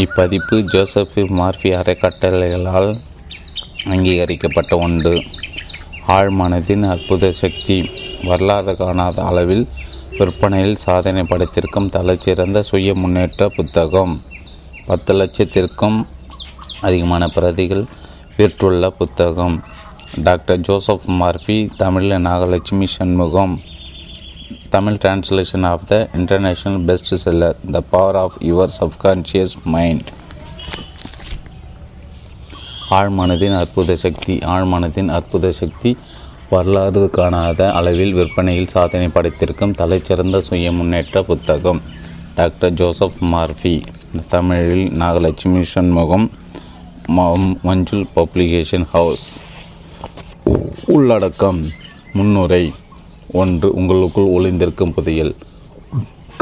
இப்பதிப்பு Joseph Murphy அறக்கட்டளைகளால் அங்கீகரிக்கப்பட்ட ஒன்று. ஆழ்மனதின் அற்புத சக்தி. வரலாறு காணாத அளவில் விற்பனையில் சாதனை படைத்திருக்கும் தலைச்சிறந்த சுய முன்னேற்ற புத்தகம். 10 லட்சத்திற்கும் அதிகமான பிரதிகள் விற்றுள்ள புத்தகம். டாக்டர் ஜோசப் மார்ஃபி, தமிழில் Nagalakshmi Shanmugam. Tamil translation of the international best seller the power of your subconscious mind. ஆழ்மனதின் அற்புத சக்தி. ஆழ்மனதின் அற்புத சக்தி வரலாறு காணாத அளவில் விற்பனையில் சாதனை படைத்திருக்கும் தலைச்சிறந்த சுய முன்னேற்ற புத்தகம். டாக்டர் ஜோசப் மார்ஃபி, தமிழில் நாகலட்சுமி சண்முகம், மஞ்சுல் பப்ளிகேஷன் ஹவுஸ். உள்ளடக்கம். முன்னுரை 1. உங்களுக்குள் ஒளிந்திருக்கும் புதையல்.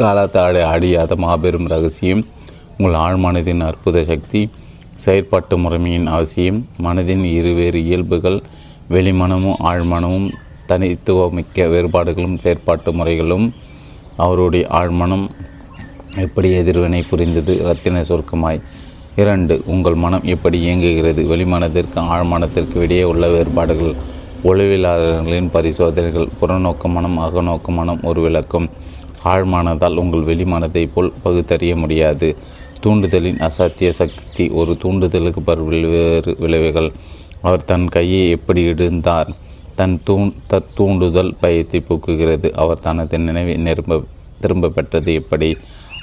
காலத்தாடை அடியாத மாபெரும் ரகசியம். உங்கள் ஆழ்மனதின் அற்புத சக்தி. செயற்பாட்டு முறைமையின் அவசியம். மனதின் இருவேறு இயல்புகள், வெளிமனமும் ஆழ்மனமும், தனித்துவமிக்க வேறுபாடுகளும் செயற்பாட்டு முறைகளும். அவருடைய ஆழ்மனம் எப்படி எதிர்வினை புரிந்தது? இரத்தின சுருக்கமாய். 2. உங்கள் மனம் எப்படி இயங்குகிறது? வெளிமனத்திற்கு ஆழ்மனத்திற்கு இடையே உள்ள வேறுபாடுகள். ஒளிவியலாளர்களின் பரிசோதனைகள். புறநோக்க மனம், அகநோக்க மனம் ஒரு விளக்கம். ஆழ்மனதால் உங்கள் வெளிமனத்தை போல் பகுத்தறிய முடியாது. தூண்டுதலின் அசாத்திய சக்தி. ஒரு தூண்டுதலுக்கு பல்வேறு விளைவுகள். அவர் தன் கையை எப்படி இடுந்தார்? தூண்டுதல் பயத்தை போக்குகிறது. அவர் தனது நினைவை திரும்ப பெற்றது எப்படி?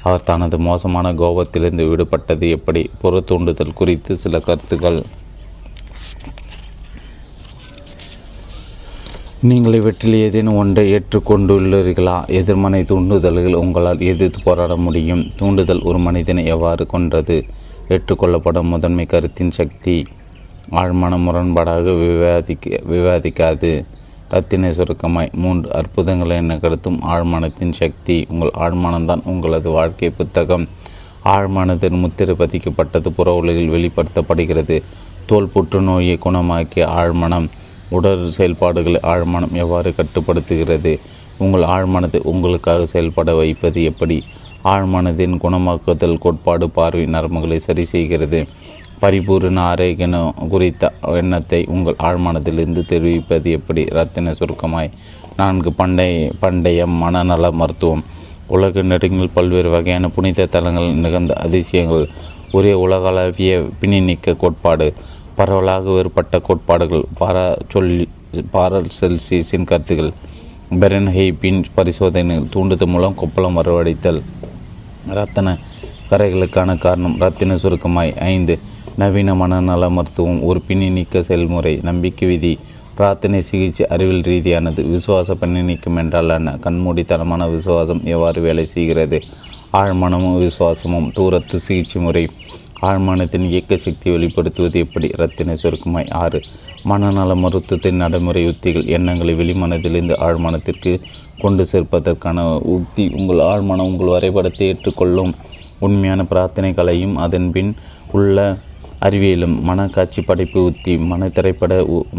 அவர் தனது மோசமான கோபத்திலிருந்து விடுபட்டது எப்படி? புற தூண்டுதல் குறித்து சில கருத்துக்கள். நீங்கள் இவற்றில் ஏதேனும் ஒன்றை ஏற்றுக்கொண்டுள்ளீர்களா? எதிர்மனை தூண்டுதல்கள் உங்களால் எதிர்த்து போராட முடியும். தூண்டுதல் ஒரு மனிதனை எவ்வாறு கொன்றது? ஏற்றுக்கொள்ளப்படும் முதன்மை கருத்தின் சக்தி. ஆழ்மன முரண்பாடாக விவாதிக்காது. ரத்தினை சுருக்கமாய். 3. அற்புதங்களை நிகழ்த்தும் ஆழ்மனத்தின் சக்தி. உங்கள் ஆழ்மனம்தான் உங்களது வாழ்க்கை புத்தகம். ஆழ்மனத்தின் முத்திரை பதிக்கப்பட்டது புற உலகில் வெளிப்படுத்தப்படுகிறது. தோல் புற்றுநோயை குணமாக்கிய ஆழ்மனம். உடல் செயல்பாடுகளை ஆழ்மனம் எவ்வாறு கட்டுப்படுத்துகிறது? உங்கள் ஆழ்மனத்தை உங்களுக்காக செயல்பட வைப்பது எப்படி? ஆழ்மனதின் குணமாக்குதல் கோட்பாடு பார்வை நரம்புகளை சரி செய்கிறது. பரிபூர்ண ஆரோக்கியம் குறித்த எண்ணத்தை உங்கள் ஆழ்மனத்திலிருந்து தெரிவிப்பது எப்படி? இரத்தின சுருக்கமாய். 4. பண்டைய மனநல மருத்துவம். உலக நெடுங்கில் பல்வேறு வகையான புனித தலங்கள் நிகழ்ந்த அதிசயங்கள். ஒரே உலகளவிய பின்னிக்க கோட்பாடு. பரவலாக வேறுபட்ட கோட்பாடுகள். பாரசெல்சியஸின் கருத்துக்கள். பெரன்ஹெய்பின் பரிசோதனைகள். தூண்டுதல் மூலம் கொப்பளம் வரவழைத்தல். இரத்தின கரைகளுக்கான காரணம். இரத்தின சுருக்கமாய். 5. நவீன மனநல மருத்துவம் ஒரு பின்னிக்க செயல்முறை. நம்பிக்கை விதி. பிரார்த்தனை சிகிச்சை அறிவியல் ரீதியானது. விசுவாச பின்னிக்கும் என்றாலான கண்மூடித்தனமான விசுவாசம் எவ்வாறு வேலை செய்கிறது? ஆழ்மனமும் விசுவாசமும். தூரத்து சிகிச்சை முறை. ஆழ்மனத்தின் இயக்க சக்தி வெளிப்படுத்துவது எப்படி? இரத்தின சுருக்கமாய். 6. மனநல மருத்துவத்தின் நடைமுறை உத்திகள். எண்ணங்களை வெளிமனத்திலிருந்து ஆழ்மனத்திற்கு கொண்டு சேர்ப்பதற்கான உத்தி. உங்கள் ஆழ்மனம் உங்கள் வரைபடத்தை ஏற்றுக்கொள்ளும். உண்மையான பிரார்த்தனைகளையும் அதன் பின் உள்ள அறிவியலும். மனக்காட்சி படைப்பு உத்தி. மன திரைப்பட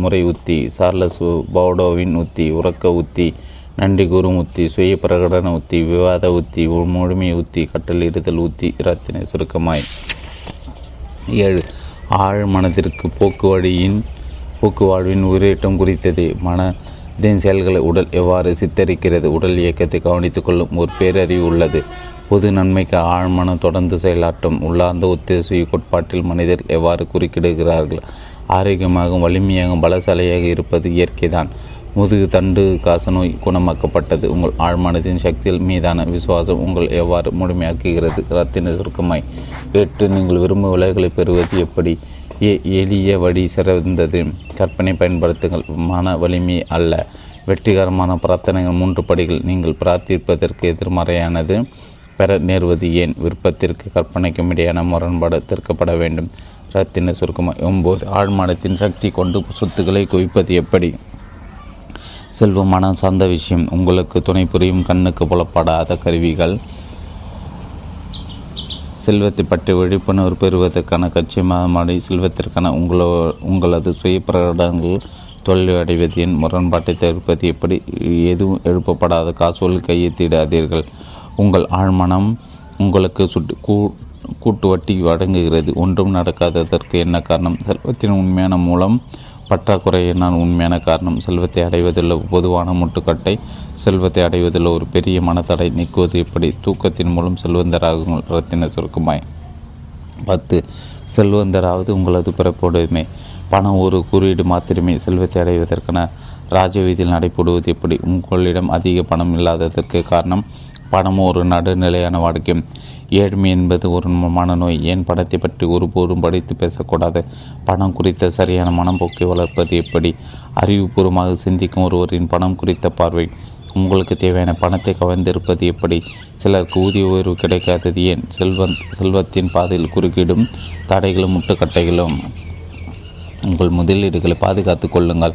முறை உத்தி. சார்லஸ் பவுடோவின் உத்தி. உறக்க உத்தி. நன்றி கூறும் உத்தி. சுய பிரகடன உத்தி. விவாத உத்தி. முழுமை உத்தி. கட்டளிடுதல் உத்தி. இரத்தினை சுருக்கமாய். 7. ஆழ்மனத்திற்கு போக்குவாழ்வின் உயிரேற்றம் குறித்தது. மனதின் செயல்களை உடல் எவ்வாறு சித்தரிக்கிறது? உடல் இயக்கத்தை கவனித்துக் கொள்ளும் ஒரு பேரறிவு உள்ளது. பொது நன்மைக்கு ஆழ்மனம் தொடர்ந்து செயலாற்றும். உள்ளார்ந்த ஒத்திசைவு கோட்பாட்டில் மனிதர் எவ்வாறு குறுக்கிடுகிறார்கள்? ஆரோக்கியமாகவும் வலிமையாகவும் பலசாலையாக இருப்பது இயற்கைதான். முதுகு தண்டு காசநோய் குணமாக்கப்பட்டது. உங்கள் ஆழ்மனத்தின் சக்தியில் மீதான விசுவாசம் உங்கள் எவ்வாறு முழுமையாக்குகிறது? இரத்தின சுருக்கமாய். 8. நீங்கள் விரும்பும் விலைகளை பெறுவது எப்படி? எளிய வழி சிறந்தது. கற்பனை பயன்படுத்துங்கள், மன வலிமை அல்ல. வெற்றிகரமான பிரார்த்தனைகள் 3 படிகள். நீங்கள் பிரார்த்திப்பதற்கு எதிர்மறையானது பெற நேர்வது ஏன்? விருப்பத்திற்கு கற்பனைக்கும் இடையான முரண்பாடு தீர்க்கப்பட வேண்டும். இரத்தின சுருக்கமாக. 9. ஆழ்மனத்தின் சக்தி கொண்டு சொத்துக்களை குவிப்பது எப்படி? செல்வமான சார்ந்த விஷயம். உங்களுக்கு துணை புரியும் கண்ணுக்கு புலப்படாத கருவிகள். செல்வத்தை பற்றி விழிப்புணர்வு பெறுவதற்கான கட்சிமாடி. செல்வத்திற்கான உங்களது சுய பிரகடனங்கள் தோல்வியடைவது என்? முரண்பாட்டை தவிர்ப்பது எப்படி? எதுவும் எழுப்பப்படாத காசோலை கையெத்திடாதீர்கள். உங்கள் ஆழ்மனம் உங்களுக்கு கூட்டு வட்டி அடங்குகிறது. ஒன்றும் நடக்காததற்கு என்ன காரணம்? செல்வத்தின் உண்மையான மூலம் பற்றாக்குறையை நான் உண்மையான காரணம். செல்வத்தை அடைவதில் பொதுவான முட்டுக்கட்டை. செல்வத்தை அடைவதில் ஒரு பெரிய மனத்தடை. நீக்குவது எப்படி? தூக்கத்தின் மூலம் செல்வந்தராகுங்கள். ரத்தின சுருக்குமாய் 10. செல்வந்தராவது உங்களது பிறப்புடைமை. பணம் ஒரு குறியீடு மாத்திரமே செல்வத்தை அடைவதற்கான. ராஜவீதியில் நடைபெறுவது எப்படி? உங்களிடம் அதிக பணம் இல்லாததற்கு காரணம் பணமும் ஒரு நடுநிலையான வாடிக்கை. ஏழ்மை என்பது ஒரு மனநோய். ஏன் பணத்தை பற்றி ஒருபோதும் படித்து பேசக்கூடாது? பணம் குறித்த சரியான மனம்போக்கை வளர்ப்பது எப்படி? அறிவுபூர்வமாக சிந்திக்கும் ஒருவரின் பணம் குறித்த பார்வை. உங்களுக்கு தேவையான பணத்தை கவர்ந்திருப்பது எப்படி? சிலருக்கு ஊதிய உயர்வு கிடைக்காதது ஏன்? செல்வத்தின் பாதையில் குறுக்கிடும் தடைகளும் முட்டுக்கட்டைகளும். உங்கள் முதலீடுகளை பாதுகாத்து கொள்ளுங்கள்.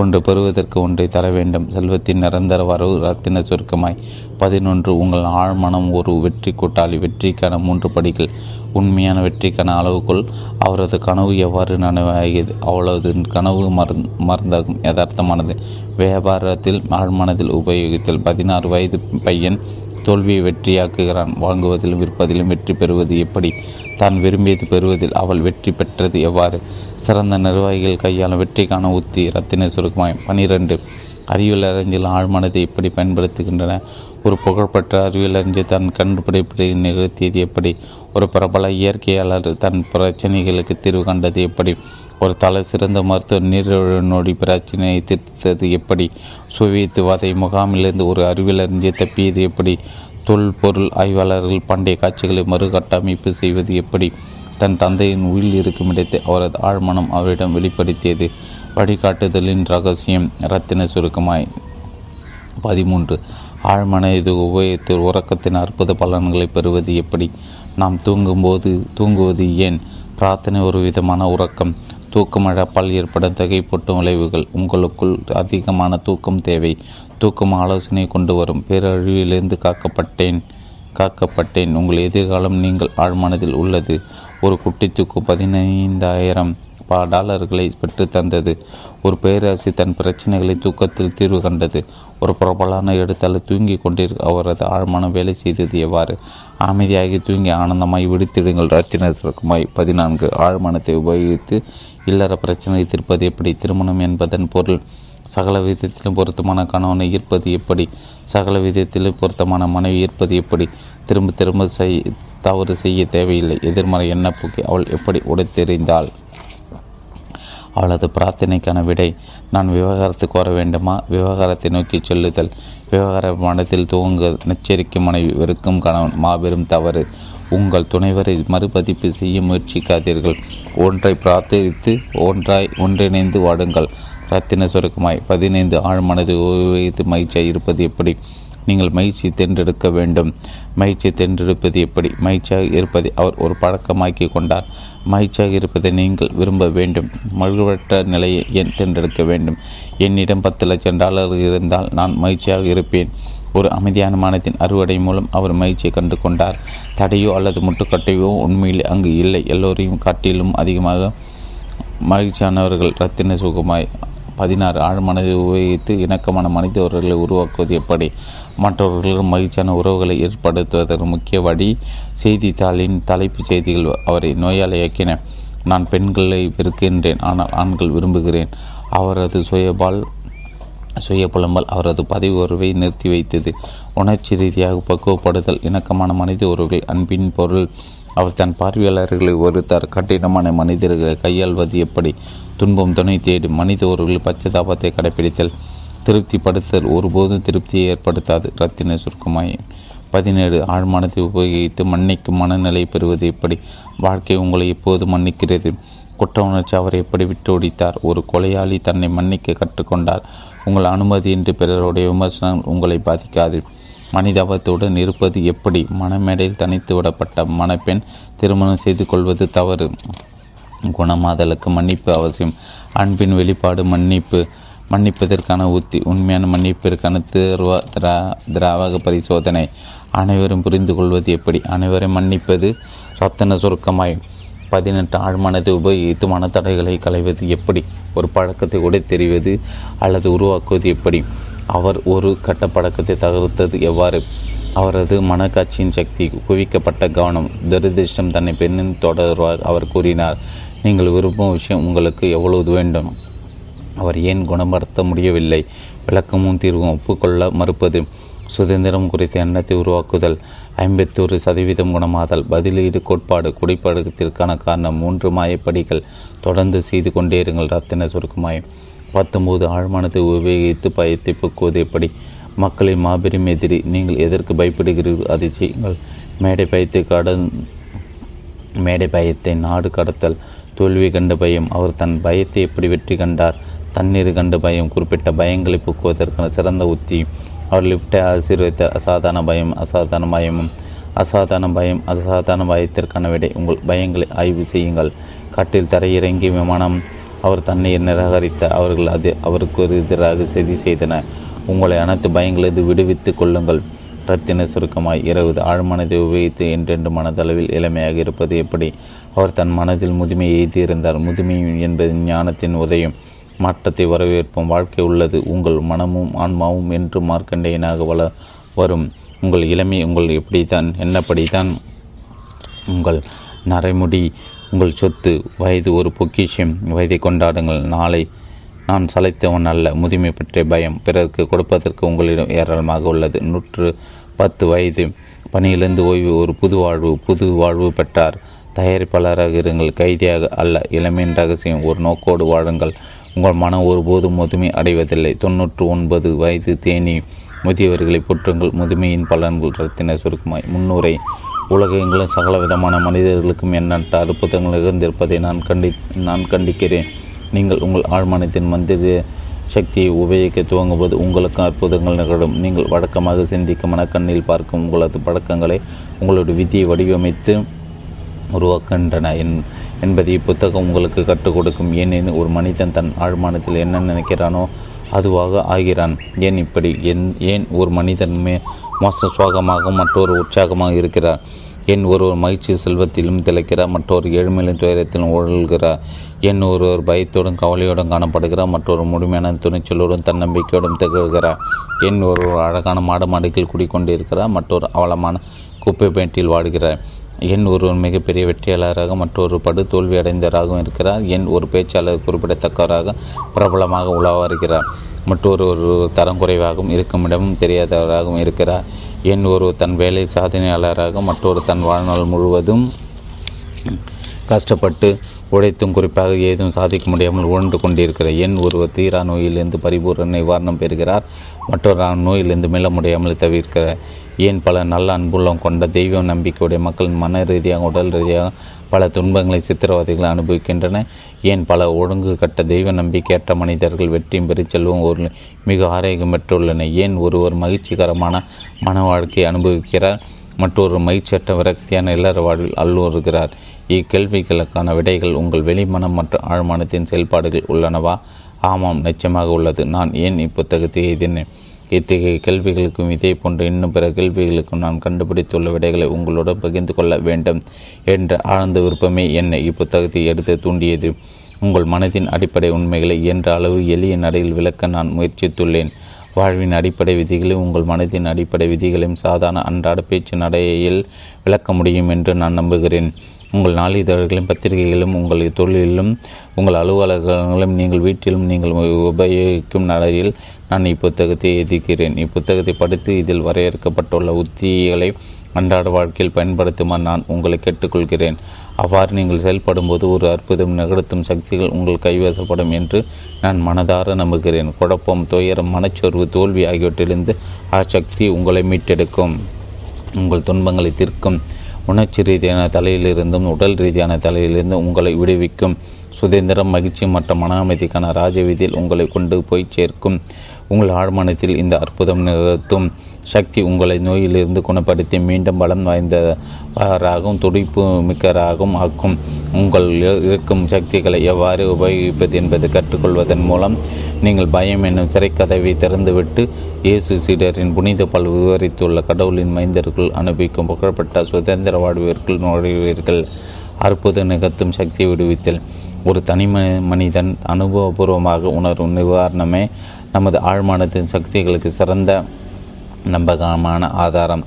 ஒன்று பெறுவதற்கு ஒன்றை தர வேண்டும். செல்வத்தின் நிரந்தர வரவு. ரத்தின சுருக்கமாய் 11. உங்கள் ஆழ்மனம் ஒரு வெற்றி கூட்டாளி. வெற்றிக்கான 3 படிகள். உண்மையான வெற்றிக்கான அளவுக்குள் அவரது கனவு எவ்வாறு நனவாகியது? அவளது கனவு மருந்தாகும். யதார்த்தமானது வியாபாரத்தில் ஆழ்மனதில் உபயோகத்தில். 16 வயது பையன் தோல்வியை வெற்றியாக்குகிறான். வாங்குவதிலும் விற்பதிலும் வெற்றி பெறுவது எப்படி? தான் விரும்பியது பெறுவதில் அவள் வெற்றி பெற்றது எவ்வாறு? சிறந்த நிர்வாகிகள் கையாளும் வெற்றிக்கான உத்தி. ரத்தின சுருக்கமாய் 12. அறிவியலறிஞர் ஆழ்மனதை எப்படி பயன்படுத்துகின்றன? ஒரு புகழ்பெற்ற அறிவியலறிஞர் தன் கண்டுபிடிப்பை நிகழ்த்தியது எப்படி? ஒரு பிரபல இயற்கையாளர் தன் பிரச்சனைகளுக்கு தீர்வு கண்டது எப்படி? ஒரு தலை சிறந்த மருத்துவ நீரிழநொடி பிரச்சனையை தீர்த்தது எப்படி? சுவியத்து வதை முகாமிலிருந்து ஒரு அறிவியலறிஞர் தப்பியது எப்படி? தொல்பொருள் ஆய்வாளர்கள் பண்டைய காட்சிகளை மறுகட்டமைப்பு செய்வது எப்படி? தன் தந்தையின் உயில் இருக்கும் இடத்தை அவரது ஆழ்மனம் அவரிடம் வெளிப்படுத்தியது. வழிகாட்டுதலின் இரகசியம். இரத்தின சுருக்கமாய் 13. ஆழ்மன இது உபயோகத்தில் உறக்கத்தின் அற்புத பலன்களை பெறுவது எப்படி? நாம் தூங்குவது ஏன்? பிரார்த்தனை ஒரு விதமான உறக்கம். தூக்கமழப்பால் ஏற்படும் தகைப்போட்டும் விளைவுகள். உங்களுக்குள் அதிகமான தூக்கம் தேவை. தூக்கம் ஆலோசனை கொண்டு வரும். பேரழிவிலிருந்து காக்கப்பட்டேன். உங்கள் எதிர்காலம் நீங்கள் ஆழ்மனதில் உள்ளது. ஒரு குட்டி தூக்கு $15,000 பெற்றுத்தந்தது. ஒரு பேராசி தன் பிரச்சனைகளை தூக்கத்தில் தீர்வு கண்டது. ஒரு பிரபலான இடத்தால் தூங்கி கொண்டிருக்க அவரது ஆழ்மனம் வேலை செய்தது எவ்வாறு? அமைதியாகி தூங்கி ஆனந்தமாய் விடுத்திடுங்கள். ரத்தினத்திற்குமாய் 14. ஆழ்மனத்தை உபயோகித்து இல்லற பிரச்சனையை தீர்ப்பது எப்படி? திருமணம் என்பதன் பொருள். சகல விதத்திலும் பொருத்தமான கணவனை ஈர்ப்பது எப்படி? சகல விதத்திலும் பொருத்தமான மனைவி ஈர்ப்பது எப்படி? திரும்ப திரும்ப தவறு செய்ய தேவையில்லை. எதிர்மறை எண்ணப்போக்கி அவள் எப்படி உடைத்தெறிந்தாள்? அவளது பிரார்த்தனைக்கான விடை. நான் விவகாரத்து கோர வேண்டுமா? விவகாரத்தை நோக்கி செல்லுதல். விவகார மனத்தில் துவங்க. நச்சரிக்கும் மனைவி, வெறுக்கும் கணவன். மாபெரும் தவறு. உங்கள் துணைவரை மறுபதிப்பு செய்ய முயற்சிக்காதீர்கள். ஒன்றை பிரார்த்தித்து ஒன்றிணைந்து வாடுங்கள். இரத்தின சுருக்கமாய் 15. ஆழ்மனது உபயோகித்து மகிழ்ச்சியாக இருப்பது எப்படி? நீங்கள் மகிழ்ச்சியை தேர்ந்தெடுக்க வேண்டும். மகிழ்ச்சியை தேர்ந்தெடுப்பது எப்படி? மகிழ்ச்சியாக இருப்பதை அவர் ஒரு பழக்கமாக்கி கொண்டார். மகிழ்ச்சியாக இருப்பதை நீங்கள் விரும்ப வேண்டும். மகிழ்வற்ற நிலையை ஏன் தேர்ந்தெடுக்க வேண்டும்? என்னிடம் $10,00,000 இருந்தால் நான் மகிழ்ச்சியாக இருப்பேன். ஒரு அமைதியான மனத்தின் அறுவடை மூலம் அவர் மகிழ்ச்சியை கண்டு கொண்டார். தடையோ அல்லது முட்டுக்கட்டையோ உண்மையில் அங்கு இல்லை. எல்லோரையும் காட்டிலும் அதிகமாக மகிழ்ச்சியானவர்கள். இரத்தின சுகமாய் 16. ஆழ்மனதை உபயோகித்து இணக்கமான மனிதர்களை உருவாக்குவது எப்படி? மற்றவர்களும் மகிழ்ச்சியான உறவுகளை ஏற்படுத்துவதற்கு முக்கிய வழி. செய்தித்தாளின் தலைப்புச் செய்திகள் அவரை நோயாளியாக்கின. நான் பெண்களை வெறுக்கின்றேன், ஆனால் ஆண்கள் விரும்புகிறேன். அவரது சுய புலம்பல் அவரது பதவி உறவை நிறுத்தி வைத்தது. உணர்ச்சி ரீதியாக பக்குவப்படுதல். இணக்கமான மனித உறவுகள் அன்பின் பொருள். அவர் தன் பார்வையாளர்களை ஒருத்தார். கட்டிடமான மனிதர்களை கையாள்வது எப்படி? துன்பம் துணை தேடும். மனித உறவுகள் பச்சதாபத்தை கடைபிடித்தல். திருப்திப்படுத்தல் ஒருபோதும் திருப்தியை ஏற்படுத்தாது. இரத்தின சுருக்கமாய் 17. ஆழ்மனத்தை உபயோகித்து மன்னிக்கும் மனநிலை பெறுவது எப்படி? வாழ்க்கை உங்களை எப்போது மன்னிக்கிறது? குற்ற உணர்ச்சி அவரை எப்படி விட்டு ஒடித்தார்? ஒரு கொலையாளி தன்னை மன்னிக்க கற்றுக்கொண்டார். உங்கள் அனுமதியின்றி பிறருடைய விமர்சனம் உங்களை பாதிக்காது. மனிதாபத்துடன் இருப்பது எப்படி? மனமேடையில் தனித்து விடப்பட்ட மணப்பெண் திருமணம் செய்து கொள்வது தவறு. குணமாதலுக்கு மன்னிப்பு அவசியம். அன்பின் வெளிப்பாடு மன்னிப்பு. மன்னிப்பதற்கான உத்தி. உண்மையான மன்னிப்பிற்கான திராவக பரிசோதனை. அனைவரும் புரிந்து கொள்வது எப்படி? அனைவரும் மன்னிப்பது. இரத்தின சுருக்கமாய் 18. ஆழ்மனதை உபயோகித்து மனத்தடைகளை களைவது எப்படி? ஒரு பழக்கத்தை உடைத்தெறிவது அல்லது உருவாக்குவது எப்படி? அவர் ஒரு கட்ட பழக்கத்தை தகர்த்தது எவ்வாறு? அவரது மனக்காட்சியின் சக்தி குவிக்கப்பட்ட கவனம் துரதிருஷ்டம் தன்னை பெண்ணின் தொடர்வார். அவர் கூறினார், நீங்கள் விரும்பும் விஷயம் உங்களுக்கு எவ்வளவு வேண்டும், அவர் ஏன் குணப்படுத்த முடியவில்லை. விளக்கமும் தீர்வும் ஒப்புக்கொள்ள மறுப்பது. சுதந்திரம் குறித்த எண்ணத்தை உருவாக்குதல். 51% குணமாதல். பதிலீடு கோட்பாடு. குடிப்பழக்கத்திற்கான காரணம் 3 மாயப்படிகள் தொடர்ந்து செய்து கொண்டே இருங்கள். ரத்தின சுருக்குமாயம். 19 ஆழ்மானத்தை உபயோகித்து பயத்தை போக்குவது எப்படி. மக்களின் மாபெரும் எதிரி. நீங்கள் எதற்கு பயப்படுகிறீர்கள் அதை செய்யுங்கள். மேடை பயத்தை நாடு கடத்தல். தோல்வி கண்ட பயம். அவர் தன் பயத்தை எப்படி வெற்றி கண்டார். தண்ணீர் கண்ட பயம். குறிப்பிட்ட பயங்களை போக்குவதற்கான சிறந்த உத்தி. அவர் லிஃப்டை ஆசீர்வதித்த அசாதாரண பயம். அசாதாரண பயத்திற்கான விடை. உங்கள் பயங்களை ஆய்வு செய்யுங்கள். காட்டில் தரையிறங்கி விமானம். அவர் தண்ணீர் நிராகரித்த அவர்கள் அது அவருக்கு எதிராக செய்தி செய்தனர். உங்களை அனைத்து பயங்களது விடுவித்து கொள்ளுங்கள். ரத்தின சுருக்கமாய். 20 ஆழ்மனதை உபயோகித்து என்றென்று மனதளவில் இளமையாக இருப்பது எப்படி. அவர் தன் மனதில் முதுமையை எய்தியிருந்தார். முதுமை என்பது ஞானத்தின் உதயம். மாற்றத்தை வரவேற்போம். வாழ்க்கை உள்ளது உங்கள் மனமும் ஆன்மாவும் என்று மார்க்கண்டையனாக வரும். உங்கள் இளமை உங்கள் எப்படித்தான் என்னப்படித்தான். உங்கள் நரைமுடி உங்கள் சொத்து. வயது ஒரு பொக்கிஷம். வயதை கொண்டாடுங்கள். நாளை நான் சளைத்தவன் அல்ல. முதுமை பற்றிய பயம் பிறருக்கு கொடுப்பதற்கு உங்களிடம் ஏராளமாக உள்ளது. 110 வயது. பணியிலிருந்து ஓய்வு. ஒரு புது வாழ்வு பெற்றார். தயாரிப்பாளராக இருங்கள், கைதியாக அல்ல. இளமையின் ரகசியம். ஒரு நோக்கோடு வாழுங்கள். உங்கள் மனம் ஒருபோதும் முதுமை அடைவதில்லை. 99 வயது. தேனி. முதியவர்களை போற்றுங்கள். முதுமையின் பலன்கள். ரத்தின சுருக்குமாய். 300 உலகங்களும் சகல விதமான மனிதர்களுக்கும் எண்ணற்ற அற்புதங்கள் நிகழ்ந்திருப்பதை நான் கண்டிக்கிறேன். நீங்கள் உங்கள் ஆழ்மனத்தின் மந்திர சக்தியை உபயோகிக்க துவங்கும்போது உங்களுக்கு அற்புதங்கள் நிகழும். நீங்கள் வழக்கமாக சிந்திக்கும் மனக்கண்ணில் பார்க்கும் உங்களது பழக்கங்களை உங்களோட விதியை வடிவமைத்து உருவாக்குகின்றன என்பதை இப்புத்தகம் உங்களுக்கு கற்றுக் கொடுக்கும். ஏனெனில் ஒரு மனிதன் தன் ஆழ்மானத்தில் என்ன நினைக்கிறானோ அதுவாக ஆகிறான். ஏன் ஒரு மனிதன் மோச சுவாகமாக மற்றொரு உற்சாகமாக இருக்கிறார். ஏன் ஒருவர் மகிழ்ச்சி செல்வத்திலும் திளைக்கிறார், மற்றொரு ஏழ்மையிலும் துயரத்திலும் உழல்கிறார். ஏன் ஒருவர் பயத்தோடும் கவலையோடும் காணப்படுகிறார், மற்றொரு முழுமையான துணிச்சலோடும் தன்னம்பிக்கையோடும் திகழ்கிறார். ஏன் ஒருவர் அழகான மாட மாடுக்கில் குடிக்கொண்டிருக்கிறார், மற்றொரு அவலமான குப்பை பேட்டியில் வாடுகிறார். என் ஒருவர் மிகப்பெரிய வெற்றியாளராக மற்றொரு படுதோல்வி அடைந்தவராகவும் இருக்கிறார். என் ஒரு பேச்சாளர் குறிப்பிடத்தக்கவராக பிரபலமாக உலா வருகிறார், மற்றொரு தரம் குறைவாகவும் இருக்குமிடமும் தெரியாதவராகவும் இருக்கிறார். என் ஒரு தன் வேலை சாதனையாளராக மற்றொரு தன் வாழ்நாள் முழுவதும் கஷ்டப்பட்டு உழைத்தும் குறிப்பாக ஏதும் சாதிக்க முடியாமல் உழன்று கொண்டிருக்கிறார். என் ஒருவர் தீரா நோயிலிருந்து பரிபூர்ண நிவாரணம் பெறுகிறார், மற்றொரு நோயிலிருந்து மீள முடியாமல் தவிர்க்கிறார். ஏன் பல நல்ல அன்புள்ளம் கொண்ட தெய்வ நம்பிக்கையுடைய மக்கள் மன ரீதியாக உடல் ரீதியாக பல துன்பங்களை சித்திரவதைகள் அனுபவிக்கின்றன. ஏன் பல ஒழுங்கு கட்ட தெய்வ நம்பிக்கையற்ற மனிதர்கள் வெற்றியும் பெருச்செல்வம் ஒரு மிக ஆரோக்கியம் பெற்றுள்ளனர். ஏன் ஒருவர் மகிழ்ச்சிகரமான மன வாழ்க்கையை அனுபவிக்கிறார், மற்றொரு மகிழ்ச்சியற்ற விரக்தியான இல்லற வாழ்வில் அல்லுறுகிறார். இக்கேள்விகளுக்கான விடைகள் உங்கள் வெளிமனம் மற்றும் ஆழ்மானத்தின் செயல்பாடுகள் உள்ளனவா? ஆமாம், நிச்சயமாக உள்ளது. நான் ஏன் இப்புத்தகத்தை எழுதினேன்? இத்தகைய கேள்விகளுக்கும் இதே போன்ற இன்னும் பிற கேள்விகளுக்கும் நான் கண்டுபிடித்துள்ள விடைகளை உங்களுடன் பகிர்ந்து கொள்ள வேண்டும் என்ற ஆழ்ந்த விருப்பமே என்னை இப்புத்தகத்தை எடுத்து தூண்டியது. உங்கள் மனதின் அடிப்படை உண்மைகளை என்ற அளவு எளிய நடையில் விளக்க நான் முயற்சித்துள்ளேன். வாழ்வின் அடிப்படை விதிகளையும் உங்கள் மனதின் அடிப்படை விதிகளையும் சாதாரண அன்றாட பேச்சு நடையில் விளக்க முடியும் என்று நான் நம்புகிறேன். உங்கள் நாளிதழ்களிலும் பத்திரிகைகளிலும் உங்கள் தொழிலிலும் உங்கள் அலுவலகங்களிலும் நீங்கள் வீட்டிலும் நீங்கள் உபயோகிக்கும் நடையில் நான் இப்புத்தகத்தை எதிர்க்கிறேன். இப்புத்தகத்தை படித்து இதில் வரையறுக்கப்பட்டுள்ள உத்திகளை அன்றாட வாழ்க்கையில் பயன்படுத்துமாறு நான் உங்களை கேட்டுக்கொள்கிறேன். அவ்வாறு நீங்கள் செயல்படும்போது ஒரு அற்புதம் நிகழ்த்தும் சக்திகள் உங்கள் கைவசப்படும் என்று நான் மனதார நம்புகிறேன். குழப்பம், துயரம், மனச்சோர்வு, தோல்வி ஆகியவற்றிலிருந்து அச்சக்தி உங்களை மீட்டெடுக்கும். உங்கள் துன்பங்களை தீர்க்கும். உணர்ச்சி ரீதியான தலையிலிருந்தும் உடல் ரீதியான தலையிலிருந்தும் உங்களை விடுவிக்கும். சுதந்திரம், மகிழ்ச்சி மற்றும் மன அமைதிக்கான ராஜவீதியில் உங்களை கொண்டு போய் சேர்க்கும். உங்கள் ஆழ்மனத்தில் இந்த அற்புதம் நிகழ்த்தும் சக்தி உங்களை நோயிலிருந்து குணப்படுத்தி மீண்டும் பலம் வாய்ந்தவராகவும் துடிப்பு மிக்கராகவும் ஆக்கும். உங்கள் இருக்கும் சக்திகளை எவ்வாறு உபயோகிப்பது என்பது கற்றுக்கொள்வதன் மூலம் நீங்கள் பயம் என்னும் சிறைக்கதவை திறந்துவிட்டு இயேசு சீடரின் புனித பல் விவரித்துள்ள கடவுளின் மைந்தர்கள் அனுபவிக்கும் புகழ்பெற்ற சுதந்திர வாழ்விற்குள் நுழைவீர்கள். அற்புத நிகழ்த்தும் சக்தி விடுவித்தல். ஒரு தனி மனிதன் அனுபவபூர்வமாக உணரும் நிவாரணமே நமது ஆழ்மானத்தின் சக்திகளுக்கு சிறந்த நம்பகமான ஆதாரம்.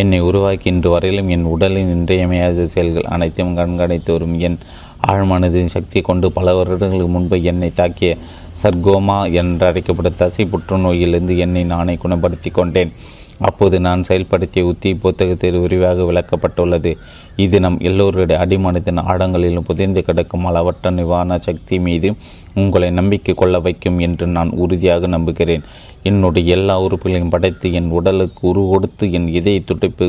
என்னை உருவாக்கி இன்று வரையிலும் என் உடலின் இன்றையமையாத செயல்கள் அனைத்தையும் கண்காணித்து வரும் என் ஆழ்மனதின் சக்தியை கொண்டு பல வருடங்களுக்கு முன்பு என்னை தாக்கிய சர்கோமா என்றழைக்கப்பட்ட தசை புற்றுநோயிலிருந்து என்னை நானே குணப்படுத்தி கொண்டேன். அப்போது நான் செயல்படுத்திய உத்தி புத்தகத்தில் விரிவாக விளக்கப்பட்டுள்ளது. இது நம் எல்லோருடைய அடிமனத்தின் ஆடங்களிலும் புதைந்து கிடக்கும் அளவற்ற நிவாரண சக்தி மீது உங்களை நம்பிக்கை கொள்ள வைக்கும் என்று நான் உறுதியாக நம்புகிறேன். என்னுடைய எல்லா உறுப்புகளையும் படைத்து என் உடலுக்கு உருவொடுத்து என் இதய துடிப்பு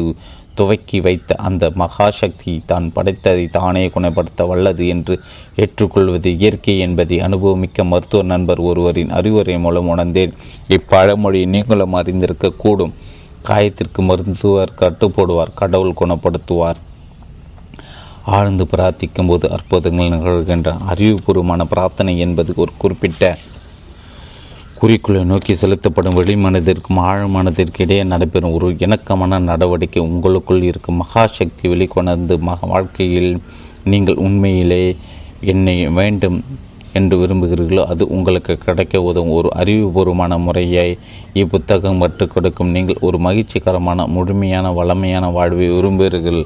துவக்கி வைத்த அந்த மகாசக்தி தான் படைத்ததை தானே குணப்படுத்த வல்லது என்று ஏற்றுக்கொள்வது இயற்கை என்பதை அனுபவமிக்க மருத்துவ நண்பர் ஒருவரின் அறிவுரை மூலம் உணர்ந்தேன். இப்பழமொழியை நீங்களும் அறிந்திருக்கக்கூடும். காயத்திற்கு மருத்துவர் கட்டுப்போடுவார், கடவுள் குணப்படுத்துவார். ஆழ்ந்து பிரார்த்திக்கும் போது அற்புதங்கள் நிகழ்கின்ற அறிவுபூர்வமான பிரார்த்தனை என்பது ஒரு குறிப்பிட்ட குறிக்குள்ளை நோக்கி செலுத்தப்படும் வெளிமனதிற்கும் ஆழ்மனதிற்கு இடையே நடைபெறும் ஒரு இணக்கமான நடவடிக்கை. உங்களுக்குள் இருக்கும் மகாசக்தி வெளிக்கொணர்ந்து வாழ்க்கையில் நீங்கள் உண்மையிலே என்னை வேண்டும் என்று விரும்புகிறீர்களோ அது உங்களுக்கு கிடைக்க உதவும் ஒரு அறிவுபூர்வமான முறையை இப்புத்தகம் கற்றுக் கொடுக்கும். நீங்கள் ஒரு மகிழ்ச்சிகரமான முழுமையான வளமையான வாழ்வை விரும்புகிறீர்கள்.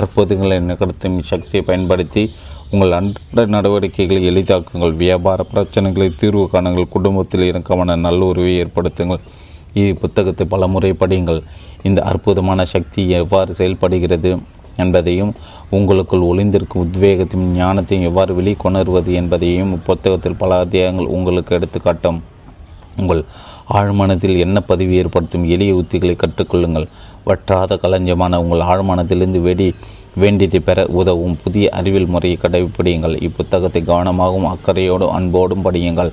அற்புதங்களை நிகழ்த்தும் சக்தியை பயன்படுத்தி உங்கள் அன்றாட நடவடிக்கைகளை எளிதாக்குங்கள். வியாபார பிரச்சனைகளை தீர்வு காணுங்கள். குடும்பத்தில் இணக்கமான நல்லுறவை ஏற்படுத்துங்கள். இது புத்தகத்தை பல முறை படியுங்கள். இந்த அற்புதமான சக்தி எவ்வாறு செயல்படுகிறது என்பதையும் உங்களுக்குள் ஒளிந்திருக்கும் உத்வேகத்தையும் ஞானத்தையும் எவ்வாறு வெளிக்கொணர்வது என்பதையும் புத்தகத்தில் பல அத்தியாயங்கள் உங்களுக்கு எடுத்துக்காட்டும். உங்கள் ஆழ்மனத்தில் என்ன பதிவு ஏற்படுத்தும் எளிய உத்திகளை கற்றுக்கொள்ளுங்கள். வற்றாத களஞ்சமான உங்கள் ஆழ்மனத்திலிருந்து வேண்டியதை பெற உதவும் புதிய அறிவியல் முறையை கடைபிடியுங்கள். இப்புத்தகத்தை கவனமாகவும் அக்கறையோடும் அன்போடும் படியுங்கள்.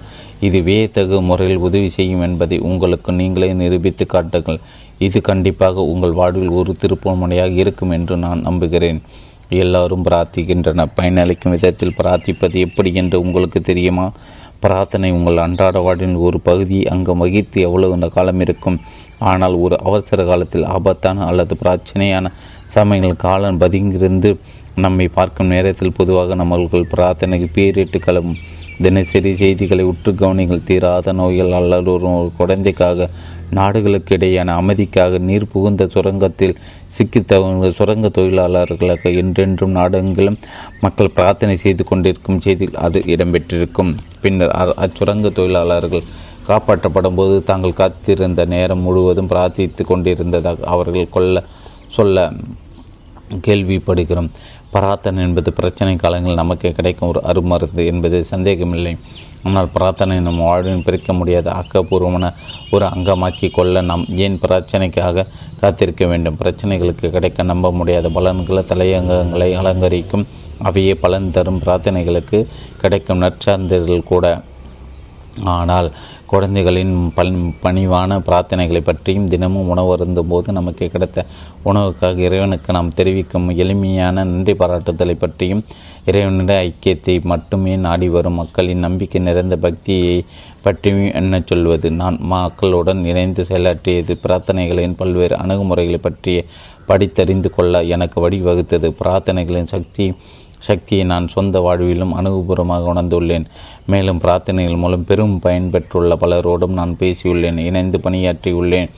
இது வியத்தகு முறையில் உதவி செய்யும் என்பதை உங்களுக்கு நீங்களே நிரூபித்து காட்டுங்கள். இது கண்டிப்பாக உங்கள் வாழ்வில் ஒரு திருப்புமுனையாக இருக்கும் என்று நான் நம்புகிறேன். எல்லாரும் பிரார்த்திக்கின்றனர். பயனளிக்கும் விதத்தில் பிரார்த்திப்பது எப்படி என்று உங்களுக்கு தெரியுமா? பிரார்த்தனை உங்கள் அன்றாட வாழ்வின் ஒரு பகுதியை அங்கு வகித்து எவ்வளவு காலம் இருக்கும். ஆனால் ஒரு அவசர காலத்தில் ஆபத்தான அல்லது பிரச்சனையான சமயங்கள் காலம் பதுங்கிருந்து நம்மை பார்க்கும் நேரத்தில் பொதுவாக நம்மளுக்குள் பிரார்த்தனைக்கு பேரிட்டு கிளம்பும். தினசரி செய்திகளை உற்று கவனிகள். தீராத நோய்கள் அல்லது ஒரு குழந்தைக்காக, நாடுகளுக்கு இடையேயான அமைதிக்காக, நீர் புகுந்த சுரங்கத்தில் சிக்கித்தவர்கள், சுரங்க தொழிலாளர்களுக்கு என்றென்றும் நாடெங்கிலும் மக்கள் பிரார்த்தனை செய்து கொண்டிருக்கும் செய்திகள் அது இடம்பெற்றிருக்கும். பின்னர் அச்சுரங்க தொழிலாளர்கள் காப்பாற்றப்படும் போது தாங்கள் காத்திருந்த நேரம் முழுவதும் பிரார்த்தித்து கொண்டிருந்ததாக அவர்கள் சொல்ல கேள்விப்படுகிறோம். பிரார்த்தனை என்பது பிரச்சனை காலங்களில் நமக்கு கிடைக்கும் ஒரு அருமருந்து என்பது சந்தேகமில்லை. ஆனால் பிரார்த்தனை நம் வாழ்வின் பிரிக்க முடியாத ஆக்கப்பூர்வமான ஒரு அங்கமாக்கி கொள்ள நாம் ஏன் பிரச்சனைக்காக காத்திருக்க வேண்டும்? பிரச்சனைகளுக்கு கிடைக்க நம்ப முடியாத பலன்களை தலையங்கங்களை அலங்கரிக்கும். அவையே பலன் தரும் பிரார்த்தனைகளுக்கு கிடைக்கும் நற்சார்ந்தர்கள் கூட. ஆனால் குழந்தைகளின் பணிவான பிரார்த்தனைகளை பற்றியும் தினமும் உணவு அருந்தும் போது நமக்கு கிடைத்த உணவுக்காக இறைவனுக்கு நாம் தெரிவிக்கும் எளிமையான நன்றி பாராட்டுதலை பற்றியும் இறைவனுடைய ஐக்கியத்தை மட்டுமே நாடி வரும் மக்களின் நம்பிக்கை நிறைந்த பக்தியை பற்றியும் என்ன சொல்வது? நான் மக்களுடன் இணைந்து செயலாற்றியது பிரார்த்தனைகளின் பல்வேறு அணுகுமுறைகளை பற்றிய படித்தறிந்து கொள்ள எனக்கு வழிவகுத்தது. பிரார்த்தனைகளின் சக்தியை நான் சொந்த வாழ்விலும் அனுபவபூர்வமாக உணர்ந்துள்ளேன். மேலும் பிரார்த்தனைகள் மூலம் பெரும் பயன் பெற்றுள்ள பலரோடும் நான் பேசியுள்ளேன், இணைந்து பணியாற்றியுள்ளேன்.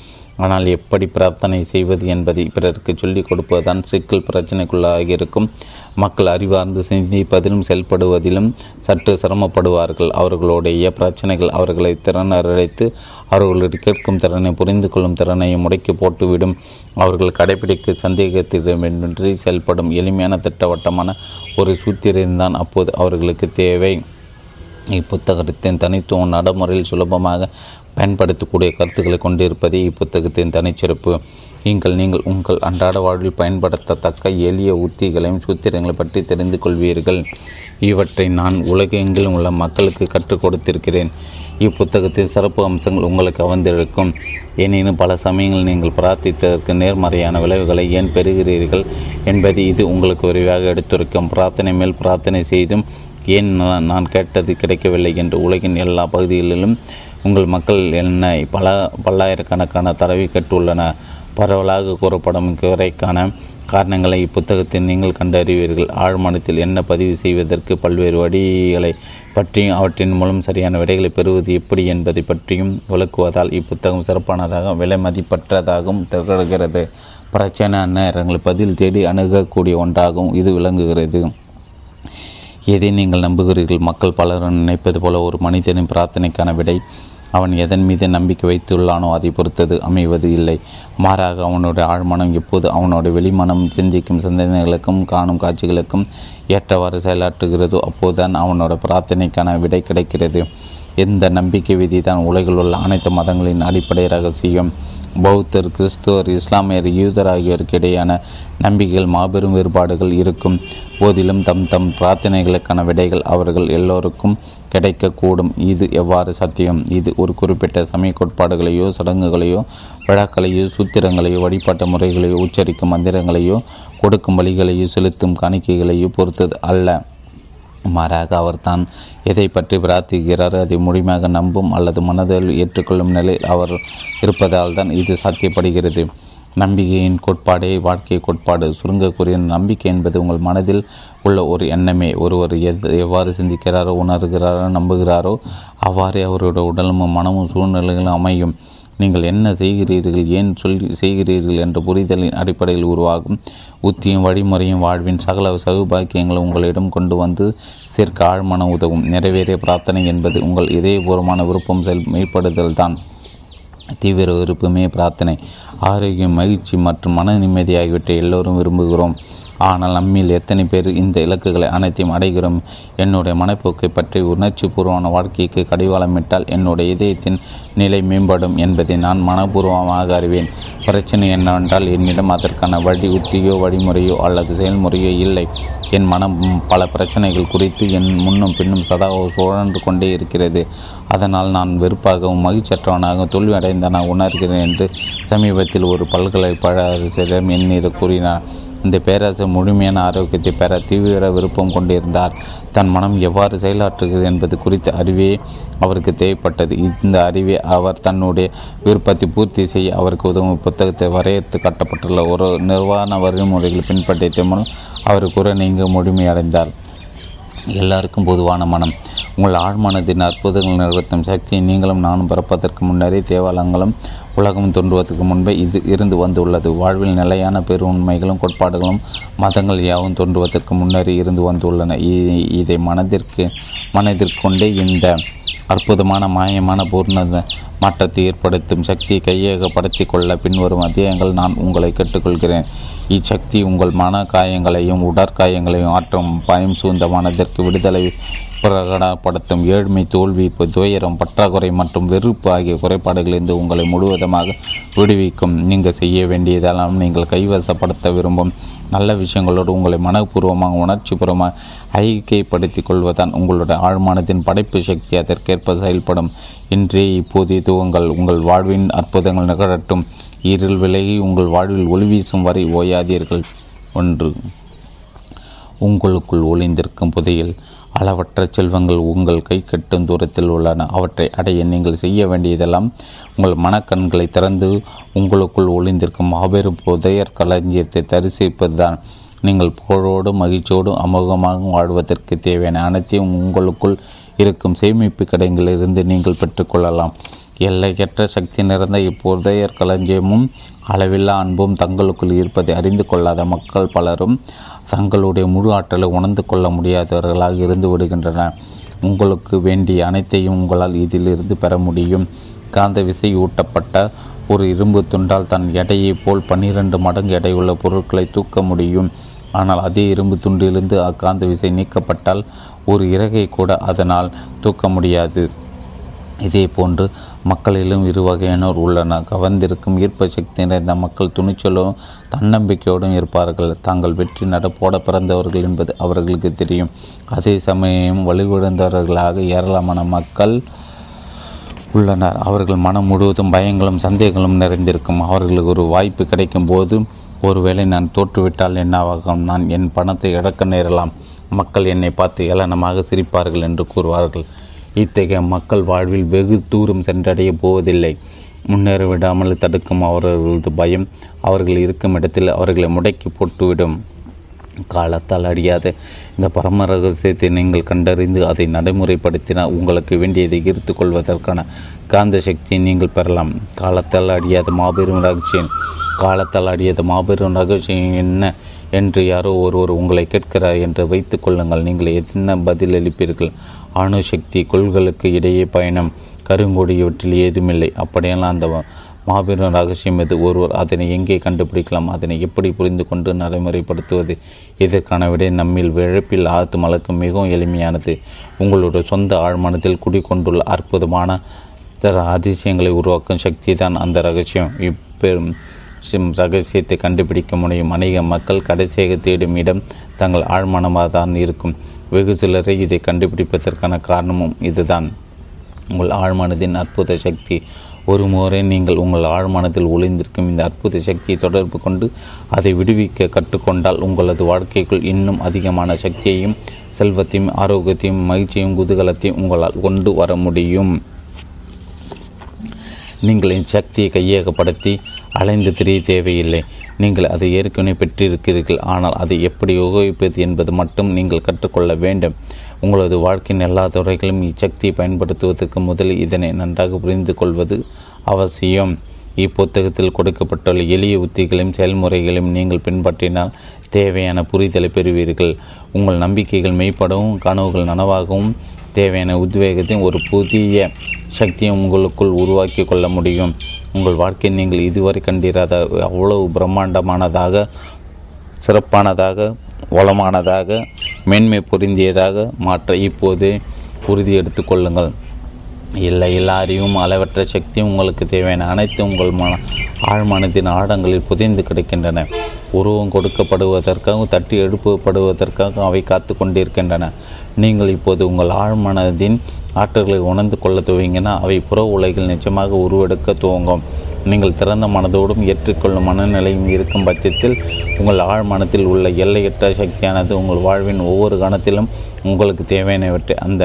ஆனால் எப்படி பிரார்த்தனை செய்வது என்பதை பிறருக்கு சொல்லிக் கொடுப்பதுதான் சிக்கல். பிரச்சனைக்குள்ளாகியிருக்கும் மக்கள் அறிவார்ந்து சிந்திப்பதிலும் செயல்படுவதிலும் சற்று சிரமப்படுவார்கள். அவர்களுடைய பிரச்சனைகள் அவர்களை திறனடைத்து அவர்களுடைய கேட்கும் திறனை புரிந்து கொள்ளும் திறனையை முடக்கி போட்டுவிடும். அவர்கள் கடைபிடிக்க சந்தேகத்திடமின்றி செயல்படும் எளிமையான திட்டவட்டமான ஒரு சூத்திரம்தான் அப்போது அவர்களுக்கு தேவை. இப்புத்தகத்தின் தனித்துவம் நடைமுறையில் சுலபமாக பயன்படுத்தக்கூடிய கருத்துக்களை கொண்டிருப்பதே இப்புத்தகத்தின் தனிச்சிறப்பு. நீங்கள் உங்கள் அன்றாட வாழ்வில் பயன்படுத்தத்தக்க எளிய உத்திகளையும் சூத்திரங்களை பற்றி தெரிந்து கொள்வீர்கள். இவற்றை நான் உலகெங்கிலும் உள்ள மக்களுக்கு கற்றுக் கொடுத்திருக்கிறேன். இப்புத்தகத்தின் சிறப்பு அம்சங்கள் உங்களுக்கு அவந்திருக்கும். எனினும் பல சமயங்கள் நீங்கள் பிரார்த்தித்ததற்கு நேர்மறையான விளைவுகளை ஏன் பெறுகிறீர்கள் என்பதை இது உங்களுக்கு விரைவாக எடுத்துரைக்கும். பிரார்த்தனை மேல் பிரார்த்தனை செய்தும் ஏன் நான் கேட்டது கிடைக்கவில்லை என்று உலகின் எல்லா பகுதிகளிலும் உங்கள் மக்கள் என்னை பல்லாயிரக்கணக்கான தடவை கேட்டுள்ளன. பரவலாக கூறப்படும் குறைக்கான காரணங்களை இப்புத்தகத்தில் நீங்கள் கண்டறிவீர்கள். ஆழ்மானத்தில் என்ன பதிவு செய்வதற்கு பல்வேறு வழிகளை பற்றியும் அவற்றின் மூலம் சரியான விடைகளை பெறுவது எப்படி என்பதை பற்றியும் விளக்குவதால் இப்புத்தகம் சிறப்பானதாக விலை மதிப்பற்றதாகவும் திகழ்கிறது. பிரச்சனை நேரங்கள் பதில் தேடி அணுகக்கூடிய ஒன்றாகவும் இது விளங்குகிறது. எதை நீங்கள் நம்புகிறீர்கள்? மக்கள் பலரும் நினைப்பது போல ஒரு மனிதனின் பிரார்த்தனைக்கான விடை அவன் எதன் மீது நம்பிக்கை வைத்துள்ளானோ அதை பொறுத்தது அமைவது இல்லை. மாறாக அவனுடைய ஆழ்மனம் எப்போது அவனுடைய வெளிமனம் சிந்திக்கும் சிந்தனைகளுக்கும் காணும் காட்சிகளுக்கும் ஏற்றவாறு செயலாற்றுகிறதோ அப்போதுதான் அவனோட பிரார்த்தனைக்கான விடை கிடைக்கிறது. இந்த நம்பிக்கை விதி தான் உலகில் உள்ள அனைத்து மதங்களின் அடிப்படை ரகசியம். பௌத்தர், கிறிஸ்துவர், இஸ்லாமியர், யூதர் ஆகியோருக்கு இடையான நம்பிக்கைகள் மாபெரும் வேறுபாடுகள் இருக்கும் போதிலும் தம் தம் பிரார்த்தனைகளுக்கான விடைகள் அவர்கள் எல்லோருக்கும் கிடைக்கக்கூடும். இது எவ்வாறு சத்தியம்? இது ஒரு குறிப்பிட்ட சமய கோட்பாடுகளையோ சடங்குகளையோ விழாக்களையோ சூத்திரங்களையோ வழிபாட்டு முறைகளையோ உச்சரிக்கும் மந்திரங்களையோ கொடுக்கும் வழிகளையோ செலுத்தும் காணிக்கைகளையோ பொறுத்தது அல்ல. மாறாக அவர்தான் எதை பற்றி பிரார்த்திக்கிறாரோ அதை முழுமையாக நம்பும் அல்லது மனதில் ஏற்றுக்கொள்ளும் நிலையில் அவர் இருப்பதால் தான் இது சாத்தியப்படுகிறது. நம்பிக்கையின் கோட்பாடே வாழ்க்கை கோட்பாடு. சுருங்கக்கூடிய நம்பிக்கை என்பது உங்கள் மனதில் உள்ள ஒரு எண்ணமே. ஒருவர் எவ்வாறு சிந்திக்கிறாரோ உணர்கிறாரோ நம்புகிறாரோ அவ்வாறே அவருடைய உடலும் மனமும் சூழ்நிலைகளும் அமையும். நீங்கள் என்ன செய்கிறீர்கள், ஏன் செய்கிறீர்கள் என்ற புரிதலின் அடிப்படையில் உருவாகும் உத்தியும் வழிமுறையும் வாழ்வின் சகல சகுபாக்கியங்களும் உங்களிடம் கொண்டு வந்து சேர்க்க ஆழ்மன உதவும். நிறைவேறிய பிரார்த்தனை என்பது உங்கள் இதயபூர்வமான விருப்பம் செயல்படுதல் தான். தீவிர விருப்பமே பிரார்த்தனை. ஆரோக்கியம், மகிழ்ச்சி மற்றும் மன நிம்மதி ஆகியவற்றை எல்லோரும் விரும்புகிறோம். ஆனால் நம்மில் எத்தனை பேர் இந்த இலக்குகளை அனைத்தையும் அடைகிறோம்? என்னுடைய மனப்போக்கை பற்றி உணர்ச்சி பூர்வமான வாழ்க்கைக்கு கடிவாளமிட்டால் என்னுடைய இதயத்தின் நிலை மேம்படும் என்பதை நான் மனப்பூர்வமாக அறிவேன். பிரச்சனை என்னவென்றால் என்னிடம் அதற்கான உத்தியோ வழிமுறையோ அல்லது செயல்முறையோ இல்லை. என் மனம் பல பிரச்சனைகள் குறித்து என் முன்னும் பின்னும் சதா சுழன்று கொண்டே இருக்கிறது. அதனால் நான் வெறுப்பாகவும் மகிழ்ச்சற்றவனாகவும் தோல்வியடைந்தனாக உணர்கிறேன் என்று சமீபத்தில் ஒரு பல்கலைக்கழகம் என்னிடம் கூறினார். இந்த பேராசிரியர் முழுமையான ஆரோக்கியத்தை பெற தீவிர விருப்பம் கொண்டிருந்தார். தன் மனம் எவ்வாறு செயலாற்றுகிறது என்பது குறித்த அறிவே அவருக்கு தேவைப்பட்டது. இந்த அறிவை அவர் தன்னுடைய விருப்பத்தை பூர்த்தி செய்ய அவருக்கு உதவும் புத்தகத்தை வரையறுத்து கட்டப்பட்டுள்ள ஒரு நிர்வாண வழிமுறைகளை பின்பற்றியதன் மூலம் அவருக்கு உரை நீங்க முழுமையடைந்தார். எல்லாருக்கும் பொதுவான மனம். உங்கள் ஆழ்மனதின் அற்புதங்கள் நிறுத்தும் சக்தியை நீங்களும் நானும் பிறப்பதற்கு முன்னரே தேவாலயங்களும் உலகம் தோன்றுவதற்கு முன்பே இது இருந்து வந்துள்ளது. வாழ்வில் நிலையான பெரு உண்மைகளும் கோட்பாடுகளும் மதங்கள் யாவும் தோன்றுவதற்கு முன்னரே இருந்து வந்துள்ளன. இதை மனதிற்கொண்டே இந்த அற்புதமான மாயமான பூர்ண மாற்றத்தை ஏற்படுத்தும் சக்தியை கையகப்படுத்தி கொள்ள பின்வரும் அத்தியாயங்கள் நான் உங்களை கேட்டுக்கொள்கிறேன். இச்சக்தி உங்கள் மன காயங்களையும் உடற்காயங்களையும் ஆற்றும் பயம் சூழ்ந்த மனதிற்கு விடுதலை பிரகடப்படுத்தும். ஏழ்மை, தோல்வி, துயரம், பற்றாக்குறை மற்றும் வெறுப்பு ஆகிய குறைபாடுகளிலிருந்து உங்களை முழுவதுமாக விடுவிக்கும். நீங்கள் செய்ய வேண்டியதெல்லாம் நீங்கள் கைவசப்படுத்த விரும்பும் நல்ல விஷயங்களோடு உங்களை மனப்பூர்வமாக உணர்ச்சிபூர்வமாக ஐக்கியப்படுத்தி கொள்வதான் உங்களுடைய ஆழ்மானத்தின் படைப்பு சக்தி. அதற்கேற்ப செயல்படும். இன்றே இப்போதைய துவங்கள். உங்கள் வாழ்வின் அற்புதங்கள் நிகழட்டும். இருள் விலகி உங்கள் வாழ்வில் ஒளி வீசும் வரை ஓயாதீர்கள். 1. உங்களுக்குள் ஒளிந்திருக்கும் புதையில். அளவற்ற செல்வங்கள் உங்கள் கை கட்டும் தூரத்தில் உள்ளன. அவற்றை அடைய நீங்கள் செய்ய வேண்டியதெல்லாம் உங்கள் மனக்கண்களை திறந்து உங்களுக்குள் ஒளிந்திருக்கும் மாபெரும் புதையற் களஞ்சியத்தை தரிசிப்பதுதான். நீங்கள் புகழோடும் மகிழ்ச்சியோடும் அமோகமாக வாழ்வதற்கு தேவையான அனைத்தையும் உங்களுக்குள் இருக்கும் சேமிப்பு கடைகளிலிருந்து நீங்கள் பெற்றுக்கொள்ளலாம். எல்லையற்ற சக்தி நிறைந்த இப்புதையற் களஞ்சியமும் அளவில்லா அன்பும் தங்களுக்குள் இருப்பதை அறிந்து கொள்ளாத மக்கள் பலரும் தங்களுடைய முழு ஆற்றலை உணர்ந்து கொள்ள முடியாதவர்களாக இருந்து விடுகின்றனர். உங்களுக்கு வேண்டிய அனைத்தையும் உங்களால் இதிலிருந்து பெற முடியும். காந்த விசை ஊட்டப்பட்ட ஒரு இரும்பு துண்டால் தன் எடையை போல் 12 மடங்கு எடையுள்ள பொருட்களை தூக்க முடியும். ஆனால் அதே இரும்பு துண்டிலிருந்து அக்காந்த விசை நீக்கப்பட்டால் ஒரு இறகை கூட அதனால் தூக்க முடியாது. இதே போன்று மக்களிலும் இரு வகையினர் உள்ளன. கவர்ந்திருக்கும் ஈர்ப்பு சக்தி நிறைந்த மக்கள் துணிச்சலும் தன்னம்பிக்கையோடும் இருப்பார்கள். தாங்கள் வெற்றி நடப்போட பிறந்தவர்கள் என்பது அவர்களுக்கு தெரியும். அதே சமயம் வலுவிழந்தவர்களாக ஏராளமான மக்கள் உள்ளனர். அவர்கள் மனம் முழுவதும் பயங்களும் சந்தேகங்களும் நிறைந்திருக்கும். அவர்களுக்கு ஒரு வாய்ப்பு கிடைக்கும் போது ஒருவேளை நான் தோற்றுவிட்டால் என்னவாகும்? நான் என் பணத்தை இழக்க நேரலாம். மக்கள் என்னை பார்த்து ஏளனமாக சிரிப்பார்கள் என்று கூறுவார்கள். இத்தகைய மக்கள் வாழ்வில் வெகு தூரம் சென்றடைய போவதில்லை. முன்னேற விடாமல் தடுக்கும் அவர்களது பயம் அவர்கள் இருக்கும் இடத்தில் அவர்களை முடக்கி போட்டுவிடும். காலத்தால் அடியாத இந்த பரம ரகசியத்தை நீங்கள் கண்டறிந்து அதை நடைமுறைப்படுத்தினால் உங்களுக்கு வேண்டியதை ஈர்த்து கொள்வதற்கான காந்த சக்தியை நீங்கள் பெறலாம். காலத்தால் அடியாத மாபெரும் ரகசியம் என்ன என்று யாரோ ஒருவர் உங்களை கேட்கிறார் என்று வைத்து கொள்ளுங்கள். நீங்கள் என்ன பதிலளிப்பீர்கள்? அணு சக்தி, கொள்களுக்கு இடையே பயணம், கருங்கோடி, இவற்றில் ஏதுமில்லை. அப்படியெல்லாம் அந்த மாபெரும் ரகசியம் எது? ஒருவர் அதனை எங்கே கண்டுபிடிக்கலாம்? அதனை எப்படி புரிந்து கொண்டு நடைமுறைப்படுத்துவது? இதற்கான விட நம்மில் விழப்பில் ஆழ்த்து மலக்கும் மிகவும் எளிமையானது. உங்களுடைய சொந்த ஆழ்மனத்தில் குடிக்கொண்டுள்ள அற்புதமான அதிசயங்களை உருவாக்கும் சக்தி தான் அந்த ரகசியம். இப்பெரும் ரகசியத்தை கண்டுபிடிக்க முடியும். அநேக மக்கள் கடைசியாக தேடும் இடம் தங்கள் ஆழ்மனமாக தான் இருக்கும். வெகு சிலரை இதை கண்டுபிடிப்பதற்கான காரணமும் இதுதான். உங்கள் ஆழ்மனதின் அற்புத சக்தி. ஒரு முறை நீங்கள் உங்கள் ஆழ்மனத்தில் ஒளிந்திருக்கும் இந்த அற்புத சக்தியை தொடர்பு கொண்டு அதை விடுவிக்க கற்றுக்கொண்டால் உங்களது வாழ்க்கைக்குள் இன்னும் அதிகமான சக்தியையும் செல்வத்தையும் ஆரோக்கியத்தையும் மகிழ்ச்சியையும் குதூகலத்தையும் உங்களால் கொண்டு வர முடியும். நீங்கள் சக்தியை கையகப்படுத்தி அலைந்து திரிய தேவையில்லை. நீங்கள் அதை ஏற்கனவே பெற்றிருக்கிறீர்கள். ஆனால் அதை எப்படி உபயோகிப்பது என்பது மட்டும் நீங்கள் கற்றுக்கொள்ள வேண்டும். உங்களது வாழ்க்கையின் எல்லா துறைகளும் இச்சக்தியை பயன்படுத்துவதற்கு முதலில் இதனை நன்றாக புரிந்து கொள்வது அவசியம். இப்புத்தகத்தில் கொடுக்கப்பட்டுள்ள எளிய உத்திகளையும் செயல்முறைகளையும் நீங்கள் பின்பற்றினால் தேவையான புரிதலை பெறுவீர்கள். உங்கள் நம்பிக்கைகள் மெய்ப்படவும் கனவுகள் நனவாகவும் தேவையான உத்வேகத்தையும் ஒரு புதிய சக்தியும் உங்களுக்குள் உருவாக்கி கொள்ள முடியும். உங்கள் வாழ்க்கையை நீங்கள் இதுவரை கண்டிராத அவ்வளவு பிரம்மாண்டமானதாக, சிறப்பானதாக, வளமானதாக, மேன்மை பொருந்தியதாக மாற்ற இப்போது உறுதி எடுத்துக்கொள்ளுங்கள். எல்லா அறிவும் அளவற்ற சக்தியும் உங்களுக்கு தேவையான அனைத்து உங்கள் ஆழ்மனதின் ஆழங்களில் புதைந்து கிடைக்கின்றன. உருவம் கொடுக்கப்படுவதற்காக, தட்டி எழுப்பப்படுவதற்காக அவை காத்து கொண்டிருக்கின்றன. நீங்கள் இப்போது உங்கள் ஆழ்மனதின் ஆற்றல்களை உணர்ந்து கொள்ள துவங்கினா அவை புற உலகில் நிச்சயமாக உருவெடுக்க துவங்கும். நீங்கள் திறந்த மனதோடும் ஏற்றுக்கொள்ளும் மனநிலையும் இருக்கும் பட்சத்தில் உங்கள் ஆழ்மனத்தில் உள்ள எல்லையற்ற சக்தியானது உங்கள் வாழ்வின் ஒவ்வொரு கணத்திலும் உங்களுக்கு தேவையானவற்றை அந்த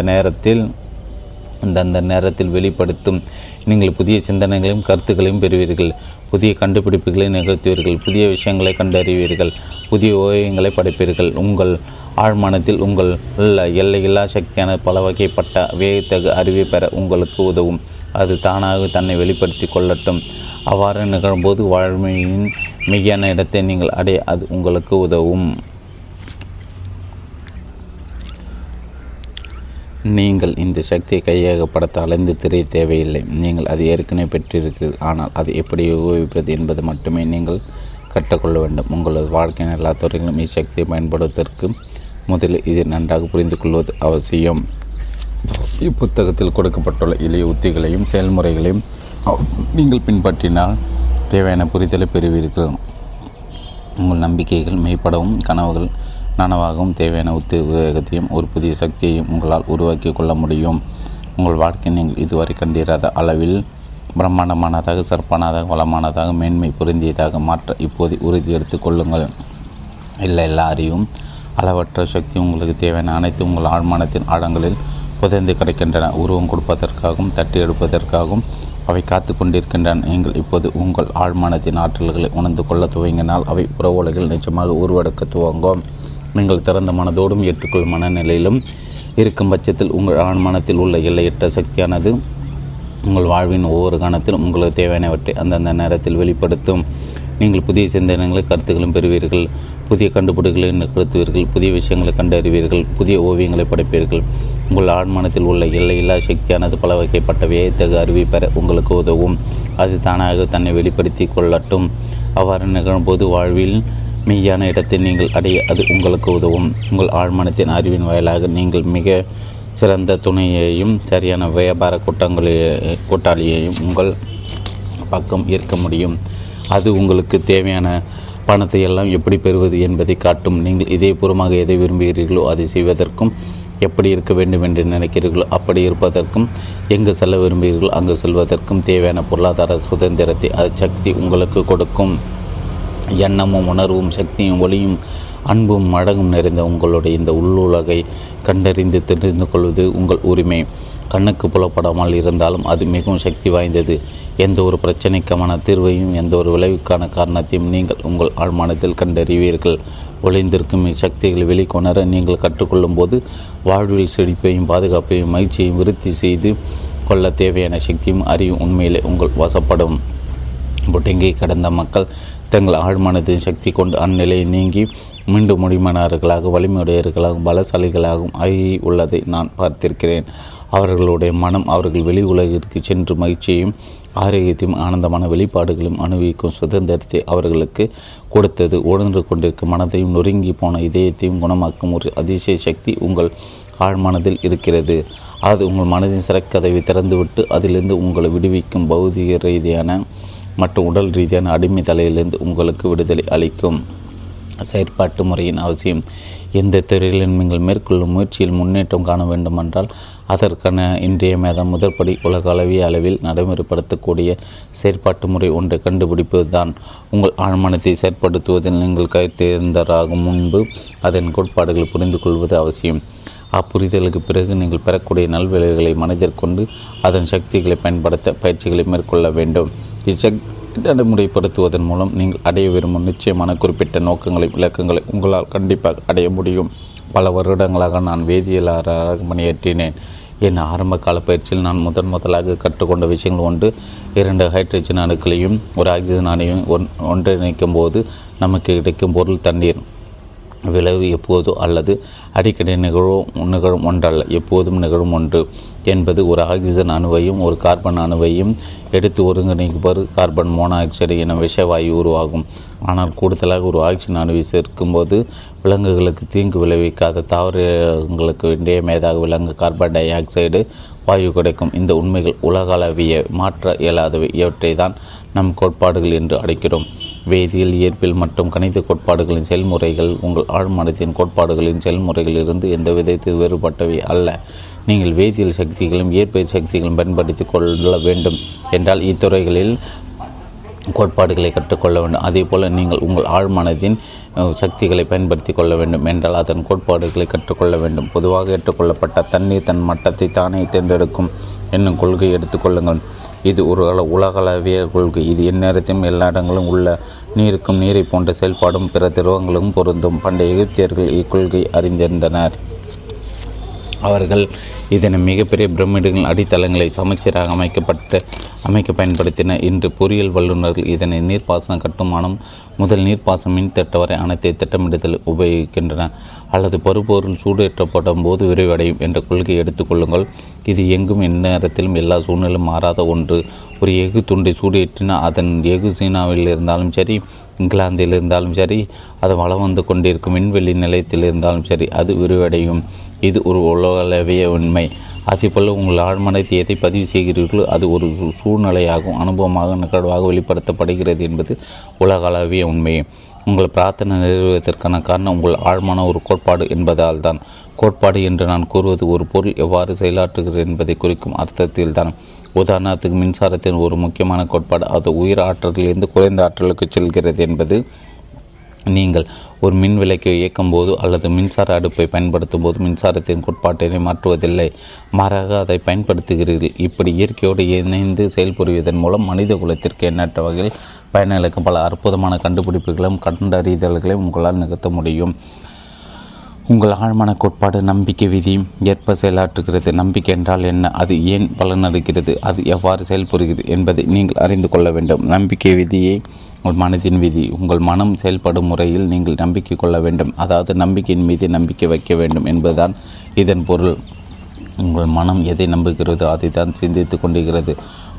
நேரத்தில் வெளிப்படுத்தும். நீங்கள் புதிய சிந்தனைகளையும் கருத்துக்களையும் பெறுவீர்கள். புதிய கண்டுபிடிப்புகளை நிகழ்த்துவீர்கள். புதிய விஷயங்களை கண்டறிவீர்கள். புதிய ஓவியங்களை படைப்பீர்கள். உங்கள் ஆழ்மனத்தில் உங்கள் உள்ள எல்லையில்லா சக்தியான பல வகைப்பட்ட வேகத்தகு அறிவை பெற உங்களுக்கு உதவும். அது தானாக தன்னை வெளிப்படுத்தி கொள்ளட்டும். அவ்வாறு நிகழும்போது வாழ்மையின் மெய்யான இடத்தை நீங்கள் அடைய அது உங்களுக்கு உதவும். நீங்கள் இந்த சக்தியை கையகப்படுத்த அலைந்து திரிய தேவையில்லை. நீங்கள் அது ஏற்கனவே பெற்றிருக்கிறீர்கள். ஆனால் அதை எப்படி உபயோகிப்பது என்பது மட்டுமே நீங்கள் கற்றுக்கொள்ள வேண்டும். உங்களது வாழ்க்கையின் எல்லா துறைகளும் இச்சக்தியை பயன்படுத்துவதற்கு முதலில் இதை நன்றாக புரிந்து கொள்வது அவசியம். இப்புத்தகத்தில் கொடுக்கப்பட்டுள்ள எளிய உத்திகளையும் செயல்முறைகளையும் நீங்கள் பின்பற்றினால் தேவையான புரிதலை பெறுவீர்கள். உங்கள் நம்பிக்கைகள் மெய்ப்படவும் கனவுகள் நனவாகவும் தேவையான உத்வேகத்தையும் ஒரு புதிய சக்தியையும் உங்களால் உருவாக்கி கொள்ள முடியும். உங்கள் வாழ்க்கை நீங்கள் இதுவரை கண்டிராத அளவில் பிரம்மாண்டமானதாக, சிறப்பானதாக, வளமானதாக, மேன்மை பொருந்தியதாக மாற்ற இப்போது உறுதி எடுத்துக் கொள்ளுங்கள். எல்லா அறிவும் அளவற்ற சக்தி உங்களுக்கு தேவையான அனைத்து உங்கள் ஆழ்மனத்தின் ஆழங்களில் புதைந்து கிடைக்கின்றன. உருவம் கொடுப்பதற்காகவும் தட்டி எடுப்பதற்காகவும் அவை காத்து கொண்டிருக்கின்றன. நீங்கள் இப்போது உங்கள் ஆழ்மனத்தின் ஆற்றல்களை உணர்ந்து கொள்ள துவங்கினால் அவை புற உலகில் நிச்சயமாக உருவெடுக்க துவங்கும். நீங்கள் திறந்த மனதோடும் ஏற்றுக்கொள்ளும் மனநிலையிலும் இருக்கும் பட்சத்தில் உங்கள் ஆழ்மனத்தில் உள்ள எல்லையற்ற சக்தியானது உங்கள் வாழ்வின் ஒவ்வொரு கணத்திலும் உங்களுக்கு தேவையானவற்றை அந்தந்த நேரத்தில் வெளிப்படுத்தும். நீங்கள் புதிய சிந்தனைகளை கருத்துக்களும் பெறுவீர்கள். புதிய கண்டுபிடிப்புகளை நிகழ்த்துவீர்கள். புதிய விஷயங்களை கண்டறிவீர்கள். புதிய ஓவியங்களை படைப்பீர்கள். உங்கள் ஆழ்மனத்தில் உள்ள எல்லையில்லா சக்தியானது பல வகைப்பட்ட வியத்தகு அறிவை பெற உங்களுக்கு உதவும். அது தானாக தன்னை வெளிப்படுத்தி கொள்ளட்டும். அவ்வாறு நிகழும்போது வாழ்வில் மெய்யான இடத்தை நீங்கள் அடைய அது உங்களுக்கு உதவும். உங்கள் ஆழ்மனத்தின் அறிவின் வாயிலாக நீங்கள் மிக சிறந்த துணையையும் சரியான வியாபார கூட்டாளியையும் உங்கள் பக்கம் ஈர்க்க முடியும். அது உங்களுக்கு தேவையான பணத்தை எல்லாம் எப்படி பெறுவது என்பதை காட்டும். நீங்கள் இதயபூர்வமாக எதை விரும்புகிறீர்களோ அதை செய்வதற்கும், எப்படி இருக்க வேண்டும் என்று நினைக்கிறீர்களோ அப்படி இருப்பதற்கும், எங்கு செல்ல விரும்புகிறீர்களோ அங்கு செல்வதற்கும் தேவையான பொருளாதார சுதந்திரத்தை அது சக்தி உங்களுக்கு கொடுக்கும். எண்ணமும் உணர்வும் சக்தியும் ஒளியும் அன்பும் அடகும் நிறைந்த உங்களுடைய இந்த உள்ளுலகை கண்டறிந்து தெரிந்து கொள்வது உங்கள் உரிமை. கண்ணுக்கு புலப்படாமல் இருந்தாலும் அது மிகவும் சக்தி வாய்ந்தது. எந்த ஒரு பிரச்சனைக்கான தீர்வையும் எந்த ஒரு விளைவுக்கான காரணத்தையும் நீங்கள் உங்கள் ஆழ்மானத்தில் கண்டறிவீர்கள். ஒளிந்திருக்கும் சக்திகளை வெளிக்கொணர நீங்கள் கற்றுக்கொள்ளும் போது வாழ்வில் செழிப்பையும் பாதுகாப்பையும் மகிழ்ச்சியையும் விருத்தி செய்து கொள்ள தேவையான சக்தியும் அறிவும் உண்மையிலே உங்கள் வசப்படும். புட்டங்கி கடந்த மக்கள் தங்கள் ஆழ்மானத்தின் சக்தி கொண்டு அந்நிலையை நீங்கி மீண்டும் முடிமனார்களாக வலிமையுடையவர்களாகவும் பலசாலிகளாகவும் ஆகி உள்ளதை நான் பார்த்திருக்கிறேன். அவர்களுடைய மனம் அவர்கள் வெளி உலகிற்கு சென்று மகிழ்ச்சியையும் ஆரோக்கியத்தையும் ஆனந்தமான வெளிப்பாடுகளையும் அனுபவிக்கும் சுதந்திரத்தை அவர்களுக்கு கொடுத்தது. உணர்ந்து கொண்டிருக்கும் மனத்தையும் நொறுங்கி போன இதயத்தையும் குணமாக்கும் ஒரு அதிசய சக்தி உங்கள் ஆழ்மனதில் இருக்கிறது. அது உங்கள் மனதின் சிறக்கதவை திறந்துவிட்டு அதிலிருந்து உங்களை விடுவிக்கும். பௌதிக ரீதியான மற்றும் உடல் ரீதியான அடிமை தலையிலிருந்து உங்களுக்கு விடுதலை அளிக்கும். செயற்பாட்டு முறையின் அவசியம். எந்த துறையிலும் நீங்கள் மேற்கொள்ளும் முயற்சியில் முன்னேற்றம் காண வேண்டுமென்றால் அதற்கான இன்றைய முதற்படி உலக அளவில் நடைமுறைப்படுத்தக்கூடிய செயற்பாட்டு முறை ஒன்றை கண்டுபிடிப்பதுதான். உங்கள் ஆழ்மனத்தை செயற்படுத்துவதில் நீங்கள் கைத்தேர்ந்தராகும் முன்பு அதன் கோட்பாடுகளை புரிந்து கொள்வது அவசியம். அப்புரிதலுக்கு பிறகு நீங்கள் பெறக்கூடிய நல்விளைவுகளை மனதிற்கொண்டு அதன் சக்திகளை பயன்படுத்த பயிற்சிகளை மேற்கொள்ள வேண்டும். நடைமுறைப்படுத்துவதன் மூலம் நீங்கள் அடைய விரும்பும் நிச்சயமான குறிப்பிட்ட நோக்கங்களையும் இலக்கங்களை உங்களால் கண்டிப்பாக அடைய முடியும். பல வருடங்களாக நான் வேதியியலாளராக பணியாற்றினேன். என் ஆரம்ப கால பயிற்சியில் நான் முதலாக கற்றுக்கொண்ட விஷயங்கள் ஒன்று, 2 ஹைட்ரஜன் அணுக்களையும் ஒரு ஆக்சிஜன் அணையும் ஒன்றிணைக்கும் போது நமக்கு கிடைக்கும் பொருள் தண்ணீர். விளைவு எப்போதோ அல்லது அடிக்கடி நிகழும் ஒன்றல்ல, எப்போதும் நிகழும் ஒன்று என்பது ஒரு ஆக்சிஜன் அணுவையும் ஒரு கார்பன் அணுவையும் எடுத்து ஒருங்கிணைப்பது கார்பன் மோனாக்சைடு என விஷவாயு உருவாகும். ஆனால் கூடுதலாக ஒரு ஆக்சிஜன் அணுவை சேர்க்கும்போது விலங்குகளுக்கு தீங்கு விளைவிக்காத தாவரங்களுக்கு இன்றைய மேதாக விலங்கு கார்பன் டை ஆக்சைடு வாயு கிடைக்கும். இந்த உண்மைகள் உலகளவிய மாற்ற இயலாதவை. இவற்றை தான் நம் கோட்பாடுகள் என்று அழைக்கிறோம். வேதியியல், இயற்பியல் மற்றும் கணித கோட்பாடுகளின் செயல்முறைகள் உங்கள் ஆழ்மனத்தின் கோட்பாடுகளின் செயல்முறைகளிலிருந்து எந்த விதத்தில் வேறுபட்டவை அல்ல. நீங்கள் வேதியியல் சக்திகளும் இயற்பியல் சக்திகளும் பயன்படுத்தி கொள்ள வேண்டும் என்றால் இத்துறைகளில் கோட்பாடுகளை கற்றுக்கொள்ள வேண்டும். அதேபோல் நீங்கள் உங்கள் ஆழ்மனத்தின் சக்திகளை பயன்படுத்தி கொள்ள வேண்டும் என்றால் அதன் கோட்பாடுகளை கற்றுக்கொள்ள வேண்டும். பொதுவாக ஏற்றுக்கொள்ளப்பட்ட தண்ணீர் தன் மட்டத்தை தானே தேர்ந்தெடுக்கும் என்னும் கொள்கையை எடுத்துக்கொள்ளுங்கள். இது ஒரு உலகளவிய கொள்கை. இது எந்நேரத்தையும் எல்லா இடங்களும் உள்ள நீருக்கும் நீரை போன்ற செயல்பாடும் பிற திரவங்களும் பொருந்தும். பண்டைய எகிப்தியர்கள் இக்கொள்கை அறிந்திருந்தனர். அவர்கள் இதனை மிகப்பெரிய பிரமிடுகளின் அடித்தளங்களை சமச்சீராக அமைக்க பயன்படுத்தினர். இன்று பொறியியல் வல்லுநர்கள் இதனை நீர்ப்பாசனம் கட்டுமானம் முதல் நீர்ப்பாசனம் மின் திட்ட வரை அனைத்து திட்டமிடுதல் உபயோகிக்கின்றன. அல்லது பருப்பொருள் சூடேற்றப்படும் போது விரைவடையும் என்ற கொள்கையை எடுத்துக்கொள்ளுங்கள். இது எங்கும் எந்நேரத்திலும் எல்லா சூழ்நிலையும் மாறாத ஒன்று. ஒரு எஃகு துண்டை சூடேற்றினால் அதன் எஃகு சீனாவில் இருந்தாலும் சரி, இங்கிலாந்தில் இருந்தாலும் சரி, அது வளம் வந்து கொண்டிருக்கும் விண்வெளி நிலையத்தில் இருந்தாலும் சரி, அது விரிவடையும். இது ஒரு உலகளவிய உண்மை. அதேபோல் உங்கள் ஆழ்மனத்தை எதை பதிவு செய்கிறீர்களோ அது ஒரு சூழ்நிலையாகவும் அனுபவமாக நிகழ்வாக வெளிப்படுத்தப்படுகிறது என்பது உலகளவிய உண்மை. உங்கள் பிரார்த்தனை நிறைவேறுவதற்கான காரணம் உங்கள் ஆழ்மான ஒரு கோட்பாடு என்பதால் தான். கோட்பாடு என்று நான் கூறுவது ஒரு பொருள் எவ்வாறு செயலாற்றுகிறது என்பதை குறிக்கும் அர்த்தத்தில் தான். உதாரணத்துக்கு மின்சாரத்தின் ஒரு முக்கியமான கோட்பாடு அது உயிர் ஆற்றலிலிருந்து குறைந்த ஆற்றலுக்கு செல்கிறது என்பது. நீங்கள் ஒரு மின் விளக்கை இயக்கும் போது அல்லது மின்சார அடுப்பை பயன்படுத்தும் போது மின்சாரத்தின் கோட்பாட்டினை மாற்றுவதில்லை, மாறாக அதை பயன்படுத்துகிறீர்கள். இப்படி இயற்கையோடு இணைந்து செயல்புரிவதன் மூலம் மனித குலத்திற்கு எண்ணற்ற வகையில் பயனளிக்கும் பல அற்புதமான கண்டுபிடிப்புகளும் கண்டறிதல்களையும் உங்களால் நிகழ்த்த முடியும். உங்கள் ஆழ்மான கோட்பாடு நம்பிக்கை விதி ஏற்ப செயலாற்றுகிறது. நம்பிக்கை என்றால் என்ன, அது ஏன் பலனளிக்கிறது, அது எவ்வாறு செயல்புரிகிறது என்பதை நீங்கள் அறிந்து கொள்ள வேண்டும். நம்பிக்கை விதியை உங்கள் மனதின் விதி. உங்கள் மனம் செயல்படும் முறையில் நீங்கள் நம்பிக்கை கொள்ள வேண்டும், அதாவது நம்பிக்கையின் மீது நம்பிக்கை வைக்க வேண்டும் என்பதுதான் இதன் பொருள். உங்கள் மனம் எதை நம்புகிறதோ அதை தான் சிந்தித்து கொண்டிருக்கிறது.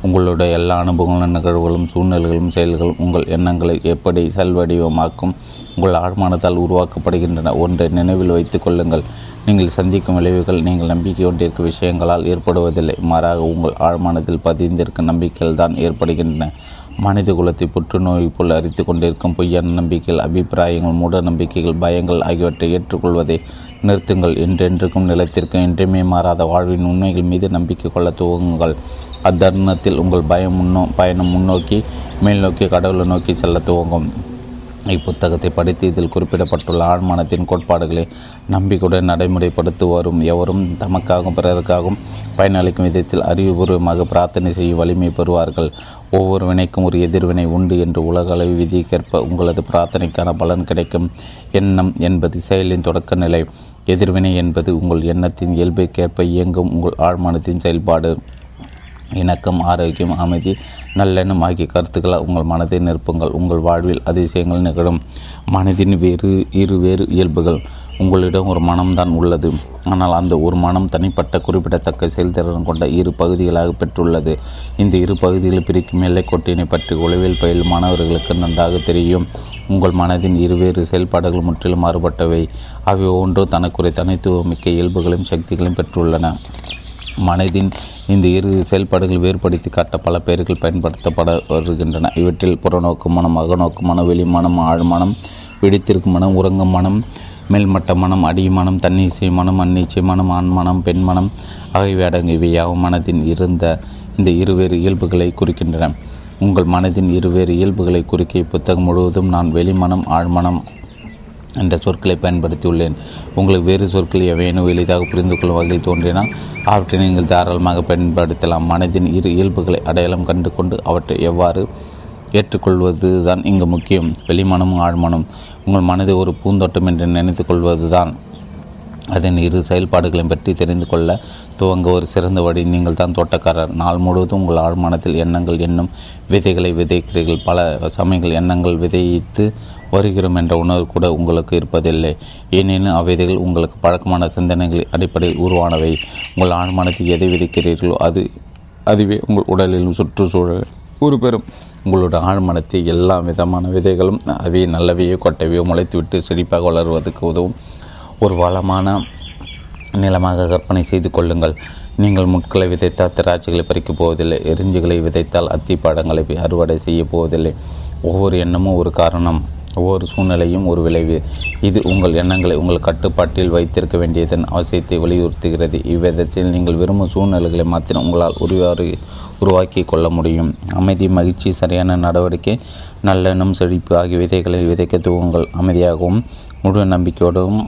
உங்களுடைய எல்லா அனுபவங்களும் நிகழ்வுகளும் சூழ்நிலைகளும் செயல்களும் உங்கள் எண்ணங்களை எப்படி செல்வடிவமாக்கும் உங்கள் ஆழ்மானத்தால் உருவாக்கப்படுகின்றன. ஒன்றை நினைவில் வைத்து கொள்ளுங்கள், நீங்கள் சந்திக்கும் விளைவுகள் நீங்கள் நம்பிக்கை கொண்டிருக்கும் விஷயங்களால் ஏற்படுவதில்லை, மாறாக உங்கள் ஆழ்மானத்தில் பதிந்திருக்கும் நம்பிக்கைகள் தான் ஏற்படுகின்றன. மனித குலத்தை புற்றுநோய் போல் அரித்து கொண்டிருக்கும் பொய்யான நம்பிக்கைகள், அபிப்பிராயங்கள், மூட நம்பிக்கைகள், பயங்கள் ஆகியவற்றை ஏற்றுக்கொள்வதை நிறுத்துங்கள். என்றென்றுக்கும் நிலத்திற்கும் என்றுமே மாறாத வாழ்வின் உண்மைகள் மீது நம்பிக்கை கொள்ள துவங்குங்கள். அத்தருணத்தில் உங்கள் பயணம் முன்னோக்கி மேல் நோக்கி கடவுளை நோக்கி செல்ல துவங்கும். இப்புத்தகத்தை படித்து இதில் குறிப்பிடப்பட்டுள்ள ஆழ்மானத்தின் கோட்பாடுகளை நம்பிக்கையுடன் நடைமுறைப்படுத்தி வரும் எவரும் தமக்காகவும் பிறருக்காகவும் பயனளிக்கும் விதத்தில் அறிவுபூர்வமாக பிரார்த்தனை செய்யும் வலிமை பெறுவார்கள். ஒவ்வொரு வினைக்கும் ஒரு எதிர்வினை உண்டு என்று உலக அளவு விதிக்கேற்ப உங்களது பிரார்த்தனைக்கான பலன் கிடைக்கும். எண்ணம் என்பது செயலின் தொடக்க நிலை. எதிர்வினை என்பது உங்கள் எண்ணத்தின் இயல்புக்கேற்ப இயங்கும் உங்கள் ஆழ்மானத்தின் செயல்பாடு. இணக்கம், ஆரோக்கியம், அமைதி, நல்லெண்ணம் ஆகிய கருத்துக்களால் உங்கள் மனதை நிரப்புங்கள். உங்கள் வாழ்வில் அதிசயங்கள் நிகழும். மனதின் இரு வேறு இயல்புகள். உங்களிடம் ஒரு மனம்தான் உள்ளது. ஆனால் அந்த ஒரு மனம் தனிப்பட்ட குறிப்பிடத்தக்க செயல்திறன் கொண்ட இரு பகுதிகளாக பெற்றுள்ளது. இந்த இரு பகுதிகளை பிரிக்கும் எல்லைக்கோட்டினை பற்றி உளவியல் பயிலும் மாணவர்களுக்கு நன்றாக தெரியும். உங்கள் மனதின் இருவேறு செயல்பாடுகள் முற்றிலும் மாறுபட்டவை. அவை ஒவ்வொன்று தனக்குரிய தனித்துவமிக்க இயல்புகளையும் சக்திகளையும் பெற்றுள்ளன. மனதின் இந்த இரு செயல்பாடுகள் வேறுபடுத்தி காட்ட பல பெயர்கள் பயன்படுத்தப்பட வருகின்றன. இவற்றில் புறநோக்கு மனம், அகநோக்கு மனம், வெளிமனம், ஆழ்மனம், விழித்திருக்கும் மனம், உறங்கும் மனம், மேல்மட்ட மனம், அடிமனம், தன்னிச்சை மனம், அந்நிச்சை மனம், ஆண்மனம், பெண்மனம் ஆகியவை அடங்கியவையாகவும் மனதின் இந்த இருவேறு இயல்புகளை குறிக்கின்றன. உங்கள் மனதின் இருவேறு இயல்புகளை குறிக்க புத்தகம் முழுவதும் நான் வெளிமனம், ஆழ்மனம் என்ற சொற்களை பயன்படுத்தியுள்ளேன். உங்களுக்கு வேறு சொற்கள் எவையேனும் எளிதாக புரிந்து கொள்ளும் வகையில் தோன்றினால் அவற்றை நீங்கள் தாராளமாக பயன்படுத்தலாம். மனதின் இரு இயல்புகளை அடையாளம் கண்டு கொண்டு அவற்றை எவ்வாறு ஏற்றுக்கொள்வது தான் இங்கு முக்கியம். வெளிமனமும் ஆழ்மனம் உங்கள் மனதை ஒரு பூந்தோட்டம் என்று நினைத்து கொள்வது தான். அதன் இரு செயல்பாடுகளையும் பற்றி தெரிந்து கொள்ள துவங்க ஒரு சிறந்த வழி. நீங்கள் தான் தோட்டக்காரர். நாள் முழுவதும் உங்கள் ஆழ்மனத்தில் எண்ணங்கள் என்னும் விதைகளை விதைக்கிறீர்கள். பல சமயங்கள் எண்ணங்கள் விதைத்து வருகிறோம் என்ற உணர்வு கூட உங்களுக்கு இருப்பதில்லை. ஏனெனும் அவ்விதைகள் உங்களுக்கு பழக்கமான சிந்தனைகளின் அடிப்படையில் உருவானவை. உங்கள் ஆழ்மனத்தில் எதை விதைக்கிறீர்களோ அதுவே உங்கள் உடலிலும் சுற்றுச்சூழல் உருபெறும். உங்களோட ஆழ்மனத்தில் எல்லா விதமான விதைகளும் அவையே நல்லவையோ கொட்டைவையோ முளைத்துவிட்டு செழிப்பாக வளருவதற்கு உதவும் ஒரு வளமான நிலமாக கற்பனை செய்து கொள்ளுங்கள். நீங்கள் முட்களை விதைத்தால் திராட்சைகளை பறிக்கப் போவதில்லை. எரிஞ்சுகளை விதைத்தால் அத்திப்பழங்களை அறுவடை செய்ய போவதில்லை. ஒவ்வொரு எண்ணமும் ஒரு காரணம், ஒவ்வொரு சூழ்நிலையும் ஒரு விளைவு. இது உங்கள் எண்ணங்களை உங்கள் கட்டுப்பாட்டில் வைத்திருக்க வேண்டியதன் அவசியத்தை வலியுறுத்துகிறது. இவ்விதத்தில் நீங்கள் விரும்பும் சூழ்நிலைகளை மாத்திரம் உங்களால் உருவாக்கி கொள்ள முடியும். அமைதி, மகிழ்ச்சி, சரியான நடவடிக்கை, நல்லெண்ணம், செழிப்பு ஆகிய விதைகளில் விதைக்க துவங்கள். அமைதியாகவும் முழு நம்பிக்கையோடும்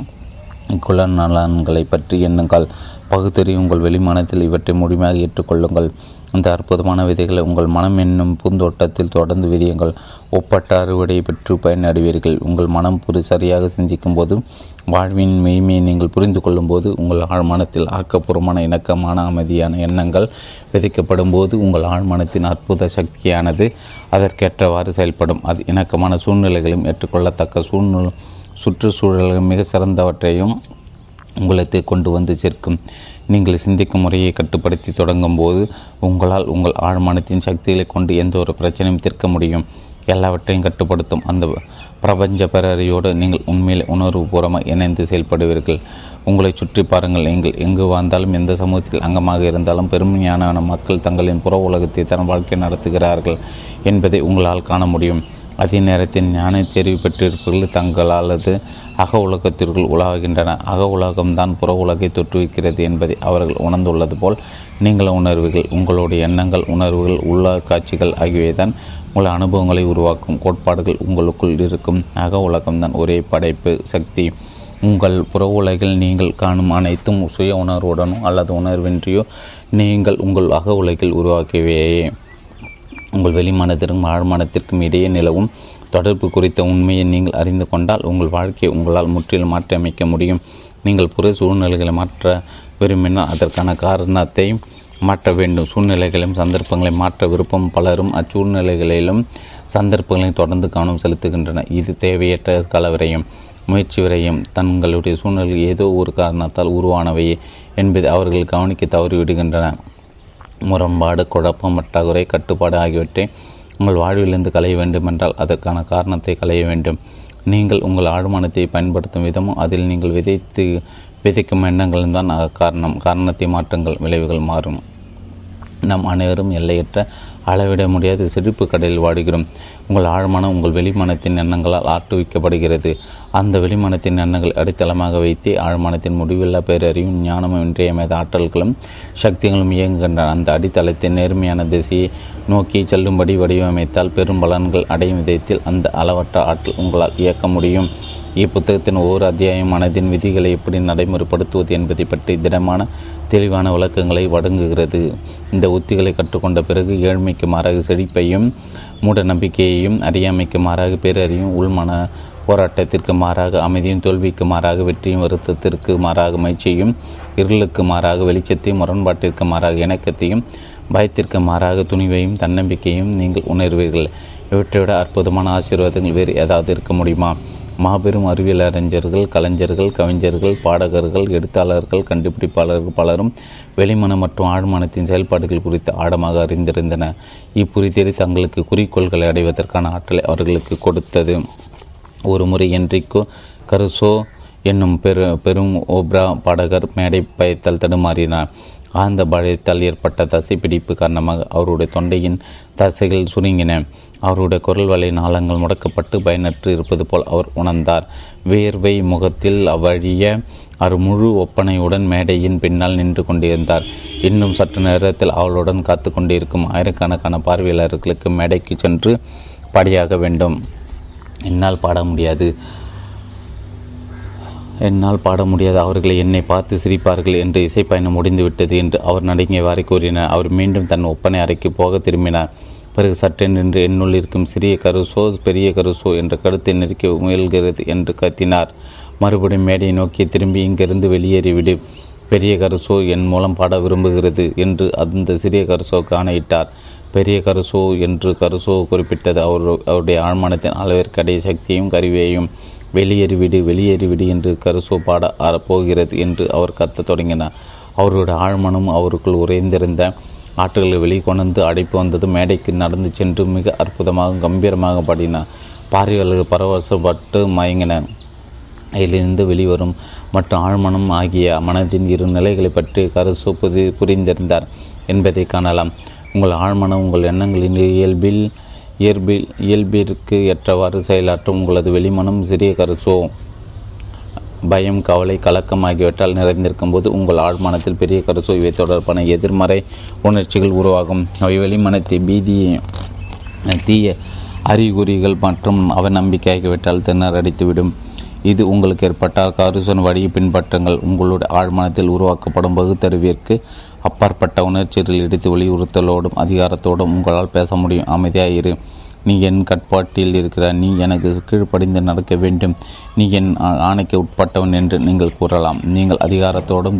இக்குள்ள நலன்களை பற்றி எண்ணுங்கள். பகுத்தறி உங்கள் வெளிமானத்தில் இவற்றை முழுமையாக ஏற்றுக்கொள்ளுங்கள். இந்த அற்புதமான விதைகளை உங்கள் மனம் என்னும் பூந்தோட்டத்தில் தொடர்ந்து விதியுங்கள். ஒப்பட்ட அறுவடையை பெற்று பயனடைவீர்கள். உங்கள் மனம் சரியாக சிந்திக்கும் போது, வாழ்வின் மெய்மையை நீங்கள் புரிந்து கொள்ளும் போது, உங்கள் ஆழ்மனத்தில் ஆக்கப்பூர்வமான இணக்கமான அமைதியான எண்ணங்கள் விதைக்கப்படும் போது உங்கள் ஆழ்மனத்தின் அற்புத சக்தியானது அதற்கேற்றவாறு செயல்படும். அது இணக்கமான சூழ்நிலைகளையும் ஏற்றுக்கொள்ளத்தக்க சுற்றுச்சூழல்கள் மிக சிறந்தவற்றையும் உங்களுக்கு கொண்டு வந்து சேர்க்கும். நீங்கள் சிந்திக்கும் முறையை கட்டுப்படுத்தி தொடங்கும் போது உங்களால் உங்கள் ஆழ்மனத்தின் சக்திகளை கொண்டு எந்த ஒரு பிரச்சனையும் தீர்க்க முடியும். எல்லாவற்றையும் கட்டுப்படுத்தும் அந்த பிரபஞ்ச பேரறியோடு நீங்கள் உண்மையில் உணர்வுபூர்வமாக இணைந்து செயல்படுவீர்கள். உங்களை சுற்றி பாருங்கள். நீங்கள் எங்கு வாழ்ந்தாலும், எந்த சமூகத்தில் அங்கமாக இருந்தாலும், பெருமையான மக்கள் தங்களின் புற உலகத்தை தன் வாழ்க்கை நடத்துகிறார்கள் என்பதை உங்களால் காண முடியும். அதே நேரத்தில் ஞான தெரிவு பெற்றிருப்பவர்கள் தங்களது அக உலகத்திற்குள் உலாகின்றன. அக உலகம்தான் புற உலகை தொற்றுவிக்கிறது என்பதை அவர்கள் உணர்ந்துள்ளது போல் நீங்கள் உணர்வுகள், உங்களுடைய எண்ணங்கள், உணர்வுகள், உள்ள காட்சிகள் ஆகியவைதான் உங்கள் அனுபவங்களை உருவாக்கும். கோட்பாடுகள் உங்களுக்குள் இருக்கும் அக உலகம்தான் ஒரே படைப்பு சக்தி. உங்கள் புற உலகில் நீங்கள் காணும் அனைத்தும் சுய உணர்வுடனோ அல்லது உணர்வின்றியோ நீங்கள் உங்கள் அக உலகில் உருவாக்கியவையே. உங்கள் வெளிமானத்திற்கும் ஆழ்மானத்திற்கும் இடையே நிலவும் தொடர்பு குறித்த உண்மையை நீங்கள் அறிந்து கொண்டால் உங்கள் வாழ்க்கையை உங்களால் முற்றிலும் மாற்றியமைக்க முடியும். நீங்கள் புற சூழ்நிலைகளை மாற்ற விரும்பினால் அதற்கான காரணத்தை மாற்ற வேண்டும். சூழ்நிலைகளையும் சந்தர்ப்பங்களை மாற்ற விருப்பம் பலரும் அச்சூழ்நிலைகளிலும் சந்தர்ப்பங்களையும் தொடர்ந்து கவனம் செலுத்துகின்றன. இது தேவையற்ற கலவரையும் முயற்சி விரையும். தங்களுடைய சூழ்நிலை ஏதோ ஒரு காரணத்தால் உருவானவையே என்பதை அவர்கள் கவனிக்க தவறிவிடுகின்றன. முரண்பாடு, குழப்பம், மற்றகுறை, கட்டுப்பாடு ஆகியவற்றை உங்கள் வாழ்விலிருந்து களைய வேண்டுமென்றால் அதற்கான காரணத்தை களைய வேண்டும். நீங்கள் உங்கள் ஆழ்மானத்தை பயன்படுத்தும் விதமும் அதில் நீங்கள் விதைக்கும் எண்ணங்களும் தான் காரணம். காரணத்தை மாற்றுங்கள், விளைவுகள் மாறும். நம் அனைவரும் எல்லையற்ற அளவிட முடியாத சிரிப்பு கடலில் வாடுகிறோம். உங்கள் ஆழ்மனம் உங்கள் வெளிமனத்தின் எண்ணங்களால் ஆட்டுவிக்கப்படுகிறது. அந்த வெளிமனத்தின் எண்ணங்கள் அடித்தளமாக வைத்து ஆழ்மனத்தின் முடிவில்லா பேரறிவும் ஞானமும் இன்றியமையாத ஆற்றல்களும் சக்திகளும் இயங்குகின்றன. அந்த அடித்தளத்தின் நேர்மையான திசையை நோக்கி செல்லும்படி வடிவமைத்தால் பெரும் பலன்கள் அடையும் விதத்தில் அந்த அளவற்ற ஆற்றல் உங்களால் இயக்க முடியும். இப்புத்தகத்தின் ஒவ்வொரு அத்தியாயம் மனதின் விதிகளை எப்படி நடைமுறைப்படுத்துவது என்பதை பற்றி திடமான தெளிவான விளக்கங்களை வழங்குகிறது. இந்த உத்திகளை கற்றுக்கொண்ட பிறகு ஏழ்மைக்கு மாறாக செழிப்பையும் மூட நம்பிக்கையையும் அறியாமைக்கு மாறாக பேரறியும் உள்மன போராட்டத்திற்கு மாறாக அமைதியும் தோல்விக்கு மாறாக வெற்றியும் வருத்தத்திற்கு மாறாக மகிழ்ச்சியும் இருளுக்கு மாறாக வெளிச்சத்தையும் முரண்பாட்டிற்கு மாறாக இணக்கத்தையும் பயத்திற்கு மாறாக துணிவையும் தன்னம்பிக்கையும் நீங்கள் உணர்வீர்கள். இவற்றைவிட அற்புதமான ஆசீர்வாதங்கள் வேறு ஏதாவது இருக்க முடியுமா? மாபெரும் அறிவியல் அறிஞர்கள், கலைஞர்கள், கவிஞர்கள், பாடகர்கள், எழுத்தாளர்கள், கண்டுபிடிப்பாளர்கள் பலரும் வெளிமனம் மற்றும் ஆழ்மனத்தின் செயல்பாடுகள் குறித்து ஆழமாக அறிந்திருந்தனர். இப்புரிதறி தங்களுக்கு குறிக்கோள்களை அடைவதற்கான ஆற்றலை அவர்களுக்கு கொடுத்தது. ஒரு முறை என்றிக்கோ கருசோ என்னும் பெரும் ஓப்ரா பாடகர் மேடை பயத்தால் தடுமாறினார். ஆழ்ந்த பயத்தால் ஏற்பட்ட தசை பிடிப்பு காரணமாக அவருடைய தொண்டையின் தசைகள் சுருங்கின. அவருடைய குரல் வலை நாளங்கள் முடக்கப்பட்டு பயனற்று இருப்பது போல் அவர் உணர்ந்தார். வேர்வை முகத்தில் அவ்வழிய அவர் முழு ஒப்பனையுடன் மேடையின் பின்னால் நின்று கொண்டிருந்தார். இன்னும் சற்று நேரத்தில் அவளுடன் காத்து கொண்டிருக்கும் ஆயிரக்கணக்கான பார்வையாளர்களுக்கு மேடைக்கு சென்று பாடியாக வேண்டும். என்னால் பாட முடியாது, அவர்களை என்னை பார்த்து சிரிப்பார்கள் என்று இசைப்பயணம் முடிந்துவிட்டது என்று அவர் நடுங்கியவாறு கூறினார். அவர் மீண்டும் தன் ஒப்பனை அறைக்கு போக திரும்பினார். பிறகு சற்றே நின்று என்னுள் இருக்கும் சிறிய கருசோ பெரிய கருசோ என்ற கருத்தை நெருக்க முயல்கிறது என்று கத்தினார். மறுபடியும் மேடையை நோக்கி திரும்பி இங்கிருந்து வெளியேறிவிடு, பெரிய கருசோ என் மூலம் பாட விரும்புகிறது என்று அந்த சிறிய கருசோ காணையிட்டார். பெரிய கருசோ என்று கருசோ குறிப்பிட்டது அவருடைய ஆழ்மானத்தின் அளவிற்கடைய சக்தியையும் கருவியையும். வெளியேறிவிடு, வெளியேறிவிடு என்று கருசோ பாட போகிறது என்று அவர் கத்த தொடங்கினார். அவருடைய ஆழ்மனம் அவருக்குள் உறைந்திருந்த ஆற்றல்களை வெளிக்கொணர்ந்து அடைப்பு வந்தது. மேடைக்கு நடந்து சென்று மிக அற்புதமாக கம்பீரமாக பாடினார். பார்வையாளர்கள் பரவசப்பட்டு மயங்கினர். இதிலிருந்து வெளிவரும் மற்றும் ஆழ்மனம் ஆகிய மனதின் இரு நிலைகளை பற்றி கருசோ புரிந்திருந்தார் என்பதை காணலாம். உங்கள் ஆழ்மனம் உங்கள் எண்ணங்களின் இயல்பிற்கு ஏற்றவாறு செயலாற்றும். உங்களது வெளிமனம் சிறிய கருசோ பயம், கவலை, கலக்கம் ஆகியவற்றால் நிறைந்திருக்கும் போது உங்கள் ஆழ்மனத்தில் பெரிய கருசோ இவை தொடர்பான எதிர்மறை உணர்ச்சிகள் உருவாகும். அவை வெளிமனத்தை பீதியை தீய அறிகுறிகள் மற்றும் அவநம்பிக்கை ஆகியவற்றால் திணறடித்துவிடும். இது உங்களுக்கு ஏற்பட்டால் கருசோன் வழியை பின்பற்றுங்கள். உங்களுடைய ஆழ்மனத்தில் உருவாக்கப்படும் பகுத்தறிவிற்கு அப்பாற்பட்ட உணர்ச்சிகள் எடுத்து வலியுறுத்தலோடும் அதிகாரத்தோடும் உங்களால் பேச முடியும். அமைதியாயிரு, நீ என் கட்பாட்டில் இருக்கிறாய், நீ எனக்கு கீழ்ப்படிந்து நடக்க வேண்டும், நீ என் ஆணைக்கு உட்பட்டவன் என்று நீங்கள் கூறலாம். நீங்கள் அதிகாரத்தோடும்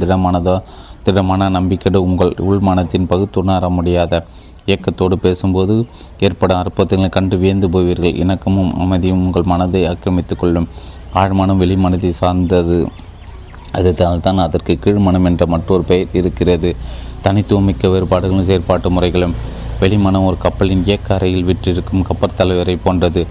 திடமான நம்பிக்கையோடு உங்கள் உள்மனத்தின் பகுத்துணர முடியாத இயக்கத்தோடு பேசும்போது ஏற்படும் அற்புதங்களை கண்டு வியந்து போவீர்கள். இணக்கமும் அமைதியும் உங்கள் மனதை ஆக்கிரமித்துக் கொள்ளும். ஆழ்மனம் வெளிமனத்தை சார்ந்தது, அதுதான் அதற்கு கீழ்மனம் என்ற மற்றொரு பெயர் இருக்கிறது. தனித்துவமிக்க வேறுபாடுகளும் செயற்பாட்டு முறைகளும். வெளிமனம் ஒரு கப்பலின் இயக்க அறையில் விற்றிருக்கும் கப்பற் தலைவரை போன்றது.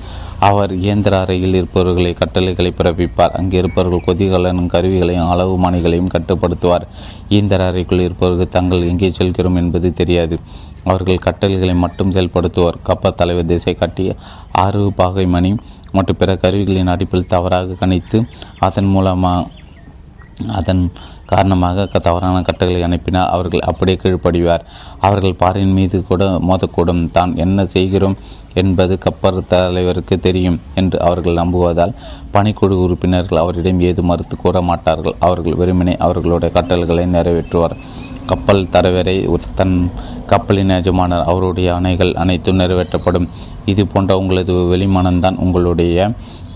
அவர் இயந்திர அறையில் இருப்பவர்களை கட்டளைகளை பிறப்பிப்பார். அங்கே இருப்பவர்கள் கொதிகலனும் கருவிகளையும் அளவு மணிகளையும் கட்டுப்படுத்துவார். இயந்திர அறைக்குள் இருப்பவர்கள் தாங்கள் எங்கே செல்கிறோம் என்பது தெரியாது. அவர்கள் கட்டளைகளை மட்டும் செயல்படுத்துவார். கப்பற் தலைவர் திசை காட்டி ஆறு பாகை மணி மற்றும் பிற கருவிகளின் அடிப்பில் தவறாக கணித்து அதன் காரணமாக தவறான கட்டளை அனுப்பினால் அவர்கள் அப்படியே கீழ்ப்படிவார். அவர்கள் பாறையின் மீது கூட மோதக்கூடும். தான் என்ன செய்கிறோம் என்பது கப்பர் தலைவருக்கு தெரியும் என்று அவர்கள் நம்புவதால் பணிக்குழு உறுப்பினர்கள் அவரிடம் ஏது மறுத்து கூற மாட்டார்கள். அவர்கள் வெறுமனே அவர்களுடைய கட்டளைகளை நிறைவேற்றுவார். கப்பல் தலைவரை தன் கப்பலின் எஜமானர், அவருடைய ஆணைகள் அனைத்தும் நிறைவேற்றப்படும். இது போன்ற உங்களது வெளிமானம்தான் உங்களுடைய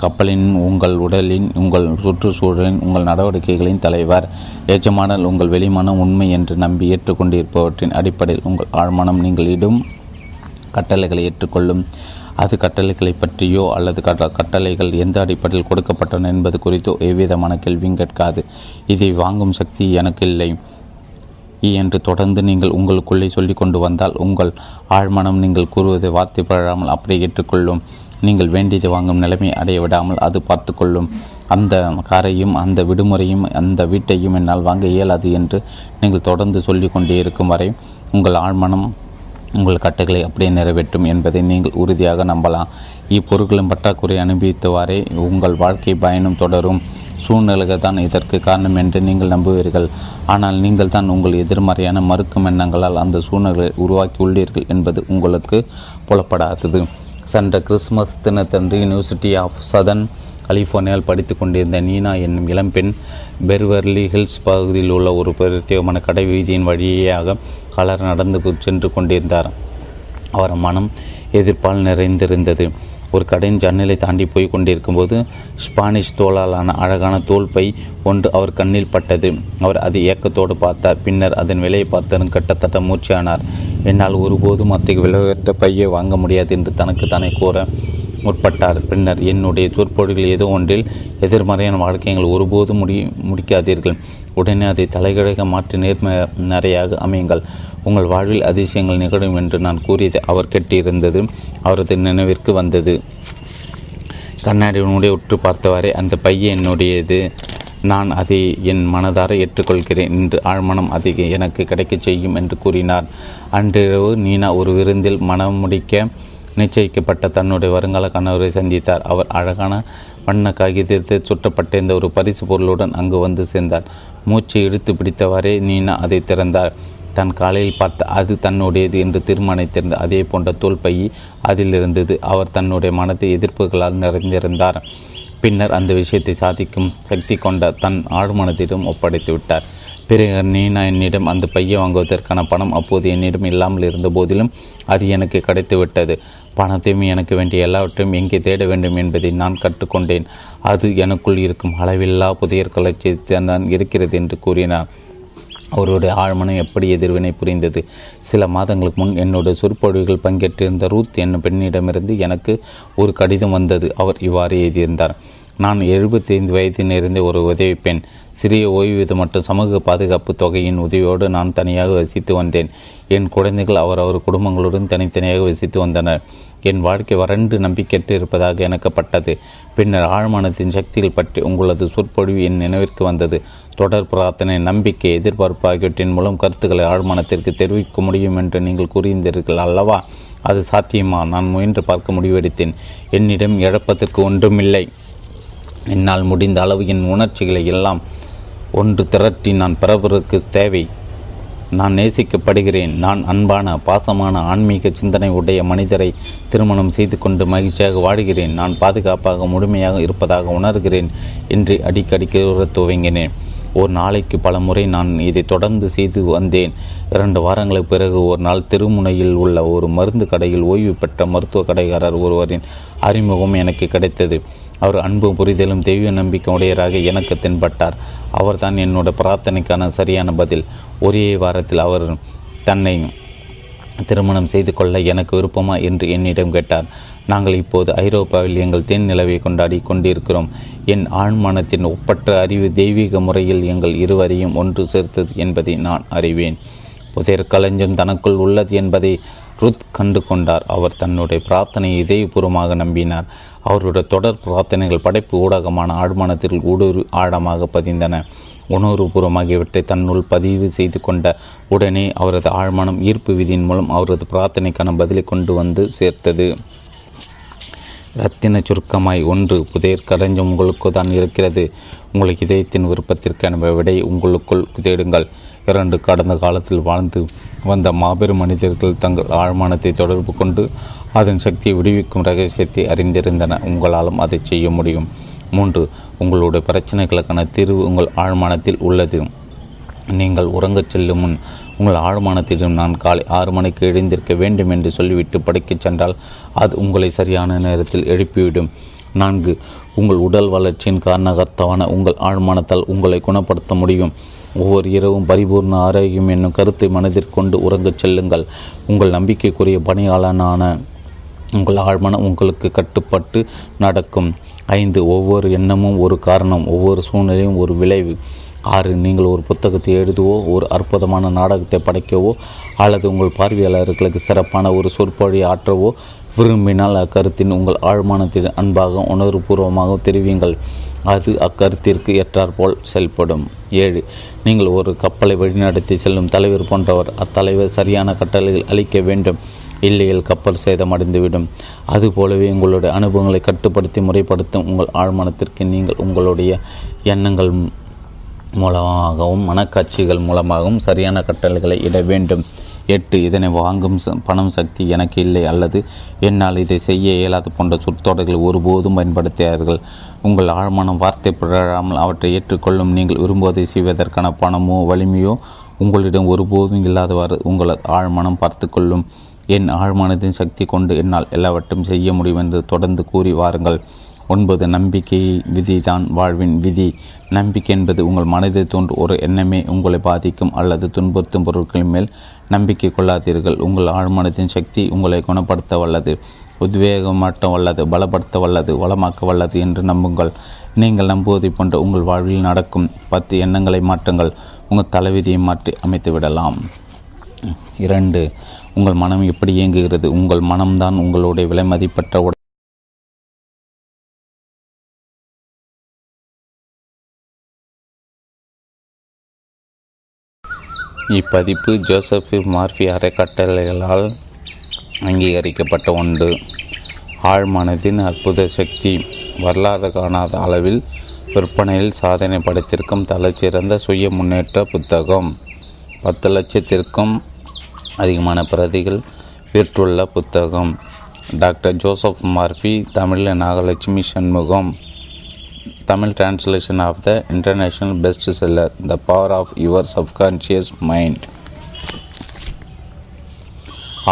கப்பலின், உங்கள் உடலின், உங்கள் சுற்றுச்சூழலின், உங்கள் நடவடிக்கைகளின் தலைவர் எஜமானர். உங்கள் வெளிமனம் உண்மை என்று நம்பி ஏற்றுக்கொண்டிருப்பவற்றின் அடிப்படையில் உங்கள் ஆழ்மனம் நீங்கள் இடும் கட்டளைகளை ஏற்றுக்கொள்ளும். அது கட்டளைகளை பற்றியோ அல்லது கட்டளைகள் எந்த அடிப்படையில் கொடுக்கப்பட்டன என்பது குறித்தோ எவ்விதமான கேள்வியும் கேட்காது. இதை வாங்கும் சக்தி எனக்கு இல்லை என்று தொடர்ந்து நீங்கள் உங்களுக்குள்ளே சொல்லி கொண்டு வந்தால் உங்கள் ஆழ்மனம் நீங்கள் கூறுவதை வார்த்தை பழாமல் அப்படியே ஏற்றுக்கொள்ளும். நீங்கள் வேண்டியது வாங்கும் நிலைமை அடைய விடாமல் அது பார்த்து கொள்ளும். அந்த காரையும் அந்த விடுமுறையும் அந்த வீட்டையும் என்னால் வாங்க இயலாது என்று நீங்கள் தொடர்ந்து சொல்லி கொண்டே இருக்கும் வரை உங்கள் ஆழ்மனம் உங்கள் கட்டுகளை அப்படியே நிறைவேற்றும் என்பதை நீங்கள் உறுதியாக நம்பலாம். இப்பொருட்களின் பற்றாக்குறை அனுபவித்தவாறே உங்கள் வாழ்க்கை பயணம் தொடரும். சூழ்நிலைகள் தான் இதற்கு காரணம் என்று நீங்கள் நம்புவீர்கள். ஆனால் நீங்கள் தான் உங்கள் எதிர்மறையான மறுக்கும் எண்ணங்களால் அந்த சூழ்நிலை உருவாக்கியுள்ளீர்கள் என்பது உங்களுக்கு புலப்படாதது. சென்ற கிறிஸ்மஸ் தினத்தன்று யூனிவர்சிட்டி ஆஃப் சதர்ன் கலிஃபோர்னியாவில் படித்து கொண்டிருந்த நீனா என்னும் இளம்பெண் பெர்வர்லி ஹில்ஸ் பகுதியில் உள்ள ஒரு பிரத்யேகமான கடை வீதியின் வழியாக கலர் நடந்து சென்று கொண்டிருந்தார். அவர் மனம் எதிர்ப்பால் நிறைந்திருந்தது. ஒரு கடையின் ஜன்னலை தாண்டி போய் கொண்டிருக்கும்போது ஸ்பானிஷ் தோளாலான அழகான தோல்பை ஒன்று அவர் கண்ணில் பட்டது. அவர் அதை ஏக்கத்தோடு பார்த்தார். பின்னர் அதன் விலையை பார்த்ததும் கிட்டத்தட்ட மூச்சையானார். என்னால் ஒருபோதும் அத்தகைய விலை உயர்த்த பையை வாங்க முடியாது என்று தனக்கு தானே கூற முற்பட்டார். பின்னர் என்னுடைய சொற்பொழிகள் ஏதோ ஒன்றில் எதிர்மறையான வாழ்க்கைகள் ஒருபோதும் முடிக்காதீர்கள். உடனே அதை தலைகீழாக மாற்றி நேர்மறையாக அமையுங்கள். உங்கள் வாழ்வில் அதிசயங்கள் நிகழும் என்று நான் கூறியது அவர் கேட்டிருந்தது அவரது நினைவிற்கு வந்தது. கண்ணாடியினுடைய உற்று பார்த்தவாறே, அந்த பையே என்னுடையது. நான் அதை என் மனதார ஏற்றுக்கொள்கிறேன் என்று ஆழ்மனம் அதை எனக்கு கிடைக்கச் செய்யும் என்று கூறினார். அன்றிரவு நீனா ஒரு விருந்தில் மனம் முடிக்க நிச்சயிக்கப்பட்ட தன்னுடைய வருங்கால கணவரை சந்தித்தார். அவர் அழகான வண்ண காகிதத்தை சுட்டப்பட்ட இந்த ஒரு பரிசு பொருளுடன் அங்கு வந்து சேர்ந்தார். மூச்சை இழுத்து பிடித்தவாறே நீனா அதை திறந்தார். தன் காலையில் பார்த்த அது தன்னுடையது என்று தீர்மானித்திருந்த அதே போன்ற தோல்பையை அதில் இருந்தது. அவர் தன்னுடைய மனத்தை எதிர்ப்புகளால் நிறைந்திருந்தார். பின்னர் அந்த விஷயத்தை சாதிக்கும் சக்தி கொண்ட தன் ஆழ்மனத்திடம் ஒப்படைத்து விட்டார். பிறகு நீனா என்னிடம் அந்த பையை வாங்குவதற்கான பணம் அப்போது என்னிடம் இல்லாமல் இருந்த போதிலும் அது எனக்கு கிடைத்து விட்டது. பணத்தையும் எனக்கு வேண்டிய எல்லாவற்றையும் எங்கே தேட வேண்டும் என்பதை நான் கற்றுக்கொண்டேன். அது எனக்குள் இருக்கும் அளவில்லா புதையற்களை தான் இருக்கிறது என்று கூறினார். அவருடைய ஆழ்மனம் எப்படி எதிர்வினை புரிந்தது. சில மாதங்களுக்கு முன் என்னுடைய சொற்பொழிவுகள் பங்கேற்றிருந்த ரூத் என்னும் பெண்ணிடமிருந்து எனக்கு ஒரு கடிதம் வந்தது. அவர் இவ்வாறு எழுதியிருந்தார். நான் 75 வயது நிறைந்த ஒரு உதவி பெண். சிறிய ஓய்வூதியம் மற்றும் சமூக பாதுகாப்பு தொகையின் உதவியோடு நான் தனியாக வசித்து வந்தேன். என் குழந்தைகள் அவரவர் குடும்பங்களுடன் தனித்தனியாக வசித்து வந்தனர். என் வாழ்க்கை வறண்டு நம்பிக்கையற்று இருப்பதாக எனக்கப்பட்டது. பின்னர் ஆழ்மானத்தின் சக்திகள் பற்றி உங்களது சொற்பொழிவு என் நினைவிற்கு வந்தது. தொடர் பிரார்த்தனை, நம்பிக்கை, எதிர்பார்ப்பு ஆகியவற்றின் மூலம் கருத்துக்களை ஆழ்மானத்திற்கு தெரிவிக்க முடியும் என்று நீங்கள் கூறியிருந்தீர்கள் அல்லவா? அது சாத்தியமா? நான் முயன்று பார்க்க முடிவெடுத்தேன். என்னிடம் இழப்பதற்கு ஒன்றுமில்லை. என்னால் முடிந்த அளவு என் உணர்ச்சிகளை எல்லாம் ஒன்று திரட்டி நான் பிறருக்கு தேவை. நான் நேசிக்கப்படுகிறேன். நான் அன்பான, பாசமான, ஆன்மீக சிந்தனை உடைய மனிதரை திருமணம் செய்து கொண்டு மகிழ்ச்சியாக வாடுகிறேன். நான் பாதுகாப்பாக, முழுமையாக இருப்பதாக உணர்கிறேன் என்று அடிக்கடி துவங்கினேன். ஒரு நாளைக்கு பல முறை நான் இதை தொடர்ந்து செய்து வந்தேன். 2 வாரங்களுக்கு பிறகு ஒரு நாள் திருமுனையில் உள்ள ஒரு மருந்து கடையில் ஓய்வு பெற்ற மருத்துவ கடைக்காரர் ஒருவரின் அறிமுகம் எனக்கு கிடைத்தது. அவர் அன்பு, புரிதலும் தெய்வ நம்பிக்கை உடையராக எனக்கு தென்பட்டார். அவர்தான் என்னோட பிரார்த்தனைக்கான சரியான பதில். ஒரே வாரத்தில் அவர் தன்னை திருமணம் செய்து கொள்ள எனக்கு விருப்பமா என்று என்னிடம் கேட்டார். நாங்கள் இப்போது ஐரோப்பாவில் எங்கள் தேன் நிலவை கொண்டாடி கொண்டிருக்கிறோம். என் ஆழ்மானத்தின் ஒப்பற்ற அறிவு தெய்வீக முறையில் எங்கள் இருவரையும் ஒன்று சேர்த்தது என்பதை நான் அறிவேன். புதையற் களஞ்சியம் தனக்குள் உள்ளது என்பதை ருத் கண்டு கொண்டார். அவர் தன்னுடைய பிரார்த்தனையை இதயபூர்வமாக நம்பினார். அவருடைய தொடர் பிரார்த்தனைகள் படைப்பு ஊடகமான ஆழ்மானத்தில் ஊடுரு ஆழமாக பதிந்தன. உணர்வுபூர்வமாகியவற்றை தன்னுள் பதிவு செய்து கொண்ட உடனே அவரது ஆழ்மானம் ஈர்ப்பு விதியின் மூலம் அவரது பிரார்த்தனைக்கான பதிலை கொண்டு வந்து சேர்த்தது. இரத்தின சுருக்கமாய் 1. புதையற் களஞ்சியம் உங்களுக்கு தான் இருக்கிறது. உங்களுக்கு இதயத்தின் விருப்பத்திற்கான விடை உங்களுக்குள் தேடுங்கள். 2. கடந்த காலத்தில் வாழ்ந்து வந்த மாபெரும் மனிதர்கள் தங்கள் ஆழ்மானத்தை தொடர்பு கொண்டு அதன் சக்தியை விடுவிக்கும் ரகசியத்தை அறிந்திருந்தன. உங்களாலும் அதை செய்ய முடியும். 3. உங்களுடைய பிரச்சனைகளுக்கான தீர்வு உங்கள் ஆழ்மானத்தில் உள்ளது. நீங்கள் உறங்கச் செல்லும் முன் உங்கள் ஆழ்மானத்திலும் நான் காலை 6 மணிக்கு எழுந்திருக்க வேண்டும் என்று சொல்லிவிட்டு படுக்கச் சென்றால் அது உங்களை சரியான நேரத்தில் எழுப்பிவிடும். 4. உங்கள் உடல் வளர்ச்சியின் காரணகர்த்தாவான உங்கள் ஆழ்மானத்தால் உங்களை குணப்படுத்த முடியும். ஒவ்வொரு இரவும் பரிபூர்ண ஆரோக்கியம் என்னும் கருத்தை மனதிற்கொண்டு உறங்கச் செல்லுங்கள். உங்கள் நம்பிக்கைக்குரிய பணியாளனான உங்கள் ஆழ்மனம் உங்களுக்கு கட்டுப்பட்டு நடக்கும். 5. ஒவ்வொரு எண்ணமும் ஒரு காரணம், ஒவ்வொரு சூழ்நிலையும் ஒரு விளைவு. 6. நீங்கள் ஒரு புத்தகத்தை எழுதுவோ, ஒரு அற்புதமான நாடகத்தை படைக்கவோ அல்லது உங்கள் பார்வையாளர்களுக்கு சிறப்பான ஒரு சொற்பொழியை ஆற்றவோ விரும்பினால் அக்கருத்தின் உங்கள் ஆழ்மானத்தின் அன்பாக, உணர்வுபூர்வமாக தெரிவியுங்கள். அது அக்கருத்திற்கு ஏற்றாற்போல் செயல்படும். 7. நீங்கள் ஒரு கப்பலை வழிநடத்தி செல்லும் தலைவர் போன்றவர். அத்தலைவர் சரியான கட்டளைகள் அளிக்க வேண்டும், இல்லையில் கப்பல் சேதமடைந்துவிடும். அதுபோலவே உங்களுடைய அனுபவங்களை கட்டுப்படுத்தி முறைப்படுத்தும் உங்கள் ஆழ்மனத்திற்கு நீங்கள் உங்களுடைய எண்ணங்கள் மூலமாகவும் மனக்காட்சிகள் மூலமாகவும் சரியான கட்டளைகளை இட வேண்டும். 8. இதனை வாங்கும் பணம் சக்தி எனக்கு இல்லை அல்லது என்னால் இதை செய்ய இயலாது போன்ற சொற்றொடர்களை ஒருபோதும் பயன்படுத்தியார்கள். உங்கள் ஆழ்மனம் வார்த்தை பிறழாமல் அவற்றை ஏற்றுக்கொள்ளும். நீங்கள் விரும்புவதை செய்வதற்கான பணமோ வலிமையோ உங்களிடம் ஒருபோதும் இல்லாதவாறு உங்கள் ஆழ்மனம் பார்த்து கொள்ளும். என் ஆழ்மனத்தின் சக்தி கொண்டு என்னால் எல்லாவற்றையும் செய்ய முடியும் என்று தொடர்ந்து கூறி வாருங்கள். 9. நம்பிக்கை விதி தான் வாழ்வின் விதி. நம்பிக்கை என்பது உங்கள் மனதை தோன்று ஒரு எண்ணமே உங்களை பாதிக்கும் அல்லது துன்புறுத்தும் பொருட்களின் மேல் நம்பிக்கை கொள்ளாதீர்கள். உங்கள் ஆழ்மனத்தின் சக்தி உங்களை குணப்படுத்த வல்லது, உத்வேகமாட்ட வல்லது, பலப்படுத்த வல்லது, வளமாக்க வல்லது என்று நம்புங்கள். நீங்கள் நம்புவதை போன்ற உங்கள் வாழ்வில் நடக்கும். 10. எண்ணங்களை மாற்றுங்கள், உங்கள் தலைவிதியை மாற்றி அமைத்து விடலாம். 2. உங்கள் மனம் எப்படி இயங்குகிறது? உங்கள் மனம்தான் உங்களுடைய விலைமதிப்பற்ற இப்பதிப்பு ஜோசப் மர்ஃபி அறக்கட்டளைகளால் அங்கீகரிக்கப்பட்ட ஒன்று. ஆழ்மனதின் அற்புத சக்தி வரலாறு காணாத அளவில் விற்பனையில் சாதனை படைத்திருக்கும் தலைச்சிறந்த சுய முன்னேற்ற புத்தகம். 10 லட்சத்திற்கும் அதிகமான பிரதிகள் பெற்றுள்ள புத்தகம். டாக்டர் ஜோசப் மர்ஃபி, தமிழில் Nagalakshmi Shanmugam. Tamil translation of the international best seller the power of your subconscious mind.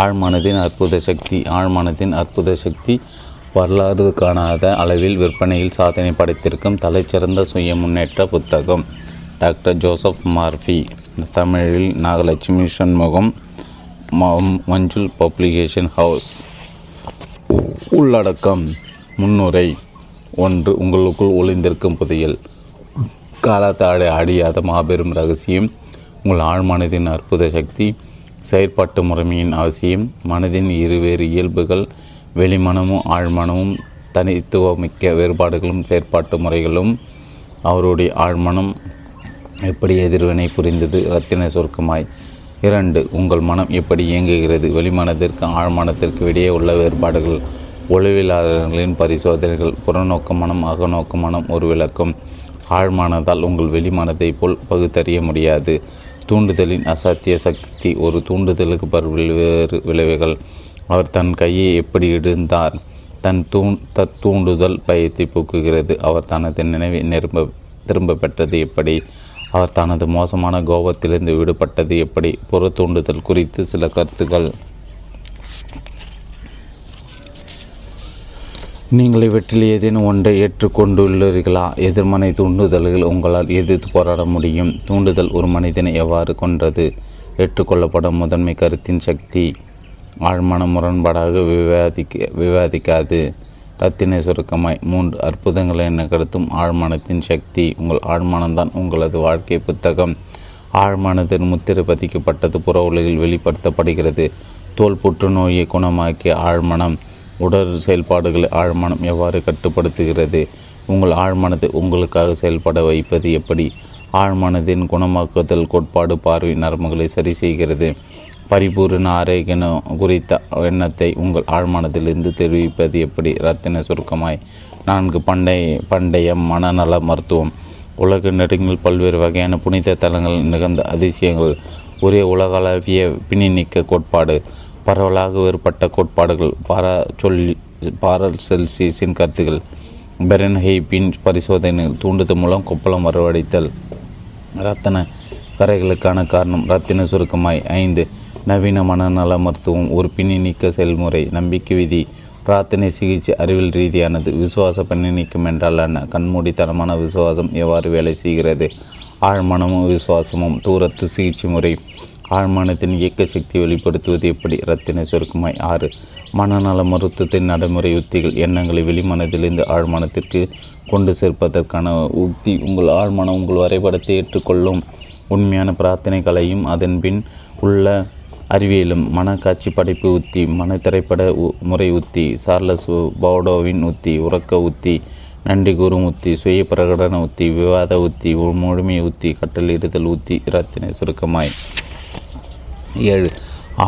ஆழ்மனதின் அற்புத சக்தி. ஆழ்மனதின் அற்புத சக்தி வரலாறு காணாத அளவில் விற்பனையில் சாதனை படைத்திருக்கும் தலைச்சிறந்த சுய முன்னேற்ற புத்தகம். டாக்டர் ஜோசப் மர்ஃபி, தமிழில் நாகலட்சுமி சண்முகம், மஞ்சுல் பப்ளிகேஷன் ஹவுஸ். உள்ளடக்கம். முன்னுரை. 1. உங்களுக்குள் ஒளிந்திருக்கும் புதையல். காலத்தாடை அடியாத மாபெரும் ரகசியம். உங்கள் ஆழ்மனதின் அற்புத சக்தி. செயற்பாட்டு முறைமையின் அவசியம். மனதின் இருவேறு இயல்புகள். வெளிமனமும் ஆழ்மனமும் தனித்துவமிக்க வேறுபாடுகளும் செயற்பாட்டு முறைகளும். அவருடைய ஆழ்மனம் எப்படி எதிர்வினை புரிந்தது? இரத்தின சுருக்கமாய். 2. உங்கள் மனம் எப்படி இயங்குகிறது? வெளிமனத்திற்கு ஆழ்மனத்திற்கு இடையே உள்ள வேறுபாடுகள். ஒளிவியலாளர்களின் பரிசோதனைகள். புறநோக்க மனம், அகநோக்க மனம் ஒரு விளக்கம். ஆழ்மனதால் உங்கள் வெளிமனத்தை போல் பகுத்தறிய முடியாது. தூண்டுதலின் அசாத்திய சக்தி. ஒரு தூண்டுதலுக்கு பல்வேறு விளைவுகள். அவர் தன் கையை எப்படி இடுந்தார்? தூண்டுதல் பயத்தை போக்குகிறது. அவர் தனது நினைவை திரும்ப பெற்றது எப்படி? அவர் தனது மோசமான கோபத்திலிருந்து விடுபட்டது எப்படி? புற தூண்டுதல் குறித்து சில கருத்துக்கள். நீங்கள் இவற்றில் ஏதேனும் ஒன்றை ஏற்றுக்கொண்டுள்ளீர்களா? எதிர்மனை தூண்டுதல்கள் உங்களால் எதிர்த்து போராட முடியும். தூண்டுதல் ஒரு மனிதனை எவ்வாறு கொன்றது? ஏற்றுக்கொள்ளப்படும் முதன்மை கருத்தின் சக்தி. ஆழ்மன முரண்பாடாக விவாதிக்காது. ரத்தினை சுருக்கமாய். 3. அற்புதங்களை நிகழ்த்தும் ஆழ்மனத்தின் சக்தி. உங்கள் ஆழ்மனம்தான் உங்களது வாழ்க்கை புத்தகம். ஆழ்மனத்தின் முத்திரை பதிக்கப்பட்டது புற உலகில் வெளிப்படுத்தப்படுகிறது. தோல் புற்றுநோயை குணமாக்கிய ஆழ்மனம். உடல் செயல்பாடுகளை ஆழ்மனம் எவ்வாறு கட்டுப்படுத்துகிறது? உங்கள் ஆழ்மனத்தை உங்களுக்காக செயல்பட வைப்பது எப்படி? ஆழ்மனதின் குணமாக்குதல் கோட்பாடு பார்வை நரம்புகளை சரி செய்கிறது. பரிபூரண ஆரோக்கியம் குறித்த எண்ணத்தை உங்கள் ஆழ்மனத்திலிருந்து தெரிவிப்பது எப்படி? இரத்தின சுருக்கமாய். 4. பண்டைய மனநல மருத்துவம். உலக நெடுங்கில் பல்வேறு வகையான புனித தலங்கள் நிகழ்ந்த அதிசயங்கள். ஒரே உலகளாவிய பின்னிக்க கோட்பாடு. பரவலாக வேறுபட்ட கோட்பாடுகள். பாரசெல்சியஸின் கருத்துக்கள். பெரன்ஹெய்பின் பரிசோதனைகள். தூண்டுதல் மூலம் கொப்பளம் வரவழைத்தல். இரத்தன கரைகளுக்கான காரணம். இரத்தின சுருக்கமாய். 5. நவீன மனநல மருத்துவம் ஒரு பின்னிக்க செயல்முறை. நம்பிக்கை விதி. பிரார்த்தனை சிகிச்சை அறிவியல் ரீதியானது. விசுவாச பின்னிக்கும் என்றாலான கண்மூடித்தனமான விசுவாசம் எவ்வாறு வேலை செய்கிறது? ஆழ்மனமும் விசுவாசமும். தூரத்து சிகிச்சை முறை. ஆழ்மனத்தின் இயக்க சக்தி வெளிப்படுத்துவது எப்படி? இரத்தின சுருக்குமாய். 6. மனநல மருத்துவத்தின் நடைமுறை உத்திகள். எண்ணங்களை வெளிமனத்திலிருந்து ஆழ்மனத்திற்கு கொண்டு சேர்ப்பதற்கான உத்தி. உங்கள் ஆழ்மனம் உங்கள் வரைபடத்தை ஏற்றுக்கொள்ளும். உண்மையான பிரார்த்தனைகளையும் அதன் பின் உள்ள அறிவியலும். மனக்காட்சி படைப்பு உத்தி. மன திரைப்பட முறை உத்தி. சார்லஸ் பவுடோவின் உத்தி. உறக்க உத்தி. நன்றி குரு உத்தி, சுய பிரகடன உத்தி, விவாத உத்தி, முழுமை உத்தி, கட்டளிடுதல் உத்தி. இரத்தினை சுருக்கமாய் 7.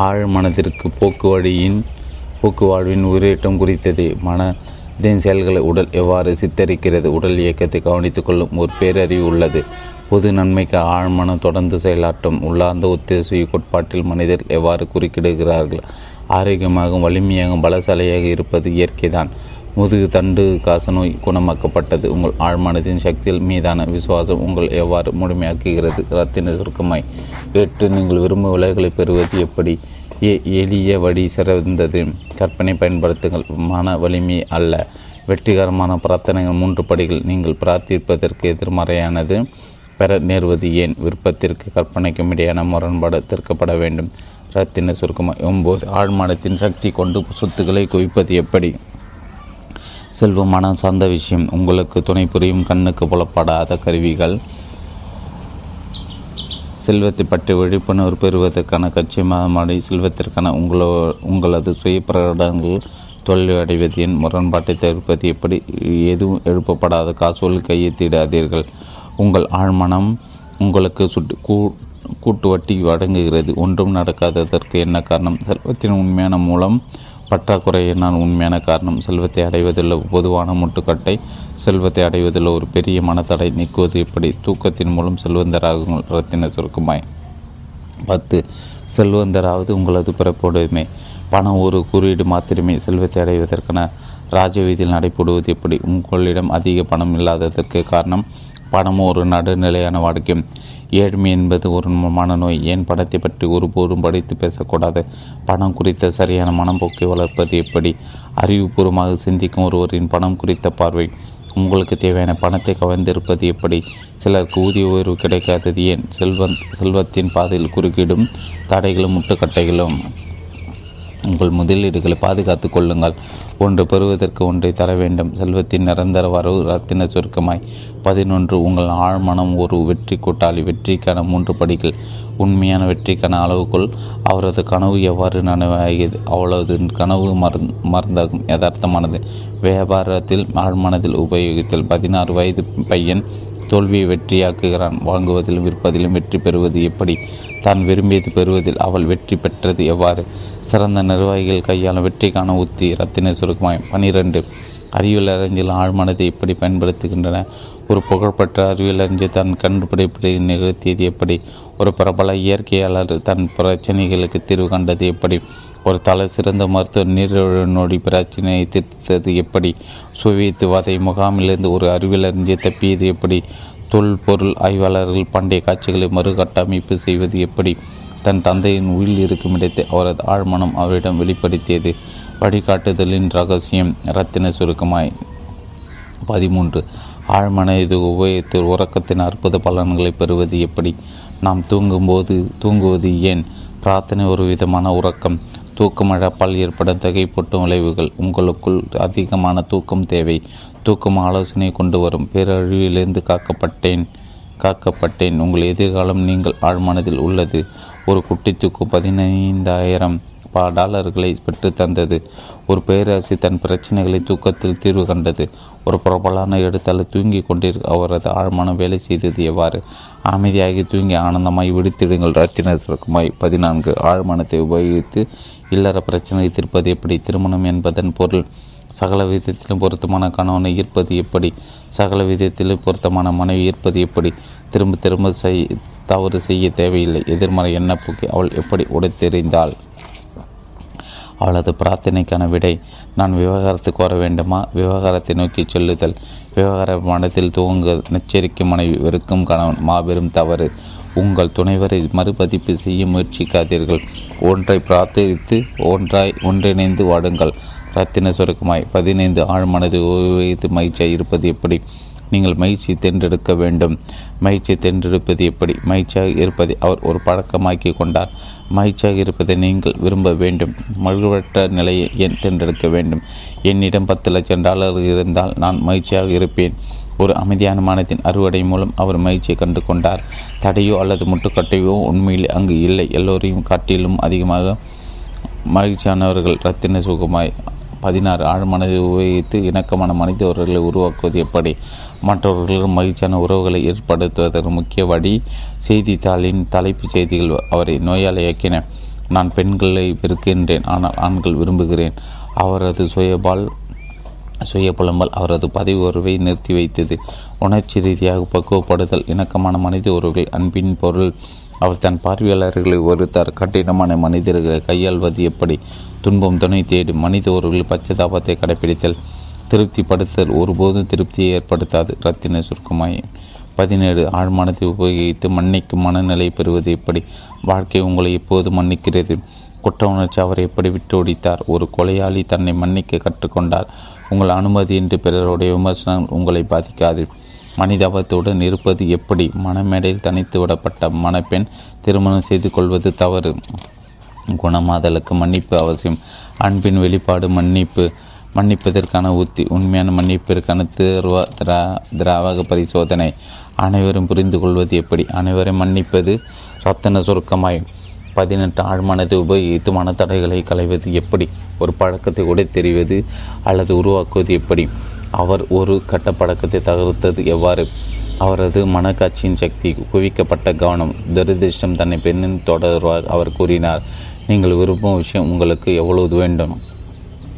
ஆழ் மனதிற்கு போக்குவாழ்வின் உயிரேற்றம் குறித்தது. மனதின் செயல்களை உடல் எவ்வாறு சித்தரிக்கிறது? உடல் இயக்கத்தை கவனித்துக் கொள்ளும் ஒரு பேரறிவு உள்ளது. பொது நன்மைக்கு ஆழ்மனம் தொடர்ந்து செயலாற்றும். உள்ளார்ந்த ஒத்திசைவு கோட்பாட்டில் மனிதர் எவ்வாறு குறுக்கிடுகிறார்கள்? ஆரோக்கியமாகவும் வலிமையாகவும் பலசாலையாக இருப்பது இயற்கை தான். முதுகு தண்டு காசநோய் குணமாக்கப்பட்டது. உங்கள் ஆழ்மனத்தின் சக்தியில் மீதான விசுவாசம் உங்கள் எவ்வாறு முழுமையாக்குகிறது? இரத்தின சுருக்கமாய் 8. நீங்கள் விரும்பும் விலைகளை பெறுவது எப்படி? எளிய வழி சிறந்தது. கற்பனை பயன்படுத்துங்கள், மன வலிமை அல்ல. வெற்றிகரமான பிரார்த்தனைகள் 3 படிகள். நீங்கள் பிரார்த்திப்பதற்கு எதிர்மறையானது பெற நேர்வது ஏன்? விருப்பத்திற்கு கற்பனைக்கும் இடையான முரண்பாடு தீர்க்கப்பட வேண்டும். இரத்தின சுருக்கமாக 9. ஆழ்மானத்தின் சக்தி கொண்டு சொத்துக்களை குவிப்பது எப்படி? செல்வமான சார்ந்த விஷயம். உங்களுக்கு துணை புரியும் கண்ணுக்கு புலப்படாத கருவிகள். செல்வத்தை பற்றி விழிப்புணர்வு பெறுவதற்கான கட்சி மாதமாடி. செல்வத்திற்கான உங்களது சுய பிரகடனங்கள் தோல்வியடைவது என்? முரண்பாட்டை தவிர்ப்பது எப்படி? எதுவும் எழுப்பப்படாத காசோலை கையை தீடாதீர்கள். உங்கள் ஆழ்மனம் உங்களுக்கு கூட்டுவட்டி வழங்குகிறது. ஒன்றும் நடக்காததற்கு என்ன காரணம்? செல்வத்தின் உண்மையான மூலம் பற்றாக்குறையினால் உண்மையான காரணம். செல்வத்தை அடைவதில் பொதுவான முட்டுக்கட்டை. செல்வத்தை அடைவதில் ஒரு பெரிய மனத்தடை நீக்குவது எப்படி? தூக்கத்தின் மூலம் செல்வந்தராகுங்கள். இரத்தின சுருக்குமாய் 10. செல்வந்தராவது உங்களது பிறப்புடைமை. பணம் ஒரு குறியீடு மாத்திரமே. செல்வத்தை அடைவதற்கான ராஜவீதியில் நடைபெறுவது எப்படி? உங்களிடம் அதிக பணம் இல்லாததற்கு காரணம் பணமும் ஒரு நடுநிலையான வாடிக்கை. ஏழ்மை என்பது ஒரு மனநோய். ஏன் பணத்தை பற்றி ஒருபோதும் படித்து பேசக்கூடாது? பணம் குறித்த சரியான மனம்போக்கை வளர்ப்பது எப்படி? அறிவுபூர்வமாக சிந்திக்கும் ஒருவரின் பணம் குறித்த பார்வை. உங்களுக்கு தேவையான பணத்தை கவர்ந்திருப்பது எப்படி? சிலருக்கு ஊதிய உயர்வு கிடைக்காதது ஏன்? செல்வத்தின் பாதையில் குறுக்கிடும் தடைகளும் முட்டுக்கட்டைகளும். உங்கள் முதலீடுகளை பாதுகாத்து கொள்ளுங்கள். ஒன்று பெறுவதற்கு ஒன்றை தர வேண்டும். செல்வத்தின் நிரந்தர வரவு. இரத்தின சுருக்கமாய் 11. உங்கள் ஆழ்மனம் ஒரு வெற்றி கூட்டாளி. வெற்றிக்கான 3 படிகள். உண்மையான வெற்றிக்கான அளவுக்குள் அவரது கனவு எவ்வாறு நனவாகியது? அவளது கனவு மறந்தாகும். யதார்த்தமானது வியாபாரத்தில் ஆழ்மனத்தில் உபயோகித்தல். 16 வயது பையன் தோல்வியை வெற்றியாக்குகிறான். வாங்குவதிலும் விற்பதிலும் வெற்றி பெறுவது எப்படி? தான் விரும்பியது பெறுவதில் அவள் வெற்றி பெற்றது எவ்வாறு? சிறந்த நிர்வாகிகள் கையாளும் வெற்றிக்கான உத்தி. இரத்தின சுருக்கமாய் 12. அறிவியலறிஞர்கள் ஆழ்மனத்தை எப்படி பயன்படுத்துகின்றன? ஒரு புகழ்பெற்ற அறிவியலறிஞர் தன் கண்டுபிடிப்பை நிகழ்த்தியது எப்படி? ஒரு பிரபல இயற்கையாளர் தன் பிரச்சனைகளுக்கு தீர்வு கண்டது எப்படி? ஒரு தலை சிறந்த மருத்துவ நீரிழிவு நோய் பிரச்சனையை தீர்த்தது எப்படி? சுவியத்து வதை முகாமிலிருந்து ஒரு அறிவியலறிஞர் தப்பியது எப்படி? தொல்பொருள் ஆய்வாளர்கள் பண்டைய காட்சிகளை மறுகட்டமைப்பு செய்வது எப்படி? தன் தந்தையின் உயில் இருக்கும் இடத்தை அவரது ஆழ்மனம் அவரிடம் வெளிப்படுத்தியது. வழிகாட்டுதலின் இரகசியம். இரத்தின சுருக்கமாய் 13. ஆழ்மன இது உபயோகித்து உறக்கத்தின் அற்புத பலன்களை பெறுவது எப்படி? நாம் தூங்குவது ஏன்? பிரார்த்தனை ஒரு விதமான உறக்கம். தூக்கம் இழப்பால் ஏற்படும் தகைப்பொட்டும் விளைவுகள். உங்களுக்குள் அதிகமான தூக்கம் தேவை. தூக்கம் ஆலோசனை கொண்டு வரும். பேரழிவிலிருந்து காக்கப்பட்டேன். உங்கள் எதிர்காலம் நீங்கள் ஆழ்மனதில் உள்ளது. ஒரு குட்டி தூக்கம் $15,000 பெற்றுத்தந்தது. ஒரு பேரரசி தன் பிரச்சனைகளை தூக்கத்தில் தீர்வு கண்டது. ஒரு பிரபலான எழுத்தாளர் தூங்கி கொண்டிருக்க அவரது ஆழ்மனம் வேலை செய்தது எவ்வாறு? அமைதியாகி தூங்கி ஆனந்தமாய் விடுத்திடுங்கள். இரத்தினத்திற்குமாய் 14. ஆழ்மனத்தை உபயோகித்து இல்லற பிரச்சனையை தீர்ப்பது எப்படி? திருமணம் என்பதன் பொருள். சகல விதத்திலும் பொருத்தமான கணவனை ஈர்ப்பது எப்படி? சகல விதத்திலும் பொருத்தமான மனைவி ஈர்ப்பது எப்படி? திரும்ப திரும்ப தவறு செய்ய தேவையில்லை. எதிர்மறை எண்ணப்போக்கி அவள் எப்படி உடைத்தெறிந்தாள்? அவளது பிரார்த்தனைக்கான விடை. நான் விவகாரத்து கோர வேண்டுமா? விவகாரத்தை நோக்கி செல்லுதல். விவகார மனத்தில் துவங்க. நச்சரிக்கும் மனைவி, வெறுக்கும் கணவன். மாபெரும் தவறு. உங்கள் துணைவரை மறுபதிப்பு செய்ய முயற்சிக்காதீர்கள். ஒன்றை பிரார்த்தித்து ஒன்றிணைந்து வாடுங்கள். இரத்தின சுருக்கமாய் 15. ஆழ்மனது உபயோகித்து மகிழ்ச்சியாக இருப்பது எப்படி? நீங்கள் மகிழ்ச்சியை தேர்ந்தெடுக்க வேண்டும். மகிழ்ச்சியை தேர்ந்தெடுப்பது எப்படி? மகிழ்ச்சியாக இருப்பதை அவர் ஒரு பழக்கமாக்கி கொண்டார். மகிழ்ச்சியாக இருப்பதை நீங்கள் விரும்ப வேண்டும். மகிழ்வற்ற நிலையை ஏன் தேர்ந்தெடுக்க வேண்டும்? என்னிடம் $10,00,000 இருந்தால் நான் மகிழ்ச்சியாக இருப்பேன். ஒரு அமைதியான மனத்தின் அறுவடை மூலம் அவர் மகிழ்ச்சியை கண்டு கொண்டார். தடையோ அல்லது முட்டுக்கட்டையோ உண்மையில் அங்கு இல்லை. எல்லோரையும் காட்டிலும் அதிகமாக மகிழ்ச்சியானவர்கள். இரத்தின சுகமாய் 16. ஆழ்மனதை உபயோகித்து இணக்கமான மனிதவர்களை உருவாக்குவது எப்படி? மற்றவர்களும் மகிழ்ச்சியான உறவுகளை ஏற்படுத்துவதற்கு முக்கிய வழி. செய்தித்தாளின் தலைப்புச் செய்திகள் அவரை நோயாளியாக்கின. நான் பெண்களை வெறுக்கின்றேன், ஆனால் ஆண்கள் விரும்புகிறேன். அவரது சுய புலம்பல் அவரது பதவி உறவை நிறுத்தி வைத்தது. உணர்ச்சி ரீதியாக பக்குவப்படுதல், இணக்கமான மனித உறவுகள், அன்பின் பொருள். அவர் தன் பார்வையாளர்களை ஒருத்தார். கட்டிடமான மனிதர்களை கையாள்வது எப்படி? துன்பம் துணை தேடும். மனித உறவுகள் பச்சதாபத்தை கடைபிடித்தல். திருப்திப்படுத்தல் ஒருபோதும் திருப்தியை ஏற்படுத்தாது. ரத்தின சுருக்கமாய். 17. ஆழ்மானத்தை உபயோகித்து மன்னிக்கும் மனநிலை பெறுவது எப்படி? வாழ்க்கை உங்களை எப்போது மன்னிக்கிறது? குற்ற உணர்ச்சி அவரை எப்படி விட்டு ஒடித்தார்? ஒரு கொலையாளி தன்னை மன்னிக்க கற்றுக்கொண்டார். உங்கள் அனுமதியின்றி பிறருடைய விமர்சனம் உங்களை பாதிக்காது. மனிதாபத்துடன் இருப்பது எப்படி? மனமேடையில் தனித்து விடப்பட்ட மணப்பெண் திருமணம் செய்து கொள்வது தவறு. குணமாதலுக்கு மன்னிப்பு அவசியம். அன்பின் வெளிப்பாடு மன்னிப்பு. மன்னிப்பதற்கான உத்தி. உண்மையான மன்னிப்பிற்கான திராவக பரிசோதனை. அனைவரும் புரிந்து கொள்வது எப்படி? அனைவரும் மன்னிப்பது. ரத்தின சுருக்கமாய். 18. ஆழ்மானத்தை உபயோகித்து மனத்தடைகளை களைவது எப்படி? ஒரு பழக்கத்தை கூட தெரிவது அல்லது உருவாக்குவது எப்படி? அவர் ஒரு கட்ட பழக்கத்தை தகர்த்தது எவ்வாறு? அவரது மனக்காட்சியின் சக்தி. குவிக்கப்பட்ட கவனம். துரதிருஷ்டம் தன்னை பெண்ணின் தொடர்வார். அவர் கூறினார், நீங்கள் விரும்பும் விஷயம் உங்களுக்கு எவ்வளவு வேண்டும்?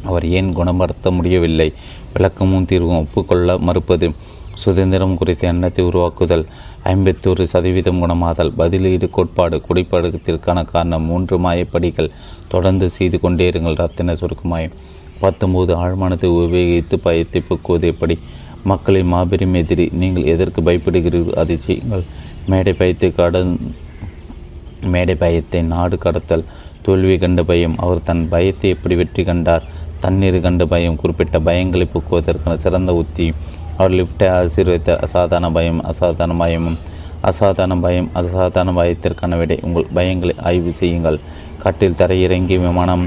அவர் ஏன் குணப்படுத்த முடியவில்லை? விளக்கமும் தீர்வும். ஒப்புக்கொள்ள மறுப்பது. சுதந்திரம் குறித்த எண்ணத்தை உருவாக்குதல். 51% குணமாதல். பதிலீடு கோட்பாடு. குடிப்பழக்கத்திற்கான காரணம். 3 மாயப்படிகள். தொடர்ந்து செய்து கொண்டே இருங்கள். ரத்தின சுருக்குமாயம். 19. ஆழ்மானத்தை உபயோகித்து பயத்தை போக்குவது எப்படி? மக்களின் மாபெரும் எதிரி. நீங்கள் எதற்கு பயப்படுகிறீர்கள் அதை செய்யுங்கள். மேடை பயத்தை நாடு கடத்தல். தோல்வி கண்ட பயம். அவர் தன் பயத்தை எப்படி வெற்றி கண்டார்? தண்ணீர் கண்ட பயம். குறிப்பிட்ட பயங்களை போக்குவதற்கான சிறந்த உத்தி. அவர் லிஃப்டை ஆசீர்வித்த அசாதாரண பயத்திற்கான விடை. உங்கள் பயங்களை ஆய்வு செய்யுங்கள். காட்டில் தரையிறங்கி விமானம்.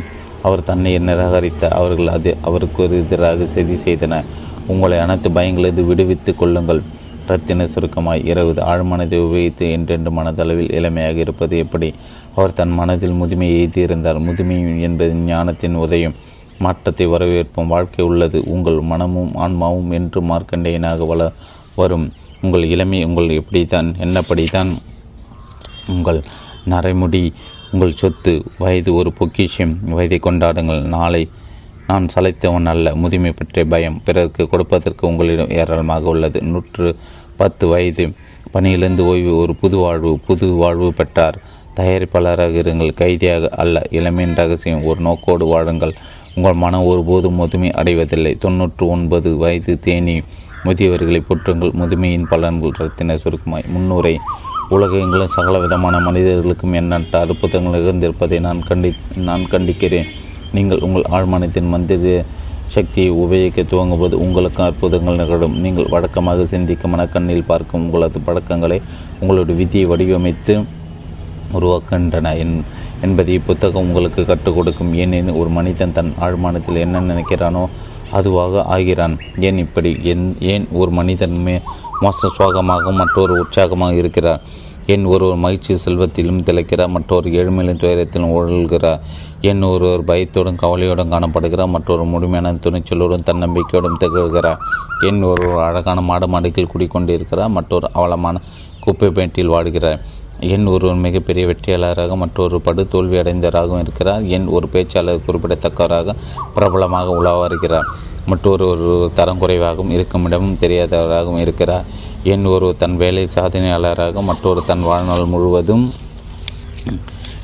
அவர் தன்னை நிராகரித்த அவர்கள் அது அவருக்கு எதிராக செய்தி செய்தனர். உங்களை அனைத்து பயங்களது விடுவித்து கொள்ளுங்கள். ரத்தின சுருக்கமாய். 20. ஆழ்மனதை உபயோகித்து என்றென்று மனதளவில் இளமையாக இருப்பது எப்படி? அவர் தன் மனதில் முதுமையை எய்தியிருந்தார். முதுமை என்பது ஞானத்தின் உதயம். மாற்றத்தை வரவேற்போம். வாழ்க்கை உள்ளது உங்கள் மனமும் ஆன்மாவும் என்று மார்க்கண்டையனாக வரும். உங்கள் இளமை உங்கள் எப்படித்தான் என்னப்படித்தான். உங்கள் நரைமுடி உங்கள் சொத்து. வயது ஒரு பொக்கிஷம். வயதை கொண்டாடுங்கள். நாளை நான் சளைத்தவன் அல்ல. முதுமை பற்றிய பயம் பிறருக்கு கொடுப்பதற்கு உங்களிடம் ஏராளமாக உள்ளது. 110 வயது. பணியிலிருந்து ஓய்வு. ஒரு புது வாழ்வு பெற்றார். தயாரிப்பாளராக இருங்கள், கைதியாக அல்ல. இளமையின் ரகசியம். ஒரு நோக்கோடு வாழுங்கள். உங்கள் மனம் ஒருபோதும் முதுமை அடைவதில்லை. 99 வயது. தேனி. முதியவர்களை போற்றுங்கள். முதுமையின் பலன்கள். ரத்தின சுருக்குமாய். 300. உலகெங்கிலும் சகல விதமான மனிதர்களுக்கும் எண்ணற்ற அற்புதங்கள் நிகழ்ந்திருப்பதை நான் கண்டிக்கிறேன். நீங்கள் உங்கள் ஆழ்மானத்தின் மந்திர சக்தியை உபயோகிக்க துவங்கும்போது உங்களுக்கு அற்புதங்கள் நிகழும். நீங்கள் வழக்கமாக சிந்திக்க மனக்கண்ணில் பார்க்கும் உங்களது பழக்கங்களை உங்களுடைய விதியை வடிவமைத்து உருவாக்குகின்றன என்பதை இப்புத்தகம் உங்களுக்கு கற்றுக் கொடுக்கும். ஏனெனில் ஒரு மனிதன் தன் ஆழ்மானத்தில் என்ன நினைக்கிறானோ அதுவாக ஆகிறான். ஏன் ஒரு மனிதன் மோச சுவாகமாக மற்றொரு உற்சாகமாக இருக்கிறார்? ஏன் ஒருவர் மகிழ்ச்சி செல்வத்திலும் திளைக்கிறார், மற்றொரு ஏழ்மையிலும் துயரத்திலும் உழல்கிறார்? ஏன் ஒருவர் பயத்தோடும் கவலையோடும் காணப்படுகிறார், மற்றொரு முழுமையான துணிச்சலோடும் தன்னம்பிக்கையோடும் திகழ்கிறார்? ஏன் ஒருவர் அழகான மாடு மாடுக்கில் குடிக்கொண்டிருக்கிறார், மற்றொரு அவலமான குப்பை பேட்டியில் வாடுகிறார்? என் ஒருவர் மிகப்பெரிய வெற்றியாளராக மற்றொரு படுதோல்வி அடைந்தவராகவும் இருக்கிறார்? என் ஒரு பேச்சாளர் குறிப்பிடத்தக்கவராக பிரபலமாக உலாவருகிறார், மற்றொரு தரம் குறைவாகவும் இருக்கும் இடமும் தெரியாதவராகவும் இருக்கிறார்? என் ஒரு தன் வேலை சாதனையாளராக மற்றொரு தன் வாழ்நாள் முழுவதும்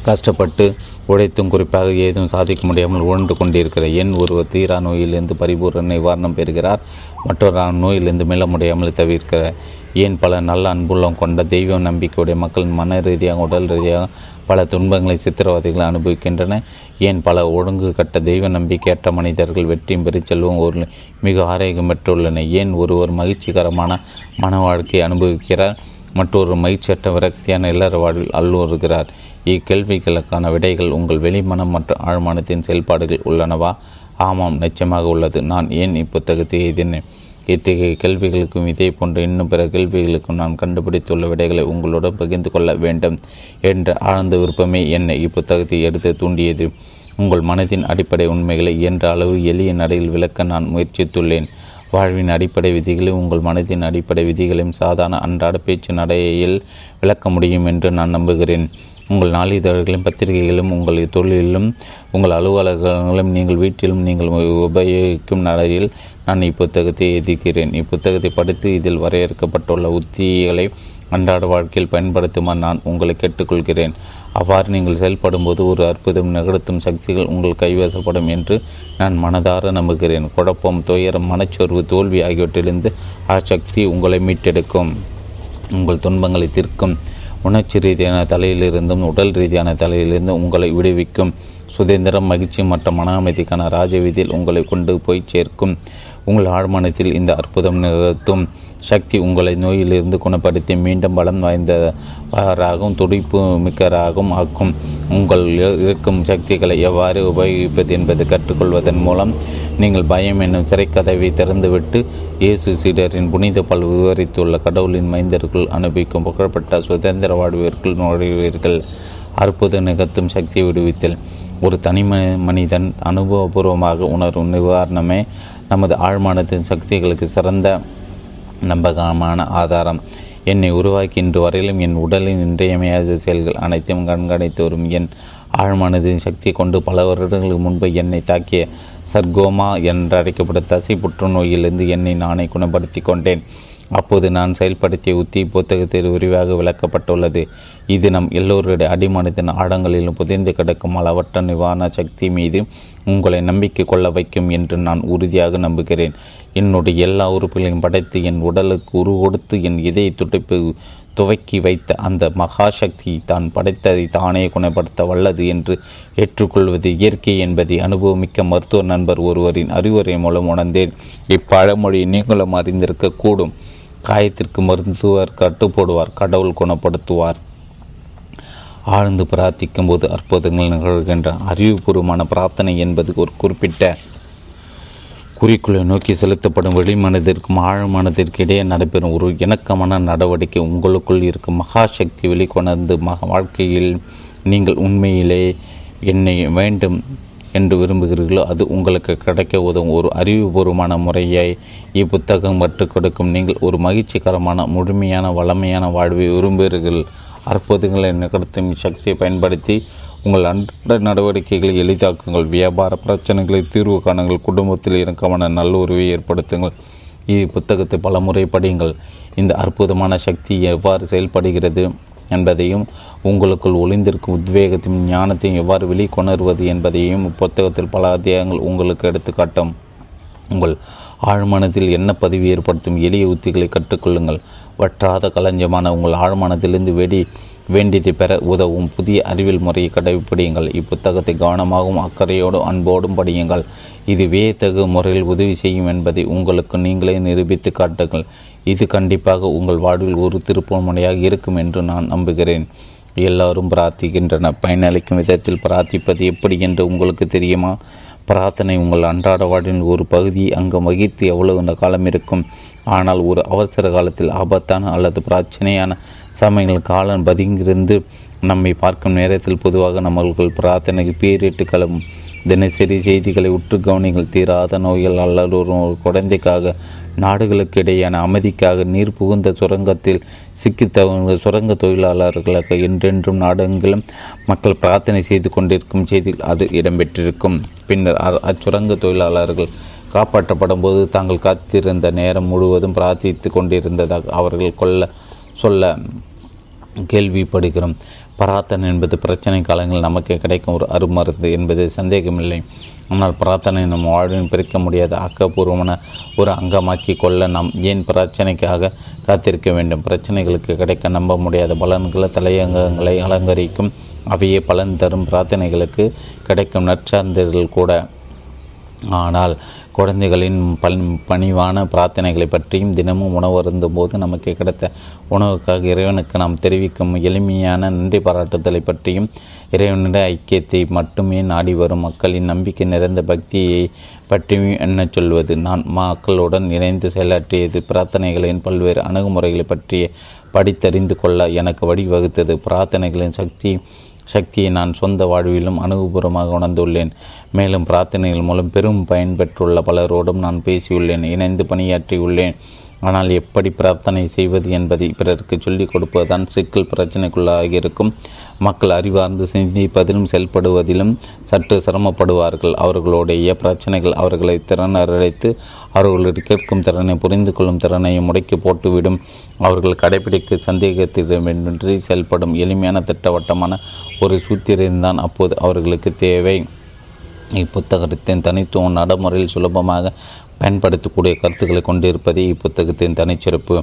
கஷ்டப்பட்டு உழைத்தும் குறிப்பாக ஏதும் சாதிக்க முடியாமல் உழன்று கொண்டிருக்கிறார்? என் ஒருவர் தீரா நோயிலிருந்து பரிபூர்ண நிவாரணம் பெறுகிறார், மற்றொரு நோயிலிருந்து மீள முடியாமல் தவிர்க்கிறார்? ஏன் பல நல்ல அன்புள்ளம் கொண்ட தெய்வ நம்பிக்கையுடைய மக்கள் மன ரீதியாக உடல் ரீதியாக பல துன்பங்களை சித்திரவதைகள் அனுபவிக்கின்றன? ஏன் பல ஒழுங்கு கட்ட தெய்வ நம்பிக்கையற்ற மனிதர்கள் வெற்றியும் பெருச்செல்வம் ஒரு மிக ஆரோக்கியம் பெற்றுள்ளன? ஏன் ஒருவர் மகிழ்ச்சிகரமான மன வாழ்க்கையை அனுபவிக்கிறார், மற்றொரு மகிழ்ச்சியற்ற விரக்தியான இல்லற வாழ்வில் அல்லுறுகிறார்? இக்கேள்விகளுக்கான விடைகள் உங்கள் வெளிமனம் மற்றும் ஆழ்மானத்தின் செயல்பாடுகள் உள்ளனவா? ஆமாம், நிச்சயமாக உள்ளது. நான் ஏன் இப்புத்தகத்தை எழுதினேன்? இத்தகைய கேள்விகளுக்கும் இதே போன்ற இன்னும் பிற கேள்விகளுக்கும் நான் கண்டுபிடித்துள்ள விடைகளை உங்களுடன் பகிர்ந்து கொள்ள வேண்டும் என்ற ஆழ்ந்த விருப்பமே என்னை இப்புத்தகத்தை எடுத்து தூண்டியது. உங்கள் மனதின் அடிப்படை உண்மைகளை இயன்ற அளவு எளிய நடையில் விளக்க நான் முயற்சித்துள்ளேன். வாழ்வின் அடிப்படை விதிகளை உங்கள் மனதின் அடிப்படை விதிகளையும் சாதாரண அன்றாட பேச்சு நடையில் விளக்க முடியும் என்று நான் நம்புகிறேன். உங்கள் நாளிதழ்களிலும் பத்திரிகைகளிலும் உங்கள் தொழிலிலும் உங்கள் அலுவலகங்களிலும் நீங்கள் வீட்டிலும் நீங்கள் உபயோகிக்கும் நடையில் நான் இப்புத்தகத்தை எதிர்க்கிறேன். இப்புத்தகத்தை படித்து இதில் வரையறுக்கப்பட்டுள்ள உத்திகளை அன்றாட வாழ்க்கையில் பயன்படுத்துமாறு நான் உங்களை கேட்டுக்கொள்கிறேன். அவ்வாறு நீங்கள் செயல்படும்போது ஒரு அற்புதம் நிகழ்த்தும் சக்திகள் உங்கள் கைவசப்படும் என்று நான் மனதார நம்புகிறேன். குழப்பம், துயரம், மனச்சோர்வு, தோல்வி ஆகியவற்றிலிருந்து அச்சக்தி உங்களை மீட்டெடுக்கும். உங்கள் துன்பங்களை தீர்க்கும். உணர்ச்சி ரீதியான தலையிலிருந்தும் உடல் ரீதியான தலையிலிருந்தும் உங்களை விடுவிக்கும். சுதந்திரம், மகிழ்ச்சி மற்றும் மன அமைதிக்கான ராஜவீதியில் உங்களை கொண்டு போய் சேர்க்கும். உங்கள் ஆழ்மனத்தில் இந்த அற்புதம் நிகழ்த்தும் சக்தி உங்களை நோயிலிருந்து குணப்படுத்தி மீண்டும் பலம் வாய்ந்தவராகவும் துடிப்பு மிக்கவராகவும் ஆக்கும். உங்கள் இருக்கும் சக்திகளை எவ்வாறு உபயோகிப்பது என்பது கற்றுக்கொள்வதன் மூலம் நீங்கள் பயம் என்னும் சிறைக்கதவை திறந்துவிட்டு இயேசு சீடரின் புனித பல் விவரித்துள்ள கடவுளின் மைந்தர்கள் அனுபவிக்கும் புகழ்பெற்ற சுதந்திர வாழ்விற்குள் நுழைவீர்கள். அற்புத நிகழ்த்தும் சக்தி விடுவித்தல் ஒரு தனி மனிதன் அனுபவபூர்வமாக உணரும் நிவாரணமே நமது ஆழ்மானத்தின் சக்திகளுக்கு சிறந்த நம்பகமான ஆதாரம். என்னை உருவாக்கி இன்று வரையிலும் என் உடலின் இன்றியமையாத செயல்கள் அனைத்தையும் கண்காணித்து வரும் என் ஆழ்மானதின் சக்தியை கொண்டு பல வருடங்களுக்கு முன்பு என்னை தாக்கிய சர்கோமா என்றழைக்கப்படும் தசை புற்றுநோயிலிருந்து என்னை நானே குணப்படுத்தி கொண்டேன். அப்போது நான் செயல்படுத்திய உத்தி புத்தகத்தில் விரிவாக விளக்கப்பட்டுள்ளது. இது நம் எல்லோருடைய அடிமானத்தின் ஆடங்களிலும் புதைந்து கிடக்கும் அளவற்ற நிவாரண சக்தி மீது உங்களை நம்பிக்கை கொள்ள வைக்கும் என்று நான் உறுதியாக நம்புகிறேன். என்னுடைய எல்லா உறுப்புகளையும் படைத்து என் உடலுக்கு உருவொடுத்து என் இதய துடிப்பு துவக்கி வைத்த அந்த மகாசக்தி தான் படைத்ததை தானே குணப்படுத்த வல்லது என்று ஏற்றுக்கொள்வது இயற்கை என்பதை அனுபவமிக்க மருத்துவ நண்பர் ஒருவரின் அறிவுரை மூலம் உணர்ந்தேன். இப்பழமொழி நீங்களும் அறிந்திருக்கக்கூடும். காயத்திற்கு மருத்துவர் கட்டுப்போடுவார், கடவுள் குணப்படுத்துவார். ஆழ்ந்து பிரார்த்திக்கும் போது அற்புதங்கள் நிகழ்கின்ற அறிவுபூர்வமான பிரார்த்தனை என்பது ஒரு குறிப்பிட்ட குறிக்குள்ளை நோக்கி செலுத்தப்படும் வெளிமனதிற்கும் ஆழ்மனதிற்கு இடையே நடைபெறும் ஒரு இணக்கமான நடவடிக்கை. உங்களுக்குள் இருக்கும் மகாசக்தி வெளிக்கொணர்ந்து வாழ்க்கையில் நீங்கள் உண்மையிலே என்னை வேண்டும் என்று விரும்புகிறீர்களோ அது உங்களுக்கு கிடைக்க உதவும் ஒரு அறிவுபூர்வமான முறையை இப்புத்தகம் கற்றுக் கொடுக்கும். நீங்கள் ஒரு மகிழ்ச்சிகரமான, முழுமையான, வளமையான வாழ்வை விரும்புகிறீர்கள். அற்புதங்களை நிகழ்த்தும் சக்தியை பயன்படுத்தி உங்கள் அன்றாட நடவடிக்கைகளை எளிதாக்குங்கள். வியாபார பிரச்சனைகளை தீர்வு காணுங்கள். குடும்பத்தில் இணக்கமான நல்லுறவை ஏற்படுத்துங்கள். இது புத்தகத்தை பல முறை படியுங்கள். இந்த அற்புதமான சக்தி எவ்வாறு செயல்படுகிறது என்பதையும் உங்களுக்குள் ஒளிந்திருக்கும் உத்வேகத்தையும் ஞானத்தையும் எவ்வாறு வெளிக்கொணர்வது என்பதையும் புத்தகத்தில் பல அத்தியாயங்கள் உங்களுக்கு எடுத்துக்காட்டும். உங்கள் ஆழ்மனத்தில் என்ன பதிவு ஏற்படுத்தும் எளிய உத்திகளை கற்றுக்கொள்ளுங்கள். வற்றாத களஞ்சமான உங்கள் ஆழ்மனத்திலிருந்து வேண்டியதை பெற உதவும் புதிய அறிவியல் முறையை கடைபிடியுங்கள். இப்புத்தகத்தை கவனமாகவும் அக்கறையோடும் அன்போடும் படியுங்கள். இது வியத்தகு முறையில் உதவி செய்யும் என்பதை உங்களுக்கு நீங்களே நிரூபித்து காட்டுங்கள். இது கண்டிப்பாக உங்கள் வாழ்வில் ஒரு திருப்புமுனையாக இருக்கும் என்று நான் நம்புகிறேன். எல்லாரும் பிரார்த்திக்கின்றன. பயனளிக்கும் விதத்தில் பிரார்த்திப்பது எப்படி என்று உங்களுக்கு தெரியுமா? பிரார்த்தனை உங்கள் அன்றாட வாழ்வின் ஒரு பகுதியை அங்கு வகித்து எவ்வளவு காலம் இருக்கும். ஆனால் ஒரு அவசர காலத்தில், ஆபத்தான அல்லது பிரச்சனையான சமயங்கள் காலம் பதுங்கிருந்து நம்மை பார்க்கும் நேரத்தில் பொதுவாக நம்மளுக்குள் பிரார்த்தனைக்கு பேரிட்டு கிளம்பும். தினசரி செய்திகளை உற்று கவனிகள். தீராத நோய்கள் அல்லது ஒரு குழந்தைக்காக, நாடுகளுக்கு இடையேயான அமைதிக்காக, நீர் புகுந்த சுரங்கத்தில் சிக்கித்தவங்க சுரங்க தொழிலாளர்களுக்கு என்றென்றும் நாடெங்கிலும் மக்கள் பிரார்த்தனை செய்து கொண்டிருக்கும் செய்திகள் அது இடம்பெற்றிருக்கும். பின்னர் அச்சுரங்க தொழிலாளர்கள் காப்பாற்றப்படும் போது தாங்கள் காத்திருந்த நேரம் முழுவதும் பிரார்த்தித்து கொண்டிருந்ததாக அவர்கள் சொல்ல கேள்விப்படுகிறோம். பிரார்த்தனை என்பது பிரச்சனை காலங்களில் நமக்கு கிடைக்கும் ஒரு அருமருந்து என்பது சந்தேகமில்லை. ஆனால் பிரார்த்தனை நம் வாழ்வின் பிரிக்க முடியாத ஆக்கப்பூர்வமான ஒரு அங்கமாக்கி கொள்ள நாம் ஏன் பிரச்சனைக்காக காத்திருக்க வேண்டும்? பிரச்சனைகளுக்கு கிடைக்க நம்ப முடியாத பலன்களை தலையங்கங்களை அலங்கரிக்கும். அவையே பலன் தரும் பிரார்த்தனைகளுக்கு கிடைக்கும் நற்சார்ந்தர்கள் கூட. ஆனால் குழந்தைகளின் பணிவான பிரார்த்தனைகளை பற்றியும் தினமும் உணவருந்தும் போது நமக்கு கிடைத்த உணவுக்காக இறைவனுக்கு நாம் தெரிவிக்கும் எளிமையான நன்றி பாராட்டுதலை பற்றியும் இறைவனுடைய ஐக்கியத்தை மட்டுமே நாடி வரும் மக்களின் நம்பிக்கை நிறைந்த பக்தியை பற்றியும் என்ன சொல்வது? நான் மக்களுடன் இணைந்து செயலாற்றியது பிரார்த்தனைகளின் பல்வேறு அணுகுமுறைகளை பற்றிய படித்தறிந்து கொள்ள எனக்கு வழிவகுத்தது. பிரார்த்தனைகளின் சக்தி சக்தியை நான் சொந்த வாழ்விலும் அனுபவபூர்வமாக உணர்ந்துள்ளேன். மேலும் பிரார்த்தனைகள் மூலம் பெரும் பயன் பெற்றுள்ள பலரோடும் நான் பேசியுள்ளேன், இணைந்து பணியாற்றியுள்ளேன். ஆனால் எப்படி பிரார்த்தனை செய்வது என்பதை பிறருக்கு சொல்லிக் கொடுப்பதுதான் சிக்கல். பிரச்சனைக்குள்ளாகியிருக்கும் மக்கள் அறிவார்ந்து சிந்திப்பதிலும் செயல்படுவதிலும் சற்று சிரமப்படுவார்கள். அவர்களுடைய பிரச்சனைகள் அவர்களை திறனடைத்து அவர்களுடைய கேட்கும் திறனை புரிந்து கொள்ளும் திறனையும் முடக்கி போட்டுவிடும். அவர்கள் கடைபிடிக்க சந்தேகத்திடமின்றி செயல்படும் எளிமையான திட்டவட்டமான ஒரு சூத்திரம்தான் அப்போது அவர்களுக்கு தேவை. இப்புத்தகத்தின் தனித்துவம் நடைமுறையில் சுலபமாக பயன்படுத்தக்கூடிய கருத்துக்களை கொண்டிருப்பதே இப்புத்தகத்தின் தனிச்சிறப்பு.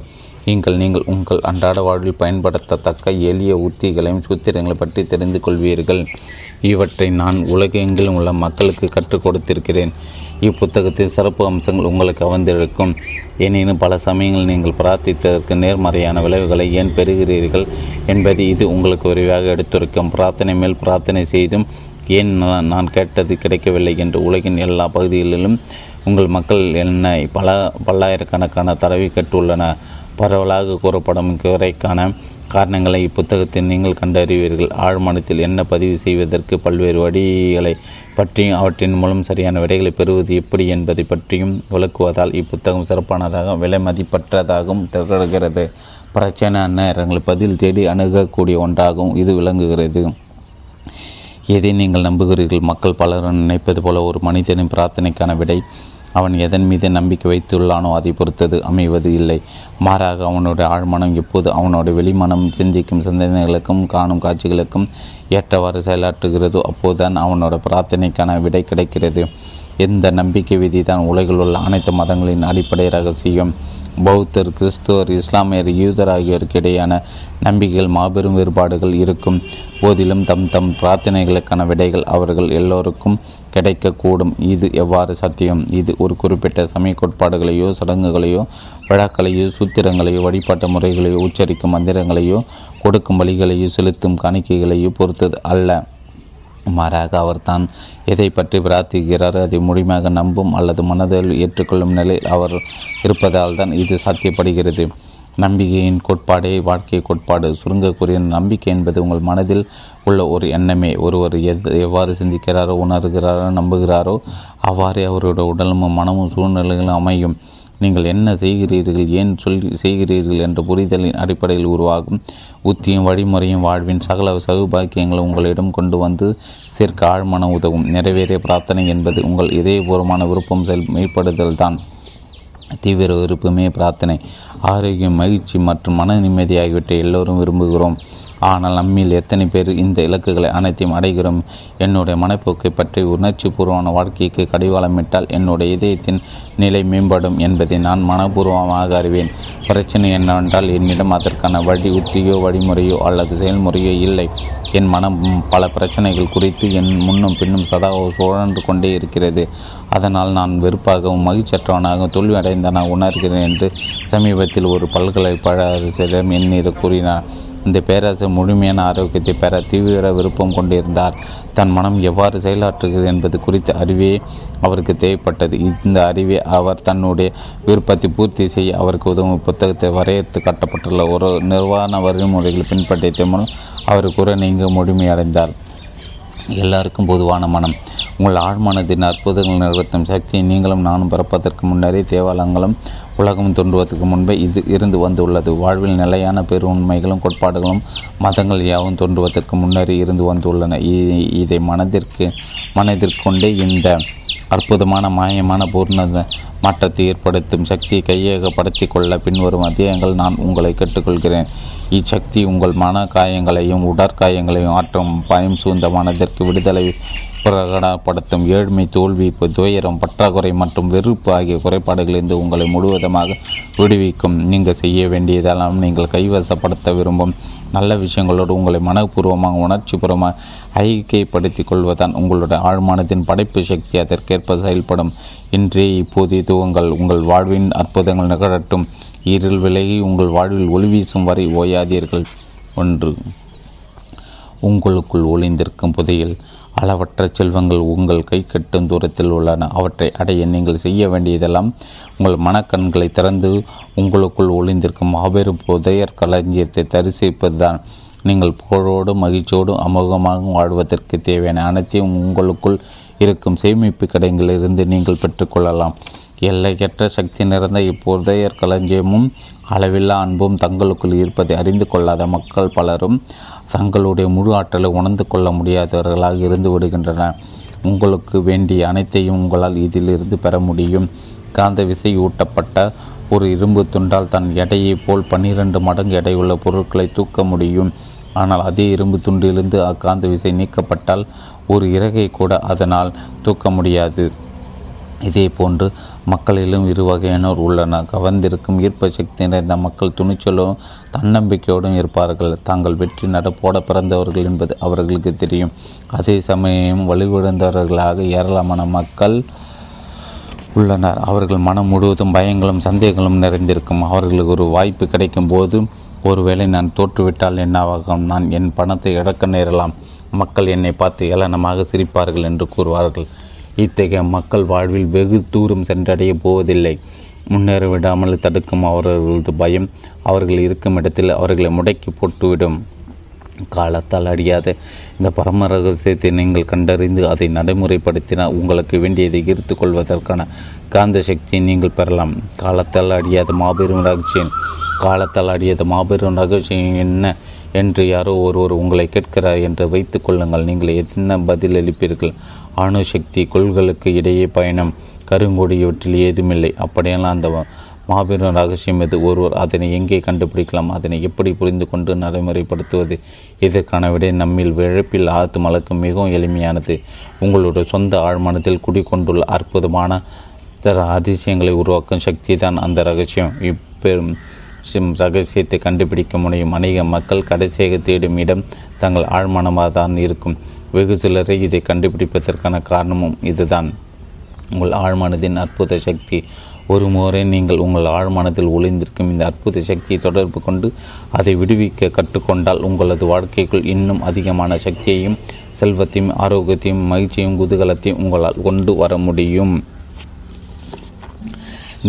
நீங்கள் உங்கள் அன்றாட வாழ்வில் பயன்படுத்தத்தக்க எளிய உத்திகளையும் சூத்திரங்களை பற்றி தெரிந்து கொள்வீர்கள். இவற்றை நான் உலகெங்கிலும் உள்ள மக்களுக்கு கற்றுக் கொடுத்திருக்கிறேன். இப்புத்தகத்தின் சிறப்பு அம்சங்கள் உங்களுக்கு கவர்ந்திருக்கும். எனினும் பல சமயங்கள் நீங்கள் பிரார்த்தித்ததற்கு நேர்மறையான விளைவுகளை ஏன் பெறுகிறீர்கள் என்பதை இது உங்களுக்கு விரைவாக எடுத்துரைக்கும். பிரார்த்தனை மேல் பிரார்த்தனை செய்தும் ஏன் நான் கேட்டது கிடைக்கவில்லை என்று உலகின் எல்லா பகுதிகளிலும் உங்கள் மக்கள் என்னை பல்லாயிரக்கணக்கான தடவை கேட்டுள்ளன. பரவலாக கூறப்படும் குறைக்கான காரணங்களை இப்புத்தகத்தில் நீங்கள் கண்டறிவீர்கள். ஆழ்மனத்தில் என்ன பதிவு செய்வதற்கு பல்வேறு வழிகளை பற்றியும் அவற்றின் மூலம் சரியான விடைகளை பெறுவது எப்படி என்பதை பற்றியும் விளக்குவதால் இப்புத்தகம் சிறப்பானதாக விலை மதிப்பற்றதாகவும் திகழ்கிறது. பிரச்சனை நேரங்கள் பதில் தேடி அணுகக்கூடிய ஒன்றாகவும் இது விளங்குகிறது. எதை நீங்கள் நம்புகிறீர்கள்? மக்கள் பலரும் நினைப்பது போல ஒரு மனிதனின் பிரார்த்தனைக்கான விடை அவன் எதன் மீது நம்பிக்கை வைத்துள்ளானோ அதை பொறுத்தது அமைவது இல்லை. மாறாக அவனுடைய ஆழ்மனம் எப்போது அவனுடைய வெளிமனம் சிந்திக்கும் சிந்தனைகளுக்கும் காணும் காட்சிகளுக்கும் ஏற்றவாறு செயலாற்றுகிறதோ அப்போதுதான் அவனோட பிரார்த்தனைக்கான விடை கிடைக்கிறது. எந்த நம்பிக்கை விதி தான் உலகில் உள்ள அனைத்து மதங்களின் அடிப்படை ரகசியம். பௌத்தர், கிறிஸ்துவர், இஸ்லாமியர், யூதர் ஆகியோருக்கு இடையான நம்பிக்கைகள் மாபெரும் வேறுபாடுகள் இருக்கும் போதிலும் தம் தம் பிரார்த்தனைகளுக்கான விடைகள் அவர்கள் எல்லோருக்கும் கிடைக்கக்கூடும். இது எவ்வாறு சத்தியம்? இது ஒரு குறிப்பிட்ட சமய கோட்பாடுகளையோ சடங்குகளையோ விழாக்களையோ சூத்திரங்களையோ வழிபாட்டு முறைகளையோ உச்சரிக்கும் மந்திரங்களையோ கொடுக்கும் வழிகளையோ செலுத்தும் காணிக்கைகளையோ பொறுத்தது அல்ல. மாறாக அவர் தான் எதை பற்றி பிரார்த்திக்கிறாரோ அதை முழுமையாக நம்பும் அல்லது மனதில் ஏற்றுக்கொள்ளும் நிலையில் அவர் இருப்பதால் தான் இது சாத்தியப்படுகிறது. நம்பிக்கையின் கோட்பாடே வாழ்க்கை கோட்பாடு. சுருங்கக்கூடிய நம்பிக்கை என்பது உங்கள் மனதில் உள்ள ஒரு எண்ணமே. ஒருவர் எவ்வாறு சிந்திக்கிறாரோ உணர்கிறாரோ நம்புகிறாரோ அவ்வாறே அவருடைய உடலும் மனமும் சூழ்நிலைகளும் அமையும். நீங்கள் என்ன செய்கிறீர்கள், ஏன் செய்கிறீர்கள் என்ற புரிதலின் அடிப்படையில் உருவாகும் உத்தியும் வழிமுறையும் வாழ்வின் சகல சகுபாக்கியங்களை உங்களிடம் கொண்டு வந்து சேர்க்க ஆழ்மன உதவும். நிறைவேறிய பிரார்த்தனை என்பது உங்கள் இதயபூர்வமான விருப்பம் செயல்படுதல் தான். தீவிர விருப்பமே பிரார்த்தனை. ஆரோக்கியம், மகிழ்ச்சி மற்றும் மன நிம்மதி ஆகியவற்றை எல்லோரும் விரும்புகிறோம். ஆனால் நம்மில் எத்தனை பேர் இந்த இலக்குகளை அனைத்தையும் அடைகிறோம்? என்னுடைய மனப்போக்கை பற்றி உணர்ச்சி பூர்வமான வாழ்க்கைக்கு கடிவாளமிட்டால் என்னுடைய இதயத்தின் நிலை மேம்படும் என்பதை நான் மனப்பூர்வமாக அறிவேன். பிரச்சனை என்னவென்றால் என்னிடம் அதற்கான உத்தியோ வழிமுறையோ அல்லது செயல்முறையோ இல்லை. என் மனம் பல பிரச்சனைகள் குறித்து என் முன்னும் பின்னும் சதா சுழன்று கொண்டே இருக்கிறது. அதனால் நான் வெறுப்பாகவும் மகிழ்ச்சற்றவனாகவும் தோல்வி அடைந்தவனாக உணர்கிறேன் என்று சமீபத்தில் ஒரு பல்கலைக்கழகம் என்னிட கூறினார். இந்த பேராசிரியர் முழுமையான ஆரோக்கியத்தை பெற தீவிர விருப்பம் கொண்டிருந்தார். தன் மனம் எவ்வாறு செயலாற்றுகிறது என்பது குறித்த அறிவே அவருக்கு தேவைப்பட்டது. இந்த அறிவை அவர் தன்னுடைய விருப்பத்தை பூர்த்தி செய்ய அவருக்கு உதவும் புத்தகத்தை வரையறுத்து கட்டப்பட்டுள்ள ஒரு நிர்வாண வழிமுறைகளை பின்பற்றியதன் மூலம் அவருக்கு ஒரு நீங்க முழுமையடைந்தார். எல்லாருக்கும் பொதுவான மனம். உங்கள் ஆழ்மனதின் அற்புதங்கள் நிறுவனம் சக்தியை நீங்களும் நானும் பிறப்பதற்கு முன்னரே தேவாலயங்களும் உலகம் தோன்றுவதற்கு முன்பே இது இருந்து வந்துள்ளது. வாழ்வில் நிலையான பெரு உண்மைகளும் கோட்பாடுகளும் மதங்கள் யாவும் தோன்றுவதற்கு முன்னரே இருந்து வந்துள்ளன. இதை மனதிற்கொண்டே இந்த அற்புதமான மாயமான பூர்ண மாற்றத்தை ஏற்படுத்தும் சக்தியை கையகப்படுத்தி கொள்ள பின்வரும் அத்தியாயங்கள் நான் உங்களை கேட்டுக்கொள்கிறேன். இச்சக்தி உங்கள் மன காயங்களையும் உடற்காயங்களையும் ஆற்றும். பயம் சூழ்ந்த மனதிற்கு விடுதலை பிரகடப்படுத்தும். ஏழ்மை, தோல்வி, துயரம், பற்றாக்குறை மற்றும் வெறுப்பு ஆகிய குறைபாடுகளிலிருந்து உங்களை முழுவதுமாக விடுவிக்கும். நீங்கள் செய்ய வேண்டியதெல்லாம் நீங்கள் கைவசப்படுத்த விரும்பும் நல்ல விஷயங்களோடு உங்களை மனப்பூர்வமாக உணர்ச்சிபூர்வமாக ஐக்கியப்படுத்திக் கொள்வதான் உங்களுடைய ஆழ்மானத்தின் படைப்பு சக்தி. அதற்கேற்ப செயல்படும். இன்றே இப்போதைய துவங்கள். உங்கள் வாழ்வின் அற்புதங்கள் நிகழட்டும். இருள் விலகி உங்கள் வாழ்வில் ஒளி வீசும் வரை ஓயாதீர்கள். 1. உங்களுக்குள் ஒளிந்திருக்கும் புதையல். அளவற்ற செல்வங்கள் உங்கள் கை கட்டும் தூரத்தில் உள்ளன. அவற்றை அடைய நீங்கள் செய்ய வேண்டியதெல்லாம் உங்கள் மனக்கண்களை திறந்து உங்களுக்குள் ஒளிந்திருக்கும் மாபெரும் புதையற் களஞ்சியத்தை தரிசிப்பதுதான். நீங்கள் புகழோடும் மகிழ்ச்சியோடும் அமோகமாக வாழ்வதற்கு தேவையான அனைத்தையும் உங்களுக்குள் இருக்கும் சேமிப்பு கடைகளிலிருந்து நீங்கள் பெற்றுக்கொள்ளலாம். எல்லையற்ற சக்தி நிறைந்த இப்போதைய களஞ்சியமும் அளவில்லா அன்பும் தங்களுக்குள் இருப்பதை அறிந்து கொள்ளாத மக்கள் பலரும் தங்களுடைய முழு ஆற்றலை உணர்ந்து கொள்ள முடியாதவர்களாக இருந்து விடுகின்றனர். உங்களுக்கு வேண்டிய அனைத்தையும் உங்களால் இதிலிருந்து பெற முடியும். காந்த விசை ஊட்டப்பட்ட ஒரு இரும்பு துண்டால் தன் எடையை போல் 12 மடங்கு எடையுள்ள பொருட்களை தூக்க முடியும். ஆனால் அதே இரும்பு துண்டிலிருந்து அக்காந்த விசை நீக்கப்பட்டால் ஒரு இறகை கூட அதனால் தூக்க முடியாது. இதே போன்று மக்களிலும் இரு வகையினர் உள்ளனர். கவர்ந்திருக்கும் ஈர்ப்பு சக்தி நிறைந்த மக்கள் துணிச்சலும் தன்னம்பிக்கையோடும் இருப்பார்கள். தாங்கள் வெற்றி நடப்போட பிறந்தவர்கள் என்பது அவர்களுக்கு தெரியும். அதே சமயம் வலுவிழந்தவர்களாக ஏராளமான மக்கள் உள்ளனர். அவர்கள் மனம் முழுவதும் பயங்களும் சந்தேகங்களும் நிறைந்திருக்கும். அவர்களுக்கு ஒரு வாய்ப்பு கிடைக்கும் போது, ஒருவேளை நான் தோற்றுவிட்டால் என்னவாகும், நான் என் பணத்தை இழக்க நேரலாம், மக்கள் என்னை பார்த்து ஏளனமாக சிரிப்பார்கள் என்று கூறுவார்கள். இத்தகைய மக்கள் வாழ்வில் வெகு தூரம் சென்றடைய போவதில்லை. முன்னேற விடாமல் தடுக்கும் அவர்களது பயம் அவர்கள் இருக்கும் இடத்தில் அவர்களை முடக்கி போட்டுவிடும். காலத்தால் அடியாத இந்த பரம ரகசியத்தை நீங்கள் கண்டறிந்து அதை நடைமுறைப்படுத்தினால் உங்களுக்கு வேண்டியதை ஈர்த்து கொள்வதற்கான காந்த சக்தியை நீங்கள் பெறலாம். காலத்தால் அடியாத மாபெரும் ரகசியம் என்ன என்று யாரோ ஒருவர் உங்களை கேட்கிறார் என்று வைத்து கொள்ளுங்கள். நீங்கள் என்ன பதிலளிப்பீர்கள்? அணுசக்தி கொள்களுக்கு இடையே பயணம். கருங்கோடியவற்றில் ஏதுமில்லை. அப்படியெல்லாம் அந்த மாபெரும் ரகசியம் எது? ஒருவர் அதனை எங்கே கண்டுபிடிக்கலாம்? அதனை எப்படி புரிந்து கொண்டு நடைமுறைப்படுத்துவது? இதற்கான விட நம்மில் விழப்பில் ஆத்து மலக்கு மிகவும் எளிமையானது. உங்களுடைய சொந்த ஆழ்மனத்தில் குடிக்கொண்டுள்ள அற்புதமான அதிசயங்களை உருவாக்கும் சக்தி தான் அந்த ரகசியம். இப்பெரும் ரகசியத்தை கண்டுபிடிக்க முடியும். அநேக மக்கள் கடைசியாக தேடும் இடம் தங்கள் ஆழ்மனமாக தான் இருக்கும். வெகு சிலரை இதை கண்டுபிடிப்பதற்கான காரணமும் இதுதான். உங்கள் ஆழ்மனதின் அற்புத சக்தி. ஒரு முறை நீங்கள் உங்கள் ஆழ்மனத்தில் ஒளிந்திருக்கும் இந்த அற்புத சக்தியை தொடர்பு கொண்டு அதை விடுவிக்க கற்றுக்கொண்டால் உங்களது வாழ்க்கைக்குள் இன்னும் அதிகமான சக்தியையும் செல்வத்தையும் ஆரோக்கியத்தையும் மகிழ்ச்சியையும் குதூகலத்தையும் உங்களால் கொண்டு வர முடியும்.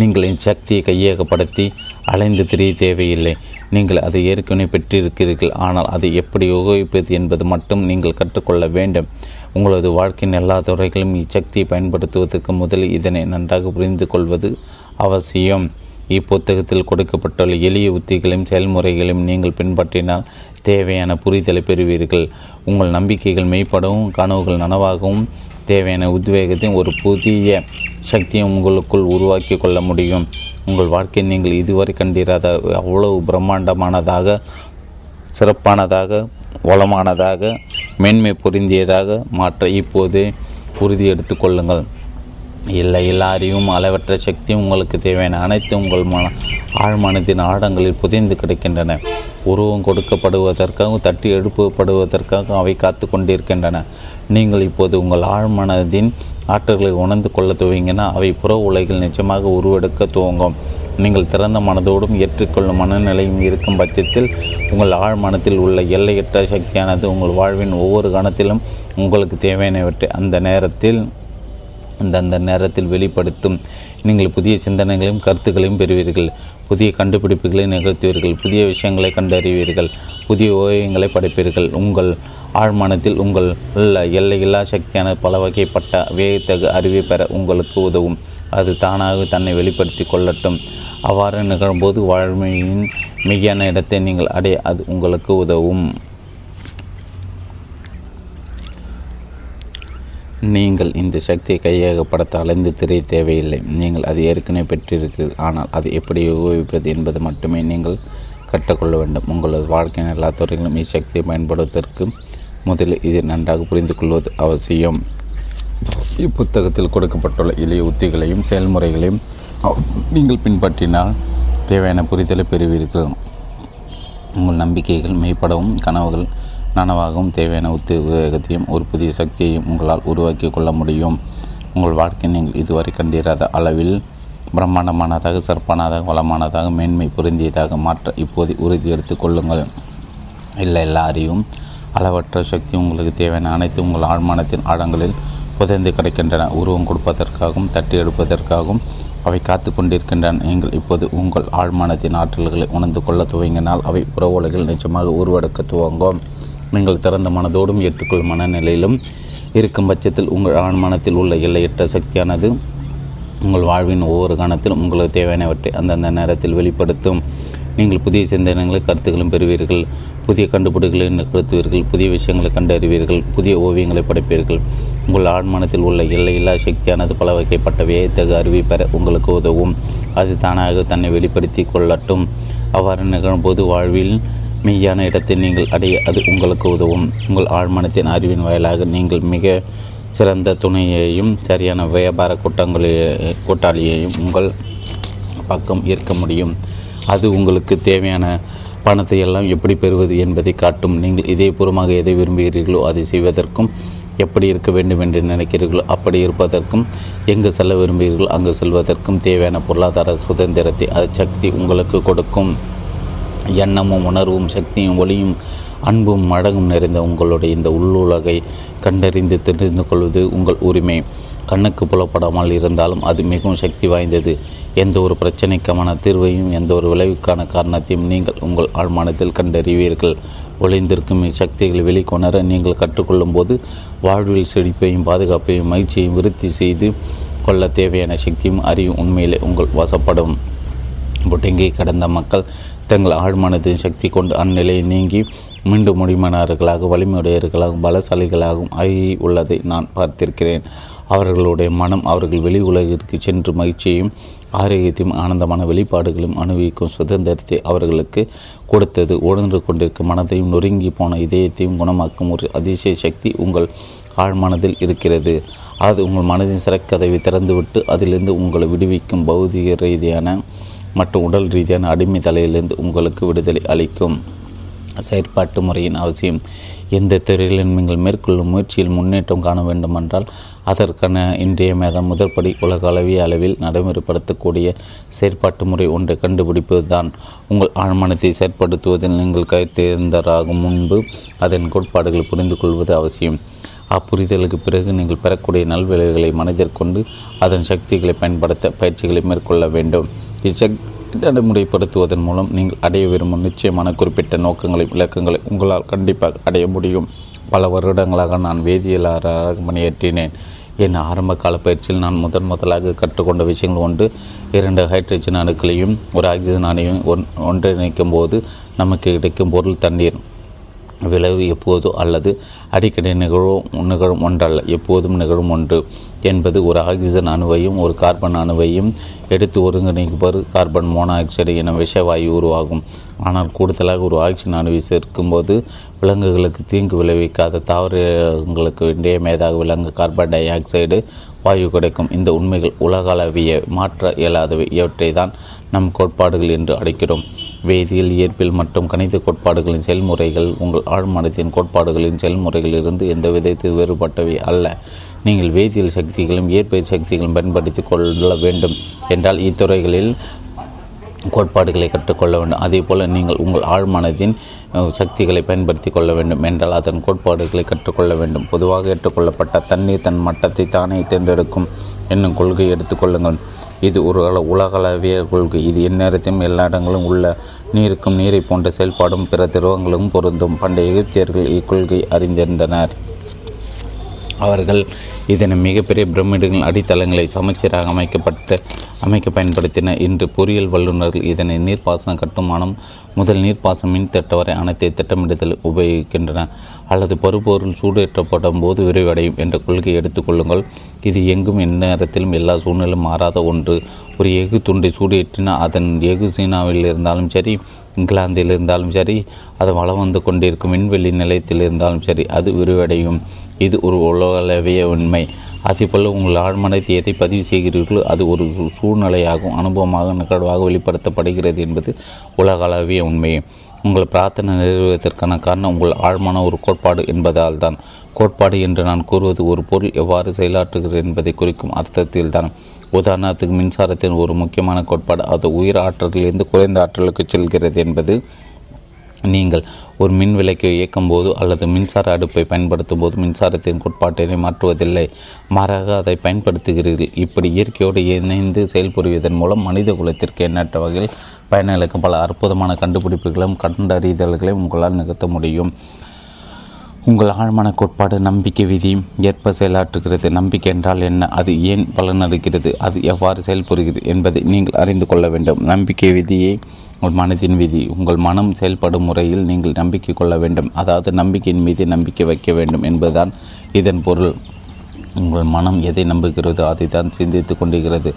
நீங்கள் சக்தியை கையகப்படுத்தி அலைந்து திரிய தேவையில்லை. நீங்கள் அதை ஏற்கனவே பெற்றிருக்கிறீர்கள். ஆனால் அதை எப்படி உபயோகிப்பது என்பது மட்டும் நீங்கள் கற்றுக்கொள்ள வேண்டும். உங்களது வாழ்க்கையின் எல்லா துறைகளும் இச்சக்தியை பயன்படுத்துவதற்கு முதலில் இதனை நன்றாக புரிந்து கொள்வது அவசியம். இப்புத்தகத்தில் கொடுக்கப்பட்டுள்ள எளிய உத்திகளையும் செயல்முறைகளையும் நீங்கள் பின்பற்றினால் தேவையான புரிதலை பெறுவீர்கள். உங்கள் நம்பிக்கைகள் மெய்ப்படவும் கனவுகள் நனவாகவும் தேவையான உத்வேகத்தையும் ஒரு புதிய சக்தியும் உங்களுக்குள் உருவாக்கி கொள்ள முடியும். உங்கள் வாழ்க்கை நீங்கள் இதுவரை கண்டிராத அவ்வளவு பிரம்மாண்டமானதாக, சிறப்பானதாக, வளமானதாக, மேன்மை பொருந்தியதாக மாற்ற இப்போது உறுதி எடுத்துக்கொள்ளுங்கள். எல்லா அறிவும் அளவற்ற சக்தியும் உங்களுக்கு தேவையான அனைத்து உங்கள் ஆழ்மனதின் ஆடங்களில் புதைந்து கிடக்கின்றன. உருவம் கொடுக்கப்படுவதற்காக, தட்டி எழுப்பப்படுவதற்காக அவை காத்து கொண்டிருக்கின்றன. நீங்கள் இப்போது உங்கள் ஆழ்மனதின் ஆற்றல்களை உணர்ந்து கொள்ள துவங்கினா அவை புற உலகில் நிச்சயமாக உருவெடுக்க துவங்கும். நீங்கள் திறந்த மனதோடும் ஏற்றுக்கொள்ளும் மனநிலையும் இருக்கும் பட்சத்தில் உங்கள் ஆழ்மனத்தில் உள்ள எல்லையற்ற சக்தியானது உங்கள் வாழ்வின் ஒவ்வொரு கணத்திலும் உங்களுக்கு தேவையானவற்றை அந்த நேரத்தில் வெளிப்படுத்தும். நீங்கள் புதிய சிந்தனைகளையும் கருத்துக்களையும் பெறுவீர்கள். புதிய கண்டுபிடிப்புகளை நிகழ்த்துவீர்கள். புதிய விஷயங்களை கண்டறிவீர்கள். புதிய ஓவியங்களை படைப்பீர்கள். உங்கள் ஆழ்மனத்தில் உங்கள் உள்ள எல்லையில்லா சக்தியான பல வகைப்பட்ட வியத்தகு அறிவை பெற உங்களுக்கு உதவும். அது தானாக தன்னை வெளிப்படுத்தி கொள்ளட்டும். அவ்வாறு நிகழும்போது வாழ்மையின் மிகையான இடத்தை நீங்கள் அடைய அது உங்களுக்கு உதவும். நீங்கள் இந்த சக்தியை கையகப்படுத்த அலைந்து திரிய தேவையில்லை. நீங்கள் அது ஏற்கனவே பெற்றிருக்கிறீர்கள். ஆனால் அதை எப்படி உபயோகிப்பது என்பது மட்டுமே நீங்கள் கற்றுக்கொள்ள வேண்டும். உங்களது வாழ்க்கையின் எல்லா துறைகளும் இச்சக்தியை பயன்படுத்துவதற்கு முதலில் இதை நன்றாக புரிந்து கொள்வது அவசியம். இப்புத்தகத்தில் கொடுக்கப்பட்டுள்ள எளிய உத்திகளையும் செயல்முறைகளையும் நீங்கள் பின்பற்றினால் தேவையான புரிதலை பெறுவீர்கள். உங்கள் நம்பிக்கைகள் மெய்ப்படவும் கனவுகள் நனவாகவும் தேவையான உத்வேகத்தையும் ஒரு புதிய சக்தியையும் உங்களால் உருவாக்கி கொள்ள முடியும். உங்கள் வாழ்க்கை நீங்கள் இதுவரை கண்டிராத அளவில் பிரம்மாண்டமானதாக, சிறப்பானதாக, வளமானதாக, மேன்மை பொருந்தியதாக மாற்ற இப்போது உறுதி எடுத்துக் கொள்ளுங்கள். எல்லா அறிவும் அளவற்ற சக்தி உங்களுக்கு தேவையான அனைத்து உங்கள் ஆழ்மானத்தின் ஆழங்களில் புதைந்து கிடைக்கின்றன. உருவம் கொடுப்பதற்காகவும் தட்டி எடுப்பதற்காகவும் அவை காத்து கொண்டிருக்கின்றன. நீங்கள் இப்போது உங்கள் ஆழ்மானத்தின் ஆற்றல்களை உணர்ந்து கொள்ள துவங்கினால் அவை புற உலகில் நிச்சயமாக உருவெடுக்க துவங்கும். நீங்கள் திறந்த மனதோடும் ஏற்றுக்கொள்ளும் மனநிலையிலும் இருக்கும் பட்சத்தில் உங்கள் ஆழ்மானத்தில் உள்ள எல்லையற்ற சக்தியானது உங்கள் வாழ்வின் ஒவ்வொரு கணத்திலும் உங்களுக்கு தேவையானவற்றை அந்தந்த நேரத்தில் வெளிப்படுத்தும். நீங்கள் புதிய சிந்தனைகளை கருத்துக்களும் பெறுவீர்கள், புதிய கண்டுபிடிப்புகளை நிகழ்த்துவீர்கள், புதிய விஷயங்களை கண்டறிவீர்கள், புதிய ஓவியங்களை படைப்பீர்கள். உங்கள் ஆழ்மானத்தில் உள்ள எல்லையில்லா சக்தியானது பல வகைப்பட்ட வியத்தகு அறிவை பெற உங்களுக்கு உதவும். அது தானாக தன்னை வெளிப்படுத்தி கொள்ளட்டும். அவ்வாறு நிகழும்போது வாழ்வில் மெய்யான இடத்தை நீங்கள் அடைய அது உங்களுக்கு உதவும். உங்கள் ஆழ்மானத்தின் அறிவின் வாயிலாக நீங்கள் மிக சிறந்த துணையையும் சரியான வியாபார கூட்டாளியையும் உங்கள் பக்கம் ஈர்க்க முடியும். அது உங்களுக்கு தேவையான பணத்தை எல்லாம் எப்படி பெறுவது என்பதை காட்டும். நீங்கள் இதயபூர்வமாக எதை விரும்புகிறீர்களோ அதை செய்வதற்கும், எப்படி இருக்க வேண்டும் என்று நினைக்கிறீர்களோ அப்படி இருப்பதற்கும், எங்கு செல்ல விரும்புகிறீர்களோ அங்கு செல்வதற்கும் தேவையான பொருளாதார சுதந்திரத்தை சக்தி உங்களுக்கு கொடுக்கும். எண்ணமும் உணர்வும் சக்தியும் ஒளியும் அன்பும் மடங்கும் நிறைந்த உங்களுடைய இந்த உள்ளுலகை கண்டறிந்து தெரிந்து கொள்வது உங்கள் உரிமை. கண்ணுக்கு புலப்படாமல் இருந்தாலும் அது மிகவும் சக்தி வாய்ந்தது. எந்த ஒரு பிரச்சனைக்கான தீர்வையும் எந்த ஒரு விளைவுக்கான காரணத்தையும் நீங்கள் உங்கள் ஆழ்மானத்தில் கண்டறிவீர்கள். ஒளிந்திருக்கும் சக்திகளை வெளிக்கொணர நீங்கள் கற்றுக்கொள்ளும் போது வாழ்வில் செழிப்பையும் பாதுகாப்பையும் மகிழ்ச்சியையும் விருத்தி செய்து கொள்ள தேவையான சக்தியும் அறிவும் உண்மையிலே உங்கள் வசப்படும். புட்டங்கி கடந்த மக்கள் தங்கள் ஆழ்மானத்தின் சக்தி கொண்டு அந்நிலையை நீங்கி மீண்டும் முடிமனார்களாக வலிமையுடையவர்களாகவும் பலசாலிகளாகவும் ஆகி உள்ளதை நான் பார்த்திருக்கிறேன். அவர்களுடைய மனம் அவர்கள் வெளி உலகிற்கு சென்று மகிழ்ச்சியையும் ஆரோக்கியத்தையும் ஆனந்தமான வெளிப்பாடுகளையும் அனுபவிக்கும் சுதந்திரத்தை அவர்களுக்கு கொடுத்தது. உணர்ந்து கொண்டிருக்கும் மனத்தையும் நொறுங்கி போன இதயத்தையும் குணமாக்கும் ஒரு அதிசய சக்தி உங்கள் ஆழ்மனதில் இருக்கிறது. அது உங்கள் மனதின் சிறக்கதவை திறந்துவிட்டு அதிலிருந்து உங்களை விடுவிக்கும். பௌதிக ரீதியான மற்றும் உடல் ரீதியான அடிமை தலையிலிருந்து உங்களுக்கு விடுதலை அளிக்கும். செயற்பாட்டு முறையின் அவசியம். எந்த துறையிலும் நீங்கள் மேற்கொள்ளும் முயற்சியில் முன்னேற்றம் காண வேண்டுமென்றால் அதற்கான இன்றைய முதற்படி உலக அளவில் நடைமுறைப்படுத்தக்கூடிய செயற்பாட்டு முறை ஒன்றை கண்டுபிடிப்பதுதான். உங்கள் ஆழ்மனத்தை செயற்படுத்துவதில் நீங்கள் கைத்தேர்ந்தராகும் முன்பு அதன் கோட்பாடுகளை புரிந்து கொள்வது அவசியம். அப்புரிதலுக்கு பிறகு நீங்கள் பெறக்கூடிய நல்விளைவுகளை மனதிற்கொண்டு அதன் சக்திகளை பயன்படுத்த பயிற்சிகளை மேற்கொள்ள வேண்டும். நடைமுறைப்படுத்துவதன் மூலம் நீங்கள் அடைய விரும்பும் நிச்சயமான குறிப்பிட்ட நோக்கங்களை இலக்கங்களை உங்களால் கண்டிப்பாக அடைய முடியும். பல வருடங்களாக நான் வேதியியலாளராக பணியாற்றினேன். என் ஆரம்ப கால பயிற்சியில் நான் முதலாக கற்றுக்கொண்ட விஷயங்கள் ஒன்று, 2 ஹைட்ரஜன் அணுக்களையும் ஒரு ஆக்சிஜன் அணுவையும் ஒன்றிணைக்கும் போது நமக்கு கிடைக்கும் பொருள் தண்ணீர். விளைவு எப்போதோ அல்லது அடிக்கடி நிகழும் ஒன்றல்ல, எப்போதும் நிகழும் ஒன்று என்பது ஒரு ஆக்சிஜன் அணுவையும் ஒரு கார்பன் அணுவையும் எடுத்து ஒருங்கிணைப்பது கார்பன் மோனாக்சைடு என விஷவாயு உருவாகும். ஆனால் கூடுதலாக ஒரு ஆக்சிஜன் அணுவை சேர்க்கும்போது விலங்குகளுக்கு தீங்கு விளைவிக்காத தாவரங்களுக்கு இன்றியமையாதாக விலங்கு கார்பன் டை ஆக்சைடு வாயு கிடைக்கும். இந்த உண்மைகள் உலகளவிய மாற்ற இயலாதவை. இவற்றை தான் நம் கோட்பாடுகள் என்று அழைக்கிறோம். வேதியியல், இயற்பியல் மற்றும் கணித கோட்பாடுகளின் செயல்முறைகள் உங்கள் ஆழ்மனத்தின் கோட்பாடுகளின் செயல்முறைகளிலிருந்து எந்த விதத்தில் வேறுபட்டவை அல்ல. நீங்கள் வேதியியல் சக்திகளும் இயற்பியல் சக்திகளும் பயன்படுத்தி கொள்ள வேண்டும் என்றால் இத்துறைகளில் கோட்பாடுகளை கற்றுக்கொள்ள வேண்டும். அதேபோல் நீங்கள் உங்கள் ஆழ்மனத்தின் சக்திகளை பயன்படுத்தி கொள்ள வேண்டும் என்றால் அதன் கோட்பாடுகளை கற்றுக்கொள்ள வேண்டும். பொதுவாக ஏற்றுக்கொள்ளப்பட்ட தண்ணீர் தன் மட்டத்தை தானே தேர்ந்தெடுக்கும் என்னும் கொள்கையை எடுத்துக்கொள்ளுங்கள். இது ஒரு உலகளவிய கொள்கை. இது எந்நேரத்தையும் எல்லா இடங்களும் உள்ள நீருக்கும் நீரை போன்ற செயல்பாடும் பிற திரவங்களும் பொருந்தும். பண்டைய எகிப்தியர்கள் இக்கொள்கை அறிந்திருந்தனர். அவர்கள் இதனை மிகப்பெரிய பிரமிடுகளின் அடித்தளங்களை சமச்சீராக அமைக்க பயன்படுத்தினர். இன்று பொறியியல் வல்லுநர்கள் இதனை நீர்ப்பாசன கட்டுமானம் முதல் நீர்ப்பாசன மின் திட்ட வரை அனைத்து திட்டமிடுதல் உபயோகிக்கின்றன. அல்லது பருப்பொருள் சூடேற்றப்படும் போது விரைவடையும் என்ற கொள்கையை எடுத்துக்கொள்ளுங்கள். இது எங்கும் எந்நேரத்திலும் எல்லா சூழ்நிலையும் மாறாத ஒன்று. ஒரு எஃகு துண்டை சூடேற்றினால் அதன் எஃகு சீனாவில் இருந்தாலும் சரி, இங்கிலாந்தில் இருந்தாலும் சரி, அது வளம் வந்து கொண்டிருக்கும் விண்வெளி நிலையத்தில் இருந்தாலும் சரி, அது விரிவடையும். இது ஒரு உலகளவிய உண்மை. அதேபோல் உங்கள் ஆழ்மனத்தை எதை பதிவு செய்கிறீர்களோ அது ஒரு சூழ்நிலையாகவும் அனுபவமாக நிகழ்வாக வெளிப்படுத்தப்படுகிறது என்பது உலகளவிய உண்மை. உங்கள் பிரார்த்தனை நிறைவேறுவதற்கான காரணம் உங்கள் ஆழ்மான ஒரு கோட்பாடு என்பதால் தான். கோட்பாடு என்று நான் கூறுவது ஒரு பொருள் எவ்வாறு செயலாற்றுகிறது என்பதை குறிக்கும் அர்த்தத்தில் தான். உதாரணத்துக்கு மின்சாரத்தின் ஒரு முக்கியமான கோட்பாடு அது உயிர் ஆற்றலிலிருந்து குறைந்த ஆற்றலுக்கு செல்கிறது என்பது நீங்கள் ஒரு மின் விளக்கை இயக்கும் போது அல்லது மின்சார அடுப்பை பயன்படுத்தும் போது மின்சாரத்தின் கோட்பாட்டினை மாற்றுவதில்லை, மாறாக அதை பயன்படுத்துகிறீர்கள். இப்படி இயற்கையோடு இணைந்து செயல்புரிவதன் மூலம் மனித குலத்திற்கு எண்ணற்ற வகையில் பயனளிக்கும் பல அற்புதமான கண்டுபிடிப்புகளும் கண்டறிதல்களையும் உங்களால் நிகழ்த்த முடியும். உங்கள் ஆழ்மான கோட்பாடு நம்பிக்கை விதியும் ஏற்ப செயலாற்றுகிறது. நம்பிக்கை என்றால் என்ன, அது ஏன் பலனளிக்கிறது, அது எவ்வாறு செயல்புரிகிறது என்பதை நீங்கள் அறிந்து கொள்ள வேண்டும். நம்பிக்கை விதியை உங்கள் மனதின் விதி. உங்கள் மனம் செயல்படும் முறையில் நீங்கள் நம்பிக்கை கொள்ள வேண்டும், அதாவது நம்பிக்கையின் மீது நம்பிக்கை வைக்க வேண்டும் என்பதுதான் இதன் பொருள். உங்கள் மனம் எதை நம்புகிறதோ அதை தான் சிந்தித்து கொண்டிருக்கிறது.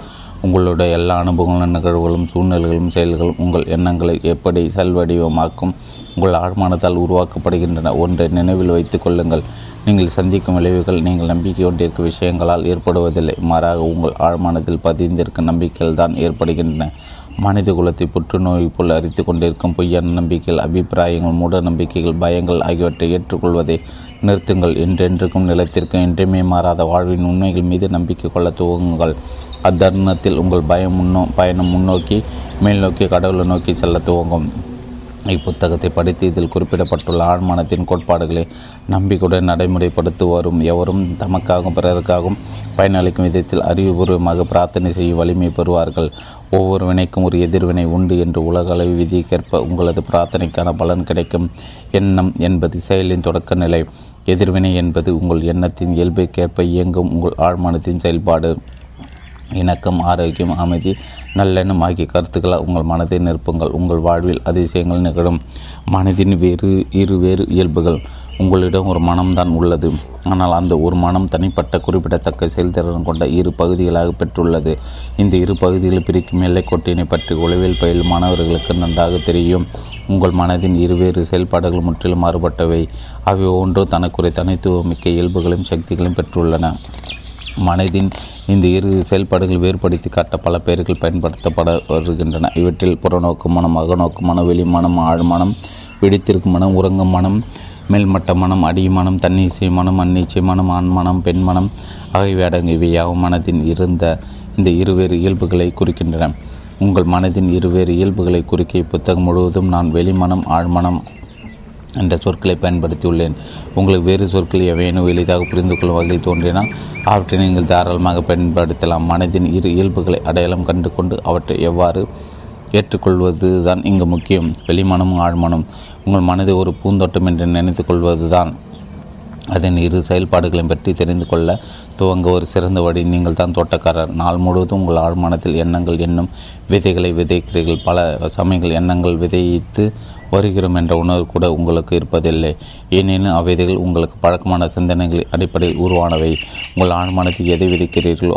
உங்களுடைய எல்லா அனுபவங்களும் நிகழ்வுகளும் சூழ்நிலைகளும் செயல்களும் உங்கள் எண்ணங்களை எப்படி செல்வடிவமாக்கும் உங்கள் ஆழ்மானத்தால் உருவாக்கப்படுகின்றன. ஒன்றை நினைவில் வைத்து கொள்ளுங்கள், நீங்கள் சந்திக்கும் விளைவுகள் நீங்கள் நம்பிக்கை கொண்டிருக்கும் விஷயங்களால் ஏற்படுவதில்லை, மாறாக உங்கள் ஆழ்மானத்தில் பதிந்திருக்கும் நம்பிக்கைகள் தான் ஏற்படுகின்றன. மனித குலத்தை புற்றுநோய் போல் அறித்து கொண்டிருக்கும் பொய்யான நம்பிக்கைகள், அபிப்பிராயங்கள், மூட நம்பிக்கைகள், பயங்கள் ஆகியவற்றை ஏற்றுக்கொள்வதை நிறுத்துங்கள். என்றென்றுக்கும் நிலத்திற்கும் என்றுமே மாறாத வாழ்வின் உண்மைகள் மீது நம்பிக்கை கொள்ள துவங்குங்கள். அத்தருணத்தில் உங்கள் பயணம் முன்னோக்கி மேல்நோக்கி கடவுளை நோக்கி செல்ல துவங்கும். இப்புத்தகத்தை படித்து இதில் குறிப்பிடப்பட்டுள்ள ஆழ்மானத்தின் கோட்பாடுகளை நம்பிக்கையுடன் நடைமுறைப்படுத்தி வரும் எவரும் தமக்காகவும் பிறருக்காகவும் பயனளிக்கும் விதத்தில் அறிவுபூர்வமாக பிரார்த்தனை செய்யும் வலிமை பெறுவார்கள். ஒவ்வொரு வினைக்கும் ஒரு எதிர்வினை உண்டு என்று உலக அளவு விதிக்கேற்ப உங்களது பிரார்த்தனைக்கான பலன் கிடைக்கும். எண்ணம் என்பது செயலின் தொடக்க நிலை. எதிர்வினை என்பது உங்கள் எண்ணத்தின் இயல்புக்கேற்ப இயங்கும் உங்கள் ஆழ்மானத்தின் செயல்பாடு. இணக்கம், ஆரோக்கியம், அமைதி, நல்லெண்ணம் ஆகிய கருத்துக்களால் உங்கள் மனதை நிரப்புங்கள். உங்கள் வாழ்வில் அதிசயங்கள் நிகழும். மனதின் இரு வேறு இயல்புகள். உங்களிடம் ஒரு மனம்தான் உள்ளது, ஆனால் அந்த ஒரு மனம் தனிப்பட்ட குறிப்பிடத்தக்க செயல்திறன் கொண்ட இரு பகுதிகளாக பெற்றுள்ளது. இந்த இரு பகுதிகளை பிரிக்கும் எல்லைக்கோட்டினை பற்றி உளவியல் பயிலும் மாணவர்களுக்கு நன்றாக தெரியும். உங்கள் மனதின் இருவேறு செயல்பாடுகள் முற்றிலும் மாறுபட்டவை. அவை ஒன்று தனக்குரிய தனித்துவமிக்க இயல்புகளையும் சக்திகளையும் பெற்றுள்ளன. மனதின் இந்த இரு செயல்பாடுகள் வேறுபடுத்தி காட்ட பல பெயர்கள் பயன்படுத்தப்பட வருகின்றன. இவற்றில் புறநோக்கு மனம், அகநோக்கு மனம், வெளிமனம், ஆழ்மனம், வெடித்திருக்கும் மனம், உறங்கும் மனம், மேல்மட்ட மனம், அடிமனம், தன்னிச்சை மனம், அந்நிச்சை மனம், ஆண்மனம், பெண்மனம் ஆகியவை அடங்கும். இவையாவும் மனதின் இந்த இருவேறு இயல்புகளை குறிக்கின்றன. உங்கள் மனதின் இருவேறு இயல்புகளை குறிக்க புத்தகம் முழுவதும் நான் வெளிமனம், ஆழ்மனம் என்ற சொற்களை பயன்படுத்தியுள்ளேன். உங்களுக்கு வேறு சொற்கள் எவையேனும் எளிதாக புரிந்து கொள்ளும் வகையில் தோன்றினால் அவற்றை நீங்கள் தாராளமாக பயன்படுத்தலாம். மனதின் இரு இயல்புகளை அடையாளம் கண்டு கொண்டு அவற்றை எவ்வாறு ஏற்றுக்கொள்வது தான் இங்கு முக்கியம். வெளிமனமும் ஆழ்மனம் உங்கள் மனதை ஒரு பூந்தோட்டம் என்று நினைத்து கொள்வது தான். அதன் இரு செயல்பாடுகளையும் பற்றி தெரிந்து கொள்ள துவங்க ஒரு சிறந்த வழி. நீங்கள் தான் தோட்டக்காரர். நாள் முழுவதும் உங்கள் ஆழ்மானத்தில் எண்ணங்கள் என்னும் விதைகளை விதைக்கிறீர்கள். பல சமயங்கள் எண்ணங்கள் விதைத்து வருகிறோம் என்ற உணர்வு கூட உங்களுக்கு இருப்பதில்லை, ஏனெனும் அவ்விதைகள் உங்களுக்கு பழக்கமான சிந்தனைகளின் அடிப்படையில் உருவானவை. உங்கள் ஆழ்மானத்தில் எதை விதைக்கிறீர்களோ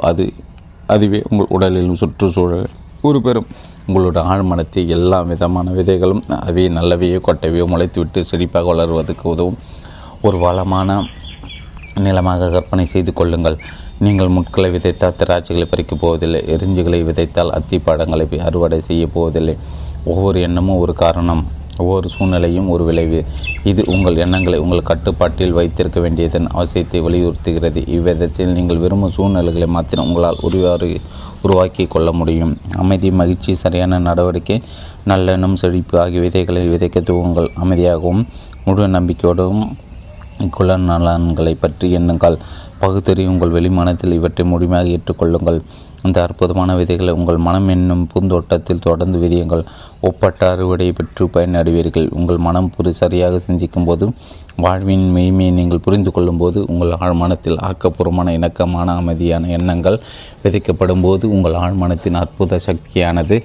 அதுவே உங்கள் உடலிலும் சுற்றுச்சூழல் உருபெறும். உங்களோட ஆழ்மானத்தில் எல்லா விதமான விதைகளும் அவையே நல்லவையோ கொட்டைவையோ முளைத்துவிட்டு செழிப்பாக வளர்வதற்கு உதவும் ஒரு வளமான நிலமாக கற்பனை செய்து கொள்ளுங்கள். நீங்கள் முட்களை விதைத்தால் திராட்சைகளை பறிக்கப் போவதில்லை, எரிஞ்சுகளை விதைத்தால் அத்திப்பழங்களை அறுவடை செய்ய போவதில்லை. ஒவ்வொரு எண்ணமும் ஒரு காரணம், ஒவ்வொரு சூழ்நிலையும் ஒரு விளைவு. இது உங்கள் எண்ணங்களை உங்கள் கட்டுப்பாட்டில் வைத்திருக்க வேண்டியதன் அவசியத்தை வலியுறுத்துகிறது. இவ்விதத்தில் நீங்கள் விரும்பும் சூழ்நிலைகளை மாத்திரம் உங்களால் உருவாக்கி கொள்ள முடியும். அமைதி, மகிழ்ச்சி, சரியான நடவடிக்கை, நல்லெண்ணம், செழிப்பு ஆகிய விதைகளை விதைக்க துவங்கள். அமைதியாகவும் முழு நம்பிக்கையோடும் இக்குள்ள நலன்களை பற்றி எண்ணுங்கள். பகுத்தறி உங்கள் வெளிமானத்தில் இவற்றை முழுமையாக ஏற்றுக்கொள்ளுங்கள். இந்த அற்புதமான விதைகளை உங்கள் மனம் என்னும் பூந்தோட்டத்தில் தொடர்ந்து விதியுங்கள். ஒப்பட்ட அறுவடையை பெற்று பயனடைவீர்கள். உங்கள் மனம் சரியாக சிந்திக்கும் போது, வாழ்வின் மெய்மையை நீங்கள் புரிந்து கொள்ளும் போது, உங்கள் ஆழ்மனத்தில் ஆக்கப்பூர்வமான இணக்கமான அமைதியான எண்ணங்கள் விதைக்கப்படும் போது உங்கள் ஆழ்மனத்தின் அற்புத சக்தியானது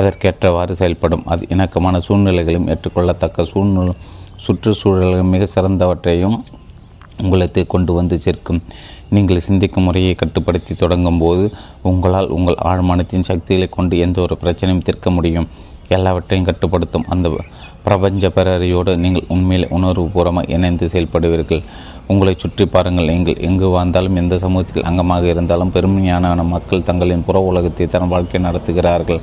அதற்கேற்றவாறு செயல்படும். அது இணக்கமான சூழ்நிலைகளையும் ஏற்றுக்கொள்ளத்தக்க சுற்றுச்சூழல்கள் மிக சிறந்தவற்றையும் உங்களுக்கு கொண்டு வந்து சேர்க்கும். நீங்கள் சிந்திக்கும் முறையை கட்டுப்படுத்தி தொடங்கும் போது உங்களால் உங்கள் ஆழ்மானத்தின் சக்திகளை கொண்டு எந்த ஒரு பிரச்சனையும் தீர்க்க முடியும். எல்லாவற்றையும் கட்டுப்படுத்தும் அந்த பிரபஞ்ச பேரறியோடு நீங்கள் உண்மையில் உணர்வுபூர்வமாக இணைந்து செயல்படுவீர்கள். உங்களை சுற்றி பாருங்கள். நீங்கள் எங்கு வாழ்ந்தாலும், எந்த சமூகத்தில் அங்கமாக இருந்தாலும், பெருமையான மக்கள் தங்களின் புற உலகத்தை தன் வாழ்க்கை நடத்துகிறார்கள்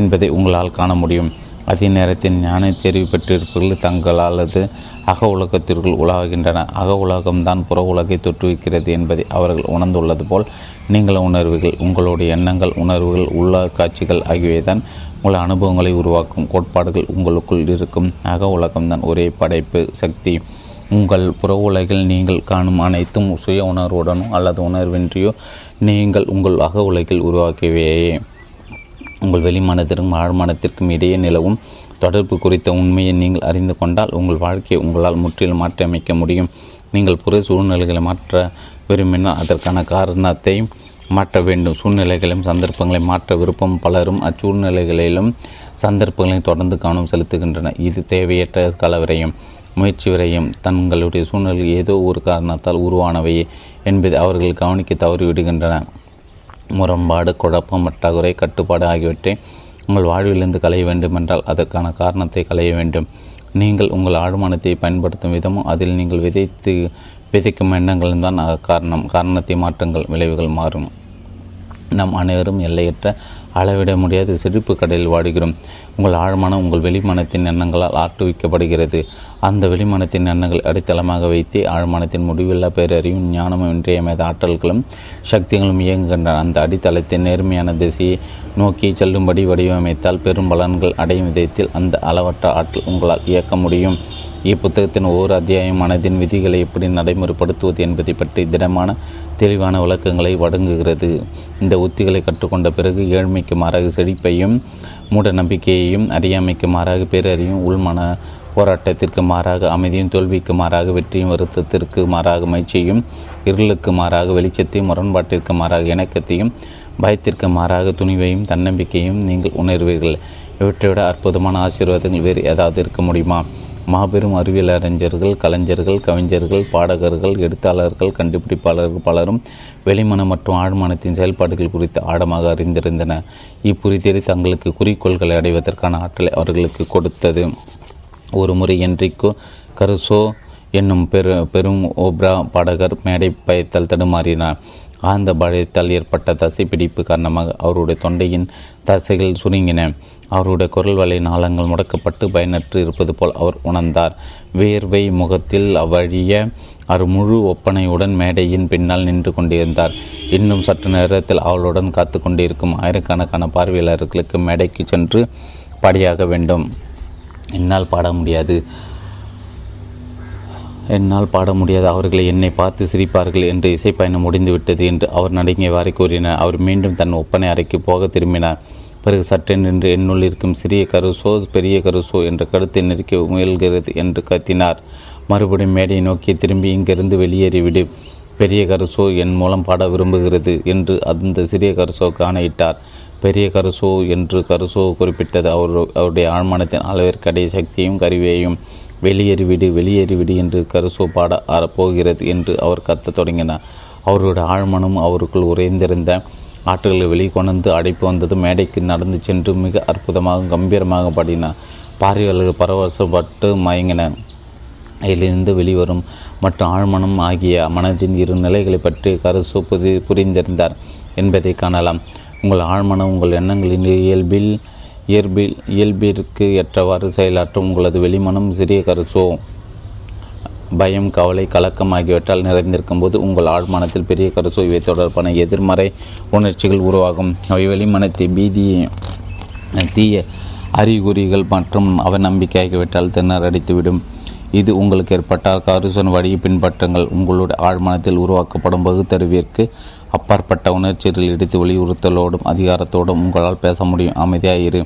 என்பதை உங்களால் காண முடியும். அதே நேரத்தில் ஞான தேர்வு பெற்றிருப்பவர்கள் தங்களாலது அக உலகத்திற்குள் உலாகின்றன. அக உலகம்தான் புற உலகை தொற்றுவிக்கிறது என்பதை அவர்கள் உணர்ந்துள்ளது போல் நீங்கள் உணர்வுகள், உங்களுடைய எண்ணங்கள், உணர்வுகள், உள்ள காட்சிகள் ஆகியவை தான் உங்கள் அனுபவங்களை உருவாக்கும் கோட்பாடுகள். உங்களுக்குள் இருக்கும் அக உலகம்தான் ஒரே படைப்பு சக்தி. உங்கள் புற உலகில் நீங்கள் காணும் அனைத்தும் சுய உணர்வுடனோ அல்லது உணர்வின்றியோ நீங்கள் உங்கள் அக உலகில் உருவாக்கியவையே. உங்கள் வெளிமானத்திற்கும் ஆழ்மானத்திற்கும் இடையே நிலவும் தொடர்பு குறித்த உண்மையை நீங்கள் அறிந்து கொண்டால் உங்கள் வாழ்க்கையை உங்களால் முற்றிலும் மாற்றியமைக்க முடியும். நீங்கள் புற சூழ்நிலைகளை மாற்ற விரும்பினால் அதற்கான காரணத்தை மாற்ற வேண்டும். சூழ்நிலைகளையும் சந்தர்ப்பங்களை மாற்ற விருப்பம் பலரும் அச்சூழ்நிலைகளிலும் சந்தர்ப்பங்களையும் தொடர்ந்து கவனம் செலுத்துகின்றன. இது தேவையற்ற கலவரையும் முயற்சி விரையும். தங்களுடைய சூழ்நிலை ஏதோ ஒரு காரணத்தால் உருவானவையே என்பதை அவர்கள் கவனிக்க தவறிவிடுகின்றன. முரண்பாடு, குழப்பம், மற்றகுறை, கட்டுப்பாடு ஆகியவற்றை உங்கள் வாழ்விலிருந்து களைய வேண்டுமென்றால் அதற்கான காரணத்தை களைய வேண்டும். நீங்கள் உங்கள் ஆழ்மானத்தை பயன்படுத்தும் விதமும் அதில் நீங்கள் விதைக்கும் எண்ணங்களும் தான் காரணம். காரணத்தை மாற்றுங்கள், விளைவுகள் மாறும். நம் அனைவரும் எல்லையற்ற அளவிட முடியாத சிரிப்பு கடலில் வாடுகிறோம். உங்கள் ஆழ்மான உங்கள் வெளிமானத்தின் எண்ணங்களால் ஆட்டுவிக்கப்படுகிறது. அந்த வெளிமானத்தின் எண்ணங்கள் அடித்தளமாக வைத்து ஆழ்மானத்தின் முடிவில்லா பேரறிவும் ஞானமும் இன்றியமையாத ஆற்றல்களும் சக்திகளும் இயங்குகின்றன. அந்த அடித்தளத்தின் நேர்மையான திசையை நோக்கி செல்லும்படி வடிவமைத்தால் பெரும் பலன்கள் அடையும் விதத்தில் அந்த அளவற்ற ஆற்றல் உங்களால் இயக்க முடியும். இப்புத்தகத்தின் ஒவ்வொரு அத்தியாயம் மனதின் விதிகளை எப்படி நடைமுறைப்படுத்துவது என்பதை பற்றி திடமான தெளிவான விளக்கங்களை வழங்குகிறது. இந்த உத்திகளை கற்றுக்கொண்ட பிறகு ஏழ்மைக்கு மாறாக செழிப்பையும், மூட நம்பிக்கையையும், அறியாமைக்கு மாறாக பேரறியும், உள்மன போராட்டத்திற்கு மாறாக அமைதியும், தோல்விக்கு மாறாக வெற்றியும், வருத்தத்திற்கு மாறாக மகிழ்ச்சியும், இருளுக்கு மாறாக வெளிச்சத்தையும், முரண்பாட்டிற்கு மாறாக இணக்கத்தையும், பயத்திற்கு மாறாக துணிவையும், தன்னம்பிக்கையும் நீங்கள் உணர்வீர்கள். இவற்றைவிட அற்புதமான ஆசீர்வாதங்கள் வேறு ஏதாவது இருக்க முடியுமா? மாபெரும் அறிவியல் அறிஞர்கள், கலைஞர்கள், கவிஞர்கள், பாடகர்கள், எழுத்தாளர்கள், கண்டுபிடிப்பாளர்கள் பலரும் வெளிமனம் மற்றும் ஆழ்மானத்தின் செயல்பாடுகள் குறித்து ஆழமாக அறிந்திருந்தனர். இப்புரிதறி தங்களுக்கு குறிக்கோள்களை அடைவதற்கான ஆற்றலை அவர்களுக்கு கொடுத்தது. ஒரு முறை என்றிக்கோ கருசோ என்னும் பெரும் ஓப்ரா பாடகர் மேடை பயத்தால் தடுமாறினார். ஆழ்ந்த பயத்தால் ஏற்பட்ட தசை பிடிப்பு காரணமாக அவருடைய தொண்டையின் தசைகள் சுருங்கின. அவருடைய குரல் வலை நாளங்கள் முடக்கப்பட்டு பயனற்று இருப்பது போல் அவர் உணர்ந்தார். வேர்வை முகத்தில் அவ்வழிய அவர் முழு ஒப்பனையுடன் மேடையின் பின்னால் நின்று கொண்டிருந்தார். இன்னும் சற்று நேரத்தில் அவளுடன் காத்து கொண்டிருக்கும் ஆயிரக்கணக்கான பார்வையாளர்களுக்கு மேடைக்கு சென்று பாடியாக வேண்டும். என்னால் பாட முடியாது, அவர்களை என்னை பார்த்து சிரிப்பார்கள் என்று இசைப்பயணம் முடிந்துவிட்டது என்று அவர் நடுங்கியவாறு கூறினார். அவர் மீண்டும் தன் ஒப்பனை அறைக்கு போக திரும்பினார். பிறகு சற்றே நின்று, என்னுள் இருக்கும் சிறிய கருசோ பெரிய கருசோ என்ற கருத்தை நெருக்க முயல்கிறது என்று கத்தினார். மறுபடியும் மேடையை நோக்கி திரும்பி, இங்கிருந்து வெளியேறிவிடு, பெரிய கருசோ என் மூலம் பாட விரும்புகிறது என்று அந்த சிறிய கருசோ காணையிட்டார். பெரிய கருசோ என்று கருசோ குறிப்பிட்டது அவருடைய ஆழ்மானத்தின் அளவிற்கடைய சக்தியையும் கருவியையும். வெளியேறிவிடு, வெளியேறிவிடு என்று கருசோ பாட போகிறது என்று அவர் கத்த தொடங்கினார். அவருடைய ஆழ்மனமும் அவருக்குள் உறைந்திருந்த ஆற்றல்களை வெளிக்கொணர்ந்து அடைப்பு வந்தது. மேடைக்கு நடந்து சென்று மிக அற்புதமாக கம்பீரமாக பாடினார். பார்வையாளர்கள் பரவசப்பட்டு மயங்கினர். இதிலிருந்து வெளிவரும் மற்றும் ஆழ்மனம் ஆகிய மனதின் இரு நிலைகளை பற்றி கருசோ புரிந்திருந்தார் என்பதை காணலாம். உங்கள் ஆழ்மனம் உங்கள் எண்ணங்களின் இயல்பிற்கு ஏற்றவாறு செயலாற்றும். உங்களது வெளிமனம் சிறிய கருசோ பயம், கவலை, கலக்கம் ஆகியவற்றால் நிறைந்திருக்கும் போது உங்கள் ஆழ்மானத்தில் பெரிய கருசோ இவை தொடர்பான எதிர்மறை உணர்ச்சிகள் உருவாகும். அவை வெளிமனத்தை பீதியை, தீய அறிகுறிகள் மற்றும் அவநம்பிக்கை ஆகியவற்றால் திணறடித்துவிடும். இது உங்களுக்கு ஏற்பட்டால் கருசோன் வழியை பின்பற்றுங்கள். உங்களுடைய ஆழ்மானத்தில் உருவாக்கப்படும் பகுத்தறிவிற்கு அப்பாற்பட்ட உணர்ச்சிகள் எடுத்து வலியுறுத்தலோடும் அதிகாரத்தோடும் உங்களால் பேச முடியும். அமைதியாயிரு,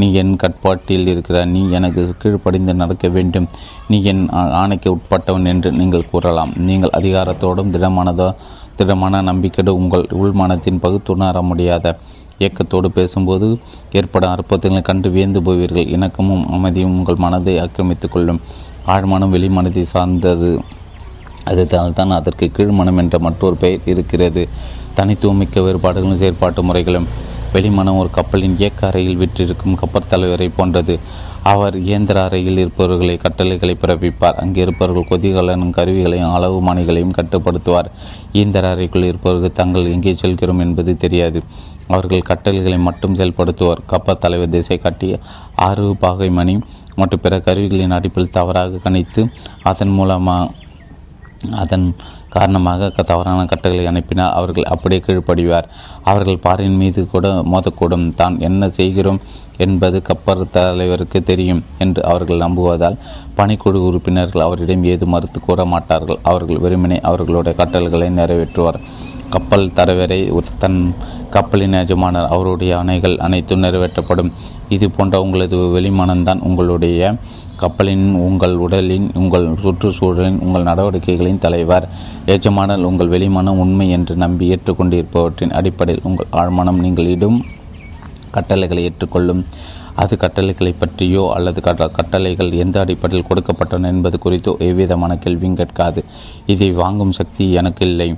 நீ என் கட்பாட்டில் இருக்கிறாய், நீ எனக்கு கீழ்ப்படிந்து நடக்க வேண்டும், நீ என் ஆணைக்கு உட்பட்டவன் என்று நீங்கள் கூறலாம். நீங்கள் அதிகாரத்தோடும் திடமான நம்பிக்கையோடு உங்கள் உள்மனத்தின் பகுத்துணர முடியாத இயக்கத்தோடு பேசும்போது ஏற்படும் அற்புதங்களை கண்டு வியந்து போவீர்கள். இணக்கமும் அமைதியும் உங்கள் மனதை ஆக்கிரமித்து கொள்ளும். ஆழ்மனம் வெளிமனத்தை சார்ந்தது. அதுதான் அதற்கு கீழ்மனம் என்ற மற்றொரு பெயர் இருக்கிறது. தனித்துவமிக்க வேறுபாடுகளும் செயற்பாட்டு முறைகளும். வெளிமனம் ஒரு கப்பலின் இயக்க அறையில் விற்றிருக்கும் கப்பற் தலைவரை போன்றது. அவர் இயந்திர அறையில் இருப்பவர்களை கட்டளைகளை பிறப்பிப்பார். அங்கே இருப்பவர்கள் கொதிகலனும் கருவிகளையும் அளவு மணிகளையும் கட்டுப்படுத்துவார். இயந்திர அறைக்குள் இருப்பவர்கள் தாங்கள் எங்கே செல்கிறோம் என்பது தெரியாது. அவர்கள் கட்டளைகளை மட்டும் செயல்படுத்துவார். கப்பல் தலைவர் திசை காட்டி ஆறு பாகை மணி மற்றும் பிற கருவிகளின் அடிப்பில் தவறாக கணித்து அதன் காரணமாக தவறான கட்டளை அனுப்பினால் அவர்கள் அப்படியே கீழ்ப்படிவார். அவர்கள் பாறையின் மீது கூட மோதக்கூடும். தான் என்ன செய்கிறோம் என்பது கப்பல் தலைவருக்கு தெரியும் என்று அவர்கள் நம்புவதால் பணிக்குழு உறுப்பினர்கள் அவரிடம் ஏது மறுத்து கூற மாட்டார்கள். அவர்கள் வெறுமனே அவர்களுடைய கட்டளைகளை நிறைவேற்றுவார். கப்பல் தலைவரை தன் கப்பலின் எஜமானர். அவருடைய அணைகள் அனைத்தும் நிறைவேற்றப்படும். இது போன்ற உங்களது வெளிமானம்தான் உங்களுடைய கப்பலின், உங்கள் உடலின், உங்கள் சுற்றுச்சூழலின், உங்கள் நடவடிக்கைகளின் தலைவர் எஜமானர். உங்கள் வெளிமானம் உண்மை என்று நம்பி ஏற்றுக்கொண்டிருப்பவற்றின் அடிப்படையில் உங்கள் ஆழ்மானம் நீங்கள் இடும் கட்டளைகளை ஏற்றுக்கொள்ளும். அது கட்டளைகளை பற்றியோ அல்லது கட்டளைகள் எந்த அடிப்படையில் கொடுக்கப்பட்டன என்பது குறித்தோ எவ்விதமான கேள்வியும் கேட்காது. இதை வாங்கும் சக்தி எனக்கு இல்லை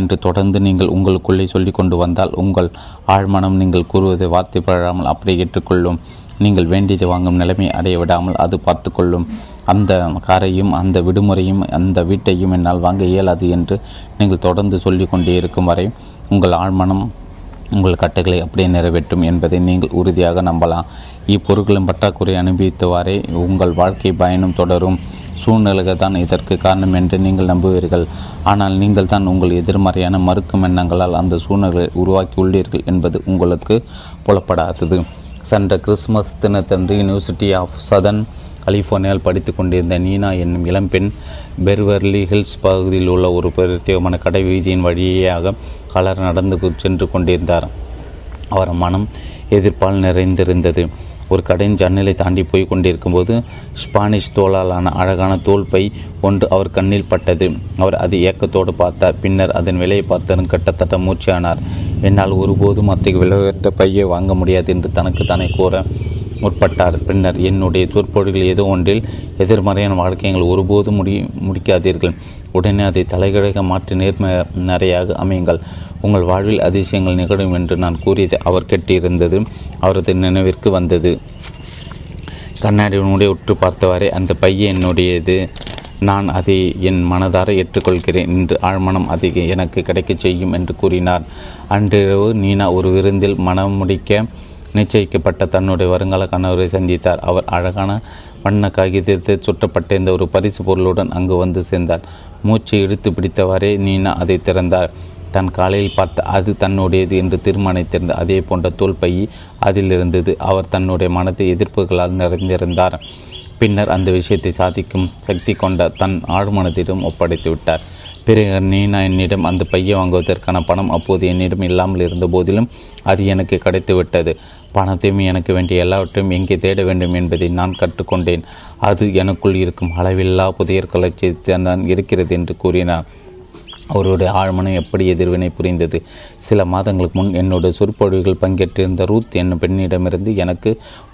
என்று தொடர்ந்து நீங்கள் உங்களுக்குள்ளே சொல்லி கொண்டு வந்தால் உங்கள் ஆழ்மனம் நீங்கள் கூறுவதை வார்த்தை பழாமல் அப்படி ஏற்றுக்கொள்ளும். நீங்கள் வேண்டியதை வாங்கும் நிலைமை அடைய விடாமல் அது பார்த்து கொள்ளும். அந்த காரையும் அந்த விடுமுறையும் அந்த வீட்டையும் என்னால் வாங்க இயலாது என்று நீங்கள் தொடர்ந்து சொல்லி கொண்டே இருக்கும் வரை உங்கள் ஆழ்மனம் உங்கள் கட்டுகளை அப்படியே நிறைவேற்றும் என்பதை நீங்கள் உறுதியாக நம்பலாம். இப்பொருட்களின் பற்றாக்குறை அனுபவித்தவாறே உங்கள் வாழ்க்கை பயணம் தொடரும். சூழ்நிலை தான் இதற்கு காரணம் என்று நீங்கள் நம்புவீர்கள். ஆனால் நீங்கள் தான் உங்கள் எதிர்மறையான மறுக்கும் எண்ணங்களால் அந்த சூழ்நிலை உருவாக்கியுள்ளீர்கள் என்பது உங்களுக்கு புலப்படாதது. சென்ற கிறிஸ்மஸ் தினத்தன்று யூனிவர்சிட்டி ஆஃப் சதர்ன் கலிஃபோர்னியாவில் படித்து கொண்டிருந்த நீனா என்னும் இளம்பெண் பெர்வர்லி ஹில்ஸ் பகுதியில் உள்ள ஒரு பிரத்யேகமான கடை வீதியின் வழியாக கலர் நடந்து சென்று கொண்டிருந்தார். அவர் மனம் எதிர்ப்பால் நிறைந்திருந்தது. ஒரு கடையின் ஜன்னலை தாண்டி போய் கொண்டிருக்கும்போது ஸ்பானிஷ் தோளாலான அழகான தோல்பை ஒன்று அவர் கண்ணில் பட்டது. அவர் அது ஏக்கத்தோடு பார்த்தார். பின்னர் அதன் விலையை பார்த்ததும் கிட்டத்தட்ட மூச்சையானார். என்னால் ஒருபோதும் அத்தகைய விலை உயர்த்த பையை வாங்க முடியாது என்று தனக்கு தானே கூற முற்பட்டார். பின்னர் என்னுடைய சொற்பொழிகள் ஏதோ ஒன்றில் எதிர்மறையான வாழ்க்கைகள் ஒருபோதும் முடிக்காதீர்கள். உடனே அதை தலைகீழாக மாற்றி நேர்மறையாக அமையுங்கள். உங்கள் வாழ்வில் அதிசயங்கள் நிகழும் என்று நான் கூறியது அவர் கேட்டிருந்தது அவரது நினைவிற்கு வந்தது. கண்ணாடியினுடைய உற்று பார்த்தவரை அந்த பையன் என்னுடையது. நான் அதை என் மனதார ஏற்றுக்கொள்கிறேன் என்று ஆழ்மனம் அதை எனக்கு கிடைக்கச் செய்யும் என்று கூறினார். அன்றிரவு நீனா ஒரு விருந்தில் மனம் முடிக்க நிச்சயிக்கப்பட்ட தன்னுடைய வருங்கால கணவரை சந்தித்தார். அவர் அழகான வண்ண காகிதத்தை சுற்றப்பட்ட இந்த ஒரு பரிசு பொருளுடன் அங்கு வந்து சேர்ந்தார். மூச்சை இழுத்து பிடித்தவரே நீனா அதை திறந்தார். தன் காலையில் பார்த்த அது தன்னுடையது என்று தீர்மானித்திருந்த அதே போன்ற தோல்பையை அதில் இருந்தது. அவர் தன்னுடைய மனத்தை எதிர்ப்புகளால் நிறைந்திருந்தார். பின்னர் அந்த விஷயத்தை சாதிக்கும் சக்தி கொண்ட தன் ஆழ்மனத்திடம் ஒப்படைத்து விட்டார். பிறகு நீனா என்னிடம் அந்த பையை வாங்குவதற்கான பணம் அப்போது என்னிடம் இல்லாமல் இருந்த போதிலும் அது எனக்கு கிடைத்து விட்டது. பணத்தையும் எனக்கு வேண்டிய எல்லாவற்றையும் எங்கே தேட வேண்டும் என்பதை நான் கற்றுக்கொண்டேன். அது எனக்குள் இருக்கும் அளவில்லா புதையற் கலட்சியத்தில் தான் இருக்கிறது என்று கூறினார். அவருடைய ஆழ்மனம் எப்படி எதிர்வினை புரிந்தது. சில மாதங்களுக்கு முன் என்னுடைய சொற்பொழிவுகள் பங்கேற்றிருந்த ரூத் என்னும் பெண்ணிடமிருந்து எனக்கு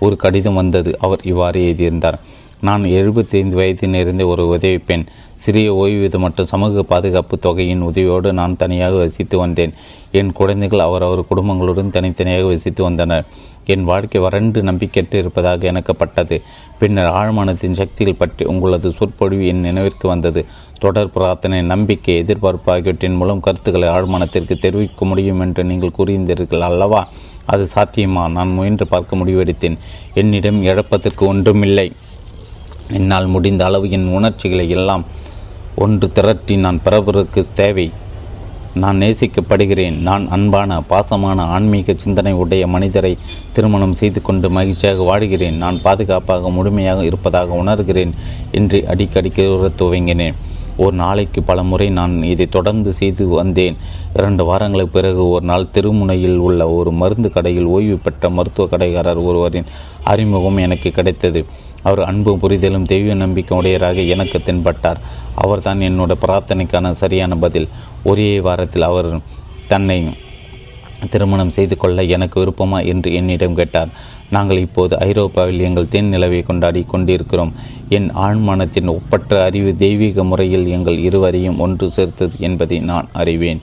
ஒரு கடிதம் வந்தது. அவர் இவ்வாறு எழுதியிருந்தார். நான் 75 வயதில் நிறைந்த ஒரு உதவி பெண். சிறிய ஓய்வூதியம் மற்றும் சமூக பாதுகாப்பு தொகையின் உதவியோடு நான் தனியாக வசித்து வந்தேன். என் குழந்தைகள் அவரவர் குடும்பங்களுடன் தனித்தனியாக வசித்து வந்தனர். என் வாழ்க்கை வறண்டு நம்பிக்கையற்று இருப்பதாக எனக்கப்பட்டது. பின்னர் ஆழ்மானத்தின் சக்திகள் பற்றி உங்களது சொற்பொழிவு என் நினைவிற்கு வந்தது. தொடர் பிரார்த்தனை, நம்பிக்கை, எதிர்பார்ப்பு ஆகியவற்றின் மூலம் கருத்துக்களை ஆழ்மானத்திற்கு தெரிவிக்க முடியும் என்று நீங்கள் கூறியிருந்தீர்கள் அல்லவா? அது சாத்தியமா? நான் முயன்று பார்க்க முடிவெடுத்தேன். என்னிடம் இழப்பதற்கு ஒன்றுமில்லை. என்னால் முடிந்த அளவு என் உணர்ச்சிகளை எல்லாம் ஒன்று திரட்டி நான் பிறருக்கு தேவை. நான் நேசிக்கப்படுகிறேன். நான் அன்பான, பாசமான, ஆன்மீக சிந்தனை உடைய மனிதரை திருமணம் செய்து கொண்டு மகிழ்ச்சியாக வாடுகிறேன். நான் பாதுகாப்பாக முழுமையாக இருப்பதாக உணர்கிறேன் என்று அடிக்கடி துவங்கினேன். ஒரு நாளைக்கு பல முறை நான் இதை தொடர்ந்து செய்து வந்தேன். 2 வாரங்களுக்கு பிறகு ஒரு நாள் திருமுனையில் உள்ள ஒரு மருந்து கடையில் ஓய்வு பெற்ற மருத்துவ கடைக்காரர் ஒருவரின் அறிமுகம் எனக்கு கிடைத்தது. அவர் அன்பு புரிதலும் தெய்வ நம்பிக்கை உடையராக எனக்கு தென்பட்டார். அவர்தான் என்னோட பிரார்த்தனைக்கான சரியான பதில். ஒரே வாரத்தில் அவர் தன்னை திருமணம் செய்து கொள்ள எனக்கு விருப்பமா என்று என்னிடம் கேட்டார். நாங்கள் இப்போது ஐரோப்பாவில் எங்கள் தென் நிலவை கொண்டாடி கொண்டிருக்கிறோம். என் ஆழ்மானத்தின் ஒப்பற்ற அறிவு தெய்வீக முறையில் எங்கள் இருவரையும் ஒன்று சேர்த்தது என்பதை நான் அறிவேன்.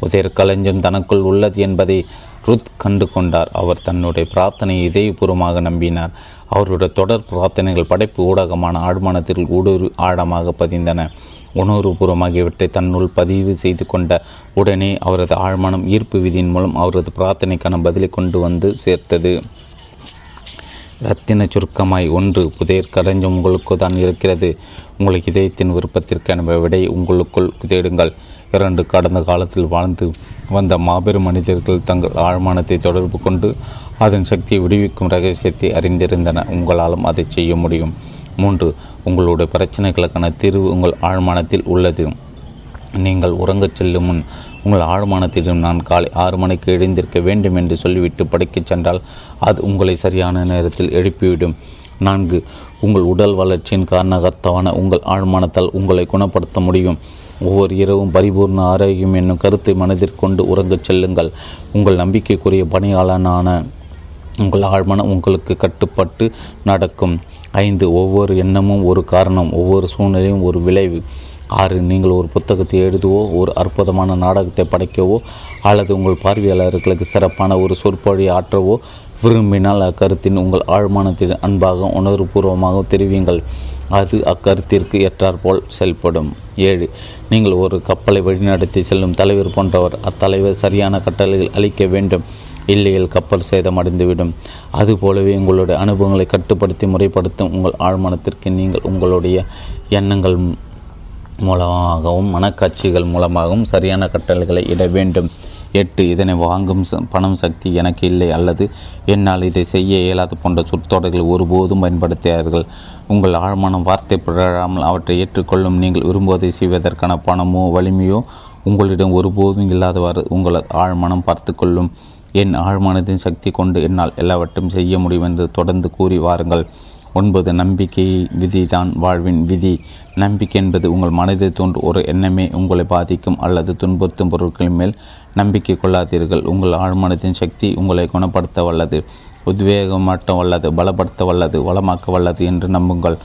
புதையற் களஞ்சியம் தனக்குள் உள்ளது என்பதை ருத் கண்டு கொண்டார். அவர் தன்னுடைய பிரார்த்தனையை இதயபூர்வமாக நம்பினார். அவருடைய தொடர் பிரார்த்தனைகள் படைப்பு ஊடகமான ஆழ்மானத்தில் ஆழமாக பதிந்தன. உணர்வுபூர்வமாகியவற்றை தன்னுள் பதிவு செய்து கொண்ட உடனே அவரது ஆழ்மானம் ஈர்ப்பு விதியின் மூலம் அவரது பிரார்த்தனைக்கான பதிலை கொண்டு வந்து சேர்த்தது. இரத்தின சுருக்கமாய், ஒன்று, புதையர் கரைஞ்சம் உங்களுக்கு தான் இருக்கிறது. உங்களுக்கு இதயத்தின் விருப்பத்திற்கான விடை உங்களுக்குள் தேடுங்கள். இரண்டு, கடந்த காலத்தில் வாழ்ந்து வந்த மாபெரும் மனிதர்கள் தங்கள் ஆழ்மானத்தை தொடர்பு கொண்டு அதன் சக்தியை விடுவிக்கும் ரகசியத்தை அறிந்திருந்தன. உங்களாலும் அதை செய்ய முடியும். மூன்று, உங்களுடைய பிரச்சனைகளுக்கான தீர்வு உங்கள் ஆழ்மானத்தில் உள்ளது. நீங்கள் உறங்கச் செல்லும் முன் உங்கள் ஆழ்மானத்திலும் நான் காலை 6 மணிக்கு எழுந்திருக்க வேண்டும் என்று சொல்லிவிட்டு படுக்கச் சென்றால் அது உங்களை சரியான நேரத்தில் எழுப்பிவிடும். 4, உங்கள் உடல் வளர்ச்சியின் காரணகர்த்தாவான உங்கள் ஆழ்மானத்தால் உங்களை குணப்படுத்த முடியும். ஒவ்வொரு இரவும் பரிபூர்ண ஆரோக்கியம் என்னும் கருத்தை மனதிற்கொண்டு உறங்கச் செல்லுங்கள். உங்கள் நம்பிக்கைக்குரிய பணியாளனான உங்கள் ஆழ்மானம் உங்களுக்கு கட்டுப்பட்டு நடக்கும். 5, ஒவ்வொரு எண்ணமும் ஒரு காரணம், ஒவ்வொரு சூழ்நிலையும் ஒரு விளைவு. 6, நீங்கள் ஒரு புத்தகத்தை எழுதுவோ, ஒரு அற்புதமான நாடகத்தை படைக்கவோ அல்லது உங்கள் பார்வையாளர்களுக்கு சிறப்பான ஒரு சொற்பொழியை ஆற்றவோ விரும்பினால் அக்கருத்தின் உங்கள் ஆழ்மானத்தின் அன்பாக உணர்வுபூர்வமாக தெரிவிங்கள். அது அக்கருத்திற்கு ஏற்றாற்போல் செயல்படும். 7, நீங்கள் ஒரு கப்பலை வழிநடத்தி செல்லும் தலைவர் போன்றவர். அத்தலைவர் சரியான கட்டளைகள் அளிக்க வேண்டும், இல்லையில் கப்பல் சேதமடைந்துவிடும். அதுபோலவே உங்களுடைய அனுபவங்களை கட்டுப்படுத்தி முறைப்படுத்தும் உங்கள் ஆழ்மானத்திற்கு நீங்கள் உங்களுடைய எண்ணங்கள் மூலமாகவும் மனக்காட்சிகள் மூலமாகவும் சரியான கட்டளைகளை இட வேண்டும். 8, இதனை வாங்கும் பணம் சக்தி எனக்கு இல்லை அல்லது என்னால் இதை செய்ய இயலாது போன்ற சொற்றொடர்களை ஒருபோதும் பயன்படுத்தியார்கள். உங்கள் ஆழ்மான வார்த்தை பிறழாமல் அவற்றை ஏற்றுக்கொள்ளும். நீங்கள் விரும்புவதை செய்வதற்கான பணமோ வலிமையோ உங்களிடம் ஒருபோதும் இல்லாதவாறு உங்களது ஆழ்மானம் பார்த்து கொள்ளும். என் ஆழ்மானத்தின் சக்தி கொண்டு என்னால் எல்லாவற்றையும் செய்ய முடியும் என்று தொடர்ந்து கூறி வாருங்கள். 9, நம்பிக்கை விதி தான் வாழ்வின் விதி. நம்பிக்கை என்பது உங்கள் மனதில் தோன்றும் ஒரு எண்ணமே உங்களை பாதிக்கும் அல்லது துன்புறுத்தும் பொருட்களின் மேல் நம்பிக்கை கொள்ளாதீர்கள். உங்கள் ஆழ்மானத்தின் சக்தி உங்களை குணப்படுத்த வல்லது, உத்வேகமாட்ட வல்லது, பலப்படுத்த வல்லது, வளமாக்க வல்லது என்று நம்புங்கள்.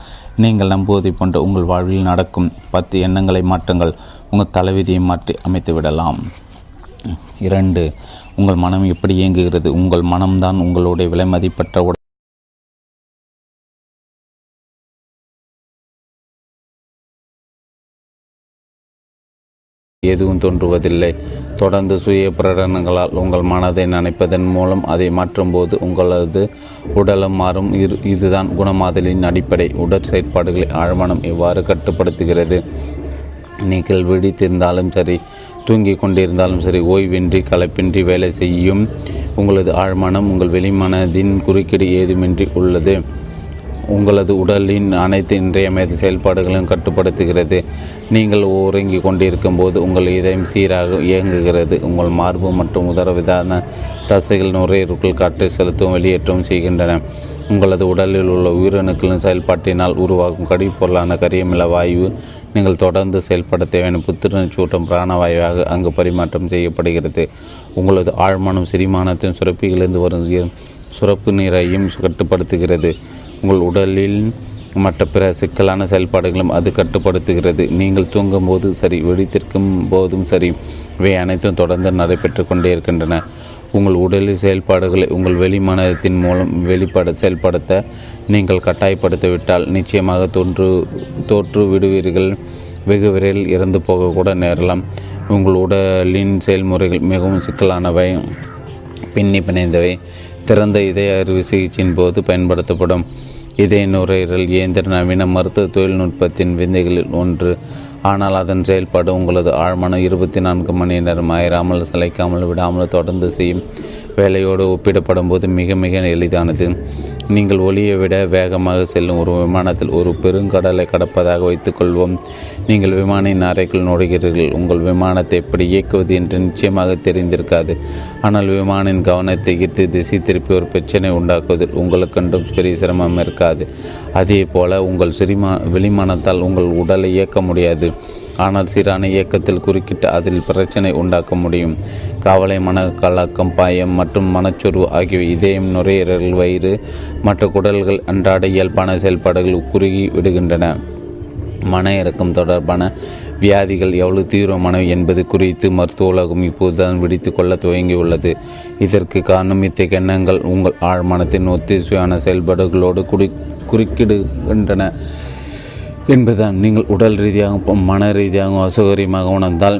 நீங்கள் நம்புவதை போன்ற உங்கள் வாழ்வில் நடக்கும். 10, எண்ணங்களை மாற்றுங்கள். உங்கள் தலைவிதியை மாற்றி அமைத்து விடலாம். 2, உங்கள் மனம் எப்படி இயங்குகிறது? உங்கள் மனம்தான் உங்களுடைய விலைமதிப்பற்ற எதுவும் தோன்றுவதில்லை. தொடர்ந்து சுய பிரகடனங்களால் உங்கள் மனதை நினைப்பதன் மூலம் அதை மாற்றும்போது உங்களது உடலம் மாறும். இதுதான் குணமாதலின் அடிப்படை. உடற் செயற்பாடுகளை ஆழ்மனம் இவ்வாறு கட்டுப்படுத்துகிறது. நீங்கள் விழித்திருந்தாலும் சரி, தூங்கி கொண்டிருந்தாலும் சரி, ஓய்வின்றி களைப்பின்றி வேலை செய்யும் உங்களது ஆழ்மானம் உங்கள் வெளிமனதின் குறுக்கீடு ஏதுமின்றி உள்ளது. உங்களது உடலின் அனைத்து இன்றையமைய செயல்பாடுகளையும் கட்டுப்படுத்துகிறது. நீங்கள் உறங்கி கொண்டிருக்கும் போது உங்கள் இதயம் சீராக இயங்குகிறது. உங்கள் மார்பு மற்றும் உதரவிதான தசைகள் நுரையீரலுக்குள் காற்றை செலுத்தவும் வெளியேற்றவும் செய்கின்றன. உங்களது உடலில் உள்ள உயிரணுக்களின் செயல்பாட்டினால் உருவாகும் கடிப்பொருளான கரியமில வாயு நீங்கள் தொடர்ந்து செயல்பட தேவையான புத்துணர்ச்சூட்டம் பிராணவாயுவாக அங்கு பரிமாற்றம் செய்யப்படுகிறது. உங்களது ஆழ்மானம் செரிமானத்தின் சுரப்பிலிருந்து வரும் சுரப்பு நீரையும் கட்டுப்படுத்துகிறது. உங்கள் உடலில் மற்ற பிற சிக்கலான செயல்பாடுகளும் அது கட்டுப்படுத்துகிறது. நீங்கள் தூங்கும் போது சரி, வெடித்திருக்கும் போதும் சரி, இவை அனைத்தும் தொடர்ந்து நடைபெற்று கொண்டே இருக்கின்றன. உங்கள் உடலில் செயல்பாடுகளை உங்கள் வெளிமனத்தின் மூலம் செயல்படுத்த நீங்கள் கட்டாயப்படுத்திவிட்டால் நிச்சயமாக தோற்று விடுவீர்கள். வெகு விரைவில் இறந்து போகக்கூட நேரலாம். உங்கள் உடலின் செயல்முறைகள் மிகவும் சிக்கலானவை, பின்னி பிணைந்தவை. திறந்த இதய அறுவை சிகிச்சையின் போது பயன்படுத்தப்படும் இதய நுரையீரல் இயந்திர நவீன மருத்துவ தொழில்நுட்பத்தின் விந்தைகளில் ஒன்று. ஆனால் அதன் செயல்பாடு உங்களது ஆழ்மான 24 மணி நேரம் அயராமல் சளைக்காமல் விடாமல் தொடர்ந்து செய்யும் வேலையோடு ஒப்பிடப்படும் போது மிக மிக எளிதானது. நீங்கள் ஒளியை விட வேகமாக செல்லும் ஒரு விமானத்தில் ஒரு பெருங்கடலை கடப்பதாக வைத்துக்கொள்வோம். நீங்கள் விமானின் அறைக்குள் நுழைகிறீர்கள். உங்கள் விமானத்தை எப்படி இயக்குவது என்று நிச்சயமாக தெரிந்திருக்காது. ஆனால் விமானின் கவனத்தை ஈர்த்து திசை திருப்பி ஒரு பிரச்சனை உண்டாக்குவதில் உங்களுக்கு ஒன்றும் பெரிய சிரமம் இருக்காது. அதே போல உங்கள் வெளிமானத்தால் உங்கள் உடலை இயக்க முடியாது. ஆனால் சீரான இயக்கத்தில் குறுக்கிட்டு அதில் பிரச்சனை உண்டாக்க முடியும். கவலை, மனக்கலக்கம், பாயம் மற்றும் மனச்சோர்வு ஆகியவை இதயம், நுரையீரல், வயிறு மற்ற குடல்கள் அன்றாட இயல்பான செயல்பாடுகள் குறுகி விடுகின்றன. மன இறக்கம் தொடர்பான வியாதிகள் எவ்வளவு தீவிரமானவை என்பது குறித்து மருத்துவ உலகம் இப்போதுதான் விடுத்து கொள்ள துவங்கியுள்ளது. இதற்கு காரணம் இத்தகைய எண்ணங்கள் உங்கள் ஆழ்மானத்தின் ஒத்திசையான செயல்பாடுகளோடு குறுக்கிடுகின்றன என்பதுதான். நீங்கள் உடல் ரீதியாகவும் மன ரீதியாகவும் அசௌகரியமாக உணர்ந்தால்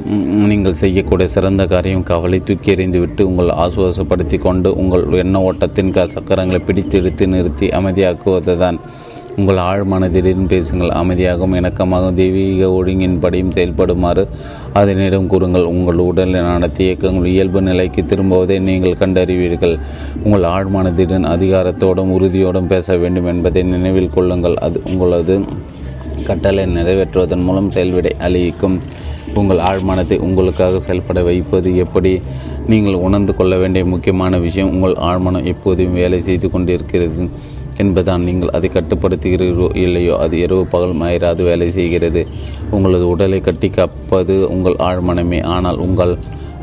நீங்கள் செய்யக்கூடிய சிறந்த காரியம் கவலை தூக்கி எறிந்துவிட்டு உங்கள் ஆசுவாசப்படுத்தி கொண்டு உங்கள் எண்ண ஓட்டத்தின் சக்கரங்களை பிடித்து எடுத்து நிறுத்தி அமைதியாக்குவதுதான். உங்கள் ஆழ்மனதிலும் பேசுங்கள். அமைதியாகவும் இணக்கமாகவும் தெய்வீக ஒழுங்கின்படியும் செயல்படுமாறு அதனிடம் கூறுங்கள். உங்கள் உடல் நடத்த இயக்கங்கள் இயல்பு நிலைக்கு திரும்புவதை நீங்கள் கண்டறிவீர்கள். உங்கள் ஆழ்மனதிலும் அதிகாரத்தோடும் உறுதியோடும் பேச வேண்டும் என்பதை நினைவில் கொள்ளுங்கள். அது உங்களது கட்டளை நிறைவேற்றுவதன் மூலம் செயல்விடை அளிக்கும். உங்கள் ஆழ்மானத்தை உங்களுக்காக செயல்பட வைப்பது எப்படி? நீங்கள் உணர்ந்து கொள்ள வேண்டிய முக்கியமான விஷயம் உங்கள் ஆழ்மானம் எப்போதும் வேலை செய்து கொண்டிருக்கிறது என்பதால் நீங்கள் அதை கட்டுப்படுத்துகிறீர்களோ இல்லையோ அது இரவு பகல் மயராது வேலை செய்கிறது. உங்களது உடலை கட்டி காப்பது உங்கள் ஆழ்மனமே. ஆனால்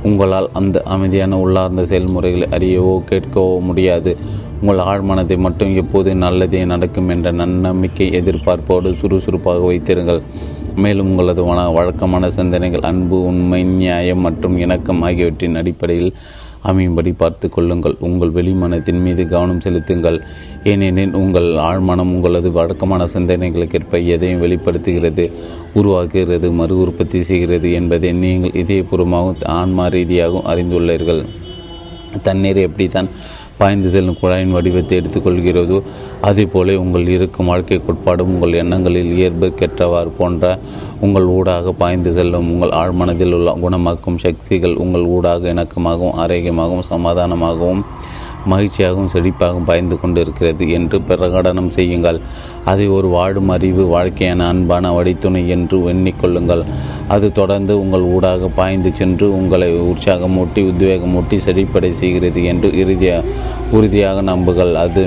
உங்களால் அந்த அமைதியான உள்ளார்ந்த செயல்முறைகளை அறியவோ கேட்கவோ முடியாது. உங்கள் ஆழ்மனத்தை மட்டும் எப்போது நல்லதே நடக்கும் என்ற நன்னம்பிக்கை எதிர்பார்ப்போடு சுறுசுறுப்பாக வைத்திருங்கள். மேலும் உங்களது வழக்கமான சிந்தனைகள் அன்பு, உண்மை, நியாயம் மற்றும் இணக்கம் ஆகியவற்றின் அடிப்படையில் அமையும்படி பார்த்து கொள்ளுங்கள். உங்கள் வெளிமனத்தின் மீது கவனம் செலுத்துங்கள். ஏனெனில் உங்கள் ஆழ்மனம் உங்களது வழக்கமான சிந்தனைகளுக்கேற்ப எதையும் வெளிப்படுத்துகிறது, உருவாக்குகிறது, மறு உற்பத்தி செய்கிறது என்பதை நீங்கள் இதயபூர்வமாகவும் ஆன்மா ரீதியாகவும் அறிந்துள்ளீர்கள். தண்ணீர் எப்படி தான் பாய்ந்து செல்லும் குழாயின் வடிவத்தை எடுத்துக்கொள்கிறதோ அதேபோல உங்கள் இருக்கும் வாழ்க்கை கோட்பாடும் உங்கள் எண்ணங்களில் இயல்பு கெற்றவாறு போன்ற உங்கள் ஊடாக பாய்ந்து செல்லும் உங்கள் ஆழ்மனதில் உள்ள குணமாக்கும் சக்திகள் உங்கள் ஊடாக இணக்கமாகவும் ஆரோக்கியமாகவும் சமாதானமாகவும் மகிழ்ச்சியாகவும் செழிப்பாகவும் பாய்ந்து கொண்டிருக்கிறது என்று பிரகடனம் செய்யுங்கள். அதை ஒரு வாழும் அறிவு வாழ்க்கையான அன்பான வடித்துணை என்று எண்ணிக்கொள்ளுங்கள். அது தொடர்ந்து உங்கள் ஊடாக பாய்ந்து சென்று உங்களை உற்சாகமூட்டி உத்வேகமூட்டி செழிப்படை செய்கிறது என்று உறுதியாக நம்புங்கள். அது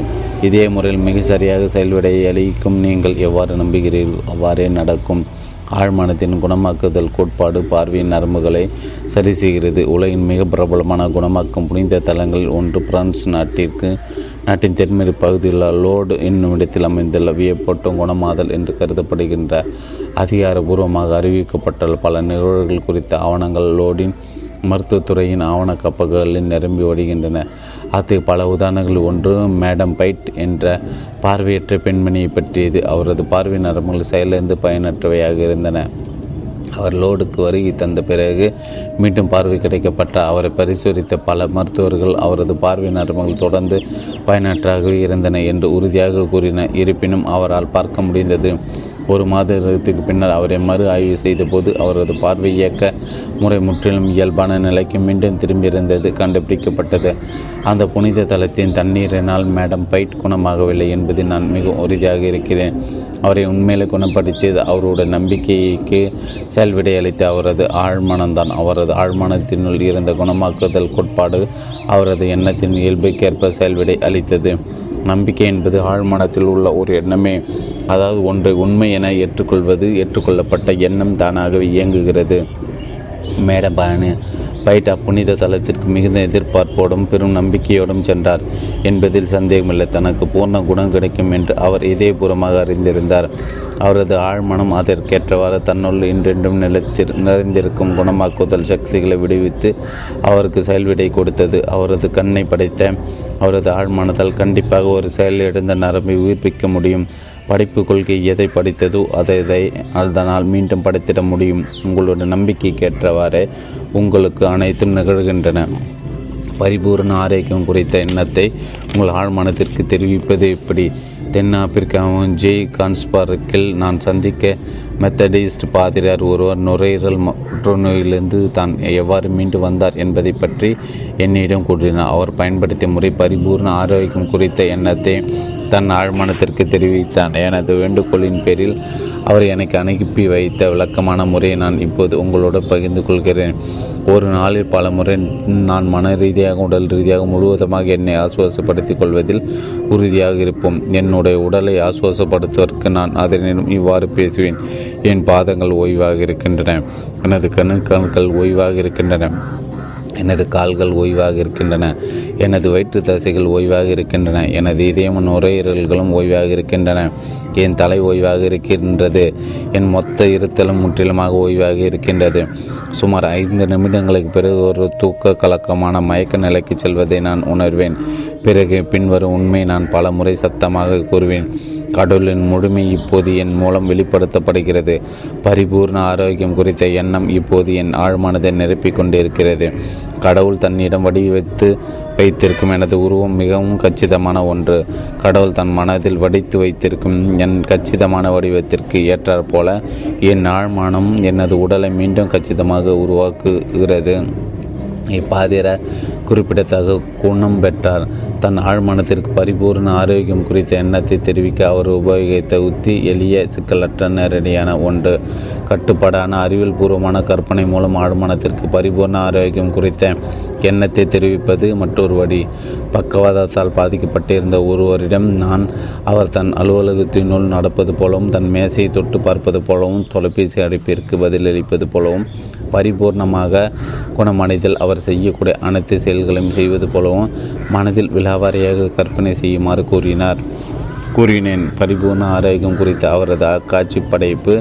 இதே முறையில் மிக சரியாக செயல்படை அளிக்கும். நீங்கள் எவ்வாறு நம்புகிறீர்கள் அவ்வாறே நடக்கும். ஆழ்மனத்தின் குணமாக்குதல் கோட்பாடு பார்வையின் நரம்புகளை சரி செய்கிறது. உலகின் மிக பிரபலமான குணமாக்கும் புனித தலங்களில் ஒன்று பிரான்ஸ் நாட்டின் தென்மேற்கு பகுதியில் லோர்டு என்னும் இடத்தில் அமைந்துள்ள வியப்போட்டும் குணமாதல் என்று கருதப்படுகின்ற அதிகாரபூர்வமாக அறிவிக்கப்பட்டுள்ள பல நிகழ்வுகள் குறித்த ஆவணங்கள் லோர்டின் மருத்துவத்துறையின் ஆவண கப்பல்களில் நிரம்பி வழிகின்றன. அது பல உதாரணங்கள். ஒன்று மேடம் பைட் என்ற பார்வையற்ற பெண்மணியை பற்றியது. அவரது பார்வை நரம்புகள் செயலிருந்து பயனற்றவையாக இருந்தன. அவர் லோடுக்கு வருகை தந்த பிறகு மீண்டும் பார்வை கிடைக்கப்பட்ட அவரை பரிசோதித்த பல மருத்துவர்கள் அவரது பார்வை நரம்புகள் தொடர்ந்து பயனற்றாகவே இருந்தன என்று உறுதியாக கூறினர். இருப்பினும் அவரால் பார்க்க முடிந்தது. ஒரு மாதத்துக்கு பின்னர் அவரை மறு ஆய்வு செய்தபோது அவரது பார்வை இயக்க முறை முற்றிலும் இயல்பான நிலைக்கு மீண்டும் திரும்பியிருந்தது கண்டுபிடிக்கப்பட்டது. அந்த புனித தலத்தின் தண்ணீரினால் மேடம் பைட் குணமாகவில்லை என்பது நான் மிகவும் உறுதியாக இருக்கிறேன். அவரை உண்மையிலே குணப்படுத்தியது அவருடைய நம்பிக்கைக்கு செயல்விடை அளித்த அவரது ஆழ்மனம்தான். அவரது ஆழ்மனத்தினுள் இருந்த குணமாக்குதல் கோட்பாடு அவரது எண்ணத்தின் இயல்புக்கேற்ப செயல்விடை அளித்தது. நம்பிக்கை என்பது ஆழ்மனத்தில் உள்ள ஒரு எண்ணமே. அதாவது ஒன்றை உண்மை என ஏற்றுக்கொள்ளப்பட்ட எண்ணம் தானாகவே இயங்குகிறது. மேடம் பைட் புனித தலத்திற்கு மிகுந்த எதிர்பார்ப்போடும் பெரும் நம்பிக்கையோடும் சென்றார் என்பதில் சந்தேகமில்லை. தனக்கு பூர்ண குணம் கிடைக்கும் என்று அவர் இதயபூர்வமாக அறிந்திருந்தார். அவரது ஆழ்மனம் அதற்கேற்றவாறு தன்னுள் இன்றென்றும் நிறைந்திருக்கும் குணமாக்குதல் சக்திகளை விடுவித்து அவருக்கு செயல்விடை கொடுத்தது. அவரது கண்ணை படைத்த அவரது ஆழ்மனத்தால் கண்டிப்பாக ஒரு செயல் எழுந்த நரம்பை உயிர்ப்பிக்க முடியும். படிப்பு கொள்கை எதை படித்ததோ அதை அதனால் மீண்டும் படித்திட முடியும். உங்களோட நம்பிக்கைக்கேற்றவாறே உங்களுக்கு அனைத்தும் நிகழ்கின்றன. பரிபூர்ண ஆரோக்கியம் குறித்த எண்ணத்தை உங்கள் ஆழ்மனத்திற்கு தெரிவிப்பது எப்படி? தென்னாப்பிரிக்காவும் ஜெய் கான்ஸ்பார்க்கில் நான் சந்திக்க மெத்தடிஸ்ட் பாதிரியார் ஒருவர் நுரையீரல் புற்றுநோயிலிருந்து தான் எவ்வாறு மீண்டு வந்தார் என்பதை பற்றி என்னிடம் கூறினார். அவர் பயன்படுத்திய முறை பரிபூர்ண ஆரோக்கியம் குறித்த எண்ணத்தை தன் ஆழ்மனத்திற்கு தெரிவித்தார். எனது வேண்டுகோளின் பேரில் அவர் எனக்கு அனுப்பி வைத்த விளக்கமான முறையை நான் இப்போது உங்களோடு பகிர்ந்து கொள்கிறேன். ஒரு நாளில் பல முறை நான் மன ரீதியாக உடல் ரீதியாக முழுவதுமாக என்னை ஆசுவாசப்படுத்திக் கொள்வதில் உறுதியாக இருப்போம். என்னுடைய உடலை ஆசுவாசப்படுத்துவதற்கு நான் அதனிடம் இவ்வாறு பேசுவேன். என் பாதங்கள் ஓய்வாக இருக்கின்றன, எனது கண்கள் ஓய்வாக இருக்கின்றன, எனது கால்கள் ஓய்வாக இருக்கின்றன, எனது வயிற்று தசைகள் ஓய்வாக இருக்கின்றன, எனது இதயமும் நுரையீரல்களும் ஓய்வாக இருக்கின்றன, என் தலை ஓய்வாக இருக்கின்றது, என் மொத்த இருத்தலும் முற்றிலுமாக ஓய்வாக இருக்கின்றது. சுமார் 5 நிமிடங்களுக்கு பிறகு ஒரு தூக்க கலக்கமான மயக்க நிலைக்கு செல்வதை நான் உணர்வேன். பிறகு பின்வரும் உண்மை நான் பல முறை சத்தமாக கூறுவேன்: கடவுளின் முழுமை இப்போது என் மூலம் வெளிப்படுத்தப்படுகிறது. பரிபூர்ண ஆரோக்கியம் குறித்த எண்ணம் இப்போது என் ஆழ்மானதை நிரப்பிக் கொண்டிருக்கிறது. கடவுள் தன்னிடம் வடிவத்து வைத்திருக்கும் எனது உருவம் மிகவும் கச்சிதமான ஒன்று. கடவுள் தன் மனதில் வடித்து வைத்திருக்கும் என் கச்சிதமான வடிவத்திற்கு ஏற்றாற்போல என் ஆழ்மானம் எனது உடலை மீண்டும் கச்சிதமாக உருவாக்குகிறது. இப்பாதிர குறிப்பிடத்தக்க குணம் பெற்றார். தன் ஆழ்மானத்திற்கு பரிபூர்ண ஆரோக்கியம் குறித்த எண்ணத்தை தெரிவிக்க அவர் உபயோகித்த உத்தி எளிய, சிக்கலற்ற, நேரடியான ஒன்று. கட்டுப்பாடான அறிவியல் பூர்வமான கற்பனை மூலம் ஆழ்மானத்திற்கு பரிபூர்ண ஆரோக்கியம் குறித்த எண்ணத்தை தெரிவிப்பது மற்றொரு வழி. பக்கவாதத்தால் பாதிக்கப்பட்டிருந்த ஒருவரிடம் நான் அவர் தன் அலுவலகத்தினுள் நடப்பது போலவும், தன் மேசையை தொட்டு பார்ப்பது போலவும், தொலைபேசி அழைப்பிற்கு பதிலளிப்பது போலவும், பரிபூர்ணமாக குணமடைதல் அவர் செய்யக்கூடிய அனைத்து செயல்களையும் செய்வது போலவும் மனதில் விலாவாரியாக கற்பனை செய்யுமாறு கூறினேன். பரிபூர்ண ஆரோக்கியம் குறித்த அவரது அக்காட்சி படைப்பு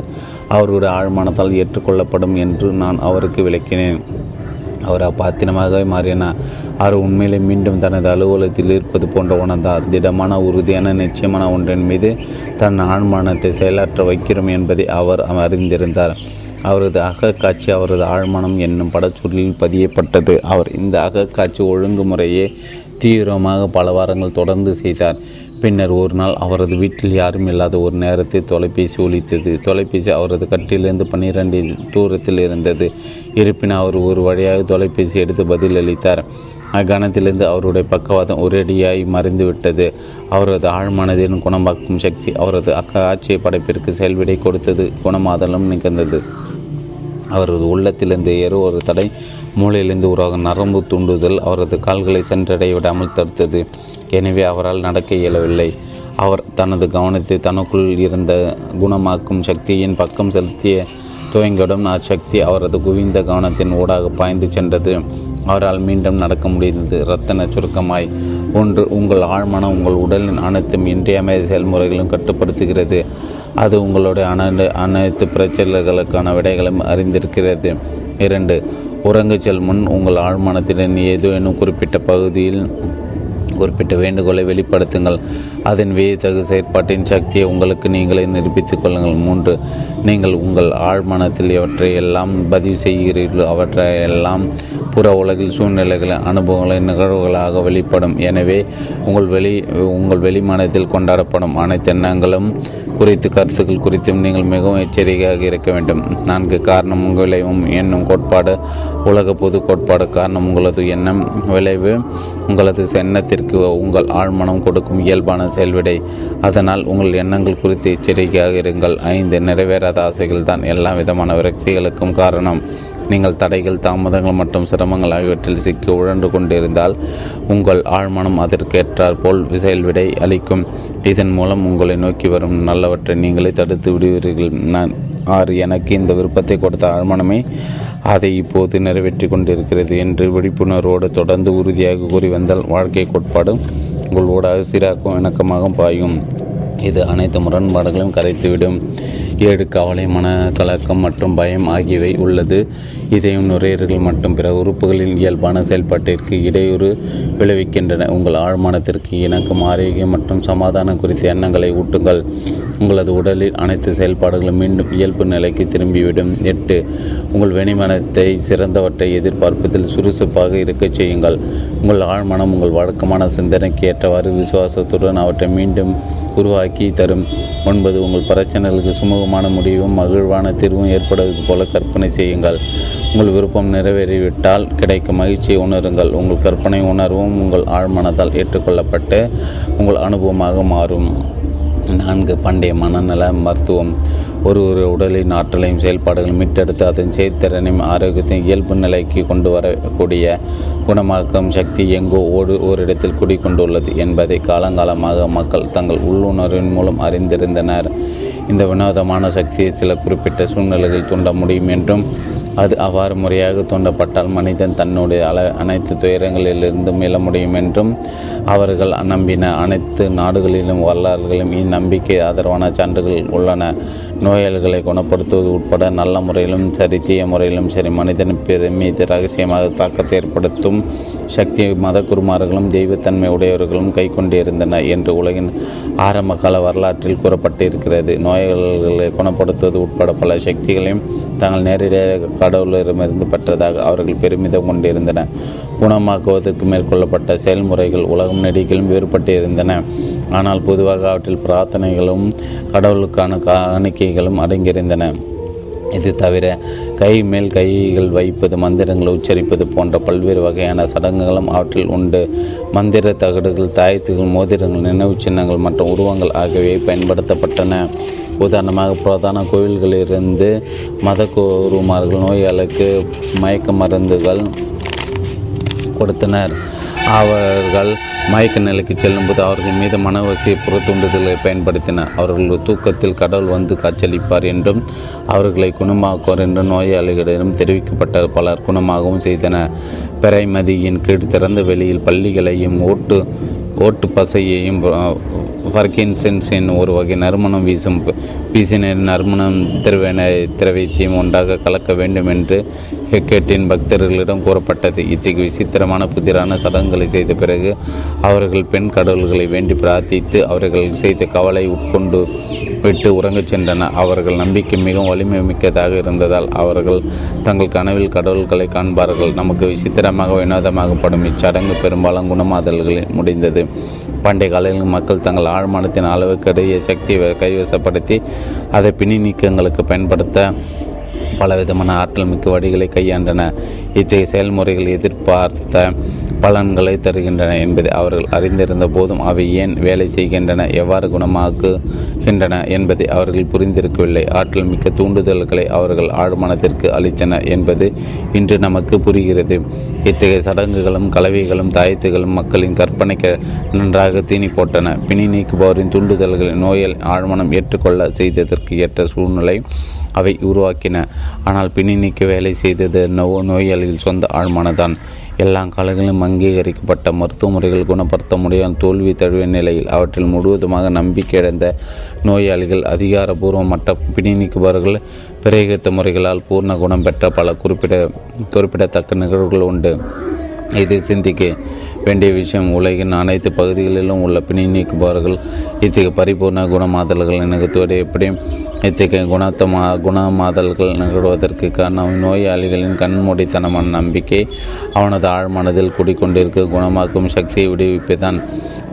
அவருடைய ஆழ்மானத்தால் ஏற்றுக்கொள்ளப்படும் என்று நான் அவருக்கு விளக்கினேன். அவர் அப்பாத்திரமாகவே மாறினார். அவர் உண்மையிலே மீண்டும் தனது அலுவலகத்தில் இருப்பது போன்ற உணர்ந்தார். திடமான, உறுதியான, நிச்சயமான ஒன்றின் மீது தன் ஆழ்மானத்தை செயலாற்ற வைக்கிறோம் என்பதை அவர் அறிந்திருந்தார். அவரது அகக்காட்சி அவரது ஆழ்மனம் என்னும் படச்சுருளில் பதியப்பட்டது. அவர் இந்த அகக்காட்சி ஒழுங்குமுறையை தீவிரமாக பல வாரங்கள் தொடர்ந்து செய்தார். பின்னர் ஒரு நாள் அவரது வீட்டில் யாரும் இல்லாத ஒரு நேரத்தை தொலைபேசி ஒலித்தது. தொலைபேசி அவரது கட்டிலிருந்து 12 தூரத்தில் இருந்தது. இருப்பினும் அவர் ஒரு வழியாக தொலைபேசி எடுத்து பதிலளித்தார். அக்கணத்திலிருந்து அவருடைய பக்கவாதம் ஒரேடியாய் மறைந்துவிட்டது. அவரது ஆழ்மானதின் குணமாக்கும் சக்தி அவரது அக்காட்சியை படைப்பிற்கு செயல்விடை கொடுத்தது. குணமாதலும் நிகழ்ந்தது. அவரது உள்ளத்திலிருந்து ஏறோ ஒரு தடை, மூளையிலிருந்து உருவாகும் நரம்பு தூண்டுதல் அவரது கால்களை சென்றடைய விடாமல் தடுத்தது. எனவே அவரால் நடக்க இயலவில்லை. அவர் தனது கவனத்தை தனக்குள் இருந்த குணமாக்கும் சக்தியின் பக்கம் செலுத்திய துவங்கியுடன் அச்சக்தி அவரது குவிந்த கவனத்தின் ஊடாக பாய்ந்து சென்றது. அவரால் மீண்டும் நடக்க முடிந்தது. இரத்தன சுருக்கமாய்: 1. உங்கள் ஆழ்மனம் உங்கள் உடலின் அனைத்தும் இன்றியமைய செயல்முறைகளும் கட்டுப்படுத்துகிறது. அது உங்களுடைய அனைத்து பிரச்சனைகளுக்கான விடைகளும் அறிந்திருக்கிறது. 2. உறங்கச் செல் முன் உங்கள் ஆழ்மனத்தின் ஏதோ என்னும் குறிப்பிட்ட பகுதியில் குறிப்பிட்ட வேண்டுகோளை வெளிப்படுத்துங்கள். அதன் வியத்தகு செயற்பாட்டின் சக்தியை உங்களுக்கு நீங்களே நிரூபித்துக் கொள்ளுங்கள். 3. நீங்கள் உங்கள் ஆழ்மனத்தில் எவற்றை எல்லாம் பதிவு செய்கிறீர்களோ அவற்றை எல்லாம் புற உலகில் சூழ்நிலைகளை, அனுபவங்களை, நிகழ்வுகளாக வெளிப்படும். எனவே உங்கள் வெளிமானத்தில் கொண்டாடப்படும் அனைத்து எண்ணங்களும் குறித்து கருத்துக்கள் குறித்தும் நீங்கள் மிகவும் எச்சரிக்கையாக இருக்க வேண்டும். 4. காரணம் விளைவும் என்னும் கோட்பாடு உலக பொது கோட்பாடு. காரணம் உங்களது எண்ணம், விளைவு உங்களது எண்ணத்திற்கு உங்கள் ஆழ்மனம் கொடுக்கும் இயல்பான செயல்விடை. அதனால் உங்கள் எண்ணங்கள் குறித்து எச்சரிக்கையாக இருங்கள். 5. நிறைவேறாத ஆசைகள் தான் எல்லா விதமான விரக்திகளுக்கும் காரணம். நீங்கள் தடைகள், தாமதங்கள் மற்றும் சிரமங்கள் ஆகியவற்றில் சிக்கி உழன்று கொண்டிருந்தால் உங்கள் ஆழ்மனம் அதற்கேற்றாற்போல் செயல்விடை அளிக்கும். இதன் மூலம் உங்களை நோக்கி வரும் நல்லவற்றை நீங்களே தடுத்து விடுவீர்கள். 6. எனக்கு இந்த விருப்பத்தை கொடுத்த ஆழ்மனமே அதை இப்போது நிறைவேற்றி கொண்டிருக்கிறது என்று விழிப்புணர்வோடு தொடர்ந்து உறுதியாக கூறி வந்தால் வாழ்க்கை கோட்பாடு உங்கள் ஊடாக சீராக்கும், இணக்கமாக பாயும். இது அனைத்து முரண்பாடுகளையும் கரைத்துவிடும். 7. கவலை, மன கலக்கம் மற்றும் பயம் ஆகியவை உள்ளது. இதயம், நுரையீரல்கள் மற்றும் பிற உறுப்புகளின் இயல்பான செயல்பாட்டிற்கு இடையூறு விளைவிக்கின்றன. உங்கள் ஆழ்மானத்திற்கு இணக்கம், ஆரோக்கியம் மற்றும் சமாதானம் குறித்த எண்ணங்களை ஊட்டுங்கள். உங்களது உடலில் அனைத்து செயல்பாடுகளும் மீண்டும் இயல்பு நிலைக்கு திரும்பிவிடும். 8. உங்கள் வெளிமனத்தை சிறந்தவற்றை எதிர்பார்ப்பதில் சுறுசுறுப்பாக இருக்கச் செய்யுங்கள். உங்கள் ஆழ்மனம் உங்கள் வழக்கமான சிந்தனைக்கு ஏற்றவாறு விசுவாசத்துடன் அவற்றை மீண்டும் உருவாக்கி தரும். 9. உங்கள் பிரச்சனைகளுக்கு சுமூகமான முடிவும் மகிழ்வான தீர்வும் ஏற்படுவது போல கற்பனை செய்யுங்கள். உங்கள் விருப்பம் நிறைவேறிவிட்டால் கிடைக்கும் மகிழ்ச்சியை உணருங்கள். உங்கள் கற்பனை உணர்வும் உங்கள் ஆழ்மனத்தால் ஏற்றுக்கொள்ளப்பட்டு உங்கள் அனுபவமாக மாறும். 4. பண்டைய மனநல மருத்துவம் ஒரு உடலின் ஆற்றலையும் செயல்பாடுகள் மீட்டெடுத்து அதன் செயற்திறனையும் ஆரோக்கியத்தையும் இயல்பு நிலைக்கு கொண்டு வரக்கூடிய குணமாக்கும் சக்தி எங்கோ ஓரிடத்தில் குடிக்கொண்டுள்ளது என்பதை காலங்காலமாக மக்கள் தங்கள் உள்ளுணர்வின் மூலம் அறிந்திருந்தனர். இந்த வினோதமான சக்தியை சில குறிப்பிட்ட சூழ்நிலைகளில் தூண்ட முடியும் என்றும் அது அவ்வாறு முறையாக தூண்டப்பட்டால் மனிதன் தன்னுடைய அனைத்து துயரங்களிலிருந்து மீள முடியும் என்றும் அவர்கள் நம்பின. அனைத்து நாடுகளிலும் வரலாறுகளிலும் இந்நம்பிக்கை ஆதரவான சான்றுகள் உள்ளன. நோயாளிகளை குணப்படுத்துவது உட்பட நல்ல முறையிலும் சரி தீய முறையிலும் சரி மனிதன் மீது ரகசியமாக தாக்கத்தை ஏற்படுத்தும் சக்தி மத குருமார்களும் தெய்வத்தன்மை உடையவர்களும் கை கொண்டிருந்தனர் என்று உலகின் ஆரம்ப கால வரலாற்றில் கூறப்பட்டிருக்கிறது. நோயாளிகளை குணப்படுத்துவது உட்பட பல சக்திகளையும் தாங்கள் நேரடியாக கடவுளிடமிருந்து பெற்றதாக அவர்கள் பெருமிதம் கொண்டிருந்தன. குணமாக்குவதற்கு மேற்கொள்ளப்பட்ட செயல்முறைகள் உலகம் நெடுகிலும் வேறுபட்டு இருந்தன. ஆனால் பொதுவாக அவற்றில் பிரார்த்தனைகளும் கடவுளுக்கான காணிக்கைகளும் அடங்கியிருந்தன. இது தவிர கை மேல் கைகள் வைப்பது, மந்திரங்களை உச்சரிப்பது போன்ற பல்வேறு வகையான சடங்குகளும் அவற்றில் உண்டு. மந்திர தகடுகள், தாயத்துகள், மோதிரங்கள், நினைவு சின்னங்கள் மற்றும் உருவங்கள் ஆகியவை பயன்படுத்தப்பட்டன. உதாரணமாக, பிரதான கோவில்களிலிருந்து மத குருமார்கள் நோயாளிக்கு மயக்க மருந்துகள் கொடுத்தனர். அவர்கள் மயக்க நிலைக்கு செல்லும்போது அவர்கள் மீது மனவசியை புற தூண்டுதலை பயன்படுத்தினர். அவர்கள் தூக்கத்தில் கடவுள் வந்து காட்சியளிப்பார் என்றும் அவர்களை குணமாக்குவார் என்றும் நோயாளிகளிடம் தெரிவிக்கப்பட்ட பலர் குணமாகவும் செய்தனர். பிறைமதியின் கீழ் திறந்த வெளியில் பள்ளிகளையும் ஓட்டு பசையையும் பர்கின்சன்ஸின் ஒரு வகை நறுமணம் வீசினரின் நறுமணம் திரவியத்தையும் ஒன்றாக கலக்க வேண்டும் என்று ஹெக்கேட்டின் பக்தர்களிடம் கூறப்பட்டது. இத்தகைய விசித்திரமான புதிரான சடங்குகளை செய்த பிறகு அவர்கள் பெண் கடவுள்களை வேண்டி பிரார்த்தித்து அவர்கள் செய்த கவலை உட்கொண்டு விட்டு உறங்கச் சென்றனர். அவர்கள் நம்பிக்கை மிகவும் வலிமை மிக்கதாக இருந்ததால் அவர்கள் தங்கள் கனவில் கடவுள்களை காண்பார்கள். நமக்கு விசித்திரமாக வினோதமாகப்படும் இச்சடங்கு பெரும்பாலும் குணமாதல்களில் முடிந்தது. பண்டைய காலையில் மக்கள் தங்கள் ஆழ்மானத்தின் அளவுக்கிடையே சக்தியை கைவசப்படுத்தி அதை பிணி நீக்கங்களுக்கு பயன்படுத்த பலவிதமான ஆற்றல் மிக்க வழிகளை கையாண்டன. இத்தகைய செயல்முறைகள் எதிர்பார்த்த பலன்களை தருகின்றன என்பதை அவர்கள் அறிந்திருந்த போதும் அவை ஏன் வேலை செய்கின்றன, எவ்வாறு குணமாக்குகின்றன என்பதை அவர்கள் புரிந்திருக்கவில்லை. ஆற்றல் மிக்க தூண்டுதல்களை அவர்கள் ஆழ்மனத்திற்கு அளித்தன என்பது இன்று நமக்கு புரிகிறது. இத்தகைய சடங்குகளும் கலவைகளும் தாயத்துகளும் மக்களின் கற்பனைக்கு நன்றாக தீனி போட்டன. பிணி நீக்குபவரின் தூண்டுதல்களை நோயால் ஆழ்மனம் ஏற்றுக்கொள்ள செய்ததற்கு ஏற்ற சூழ்நிலை அவை உருவாக்கின. ஆனால் பிணி நீக்க வேலை செய்தது நோயாளிகள் சொந்த ஆழ்மானதான். எல்லா காலங்களிலும் அங்கீகரிக்கப்பட்ட மருத்துவ முறைகள் குணப்படுத்த முடியாத தோல்வி தழுவிய நிலையில் அவற்றில் முழுவதுமாக நம்பிக்கையடைந்த நோயாளிகள் அதிகாரபூர்வமற்ற பிணி நீக்குபவர்கள் பிரேகித்த முறைகளால் பூர்ண குணம் பெற்ற பல குறிப்பிடத்தக்க நிகழ்வுகள் உண்டு. இது சிந்திக்க வேண்டிய விஷயம். உலகின் அனைத்து பகுதிகளிலும் உள்ள பிணி நீக்குபவர்கள் இத்தகைய பரிபூர்ண குணமாதல்களை நிகழ்த்துவது எப்படி? இத்தகைய குணமாதல்கள் நிகழ்வதற்கு காரணம் நோயாளிகளின் கண்மூடித்தனமான நம்பிக்கை அவனது ஆழ்மனதில் குடிக்கொண்டிருக்க குணமாக்கும் சக்தியை விடுவிப்பதுதான்.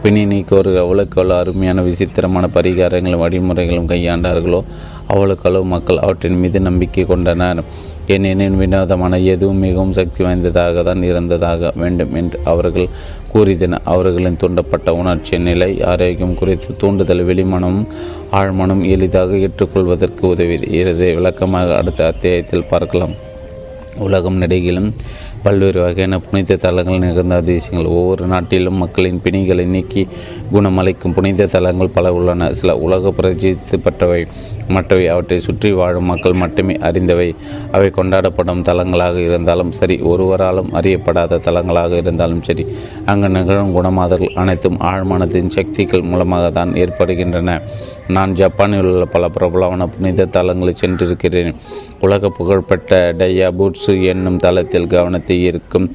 பிணி நீக்குவோர் எவ்வளோக்கெவ்வளோ அருமையான விசித்திரமான பரிகாரங்களும் வழிமுறைகளும் கையாண்டார்களோ அவ்வளோக்களவு மக்கள் அவற்றின் மீது நம்பிக்கை கொண்டனர். ஏனெனின் வினோதமான எதுவும் மிகவும் சக்தி வாய்ந்ததாக தான் இருந்ததாக வேண்டும் என்று அவர்கள் கூறினர். அவர்களின் தூண்டப்பட்ட உணர்ச்சி நிலை ஆரோக்கியம் குறித்து தூண்டுதல் வெளிமனமும் ஆழ்மனம் எளிதாக ஏற்றுக்கொள்வதற்கு உதவியது. விளக்கமாக அடுத்த அத்தியாயத்தில் பார்க்கலாம். உலகம் நெடுகிலும் பல்வேறு வகையான புனித தலங்கள் நிகழ்ந்த அதிசயங்கள். ஒவ்வொரு நாட்டிலும் மக்களின் பிணிகளை நீக்கி குணமளிக்கும் புனித தலங்கள் பல உள்ளன. சில உலக பிரசித்தி பெற்றவை, மற்றவை அவற்றை சுற்றி வாழும் மக்கள் மட்டுமே அறிந்தவை. அவை கொண்டாடப்படும் தலங்களாக இருந்தாலும் சரி, ஒருவராலும் அறியப்படாத தலங்களாக இருந்தாலும் சரி, அங்கு நிகழும் குணமாதல்கள் அனைத்தும் ஆழ்மானத்தின் சக்திகள் மூலமாக தான் ஏற்படுகின்றன. நான் ஜப்பானில் உள்ள பல பிரபலமான புனித தலங்களை சென்றிருக்கிறேன். உலக புகழ்பெற்ற டயாபுட்சு என்னும் தலத்தில் கவனத்தை இருக்கும்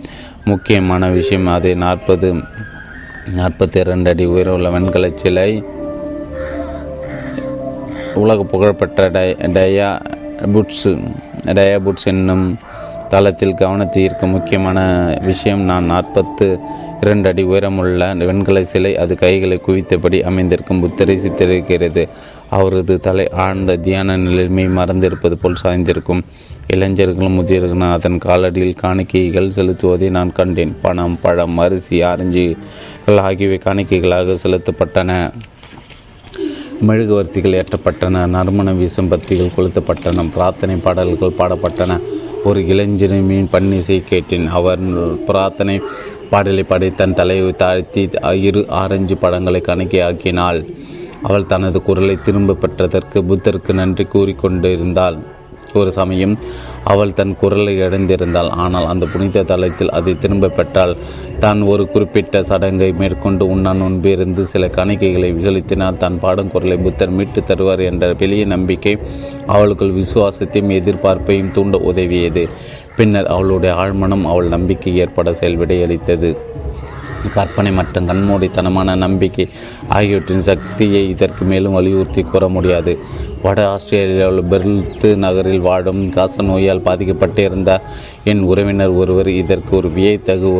முக்கியமான விஷயம் அதை 42 அடி உயரமுள்ள வெண்கல சிலை. உலக புகழ்பெற்ற டயாபுட்ஸ் என்னும் தளத்தில் கவனத்தை ஈர்க்கும் முக்கியமான விஷயம் நான் 42 அடி உயரமுள்ள வெண்கல சிலை. அது கைகளை குவித்தபடி அமைந்திருக்கும் புத்தரை சித்தரிக்கிறது. அவரது தலை ஆழ்ந்த தியான நிலைமை மறந்திருப்பது போல் சாய்ந்திருக்கும். இளைஞர்களும் முதியர்களும் அதன் காலடியில் காணிக்கைகள் செலுத்துவதை நான் கண்டேன். பணம், பழம், அரிசி, ஆரஞ்சுகள் ஆகியவை காணிக்கைகளாக செலுத்தப்பட்டன. மெழுகுவர்த்திகள் ஏற்றப்பட்டன. நறுமண வீசும் பத்திகள் கொளுத்தப்பட்டன. பிரார்த்தனை பாடல்கள் பாடப்பட்டன. ஒரு இளைஞனின் பன்னிசை கேட்டேன். அவர் பிரார்த்தனை பாடலை பாடி தன் தலையை தாழ்த்தி 2 ஆரஞ்சு பழங்களை கணக்கியாக்கினாள். அவள் தனது குரலை திரும்ப பெற்றதற்கு புத்தருக்கு நன்றி கூறிக்கொண்டிருந்தாள். ஒரு சமயம் அவள் தன் குரலை இழந்திருந்தாள். ஆனால் அந்த புனித தலத்தில் அதை திரும்ப பெற்றால் தான் ஒரு குறிப்பிட்ட சடங்கை மேற்கொண்டு உண்ணான் முன்பிருந்து சில காணிக்கைகளை செலுத்தினால் தான் பாடும் குரலை புத்தர் மீட்டு தருவார் என்ற பெரிய நம்பிக்கை அவளுக்குள் விசுவாசத்தையும் எதிர்பார்ப்பையும் தூண்ட உதவியது. பின்னர் அவளுடைய ஆழ்மனம் அவள் நம்பிக்கை ஏற்பட செயல்விடையளித்தது. கற்பனை மற்றும் கண்மூடித்தனமான நம்பிக்கை ஆகியவற்றின் சக்தியை இதற்கு மேலும் வலியுறுத்தி கூற முடியாது. வட ஆஸ்திரேலியாவில் பெர்த் நகரில் வாழும் காச நோயால் பாதிக்கப்பட்டிருந்த என் உறவினர் ஒருவர் இதற்கு ஒரு வியத்தகு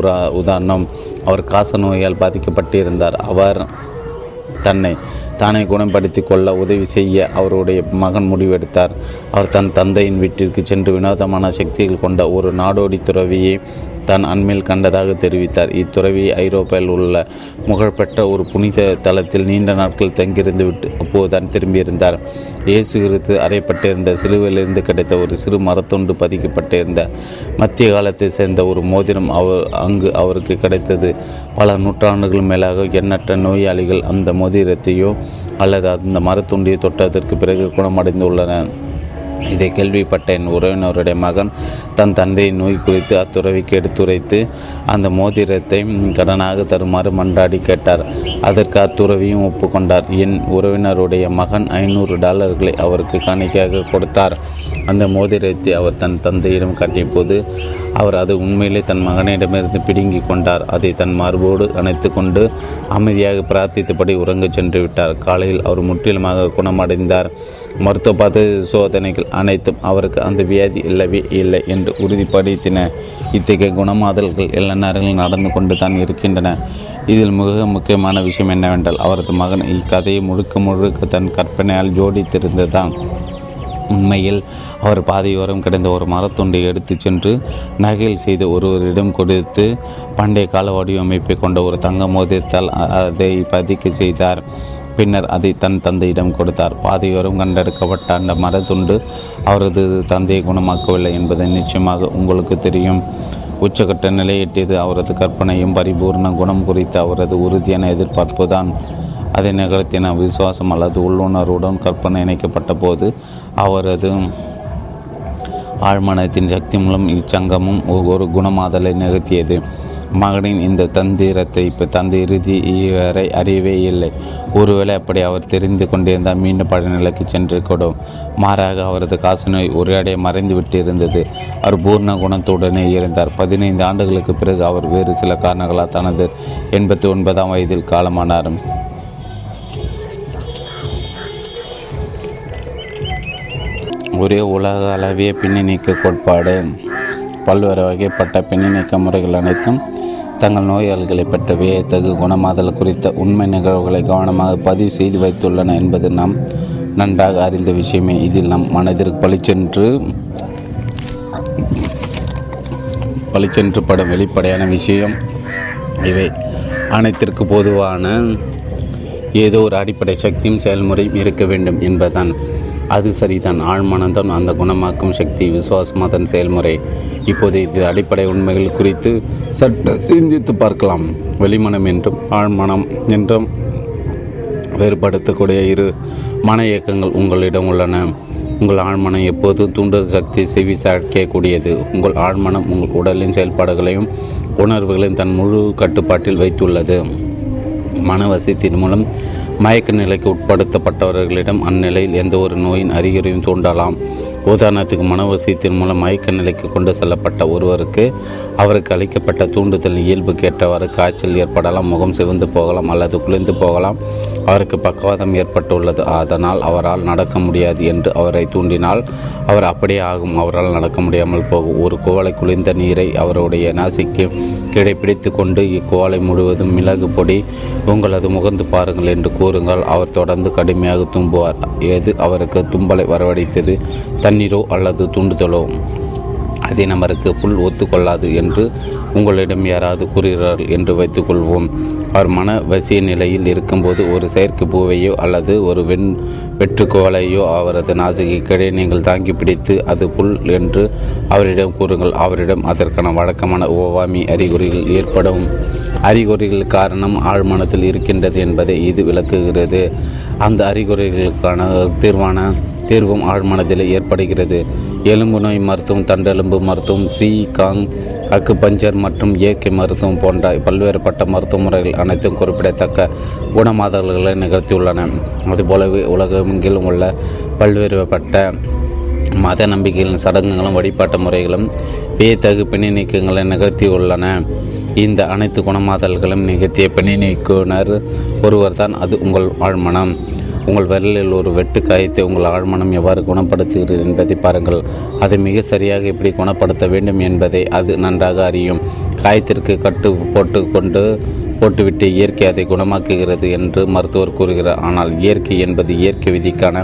உதாரணம். அவர் காச நோயால் பாதிக்கப்பட்டிருந்தார். அவர் தானே குணப்படுத்தி கொள்ள உதவி செய்ய அவருடைய மகன் முடிவெடுத்தார். அவர் தன் தந்தையின் வீட்டிற்கு சென்று வினோதமான சக்திகள் கொண்ட ஒரு நாடோடி துறவியை தான் அண்மையில் கண்டதாக தெரிவித்தார். இத்துறவி ஐரோப்பாவில் உள்ள புகழ்பெற்ற ஒரு புனித தலத்தில் நீண்ட நாட்கள் தங்கியிருந்து விட்டு அப்போதுதான் திரும்பியிருந்தார். இயேசு கிறிஸ்து அறையப்பட்டிருந்த சிலுவையிலிருந்து கிடைத்த ஒரு சிறு மரத்துண்டு பதிக்கப்பட்டிருந்த மத்திய காலத்தை சேர்ந்த ஒரு மோதிரம் அங்கு அவருக்கு கிடைத்தது. பல நூற்றாண்டுகள் மேலாக எண்ணற்ற நோயாளிகள் அந்த மோதிரத்தையோ அல்லது அந்த மரத்துண்டையோ தொட்டதற்கு பிறகு குணமடைந்துள்ளனர். இதை கேள்விப்பட்ட என் உறவினருடைய மகன் தன் தந்தையின் நோய் குறித்து அத்துறவிக்கு எடுத்துரைத்து அந்த மோதிரத்தை கடனாக தருமாறு மன்றாடி கேட்டார். அதற்கு அத்துறவியும் ஒப்புக்கொண்டார். என் உறவினருடைய மகன் $500 அவருக்கு காணிக்கையாக கொடுத்தார். அந்த மோதிரத்தை அவர் தன் தந்தையிடம் காட்டியபோது அவர் அது உண்மையிலே தன் மகனிடமிருந்து பிடுங்கி கொண்டார். அதை தன் மார்போடு அணைத்து கொண்டு அமைதியாக பிரார்த்தித்தபடி உறங்கச் சென்று விட்டார். காலையில் அவர் முற்றிலுமாக குணமடைந்தார். மருத்துவ பரிசோதனைகள் அனைத்தும் அவருக்கு அந்த வியாதி இல்லவே இல்லை என்று உறுதிப்படுத்தின. இத்தகைய குணமாதல்கள் எல்லா நேரங்களில் நடந்து கொண்டு தான் இருக்கின்றன. இதில் மிக முக்கியமான விஷயம் என்னவென்றால் அவரது மகன் இக்கதையை முழுக்க தன் கற்பனையால் ஜோடித்திருந்ததான். உண்மையில் அவர் பாதையோரம் கிடந்த ஒரு மரத்துண்டை எடுத்து சென்று நகையில் செய்த ஒருவரிடம் கொடுத்து பண்டைய கால வடிவமைப்பை கொண்ட ஒரு தங்க மோதிரத்தால் அதை பதிக்க செய்தார். பின்னர் அதை தன் தந்தையிடம் கொடுத்தார். பாதையோரம் கண்டெடுக்கப்பட்ட அந்த மரத்துண்டு அவரது தந்தையை குணமாக்கவில்லை என்பது நிச்சயமாக உங்களுக்கு தெரியும். உச்சகட்ட நிலையிட்டது அவரது கற்பனையும் பரிபூர்ண குணம் குறித்த அவரது உறுதியான எதிர்பார்ப்பு தான். அதை நிகழ்த்தின விசுவாசம் அல்லது உள்ளுணர்வுடன் கற்பனை இணைக்கப்பட்ட போது அவரது ஆழ்மனத்தின் சக்தி மூலம் இச்சங்கமும் ஒரு குணமாதலை நிகழ்த்தியது. மகனின் இந்த தந்திரத்தை இப்போ தந்தை இறுதி வரை அறியவே இல்லை. ஒருவேளை அப்படி அவர் தெரிந்து கொண்டிருந்தால் மீண்டும் பழைய நிலைக்கு சென்றுக்கூடும். மாறாக அவரது காசநோய் ஒரேடைய மறைந்துவிட்டு இருந்தது. அவர் பூர்ண குணத்துடனே இருந்தார். 15 ஆண்டுகளுக்கு பிறகு அவர் வேறு சில காரணங்களால் தனது 89ஆம் வயதில் காலமானார். ஒரே உலக அளவிய பின்னணிக்கு கோட்பாடு பல்வேறு வகைப்பட்ட பின்னணிக்க முறைகள் அனைத்தும் தங்கள் நோயாளிகளை பற்றி வியத்தகு குணமாதல் குறித்த உண்மை நிகழ்வுகளை கவனமாக பதிவு செய்து வைத்துள்ளன என்பது நாம் நன்றாக அறிந்த விஷயமே. இதில் நம் மனதிற்கு பழிச்சென்று படும் வெளிப்படையான விஷயம் இவை அனைத்திற்கு பொதுவான ஏதோ ஒரு அடிப்படை சக்தியும் செயல்முறையும் இருக்க வேண்டும் என்பதுதான். அது சரிதான், ஆழ்மனம்தான் அந்த குணமாக்கும் சக்தி, விசுவாசமாக தன் செயல்முறை. இப்போது இது அடிப்படை உண்மைகள் குறித்து சற்று சிந்தித்து பார்க்கலாம். வெளிமனம் என்றும் ஆழ்மனம் என்றும் வேறுபடுத்தக்கூடிய இரு மன இயக்கங்கள் உங்களிடம் உள்ளன. உங்கள் ஆழ்மனம் எப்போதும் தூண்டுதல் சக்தி செவி சாய்க்கக்கூடியது. உங்கள் ஆழ்மனம் உங்கள் உடலின் செயல்பாடுகளையும் உணர்வுகளையும் தன் முழு கட்டுப்பாட்டில் வைத்துள்ளது. மன வசத்தின் மூலம் மயக்க நிலைக்கு உட்படுத்தப்பட்டவர்களிடம் அந்நிலையில் எந்த ஒரு நோயின் அறிகுறியும் தூண்டலாம். உதாரணத்துக்கு மனவசியத்தின் மூலம் மயக்க நிலைக்கு கொண்டு செல்லப்பட்ட ஒருவருக்கு அவருக்கு அளிக்கப்பட்ட தூண்டுதல் இயல்பு கேட்டவாறு காய்ச்சல் ஏற்படலாம், முகம் சிவந்து போகலாம் அல்லது குளிர்ந்து போகலாம். அவருக்கு பக்கவாதம் ஏற்பட்டுள்ளது, அதனால் அவரால் நடக்க முடியாது என்று அவரை தூண்டினால் அவர் அப்படியே ஆகும், அவரால் நடக்க முடியாமல் போகும். ஒரு குவளை குளிர்ந்த நீரை அவருடைய நாசிக்கு கிடைப்பிடித்து கொண்டு இக்குவளை முழுவதும் மிளகு பொடி உங்களது முகந்து பாருங்கள் என்று கூறுங்கள். அவர் தொடர்ந்து கடுமையாக தும்புவார். எது அவருக்கு தும்பலை வரவழைத்தது, தண்ணீரோ அல்லது தூண்டுதலோ? அதே நபருக்கு புல் ஒத்துக்கொள்ளாது என்று உங்களிடம் யாராவது கூறுகிறார்கள் என்று வைத்துக்கொள்வோம். அவர் மன வசிய நிலையில் இருக்கும்போது ஒரு செயற்கை பூவையோ அல்லது ஒரு வெற்றுக்கோலையோ அவரது நாசிக்கு கிடையே நீங்கள் தாங்கி பிடித்து அது புல் என்று அவரிடம் கூறுங்கள். அவரிடம் அதற்கான வழக்கமான ஓவாமி அறிகுறிகள் ஏற்படும். அறிகுறிகள் காரணம் ஆழ்மனத்தில் இருக்கின்றது என்பதை இது விளக்குகிறது. அந்த அறிகுறிகளுக்கான தீர்வான தீர்வும் ஆழ்மனதில் ஏற்படுகிறது. எலும்பு நோய் மருத்துவம், தண்டெலும்பு மருத்துவம், சி காங், அக்கு பஞ்சர் மற்றும் இயற்கை மருத்துவம் போன்ற பல்வேறுபட்ட மருத்துவ முறைகள் அனைத்தும் குறிப்பிடத்தக்க குணமாதல்களை நிகழ்த்தியுள்ளன. அதுபோலவே உலகமெங்கிலும் உள்ள பல்வேறுபட்ட மத நம்பிக்கைகளின் சடங்குகளும் வழிபாட்டு முறைகளும் வியத்தகு பிணை நீக்கங்களை நிகழ்த்தியுள்ளன. இந்த அனைத்து குணமாதல்களும் நிகழ்த்திய பிணை நீக்குனர் ஒருவர் தான், அது உங்கள் ஆழ்மனம். உங்கள் விரலில் ஒரு வெட்டு காயத்தை உங்கள் ஆழ்மனம் எவ்வாறு குணப்படுத்துகிறது என்பதை பாருங்கள். அதை மிக சரியாக எப்படி குணப்படுத்த வேண்டும் என்பதை அது நன்றாக அறியும். காயத்திற்கு கட்டு போட்டுவிட்டு இயற்கை அதை குணமாக்குகிறது என்று மருத்துவர் கூறுகிறார். ஆனால் இயற்கை என்பது இயற்கை விதிக்கான,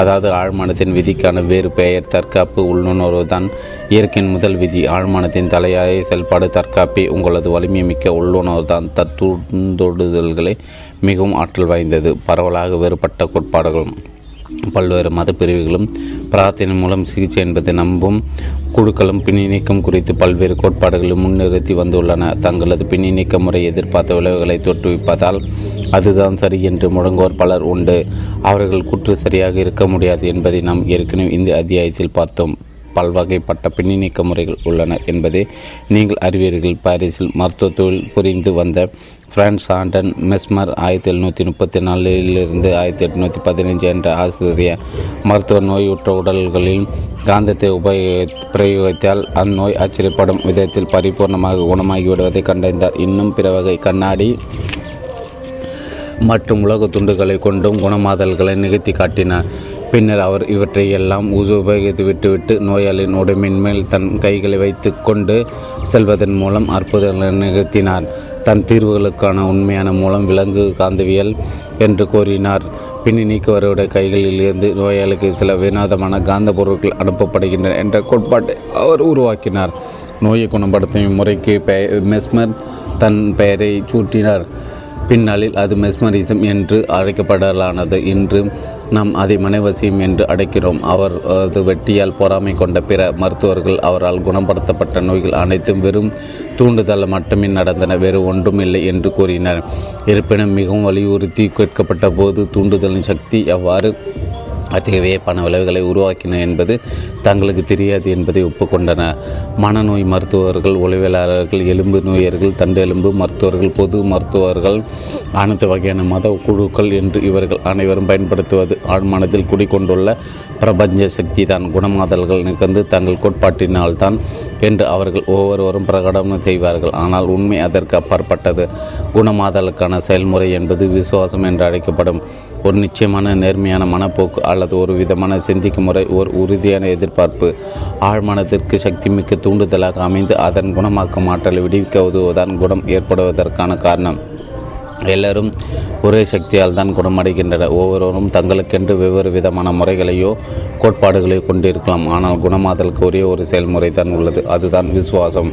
அதாவது ஆழ்மனத்தின் விதிக்கான வேறு பெயர். தற்காப்பு உள்ளுணர்வு தான் இயற்கையின் முதல் விதி. ஆழ்மனத்தின் தலையாய செயல்பாடு தற்காப்பே. உங்களது வலிமை மிக்க உள்ளுணர்வு தான் தூண்டோடுதல்களை மிகவும் ஆற்றல் வாய்ந்தது. பரவலாக வேறுபட்ட கோட்பாடுகளும் பல்வேறு மத பிரிவுகளும் பிரார்த்தனை மூலம் சிகிச்சை என்பதை நம்பும் குழுக்களும் பிணை நீக்கம் குறித்து பல்வேறு கோட்பாடுகளை முன்னிறுத்தி வந்துள்ளன. தங்களது பிணை நீக்க முறை எதிர்பார்த்த விளைவுகளை தோற்றுவிப்பதால் அதுதான் சரி என்று முழங்குவோர் பலர் உண்டு. அவர்கள் குற்று சரியாக இருக்க முடியாது என்பதை நாம் ஏற்கனவே இந்த அத்தியாயத்தில் பார்த்தோம். பல்வகைப்பட்ட பிணை நீக்க முறைகள் உள்ளன என்பதை நீங்கள் அறிவீர்கள். பாரிஸில் மருத்துவ தொழில் புரிந்து வந்த பிரான்ஸ் ஆண்டன் மெஸ்மர் 1734 1815 என்ற ஆசிரிய மருத்துவ நோயுற்ற உடல்களில் காந்தத்தை பிரயோகித்தால் அந்நோய் ஆச்சரியப்படும் விதத்தில் பரிபூர்ணமாக குணமாகிவிடுவதை கண்டறிந்தார். இன்னும் பிற வகை கண்ணாடி மற்றும் உலோக துண்டுகளை கொண்டும் குணமாதல்களை நிகழ்த்தி காட்டினார். பின்னர் அவர் இவற்றை எல்லாம் உபயோகித்து விட்டுவிட்டு நோயாளியின் உடம்பின் மேல் தன் கைகளை வைத்து கொண்டு செல்வதன் மூலம் அற்புதங்களை நிகழ்த்தினார். தன் தீர்வுகளுக்கான உண்மையான மூலம் விலங்கு காந்தவியல் என்று கூறினார். பின் நீக்குவருடைய கைகளில் இருந்து நோயாளிக்கு சில வினோதமான காந்த பொருட்கள் அனுப்பப்படுகின்றன என்ற கோட்பாட்டை அவர் உருவாக்கினார். நோயை குணப்படுத்தும் இம்முறைக்கு மெஸ்மர் தன் பெயரை சூட்டினார். பின்னாளில் அது மெஸ்மரிசம் என்று அழைக்கப்படலானது. இன்று நாம் அதை மனைவசியம் என்று அழைக்கிறோம். அவர் அது வெட்டியால் பொறாமை கொண்ட பிற மருத்துவர்கள் அவரால் குணப்படுத்தப்பட்ட நோய்கள் அனைத்தும் வெறும் தூண்டுதல் மட்டுமே நடந்தன, வேறு ஒன்றும் இல்லை என்று கூறினர். இருப்பினும் மிகவும் வலியுறுத்தி கேட்கப்பட்ட போது தூண்டுதலின் சக்தி எவ்வாறு அத்தகைய பண விளைவுகளை உருவாக்கின என்பது தங்களுக்கு தெரியாது என்பதை ஒப்புக்கொண்டன. மனநோய் மருத்துவர்கள், உளவியலாளர்கள், எலும்பு நோயர்கள், தண்டெலும்பு மருத்துவர்கள், பொது மருத்துவர்கள், அனைத்து வகையான மத குழுக்கள் என்று இவர்கள் அனைவரும் பயன்படுத்துவது ஆழ்மனத்தில் குடிக்கொண்டுள்ள பிரபஞ்ச சக்தி தான். குணமாதல்கள் நிகழ்ந்து தங்கள் கோட்பாட்டினால்தான் என்று அவர்கள் ஒவ்வொருவரும் பிரகடனம் செய்வார்கள். ஆனால் உண்மை அதற்கு அப்பாற்பட்டது. குணமாதலுக்கான செயல்முறை என்பது விசுவாசம் என்று அழைக்கப்படும். ஒரு நிச்சயமான நேர்மையான மனப்போக்கு அல்லது ஒரு விதமான சிந்திக்கும் முறை, ஒரு உறுதியான எதிர்பார்ப்பு ஆழ்மனத்திற்கு சக்திமிக்க தூண்டுதலாக அமைந்து அதன் குணமாக்கும் ஆற்றலை விடுவிக்க உதவுவதான் குணம் ஏற்படுவதற்கான காரணம். எல்லோரும் ஒரே சக்தியால் தான் குணமடைகின்றனர். ஒவ்வொருவரும் தங்களுக்கென்று வெவ்வேறு விதமான முறைகளையோ கோட்பாடுகளையோ கொண்டிருக்கலாம். ஆனால் குணமாதலுக்கு ஒரே ஒரு செயல்முறை தான் உள்ளது, அதுதான் விசுவாசம்.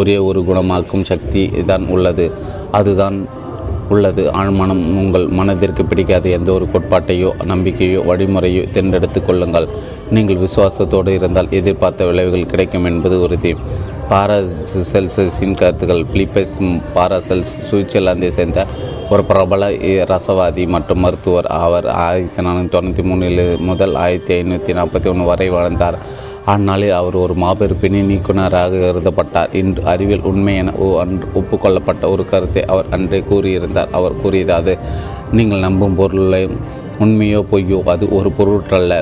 ஒரே ஒரு குணமாக்கும் சக்தி தான் உள்ளது, அதுதான் உள்ளது ஆழ்மனம். உங்கள் மனதிற்கு பிடிக்காத எந்த ஒரு கோட்பாட்டையோ நம்பிக்கையோ வழிமுறையோ தேர்ந்தெடுத்து கொள்ளுங்கள். நீங்கள் விசுவாசத்தோடு இருந்தால் எதிர்பார்த்த விளைவுகள் கிடைக்கும் என்பது உறுதி. பாராசெல்சஸின் கருத்துக்கள். பிலிப்பஸ் பாராசெல்ஸ் சுவிட்சர்லாந்தை சேர்ந்த ஒரு பிரபல ரசவாதி மற்றும் மருத்துவர். அவர் 1493 முதல் 1541 வரை வாழ்ந்தார். அந்நாளில் அவர் ஒரு மாபெரும் பிணை நீக்குநராக கருதப்பட்டார். இன்று அறிவியல் உண்மை என ஒப்புக்கொள்ளப்பட்ட ஒரு கருத்தை அவர் அன்றே கூறியிருந்தார். அவர் கூறியதாவது, நீங்கள் நம்பும் பொருளை உண்மையோ பொய்யோ அது ஒரு பொருட்டல்ல,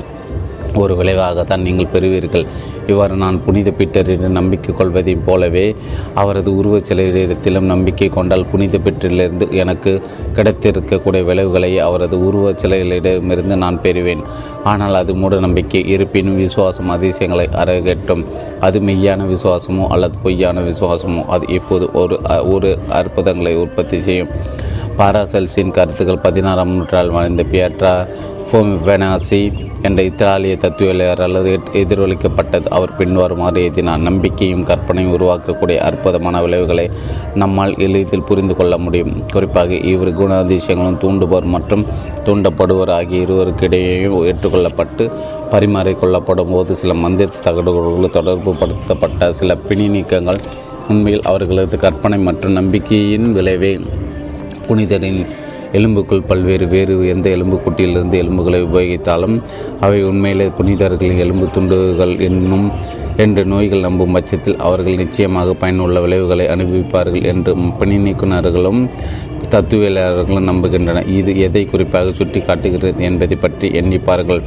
ஒரு விளைவாகத்தான் நீங்கள் பெறுவீர்கள். இவ்வாறு நான் புனித பீட்டரிடம் நம்பிக்கை கொள்வதைப் போலவே அவரது உருவச் சிலையிடத்திலும் நம்பிக்கை கொண்டால் புனித பீட்டரிலிருந்து எனக்கு கிடைத்திருக்கக்கூடிய விளைவுகளை அவரது உருவச் சிலையிடமிருந்து நான் பெறுவேன். ஆனால் அது மூட நம்பிக்கை. இருப்பினும் விசுவாசம் அதிசயங்களை அரகட்டும். அது மெய்யான விசுவாசமோ அல்லது பொய்யான விசுவாசமோ அது இப்போது ஒரு அற்புதங்களை உற்பத்தி செய்யும். பாராசெல்ஸின் கருத்துக்கள் 16ஆம் நூற்றாண்டில் வாழ்ந்த பியட்ரா ஃபோவெனாசி என்ற இத்தாலிய தத்துவியலாளரால் எதிரொலிக்கப்பட்டது. அவர் பின்வருமாறு எழுதினார்: நம்பிக்கையும் கற்பனையும் உருவாக்கக்கூடிய அற்புதமான விளைவுகளை நம்மால் எளிதில் புரிந்து கொள்ள முடியும். குறிப்பாக இவர் குணாதிசயங்களும் தூண்டுபவர் மற்றும் தூண்டப்படுவர் ஆகிய இருவருக்கிடையேயும் ஏற்றுக்கொள்ளப்பட்டு பரிமாறிக்கொள்ளப்படும் போது சில மந்திர தகடுகளோடு தொடர்பு படுத்தப்பட்ட சில பிணி நீக்கங்கள் உண்மையில் அவர்களது கற்பனை மற்றும் நம்பிக்கையின் விளைவே. புனிதரின் எலும்புக்குள் பல்வேறு வேறு எந்த எலும்புக்கூட்டிலிருந்து எலும்புகளை உபயோகித்தாலும் அவை உண்மையிலே புனிதர்களின் எலும்பு துண்டுகள் என்னும் என்று நோய்கள் நம்பும் பட்சத்தில் அவர்கள் நிச்சயமாக பயனுள்ள விளைவுகளை அனுபவிப்பார்கள் என்று பணி நீக்குநர்களும் தத்துவியலாளர்களும் நம்புகின்றனர். இது எதை குறிப்பாக சுட்டி காட்டுகிறது என்பதை பற்றி எண்ணிப்பார்கள்.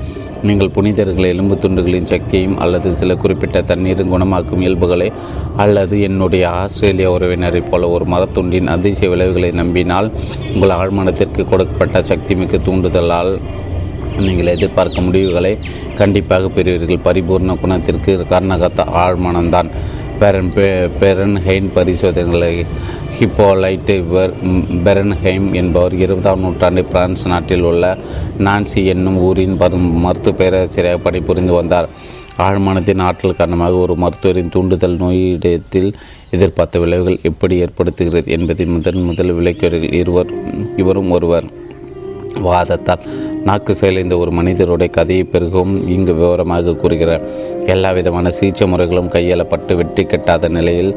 நீங்கள் புனிதர்கள் எலும்பு துண்டுகளின் சக்தியையும் அல்லது சில குறிப்பிட்ட தண்ணீரும் குணமாக்கும் இயல்புகளை அல்லது என்னுடைய ஆஸ்திரேலிய உறவினரை போல ஒரு மரத்துண்டின் அதிசய விளைவுகளை நம்பினால் உங்கள் ஆழ்மனத்திற்கு கொடுக்கப்பட்ட சக்திமிக்க தூண்டுதலால் நீங்கள் எதிர்பார்க்கும் முடிவுகளை கண்டிப்பாக பெறுவீர்கள். பரிபூர்ண குணத்திற்கு காரணகர்த்தா ஆழ்மனம்தான். பெரன்ஹெயின் பரிசோதனைகளை ஹிப்போலைட் பெரன்ஹெய்ம் என்பவர் 20ஆம் நூற்றாண்டு பிரான்ஸ் நாட்டில் உள்ள நான்சி என்னும் ஊரின் மருத்துவ பேராசிரியராக பணிபுரிந்து வந்தார். ஆழ்மானத்தின் ஆற்றல் காரணமாக ஒரு மருத்துவரின் தூண்டுதல் நோயிடத்தில் எதிர்பார்த்த விளைவுகள் எப்படி ஏற்படுத்துகிறது என்பதை முதல் விளக்குவர்கள். இவரும் ஒருவர். வாதத்தால் நாக்கு செயலிந்த ஒரு மனிதருடைய கதையை பெருகவும் இங்கு விவரமாக கூறுகிறார். எல்லா விதமான சிகிச்சை முறைகளும் கையாளப்பட்டு வெற்றி கெட்டாத நிலையில்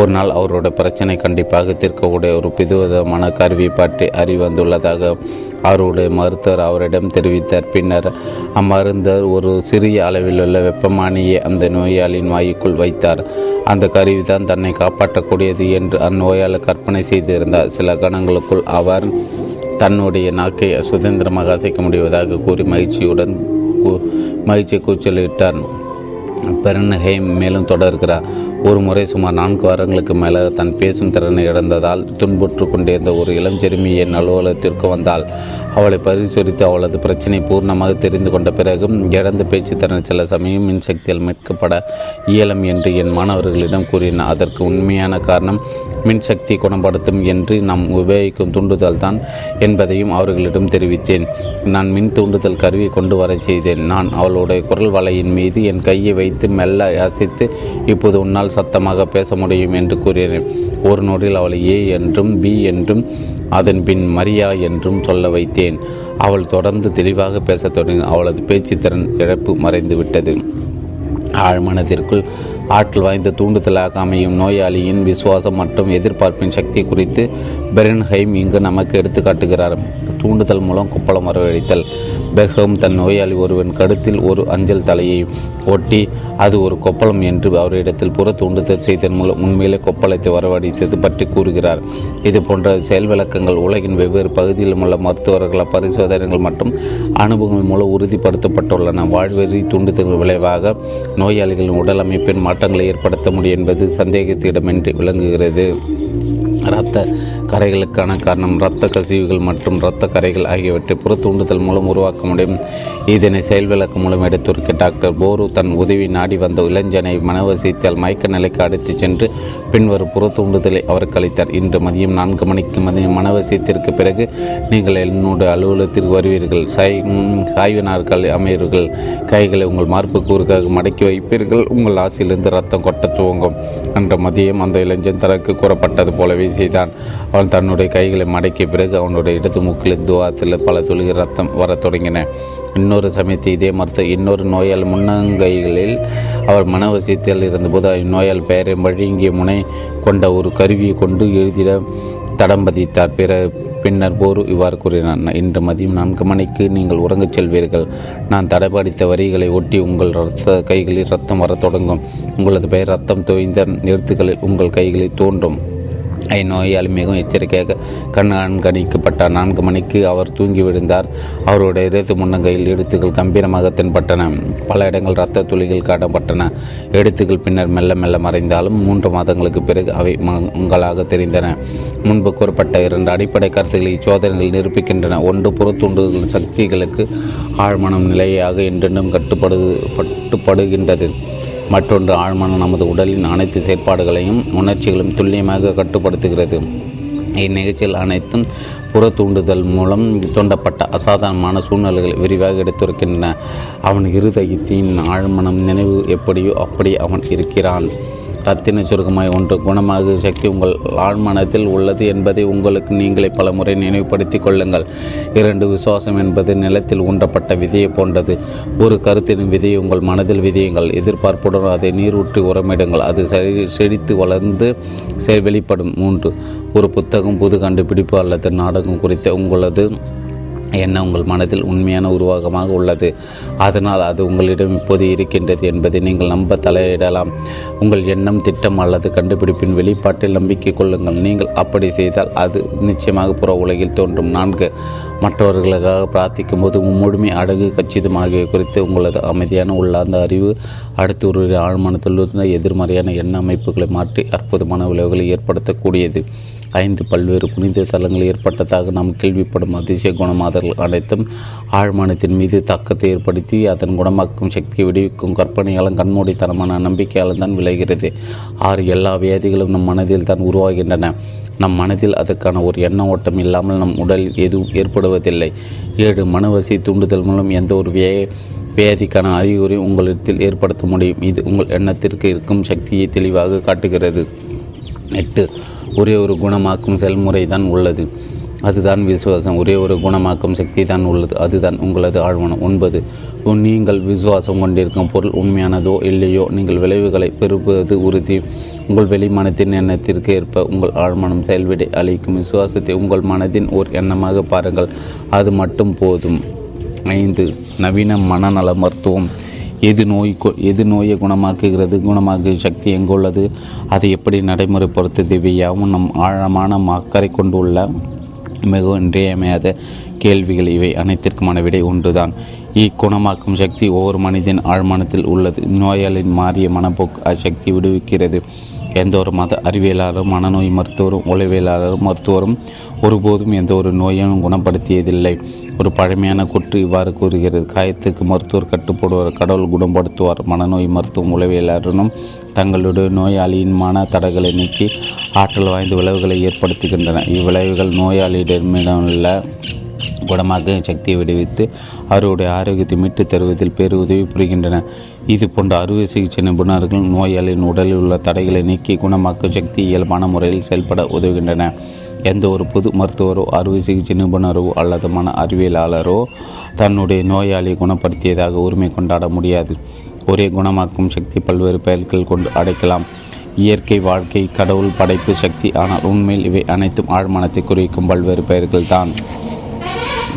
ஒரு நாள் அவருடைய பிரச்சனை கண்டிப்பாக தீர்க்கக்கூடிய ஒரு புதுவிதமான கருவியை பற்றி அறிவந்துள்ளதாக அவருடைய மருத்துவர் அவரிடம் தெரிவித்தார். பின்னர் அம்மருந்தர் ஒரு சிறிய அளவிலுள்ள வெப்பமானியை அந்த நோயாளியின் வாயுக்குள் வைத்தார். அந்த கருவி தான் தன்னை காப்பாற்றக்கூடியது என்று அந்நோயாளர் கற்பனை செய்திருந்தார். சில கணங்களுக்குள் அவர் தன்னுடைய நாக்கை சுதந்திரமாக அசைக்க முடிவதாக கூறி மகிழ்ச்சி கூச்சலிட்டார். பெரன்ஹெய்ம் மேலும் தொடர்கிறார். ஒரு முறை சுமார் 4 வாரங்களுக்கு மேலே தன் பேசும் திறனை இழந்ததால் துன்புற்று கொண்டிருந்த ஒரு இளம் சிறுமி என் அலுவலகத்திற்கு வந்தாள். அவளை பரிசோதித்து அவளது பிரச்சனை பூர்ணமாக தெரிந்து கொண்ட பிறகு இழந்த பேச்சு திறன் சில சமயம் மின்சக்தியால் மீட்கப்பட இயலும் என்று என் மாணவர்களிடம் கூறினார். அதற்கு உண்மையான காரணம் மின்சக்தி குணப்படுத்தும் என்று நாம் உபயோகிக்கும் தூண்டுதல் தான் என்பதையும் அவர்களிடம் தெரிவித்தேன். நான் மின் தூண்டுதல் கருவி கொண்டு வர செய்தேன். நான் அவளுடைய குரல் வலையின் மீது என் கையை வைத்து மெல்ல அசைத்து இப்போது உன்னால் சத்தமாக பேச முடியும் என்று கூறினேன். ஒரு நொடியில் அவளை ஏ என்றும் பி என்றும் அதன் பின் மரியா என்றும் சொல்ல வைத்தேன். அவள் தொடர்ந்து தெளிவாக பேசத் தொடங்கினாள். அவளது பேச்சு திறன் இழப்பு மறைந்து விட்டது. ஆழ்மனத்திற்குள் ஆற்றல் வாய்ந்த தூண்டுதலாக அமையும் நோயாளியின் விசுவாசம் மற்றும் எதிர்பார்ப்பின் சக்தி குறித்து பெரன்ஹெய்ம் இங்கு நமக்கு எடுத்துக்காட்டுகிறார். தூண்டுதல் மூலம் குப்பளம் வரவழைத்தல். பெர்ஹெய்ம் தன் நோயாளி ஒருவன் கழுத்தில் ஒரு அஞ்சல் தலையை ஒட்டி அது ஒரு கொப்பளம் என்று அவரிடத்தில் புற தூண்டுதல் செய்தன் மூலம் உண்மையிலே கொப்பளத்தை வரவழைத்தது பற்றி கூறுகிறார். இது போன்ற செயல் விளக்கங்கள் உலகின் வெவ்வேறு பகுதியிலும் உள்ள மருத்துவர்கள் பரிசோதனைகள் மற்றும் அனுபவங்கள் மூலம் உறுதிப்படுத்தப்பட்டுள்ளன. வாழ்வெறி தூண்டுதல் விளைவாக நோயாளிகளின் உடல் அமைப்பின் மாற்றங்களை ஏற்படுத்த முடியும் என்பது சந்தேகத்திடமின்றி விளங்குகிறது. இரத்த கரைகளுக்கான காரணம் இரத்த கசிவுகள் மற்றும் இரத்த கரைகள் ஆகியவற்றை புற தூண்டுதல் மூலம் உருவாக்க முடியும். இதனை செயல் விளக்கம் மூலம் எடுத்துரைக்க டாக்டர் போரு தன் உதவி நாடி வந்த இளைஞனை மனவசித்தால் மயக்க நிலைக்கு அடித்துச் சென்று பின்வரும் புற தூண்டுதலை அவருக்கு அளித்தார். இன்று மதியம் 4 மணிக்கு மனவசியத்திற்கு பிறகு நீங்கள் என்னுடைய அலுவலகத்திற்கு வருவீர்கள். சாய்வு நாற்காலி அமைவீர்கள். கைகளை உங்கள் மார்பு கூறுக்காக மடக்கி வைப்பீர்கள். உங்கள் ஆசையிலிருந்து ரத்தம் கொட்ட துவங்கும். அன்று மதியம் அந்த இளைஞன் தனக்கு கூறப்பட்டது போலவே செய்தான். அவன் தன்னுடைய கைகளை மடக்கிய பிறகு அவனுடைய இடது மூக்கில் துவாரத்தில் பல துளிகள் ரத்தம் வரத் தொடங்கின. இன்னொரு சமயத்தை இதே மருத்துவ இன்னொரு நோயால் முன்னங்கைகளில் அவர் மனவசியத்தில் இருந்தபோது இந்நோயால் பெயரை மழுங்கிய முனை கொண்ட ஒரு கருவியை கொண்டு எழுதிட தடம்பதித்தார். பின்னர் போரு இவ்வாறு கூறினார். இன்று மதியம் 4 மணிக்கு நீங்கள் உறங்கச் செல்வீர்கள். நான் தடைபடித்த வரிகளை ஒட்டி உங்கள் இரத்த கைகளில் ரத்தம் வரத் தொடங்கும். உங்களது பெயர் ரத்தம் தோய்ந்த எழுத்துக்களில் உங்கள் கைகளில் தோன்றும். நோயாளி மிகவும் எச்சரிக்கையாக கண்காணிக்கப்பட்டார். 4 மணிக்கு அவர் தூங்கி விழுந்தார். அவருடைய இடது முன்னங்கையில் எழுத்துக்கள் கம்பீரமாக தென்பட்டன. பல இடங்கள் இரத்த துளிகள் காட்டப்பட்டன. எழுத்துக்கள் பின்னர் மெல்ல மெல்ல மறைந்தாலும் 3 மாதங்களுக்கு பிறகு அவை உங்களாக தெரிந்தன. முன்பு கூறப்பட்ட 2 அடிப்படை கருத்துக்களை சோதனைகள் நிரூபிக்கின்றன. ஒன்று, புற தூண்டுதல் சக்திகளுக்கு ஆழ்மனம் நிலையாக என்றென்றும் கட்டுப்படுகின்றது. மற்றொன்று, ஆழ்மனம் நமது உடலின் அனைத்து செயற்பாடுகளையும் உணர்ச்சிகளும் துல்லியமாக கட்டுப்படுத்துகிறது. இந்நிகழ்ச்சியில் அனைத்தும் புற தூண்டுதல் மூலம் தூண்டப்பட்ட அசாதாரணமான சூழ்நிலைகள் விரிவாக எடுத்துரைக்கின்றன. அவன் இருதயத்தின் ஆழ்மனம் நினைவு எப்படியோ அப்படி அவன் இருக்கிறான். ரத்தின சுருக்கமாய் ஒன்று குணமாக சக்தி உங்கள் ஆழ்மனத்தில் உள்ளது என்பதை உங்களுக்கு நீங்களே பல முறை நினைவுபடுத்திக் கொள்ளுங்கள். 2 விசுவாசம் என்பது நிலத்தில் ஊன்றப்பட்ட விதையை போன்றது. ஒரு கருத்தின் விதையை உங்கள் மனதில் விதையுங்கள். எதிர்பார்ப்புடன் அதை நீரூற்றி உரமிடுங்கள். அது செழித்து வளர்ந்து வெளிப்படும். 3 ஒரு புத்தகம், புது கண்டுபிடிப்பு அல்லது நாடகம் குறித்த உங்களது என்ன உங்கள் மனதில் உண்மையான உருவாகமாக உள்ளது. அதனால் அது உங்களிடம் இப்போது இருக்கின்றது என்பதை நீங்கள் நம்ப தலையிடலாம். உங்கள் எண்ணம், திட்டம் அல்லது கண்டுபிடிப்பின் வெளிப்பாட்டில் நம்பிக்கை கொள்ளுங்கள். நீங்கள் அப்படி செய்தால் அது நிச்சயமாக புற உலகில் தோன்றும். 4 மற்றவர்களுக்காக பிரார்த்திக்கும் போது முழுமை, அடகு, கச்சிதம் ஆகியவை குறித்து உங்களது அமைதியான உள்ளார்ந்த அறிவு அடுத்து ஒரு ஆழ்மனத்திலிருந்து எதிர்மறையான எண்ண அமைப்புகளை மாற்றி அற்புதமான விளைவுகளை ஏற்படுத்தக்கூடியது. 5 பல்வேறு புனித தலங்கள் ஏற்பட்டதாக நாம் கேள்விப்படும் அதிசய குணமாதல்கள் அனைத்தும் ஆழ்மானத்தின் மீது தாக்கத்தை ஏற்படுத்தி அதன் குணமாக்கும் சக்தியை விடுவிக்கும் கற்பனையாலும் கண்மூடித்தனமான நம்பிக்கையாலும் தான் விளைகிறது. 6 எல்லா வியாதிகளும் நம் மனதில் தான் உருவாகின்றன. நம் மனதில் அதற்கான ஒரு எண்ண ஓட்டம் இல்லாமல் நம் உடலில் எதுவும் ஏற்படுவதில்லை. 7 மனவசை தூண்டுதல் மூலம் எந்த ஒரு வியாதிக்கான அறிகுறி உங்களிடத்தில் ஏற்படுத்த முடியும். இது உங்கள் எண்ணத்திற்கு இருக்கும் சக்தியை தெளிவாக காட்டுகிறது. 8 ஒரே ஒரு குணமாக்கும் செயல்முறை தான் உள்ளது. அதுதான் விசுவாசம். ஒரே ஒரு குணமாக்கும் சக்தி தான் உள்ளது. அதுதான் உங்களது ஆழ்மனம். 9 நீங்கள் விசுவாசம் கொண்டிருக்கும் பொருள் உண்மையானதோ இல்லையோ நீங்கள் விளைவுகளை பெறுவது உறுதி. உங்கள் வெளிமனத்தின் எண்ணத்திற்கு ஏற்ப உங்கள் ஆழ்மனம் செயல்விடை அளிக்கும். விசுவாசத்தை உங்கள் மனதின் ஓர் எண்ணமாக பாருங்கள், அது மட்டும் போதும். 5 நவீன மனநல மருத்துவம் எது நோயை குணமாக்குகிறது, குணமாக்கும் சக்தி எங்குள்ளது, அதை எப்படி நடைமுறைப்படுத்துவது இவையாவும் நம் ஆழமான அக்கறை கொண்டுள்ள மிகவும் இன்றியமையாத கேள்விகள். இவை அனைத்திற்குமான விடை ஒன்றுதான். இக்குணமாக்கும் சக்தி ஒவ்வொரு மனிதன் ஆழ்மனத்தில் உள்ளது. நோயாளின் மாறிய மனப்போக்கு அச்சக்தி விடுவிக்கிறது. எந்த ஒரு மத அறிவியலாளரும் மனநோய் மருத்துவரும் உளவியலாளரும் மருத்துவரும் ஒருபோதும் எந்த ஒரு நோயையும் குணப்படுத்தியதில்லை. ஒரு பழமையான கூற்று இவ்வாறு கூறுகிறது: காயத்துக்கு மருத்துவர் கட்டுப்படுவார், கடவுள் குணப்படுத்துவார். மனநோய் மருத்துவம் உளவியலாளரும் தங்களுடைய நோயாளியின் மன தடைகளை நீக்கி ஆற்றல் வாய்ந்த விளைவுகளை ஏற்படுத்துகின்றன. இவ்விளைவுகள் நோயாளியிடமிடமுள்ள குணமாக சக்தியை விடுவித்து அவருடைய ஆரோக்கியத்தை மீட்டுத் தருவதில் பேருதவி புரிகின்றன. இது போன்ற அறுவை சிகிச்சை நிபுணர்கள் நோயாளியின் உடலில் உள்ள தடைகளை நீக்கி குணமாக்கும் சக்தி இயல்பான முறையில் செயல்பட உதவுகின்றன. எந்த ஒரு பொது மருத்துவரோ அறுவை சிகிச்சை நிபுணரோ அல்லது மன அறிவியலாளரோ தன்னுடைய நோயாளியை குணப்படுத்தியதாக உரிமை கொண்டாட முடியாது. ஒரே குணமாக்கும் சக்தி பல்வேறு பெயர்கள் கொண்டு அடைக்கலாம்: இயற்கை, வாழ்க்கை, கடவுள், படைப்பு, சக்தி. ஆனால் உண்மையில் இவை அனைத்தும் ஆழ்மனத்தை குறிக்கும் பல்வேறு பெயர்கள் தான்.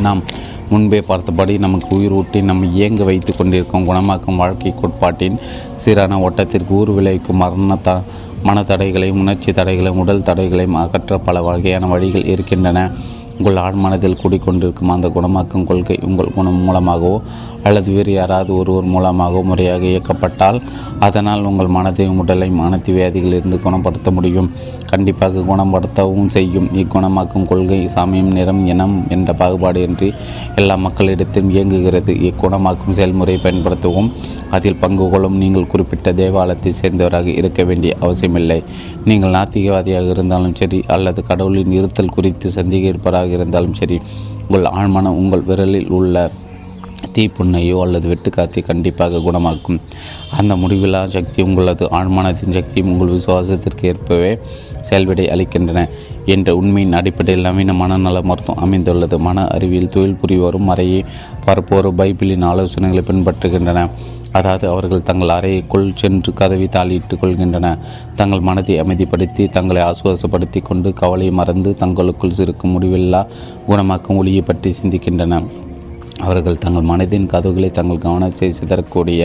நாம் முன்பே பார்த்தபடி நமக்கு உயிர் ஊட்டி நம்ம இயங்க வைத்து கொண்டிருக்கும் குணமாக்கும் வாழ்க்கை கோட்பாட்டின் சீரான ஓட்டத்திற்கு ஊர் விளைவிக்கும் மன தடைகளையும் உணர்ச்சி தடைகளையும் உடல் தடைகளையும் அகற்ற பல வகையான வழிகள் இருக்கின்றன. உங்கள் ஆழ்மனத்தில் கூடிக்கொண்டிருக்கும் அந்த குணமாக்கும் கொள்கை உங்கள் குணம் மூலமாகவோ அல்லது வேறு யாராவது ஒருவர் மூலமாகவோ முறையாக இயக்கப்பட்டால் அதனால் உங்கள் மனத்தையும் உடலையும் அனைத்து வியாதிகளிலிருந்து குணப்படுத்த முடியும். கண்டிப்பாக குணப்படுத்தவும் செய்யும். இக்குணமாக்கும் கொள்கை சமயம், நிறம், இனம் என்ற பாகுபாடு இன்றி எல்லா மக்களிடத்திலும் இயங்குகிறது. இக்குணமாக்கும் செயல்முறையை பயன்படுத்தவும் அதில் பங்கு கொள்ளும் நீங்கள் குறிப்பிட்ட தேவாலயத்தை சேர்ந்தவராக இருக்க வேண்டிய அவசியமில்லை. நீங்கள் நாத்திகவாதியாக இருந்தாலும் சரி அல்லது கடவுளின் இருத்தல் குறித்து சந்தேக இருப்பவராக இருந்தாலும் சரி, உங்கள் ஆழ்மனம் உங்கள் விரலில் உள்ள தீப்புண்ணையோ அல்லது வெட்டுக்காத்தை கண்டிப்பாக குணமாக்கும். அந்த முடிவில்லா சக்தி உங்களது ஆழ்மனத்தின் சக்தி உங்கள் விசுவாசத்திற்கு ஏற்பவே செயல்விடை அளிக்கின்றன என்ற உண்மையின் அடிப்படையில் நவீன மனநல மருத்துவம் அமைந்துள்ளது. மன அறிவியல் தொழில் புரிவோரும் மறையை பரப்புவோரும் பைபிளின் ஆலோசனைகளை பின்பற்றுகின்றன. அதாவது அவர்கள் தங்கள் அறைக்குள் சென்று கதவை தாளிட்டு கொள்கின்றன. தங்கள் மனதை அமைதிப்படுத்தி தங்களை ஆசுவாசப்படுத்தி கொண்டு கவலை மறந்து தங்களுக்குள் இருக்கும் முடிவில்லா குணமாக்கும் ஒளியை பற்றி சிந்திக்கின்றன. அவர்கள் தங்கள் மனதின் கதவுகளை தங்கள் கவனத்தை சிதறக்கூடிய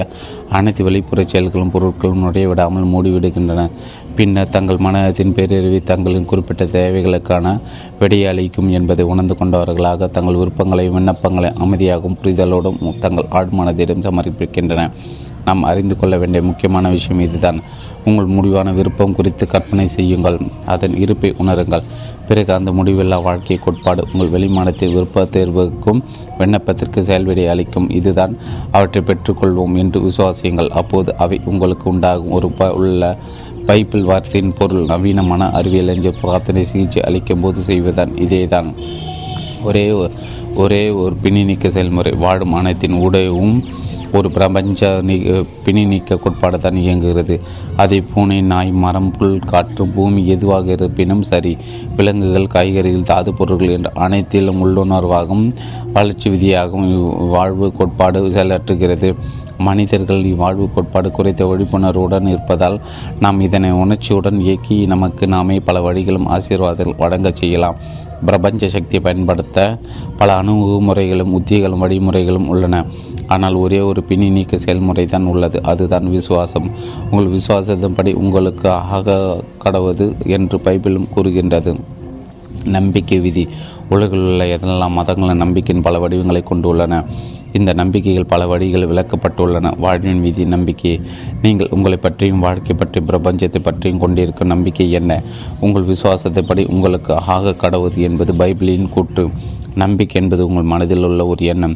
அனைத்து வெளிப்புற செயல்களும் பொருட்களும் நுழைய விடாமல் மூடிவிடுகின்றன. பின்னர் தங்கள் மனதின் பேரறிவை தங்களின் குறிப்பிட்ட தேவைகளுக்கான விடையை அளிக்கும் என்பதை உணர்ந்து கொண்டவர்களாக தங்கள் விருப்பங்களையும் விண்ணப்பங்களையும் அமைதியாகவும் புரிதலோடும் தங்கள் ஆழ்மனதிடம் சமர்ப்பிக்கின்றன. நாம் அறிந்து கொள்ள வேண்டிய முக்கியமான விஷயம் இதுதான். உங்கள் முடிவான விருப்பம் குறித்து கற்பனை செய்யுங்கள், அதன் இருப்பை உணருங்கள். பிறகு அந்த முடிவில்லா வாழ்க்கை கோட்பாடு உங்கள் வெளிமானத்தில் விருப்ப தேர்வுக்கும் விண்ணப்பத்திற்கு செயல்விடை அளிக்கும். இதுதான் அவற்றை பெற்றுக்கொள்வோம் என்று விசுவாசியுங்கள். அப்போது அவை உங்களுக்கு உண்டாகும். ஒரு உள்ள பைபிள் வார்த்தையின் பொருள் நவீன மன அறிவியலஞ்சர் பிரார்த்தனை சிகிச்சை அளிக்கும் போது செய்வதுதான் இதேதான். ஒரே ஒரு பிணி நீக்க செயல்முறை வாழும் அனைத்தின் உடையவும் ஒரு பிரபஞ்ச பிணி நீக்க கோட்பாடு தான் இயங்குகிறது. அதை பூனை, நாய், மரம், புல், காற்று, பூமி எதுவாக இருப்பினும் சரி, விலங்குகள், காய்கறிகள், தாது பொருட்கள் என்ற அனைத்திலும் உள்ளுணர்வாகவும் வளர்ச்சி விதியாகவும் இவ்வாழ்வு கோட்பாடு செயலாற்றுகிறது. மனிதர்கள் இவ்வாழ்வு கோட்பாடு குறித்த விழிப்புணர்வுடன் இருப்பதால் நாம் இதனை உணர்ச்சியுடன் இயக்கி நமக்கு நாமே பல வழிகளும் ஆசீர்வாதங்கள் வழங்க செய்யலாம். பிரபஞ்ச சக்தியை பயன்படுத்த பல அணுகுமுறைகளும் உத்திகளும் வழிமுறைகளும் உள்ளன. ஆனால் ஒரே ஒரு பிணி நீக்க செயல்முறை தான் உள்ளது, அதுதான் விசுவாசம். உங்கள் விசுவாசத்தின்படி உங்களுக்கு ஆக கடவுது என்று பைபிளும் கூறுகின்றது. நம்பிக்கை விதி. உலகில் உள்ள எதெல்லாம் மதங்களின் நம்பிக்கையின் பல வடிவங்களை கொண்டுள்ளன. இந்த நம்பிக்கைகள் பல வழிகள் விளக்கப்பட்டுள்ளன. வாழ்வின் விதி நம்பிக்கை. நீங்கள் உங்களை பற்றியும் வாழ்க்கை பற்றியும் பிரபஞ்சத்தை பற்றியும் கொண்டிருக்கும் நம்பிக்கை என்ன? உங்கள் விசுவாசத்தைப்படி உங்களுக்கு ஆக கடவுது என்பது பைபிளின் கூற்று. நம்பிக்கை என்பது உங்கள் மனதில் உள்ள ஒரு எண்ணம்.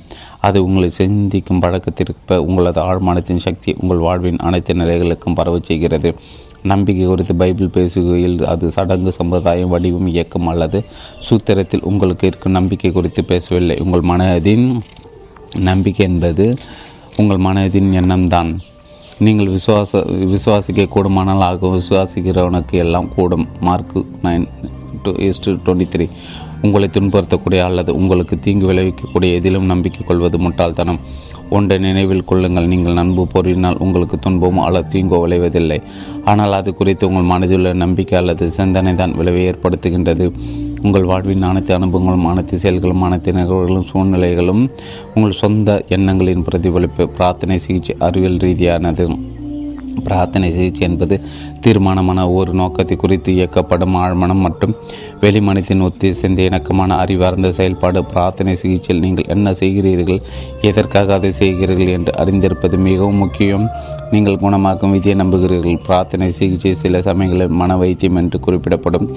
அது உங்களை சிந்திக்கும் பழக்கத்திற்கேற்ப உங்களது ஆழ்மனத்தின் சக்தி உங்கள் வாழ்வின் அனைத்து நிலைகளுக்கும் பரவ செய்கிறது. நம்பிக்கை குறித்து பைபிள் பேசுகையில் அது சடங்கு, சம்பிரதாயம், வடிவம், இயக்கம் அல்லது சூத்திரத்தில் உங்களுக்கு இருக்கும் நம்பிக்கை குறித்து பேசவில்லை. உங்கள் மனதின் நம்பிக்கை என்பது உங்கள் மனதின் எண்ணம்தான். நீங்கள் விசுவாசிக்க கூடுமானால் ஆகும், விசுவாசிக்கிறவனுக்கு எல்லாம் கூடும். மார்க்கு 9:23. உங்களை துன்புறுத்தக்கூடிய அல்லது உங்களுக்கு தீங்கு விளைவிக்கக்கூடிய எதிலும் நம்பிக்கை கொள்வது முட்டாள்தனம். ஒன்றை நினைவில் கொள்ளுங்கள், நீங்கள் நம்புபோரினால் உங்களுக்கு துன்பமோ அல்லது தீங்கோ விளைவதில்லை. ஆனால் அது குறித்து உங்கள் மனதிலுள்ள நம்பிக்கை அல்லது சிந்தனை தான் விளைவை ஏற்படுத்துகின்றது. உங்கள் வாழ்வின் அனைத்து அனுபவங்களும், அனைத்து செயல்களும், அனைத்து நிகழ்வுகளும், சூழ்நிலைகளும் உங்கள் சொந்த எண்ணங்களின் பிரதிபலிப்பு. பிரார்த்தனை சிகிச்சை அறிவியல் ரீதியானது. பிரார்த்தனை சிகிச்சை என்பது தீர்மானமான ஒரு நோக்கத்தை குறித்து இயக்கப்படும் ஆழ்மனம் மற்றும் வெளிமனத்தின் ஒத்திசைந்த இணக்கமான அறிவார்ந்த செயல்பாடு. பிரார்த்தனை சிகிச்சையில் நீங்கள் என்ன செய்கிறீர்கள், எதற்காக அதை செய்கிறீர்கள் என்று அறிந்திருப்பது மிகவும் முக்கியம். நீங்கள் குணமாக்கும் விதியை நம்புகிறீர்கள். பிரார்த்தனை சிகிச்சை சில சமயங்களில் மன வைத்தியம் என்று குறிப்பிடப்படும்.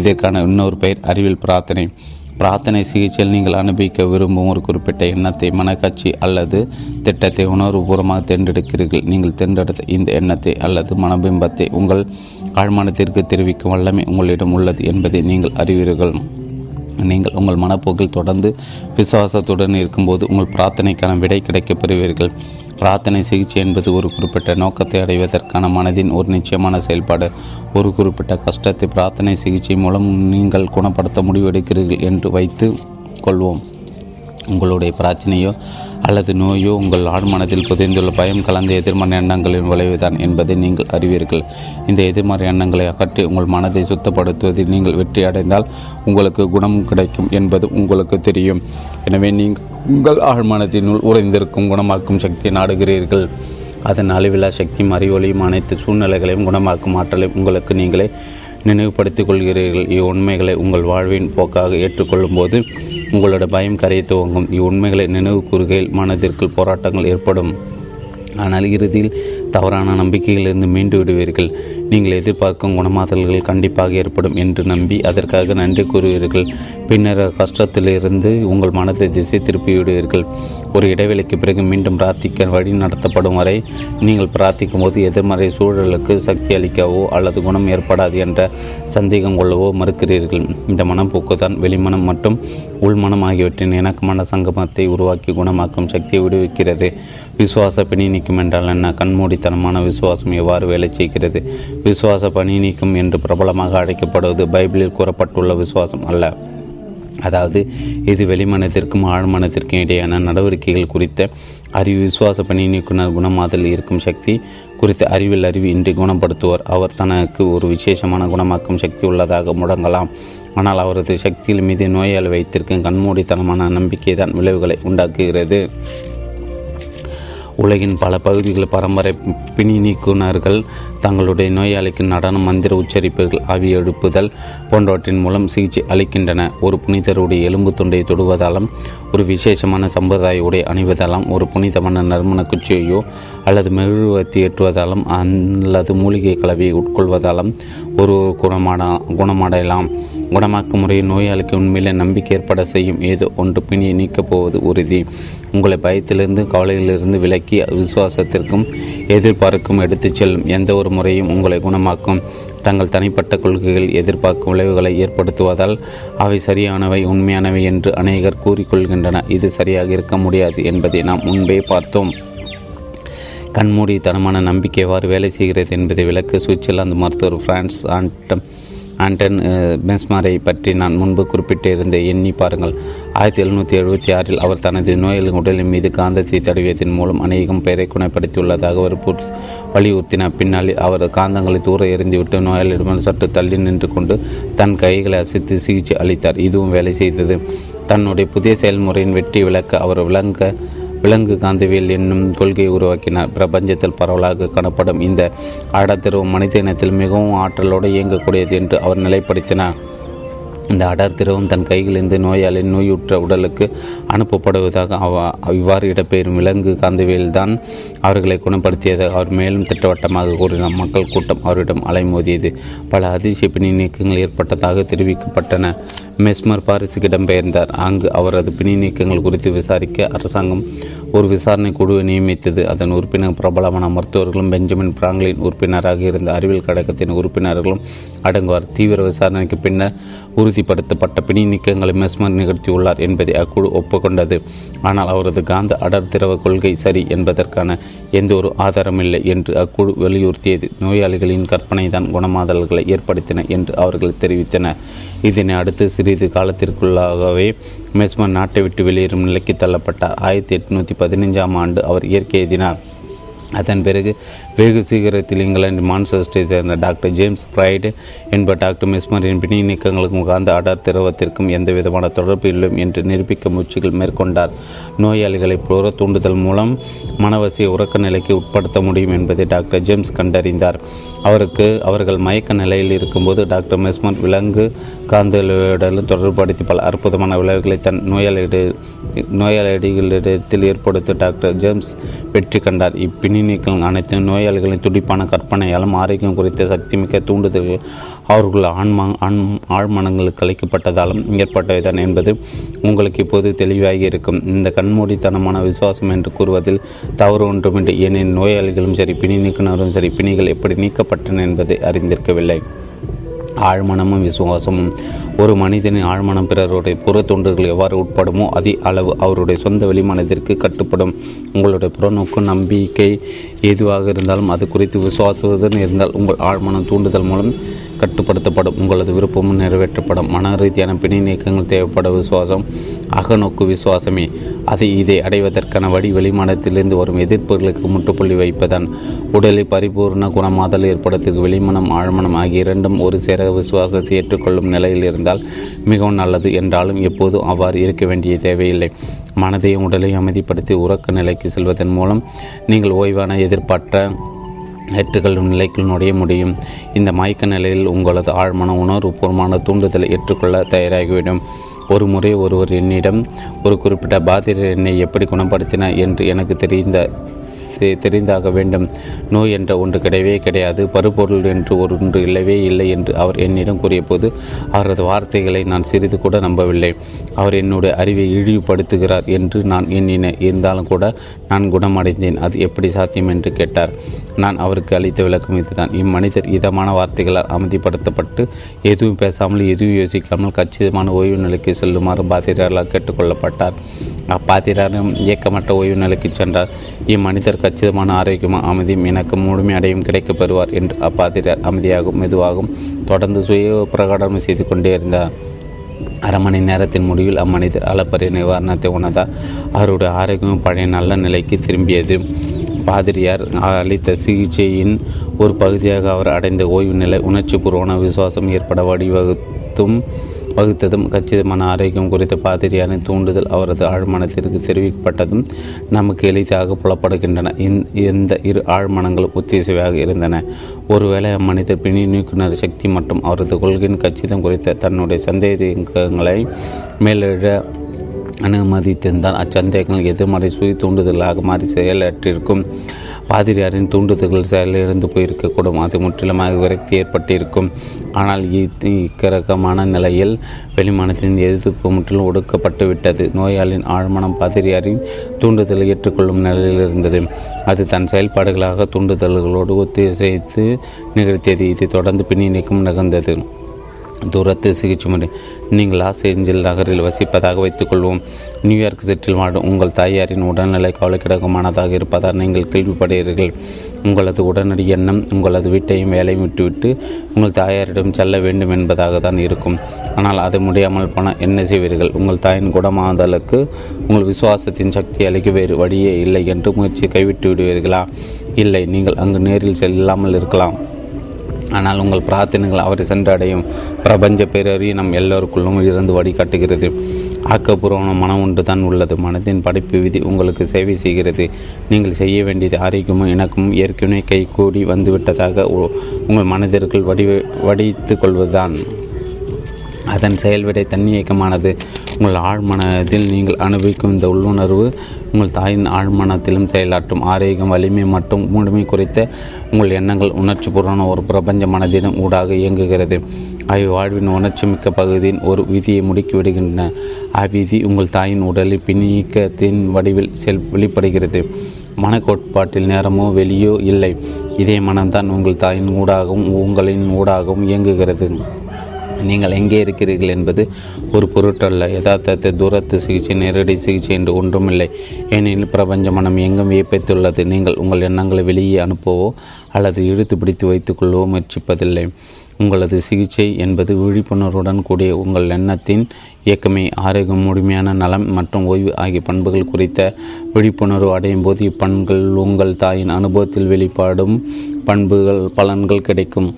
இதற்கான இன்னொரு பெயர் அறிவியல் பிரார்த்தனை. பிரார்த்தனை சிகிச்சையில் நீங்கள் அனுபவிக்க விரும்பும் ஒரு குறிப்பிட்ட எண்ணத்தை, மனக்காட்சி அல்லது திட்டத்தை உணர்வுபூர்வமாக தேர்ந்தெடுக்கிறீர்கள். நீங்கள் தேர்ந்தெடுத்த இந்த எண்ணத்தை அல்லது மனபிம்பத்தை உங்கள் ஆழ்மானத்திற்கு தெரிவிக்கும் வல்லமை உங்களிடம் உள்ளது என்பதை நீங்கள் அறிவீர்கள். நீங்கள் உங்கள் மனப்போக்கில் தொடர்ந்து விசுவாசத்துடன் இருக்கும்போது உங்கள் பிரார்த்தனைக்கான விடை கிடைக்கப் பெறுவீர்கள். பிரார்த்தனை சிகிச்சை என்பது ஒரு குறிப்பிட்ட நோக்கத்தை அடைவதற்கான மனதின் ஒரு நிச்சயமான செயல்பாடு. ஒரு குறிப்பிட்ட கஷ்டத்தை பிரார்த்தனை சிகிச்சை மூலம் நீங்கள் குணப்படுத்த முடிவெடுக்கிறீர்கள் என்று வைத்து கொள்வோம். உங்களுடைய பிரச்சனையோ அல்லது நோயோ உங்கள் ஆழ்மனத்தில் புதைந்துள்ள பயம் கலந்த எதிர்மறை எண்ணங்களின் விளைவுதான் என்பதை நீங்கள் அறிவீர்கள். இந்த எதிர்மறை எண்ணங்களை அகற்றி உங்கள் மனதை சுத்தப்படுத்துவதில் நீங்கள் வெற்றி அடைந்தால் உங்களுக்கு குணம் கிடைக்கும் என்பது உங்களுக்கு தெரியும். எனவே நீங்கள் உங்கள் ஆழ்மனத்தினுள் உறைந்திருக்கும் குணமாக்கும் சக்தியை நாடுகிறீர்கள். அதன் அளவிலா சக்தியும் அறிவொலியும் அனைத்து சூழ்நிலைகளையும் குணமாக்கும் ஆற்றலை உங்களுக்கு நீங்களே நினைவுபடுத்திக் கொள்கிறீர்கள். இவ்வுண்மைகளை உங்கள் வாழ்வின் போக்காக ஏற்றுக்கொள்ளும் போது உங்களோட பயம் கரையை துவங்கும். இவ்வுண்மைகளை நினைவு கூறுகையில் மனதிற்குள் போராட்டங்கள் ஏற்படும். ஆனால் இறுதியில் தவறான நம்பிக்கையிலிருந்து மீண்டு விடுவீர்கள். நீங்கள் எதிர்பார்க்கும் குணமாதல்கள் கண்டிப்பாக ஏற்படும் என்று நம்பி அதற்காக நன்றி கூறுவீர்கள். பின்னர் கஷ்டத்திலிருந்து உங்கள் மனத்தை திசை திருப்பிவிடுவீர்கள். ஒரு இடைவெளிக்கு பிறகு மீண்டும் பிரார்த்திக்க வழி நடத்தப்படும் வரை நீங்கள் பிரார்த்திக்கும் போது எதிர்மறை சூழலுக்கு சக்தி அளிக்கவோ அல்லது குணம் ஏற்படாது என்ற சந்தேகம் கொள்ளவோ மறுக்கிறீர்கள். இந்த மனப்போக்கு தான் வெளிமனம் மற்றும் உள்மனம் ஆகியவற்றின் இணக்கமான சங்கமத்தை உருவாக்கி குணமாக்கும் சக்தியை விடுவிக்கிறது. விசுவாச பணி நீக்கம் என்றால் என்ன? கண்மூடித்தனமான விசுவாசம் எவ்வாறு வேலை செய்கிறது? விசுவாச பணி நீக்கம் என்று பிரபலமாக அழைக்கப்படுவது பைபிளில் கூறப்பட்டுள்ள விசுவாசம் அல்ல. அதாவது இது வெளிமனத்திற்கும் ஆழ்மனத்திற்கும் இடையான நடவடிக்கைகள் குறித்த அறிவு. விசுவாச பணி நீக்குனர் குணமாதல் இருக்கும் சக்தி குறித்த அறிவில் அறிவு இன்றி குணப்படுத்துவார். அவர் தனக்கு ஒரு விசேஷமான குணமாக்கும் சக்தி உள்ளதாக முடங்கலாம். ஆனால் அவரது சக்தியில் மீது நோயாளி வைத்திருக்கும் கண்மூடித்தனமான நம்பிக்கை தான் விளைவுகளை உண்டாக்குகிறது. உலகின் பல பகுதிகளில் பரம்பரை பிணி நீக்குநர்கள் தங்களுடைய நோயாளிக்கு நடனம், மந்திர உச்சரிப்புகள், ஆவி எழுப்புதல் போன்றவற்றின் மூலம் சிகிச்சை அளிக்கின்றன. ஒரு புனிதருடைய எலும்பு துண்டையை தொடுவதாலும், ஒரு விசேஷமான சம்பிரதாய உடை அணிவதாலும், ஒரு புனிதமான நறுமண குச்சியையோ அல்லது மெழுகுவர்த்தி ஏற்றுவதாலும் அல்லது மூலிகை கலவையை உட்கொள்வதாலும் ஒரு குணமடையலாம். குணமாக்கும் முறையை நோயாளிக்கு உண்மையிலே நம்பிக்கை ஏற்பட செய்யும் ஏதோ ஒன்று பிணி நீக்கப் போவது உறுதி. உங்களை பயத்திலிருந்து, கவலையிலிருந்து விலக்கி விசுவாசத்திற்கும் எதிர்பார்க்கும் எடுத்துச் செல்லும் எந்த ஒரு முறையும் உங்களை குணமாக்கும். தங்கள் தனிப்பட்ட கொள்கைகள் எதிர்பார்க்கும் விளைவுகளை ஏற்படுத்துவதால் அவை சரியானவை, உண்மையானவை என்று அநேகர் கூறிக்கொள்கின்றனர். இது சரியாக இருக்க முடியாது என்பதை நாம் முன்பே பார்த்தோம். கண்மூடித்தனமான நம்பிக்கை எவ்வாறு வேலை செய்கிறது என்பதை விளக்க சுவிட்சர்லாந்து மருத்துவர் பிரான்ஸ் ஆண்டன் மெஸ்மரை பற்றி நான் முன்பு குறிப்பிட்டிருந்த எண்ணி பாருங்கள். 1776 அவர் தனது நோயாளிகள் உடலின் மீது காந்தத்தை தடவியதன் மூலம் அநேகம் பெயரை குணப்படுத்தியுள்ளதாக அவர் வலியுறுத்தினார். பின்னாளில் அவர் காந்தங்களை தூர எறிந்துவிட்டு நோயாளியிடம் சற்று தள்ளி நின்று கொண்டு தன் கைகளை அசைத்து சிகிச்சை அளித்தார். இதுவும் வேலை செய்தது. தன்னுடைய புதிய செயல்முறையின் வெற்றி விளக்க அவர் விலங்கு காந்தவியல் என்னும் கொள்கையை உருவாக்கினார். பிரபஞ்சத்தில் பரவலாக காணப்படும் இந்த ஆடத்திறவு மனித இனத்தில் மிகவும் ஆற்றலோடு இயங்கக்கூடியது என்று அவர் நிலைப்படுத்தினார். இந்த அடர்த்திரவும் தன் கையிலிருந்து நோயாளின் நோயுற்ற உடலுக்கு அனுப்பப்படுவதாக இவ்வாறு இடம்பெறும் விலங்கு காந்தவியல்தான் அவர்களை குணப்படுத்தியதாக அவர் மேலும் திட்டவட்டமாக கூறினார். மக்கள் கூட்டம் அவரிடம் அலைமோதியது. பல அதிசய பிணி நீக்கங்கள் ஏற்பட்டதாக தெரிவிக்கப்பட்டன. மெஸ்மர் பாரிஸுக்கு இடம்பெயர்ந்தார். அங்கு அவரது பிணி நீக்கங்கள் குறித்து விசாரிக்க அரசாங்கம் ஒரு விசாரணை குழுவை நியமித்தது. அதன் உறுப்பினர் பிரபலமான மருத்துவர்களும் பெஞ்சமின் பிராங்க்லின் உறுப்பினராக இருந்த அறிவியல் கழகத்தின் உறுப்பினர்களும் அடங்குவார். தீவிர விசாரணைக்கு பின்னர் உறுதிப்படுத்தப்பட்ட பிணி நீக்கங்களை மெஸ்மர் நிகழ்த்தியுள்ளார் என்பதை அக்குழு ஒப்புக்கொண்டது. ஆனால் அவரது காந்த அடர்திரவ கொள்கை சரி என்பதற்கான எந்த ஒரு ஆதாரமில்லை என்று அக்குழு வலியுறுத்தியது. நோயாளிகளின் கற்பனை தான் குணமாதல்களை ஏற்படுத்தின என்று அவர்கள் தெரிவித்தனர். இதனை அடுத்து சிறிது காலத்திற்குள்ளாகவே மெஸ்மர் நாட்டை விட்டு வெளியேறும் நிலைக்கு தள்ளப்பட்டார். 1815 அவர் இயற்கை எழுதினார். அதன் பிறகு வெகு சீக்கிரத்தில் இங்கிலாந்து மான்செஸ்டரை சேர்ந்த டாக்டர் ஜேம்ஸ் பிரைடு என்ப டாக்டர் மெஸ்மரின் பிணி நீக்கங்களுக்கும் காந்த அடர் திரவத்திற்கும் எந்தவிதமான தொடர்பு இல்லை என்று நிரூபிக்க முயற்சிகள் மேற்கொண்டார். நோயாளிகளை புற தூண்டுதல் மூலம் மனவசையை உறக்க நிலைக்கு உட்படுத்த முடியும் என்பதை டாக்டர் ஜேம்ஸ் கண்டறிந்தார். அவர்கள் மயக்க நிலையில் இருக்கும்போது டாக்டர் மெஸ்மர் விலங்கு காந்தலுடன் தொடர்புபடுத்தி பல அற்புதமான விளைவுகளை தன் நோயாளிகளிடத்தில் ஏற்படுத்த டாக்டர் ஜேம்ஸ் வெற்றி கண்டார். இப்பிணி நீக்கங்கள் அனைத்து நோயாளிகளின் துடிப்பான கற்பனையாலும் ஆரோக்கியம் குறித்த சக்திமிக்க தூண்டுதல்கள் அவர்கள் ஆழ்மனங்களுக்கு அளிக்கப்பட்டதாலும் ஏற்பட்டதுதான் என்பது உங்களுக்கு இப்போது தெளிவாகி இருக்கும். இந்த கண்மூடித்தனமான விசுவாசம் என்று கூறுவதில் தவறு ஒன்றுமின்றி, ஏனெனில் நோயாளிகளும் சரி பிணி நீக்கினரும் சரி பிணிகள் எப்படி நீக்கப்பட்டன என்பதை அறிந்திருக்கவில்லை. ஆழ்மனமும் விசுவாசமும் ஒரு மனிதனின் ஆழ்மனம் பிறருடைய புற தொண்டுகள் எவ்வாறு உட்படுமோ அதே அளவு அவருடைய சொந்த வெளிமனத்திற்கு கட்டுப்படும். உங்களுடைய புறநோக்கு நம்பிக்கை எதுவாக இருந்தாலும் அது குறித்து விசுவாசுடன் இருந்தால் உங்கள் ஆழ்மனம் தூண்டுதல் மூலம் கட்டுப்படுத்தப்படும். உங்களது விருப்பமும் நிறைவேற்றப்படும். மன ரீதியான பிணை நீக்கங்கள் தேவைப்பட விசுவாசம் அகநோக்கு விசுவாசமே. இதை அடைவதற்கான வழி வெளிமனத்திலிருந்து வரும் எதிர்ப்புகளுக்கு முற்றுப்புள்ளி வைப்பதான். உடலில் பரிபூர்ண குணமாதல் ஏற்படுவதற்கு வெளிமனம் ஆழ்மனம் ஆகிய இரண்டும் ஒரு சேர விசுவாசத்தை ஏற்றுக்கொள்ளும் நிலையில் இருந்தால் மிகவும் நல்லது. என்றாலும் எப்போதும் அவ்வாறு இருக்க வேண்டிய தேவையில்லை. மனதையும் உடலையும் அமைதிப்படுத்தி உறக்க நிலைக்கு செல்வதன் மூலம் நீங்கள் ஓய்வான எதிர்பார்த்த ஏற்றுக்கொள்ளும் நிலைக்குள் நுழைய முடியும். இந்த மயக்க நிலையில் உங்களது ஆழ்மன உணர்வுபூர்வமான தூண்டுதலை ஏற்றுக்கொள்ள தயாராகிவிடும். ஒரு முறை ஒருவர் என்னிடம் ஒரு குறிப்பிட்ட பாதிரை என்னை எப்படி குணப்படுத்தினார் என்று எனக்கு தெரிந்தாக வேண்டும். நோய் என்ற ஒன்று கிடையவே கிடையாது, பருப்பொருள் என்று ஒன்று இல்லவே இல்லை என்று அவர் என்னிடம் கூறியபோது அவரது வார்த்தைகளை நான் சிறிது கூட நம்பவில்லை. அவர் என்னுடைய அறிவை இழிவுபடுத்துகிறார் என்று நான் எண்ணினேன். இருந்தாலும் கூட நான் குணமடைந்தேன். அது எப்படி சாத்தியம் என்று கேட்டார். நான் அவருக்கு அளித்த விளக்கம் இதுதான். இம்மனிதர் இதமான வார்த்தைகளால் அமைதிப்படுத்தப்பட்டு எதுவும் பேசாமல் எதுவும் யோசிக்காமல் கச்சிதமான ஓய்வு நிலைக்கு செல்லுமாறு பாதிரியாரால் கேட்டுக்கொள்ளப்பட்டார். அப்பாத்திராரும் இயக்கமற்ற ஓய்வு நிலைக்கு சென்றார். இம்மனிதர் கச்சிதமான ஆரோக்கியமும் அமைதியும் எனக்கு முழுமையடையும் கிடைக்கப் பெறுவார் என்று அப்பாத்திரார் அமைதியாகவும் மெதுவாகவும் தொடர்ந்து சுய பிரகடனம் செய்து கொண்டே இருந்தார். அரை மணி நேரத்தின் முடிவில் அம்மனிதர் அளப்பரிய நிவாரணத்தை உணர்ந்தார். அவருடைய ஆரோக்கியம் பழைய நல்ல நிலைக்கு திரும்பியது. பாதிரியார் அளித்த சிகிச்சையின் ஒரு பகுதியாக அவர் அடைந்த ஓய்வு நிலை உணர்ச்சிபூர்வமான விசுவாசம் ஏற்பட வகுத்ததும் கச்சிதமான ஆரோக்கியம் குறித்த பாதிரியான தூண்டுதல் அவரது ஆழ்மனத்திற்கு தெரிவிக்கப்பட்டதும் நமக்கு எளிதாக புலப்படுகின்றன. இந்த இரு ஆழ்மனங்களும் ஒத்திசைவாக இருந்தன. ஒருவேளை அம்மனித பிணி நீக்குனர் சக்தி மற்றும் அவரது கொள்கையின் கச்சிதம் குறித்த தன்னுடைய சந்தேகங்களை மேலிட அனுமதித்திருந்தால் அச்சந்தேகங்கள் எதிர்மறை சுய தூண்டுதலாக மாறி செயலற்றிருக்கும். பாதிரியாரின் தூண்டுதல்கள் செயலிழந்து போயிருக்கக்கூடும். அது முற்றிலுமாக விரக்தி ஏற்பட்டிருக்கும். ஆனால் இக்கரகமான நிலையில் வெளிமானத்தின் எதிர்ப்பு முற்றிலும் ஒடுக்கப்பட்டு விட்டது. நோயாளின் ஆழ்மனம் பாதிரியாரின் தூண்டுதலை ஏற்றுக்கொள்ளும் நிலையில் இருந்தது. அது தன் செயல்பாடுகளாக தூண்டுதல்களோடு ஒத்திசைத்து நிகழ்த்தியது. இதை தொடர்ந்து பின்னி நீக்கம் நிகழ்ந்தது. தூரத்து சிகிச்சை முறை. நீங்கள் லாஸ் ஏஞ்சல் நகரில் வசிப்பதாக வைத்துக்கொள்வோம். நியூயார்க் சிட்டில் வாடும் உங்கள் தாயாரின் உடல்நிலை கவலைக்கிடகமானதாக இருப்பதால் நீங்கள் கேள்விப்படுகிறீர்கள். உங்களது உடனடி எண்ணம் உங்களது வீட்டையும் வேலையும் விட்டுவிட்டு உங்கள் தாயாரிடம் செல்ல வேண்டும் என்பதாக தான் இருக்கும். ஆனால் அது முடியாமல் போனால் என்ன செய்வீர்கள்? உங்கள் தாயின் குணமாதலுக்கு உங்கள் விசுவாசத்தின் சக்தி அளிக்க வேறு வழியே இல்லை என்று முயற்சியை கைவிட்டு விடுவீர்களா? இல்லை, நீங்கள் அங்கு நேரில் செல்லாமல் இருக்கலாம். ஆனால் உங்கள் பிரார்த்தனைகள் அவரை சென்றடையும். பிரபஞ்ச பேரறிவு நம் எல்லோருக்குள்ளும் இருந்து வழிகாட்டுகிறது. ஆக்கப்பூர்வமான மனம் ஒன்று தான் உள்ளது. மனத்தின் படைப்பு விதி உங்களுக்கு சேவை செய்கிறது. நீங்கள் செய்ய வேண்டியது ஆரோக்கியமும் எனக்கும் ஏற்கனவே கைகூடி வந்துவிட்டதாக உங்கள் மனதிற்குள் வடித்து கொள்வதுதான். அதன் செயல்விடை தன்னியக்கமானது. உங்கள் ஆழ்மனத்தில் நீங்கள் அனுபவிக்கும் இந்த உள்ளுணர்வு உங்கள் தாயின் ஆழ்மனத்திலும் செயலாற்றும். ஆரோக்கியம், வலிமை மற்றும் முழுமை குறித்த உங்கள் எண்ணங்கள் உணர்ச்சிபூர்வமான ஒரு பிரபஞ்ச மனதிடம் ஊடாக இயங்குகிறது. அவை வாழ்வின் உணர்ச்சி மிக்க பகுதியின் ஒரு விதியை முடுக்கிவிடுகின்றன. அவ்விதி உங்கள் தாயின் உடலில் பின்னியக்கத்தின் வடிவில் வெளிப்படுகிறது. மனக்கோட்பாட்டில் நேரமோ வெளியோ இல்லை. இதே மனம்தான் உங்கள் தாயின் ஊடாகவும் உங்களின் ஊடாகவும் இயங்குகிறது. நீங்கள் எங்கே இருக்கிறீர்கள் என்பது ஒரு பொருட்டல்ல. யதார்த்தத்தை தூரத்து சிகிச்சை நேரடி சிகிச்சை என்று ஒன்றுமில்லை. ஏனெனில் பிரபஞ்ச மனம் எங்கும் வியப்பித்துள்ளது. நீங்கள் உங்கள் எண்ணங்களை வெளியே அனுப்பவோ அல்லது இழுத்து பிடித்து வைத்துக்கொள்ளவோ முயற்சிப்பதில்லை. உங்களது சிகிச்சை என்பது விழிப்புணர்வுடன் கூடிய உங்கள் எண்ணத்தின் இயக்கமே. ஆரோக்கியம், முழுமையான நலம் மற்றும் ஓய்வு ஆகிய பண்புகள் குறித்த விழிப்புணர்வு அடையும் போது இப்பண்புகள் உங்கள் தாயின் அனுபவத்தில் வெளிப்பாடும் பண்புகள் பலன்கள் கிடைக்கும்.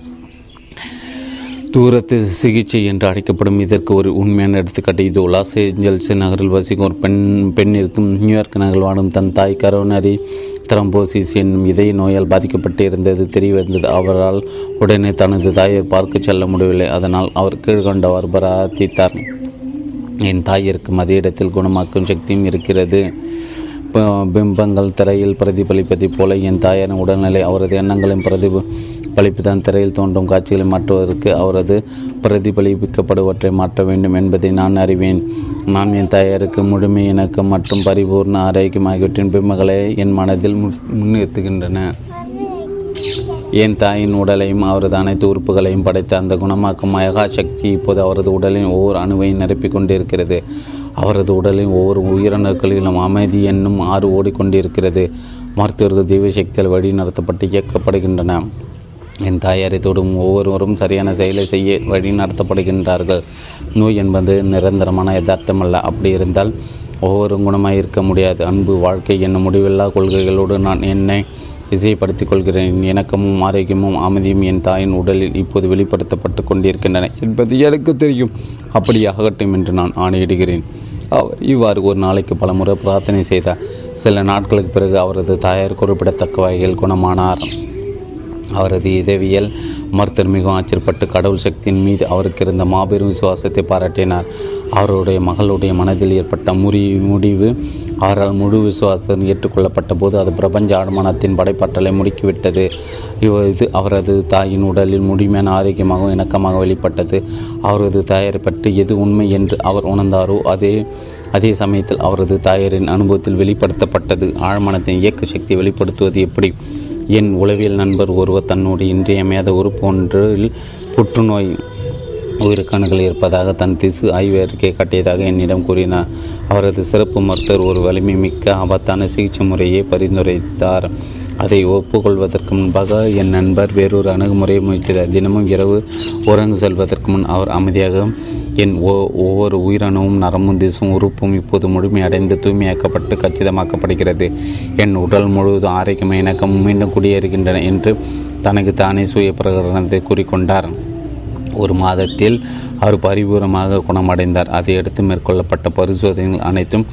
தூரத்து சிகிச்சை என்று அழைக்கப்படும் இதற்கு ஒரு உண்மையான எடுத்துக்காட்டு இது. லாஸ் ஏஞ்சல்ஸ் நகரில் வசிக்கும் ஒரு பெண்ணிற்கும் நியூயார்க் நகரில் வாடும் தன் தாய் கரோனரி த்ரம்போசிஸ் என்னும் இதய நோயால் பாதிக்கப்பட்டு இருந்தது தெரிய வந்தது. அவரால் உடனே தனது தாயை பார்க்க செல்ல முடியவில்லை. அதனால் அவர் கீழ்கொண்டவாறு பிரார்த்தித்தார். என் தாயிற்கும் அதே இடத்தில் குணமாக்கும் சக்தியும் இருக்கிறது. பிம்பங்கள் திரையில் பிரதிபலிப்பதைப் போல என் தாயாரின் உடல்நிலை அவரது எண்ணங்களின் பிரதிபலிப்புதான். திரையில் தோன்றும் காட்சிகளை மாற்றுவதற்கு அவரது பிரதிபலிப்பிக்கப்படுவற்றை மாற்ற வேண்டும் என்பதை நான் அறிவேன். நான் என் தாயாருக்கு முழுமை, இணக்கம் மற்றும் பரிபூர்ண ஆரோக்கியம் ஆகியவற்றின் பிம்பங்களை என் மனதில் முன்னிறுத்துகின்றன. என் தாயின் உடலையும் அவரது அனைத்து உறுப்புகளையும் படைத்த அந்த குணமாக்கும் மகா சக்தி இப்போது அவரது உடலின் ஒவ்வொரு அணுவையும் நிரப்பிக் கொண்டிருக்கிறது. அவரது உடலின் ஒவ்வொரு உயிரணுக்களிலும் அமைதி என்னும் ஆறு ஓடிக்கொண்டிருக்கிறது. மருத்துவர்கள் தெய்வ சக்தியால் வழி நடத்தப்பட்டு இயக்கப்படுகின்றன. என் தாயாரை தொடும் ஒவ்வொருவரும் சரியான செயலை செய்ய வழி நடத்தப்படுகின்றார்கள். நோய் என்பது நிரந்தரமான யதார்த்தமல்ல. அப்படி இருந்தால் ஒவ்வொரு குணமாக இருக்க முடியாது. அன்பு, வாழ்க்கை என்னும் முடிவில்லா கொள்கைகளோடு நான் என்னை விசைப்படுத்திக் கொள்கிறேன். இணக்கமும் ஆரோக்கியமும் அமைதியும் என் தாயின் உடலில் இப்போது வெளிப்படுத்தப்பட்டு கொண்டிருக்கின்றன என்பது எனக்கு தெரியும். அப்படியாகட்டும் என்று நான் ஆணையிடுகிறேன். அவர் இவ்வாறு ஒரு நாளைக்கு பல முறை பிரார்த்தனை செய்தார். சில நாட்களுக்கு பிறகு அவரது தாயார் குறிப்பிடத்தக்க வகையில் குணமானார். அவரது இதவியல் மருத்துவர் மிகவும் ஆச்சரியப்பட்டு கடவுள் சக்தியின் மீது அவருக்கு இருந்த மாபெரும் விசுவாசத்தை பாராட்டினார். அவருடைய மகளுடைய மனதில் ஏற்பட்ட முடிவு அவரால் முழு விசுவாசம் ஏற்றுக்கொள்ளப்பட்ட போது அது பிரபஞ்ச ஆழ்மனத்தின் படைப்பாற்றலை முடுக்கிவிட்டது. இது அவரது தாயின் உடலில் முழுமையான ஆரோக்கியமாகவும் இணக்கமாக வெளிப்பட்டது. அவரது தாயாரை பற்றி எது உண்மை என்று அவர் உணர்ந்தாரோ அதே சமயத்தில் அவரது தாயாரின் அனுபவத்தில் வெளிப்படுத்தப்பட்டது. ஆழ்மனத்தின் இயக்க சக்தியை வெளிப்படுத்துவது எப்படி? என் உளவியல் நண்பர் ஒருவர் தன்னுடைய இன்றியமையாத உறுப்பு ஒன்றில் புற்றுநோய் உயிரணுக்கள் இருப்பதாக தன் திசு ஆய்வு அறிக்கை காட்டியதாக என்னிடம் கூறினார். அவரது சிறப்பு மருத்துவர் ஒரு வலிமை மிக்க ஆபத்தான சிகிச்சை முறையை பரிந்துரைத்தார். அதை ஒப்புக்கொள்வதற்கு முன்பாக என் நண்பர் வேறொரு அணுகுமுறையை முயற்சித்தார். தினமும் இரவு உறங்கு செல்வதற்கு முன் அவர் அமைதியாக என் ஒவ்வொரு உயிரணுவும் நரம்பும் திசும் உறுப்பும் இப்போது முழுமையடைந்து தூய்மையாக்கப்பட்டு கச்சிதமாக்கப்படுகிறது. என் உடல் முழுவதும் ஆரோக்கியமான இணக்கம் மீண்டும் குடியேறுகின்றன என்று தனக்கு தானே சுய பிரகடனத்தை கூறிக்கொண்டார். ஒரு மாதத்தில் அவர் பரிபூர்ணமாக குணமடைந்தார். அதையடுத்து மேற்கொள்ளப்பட்ட பரிசோதனைகள் அனைத்தும்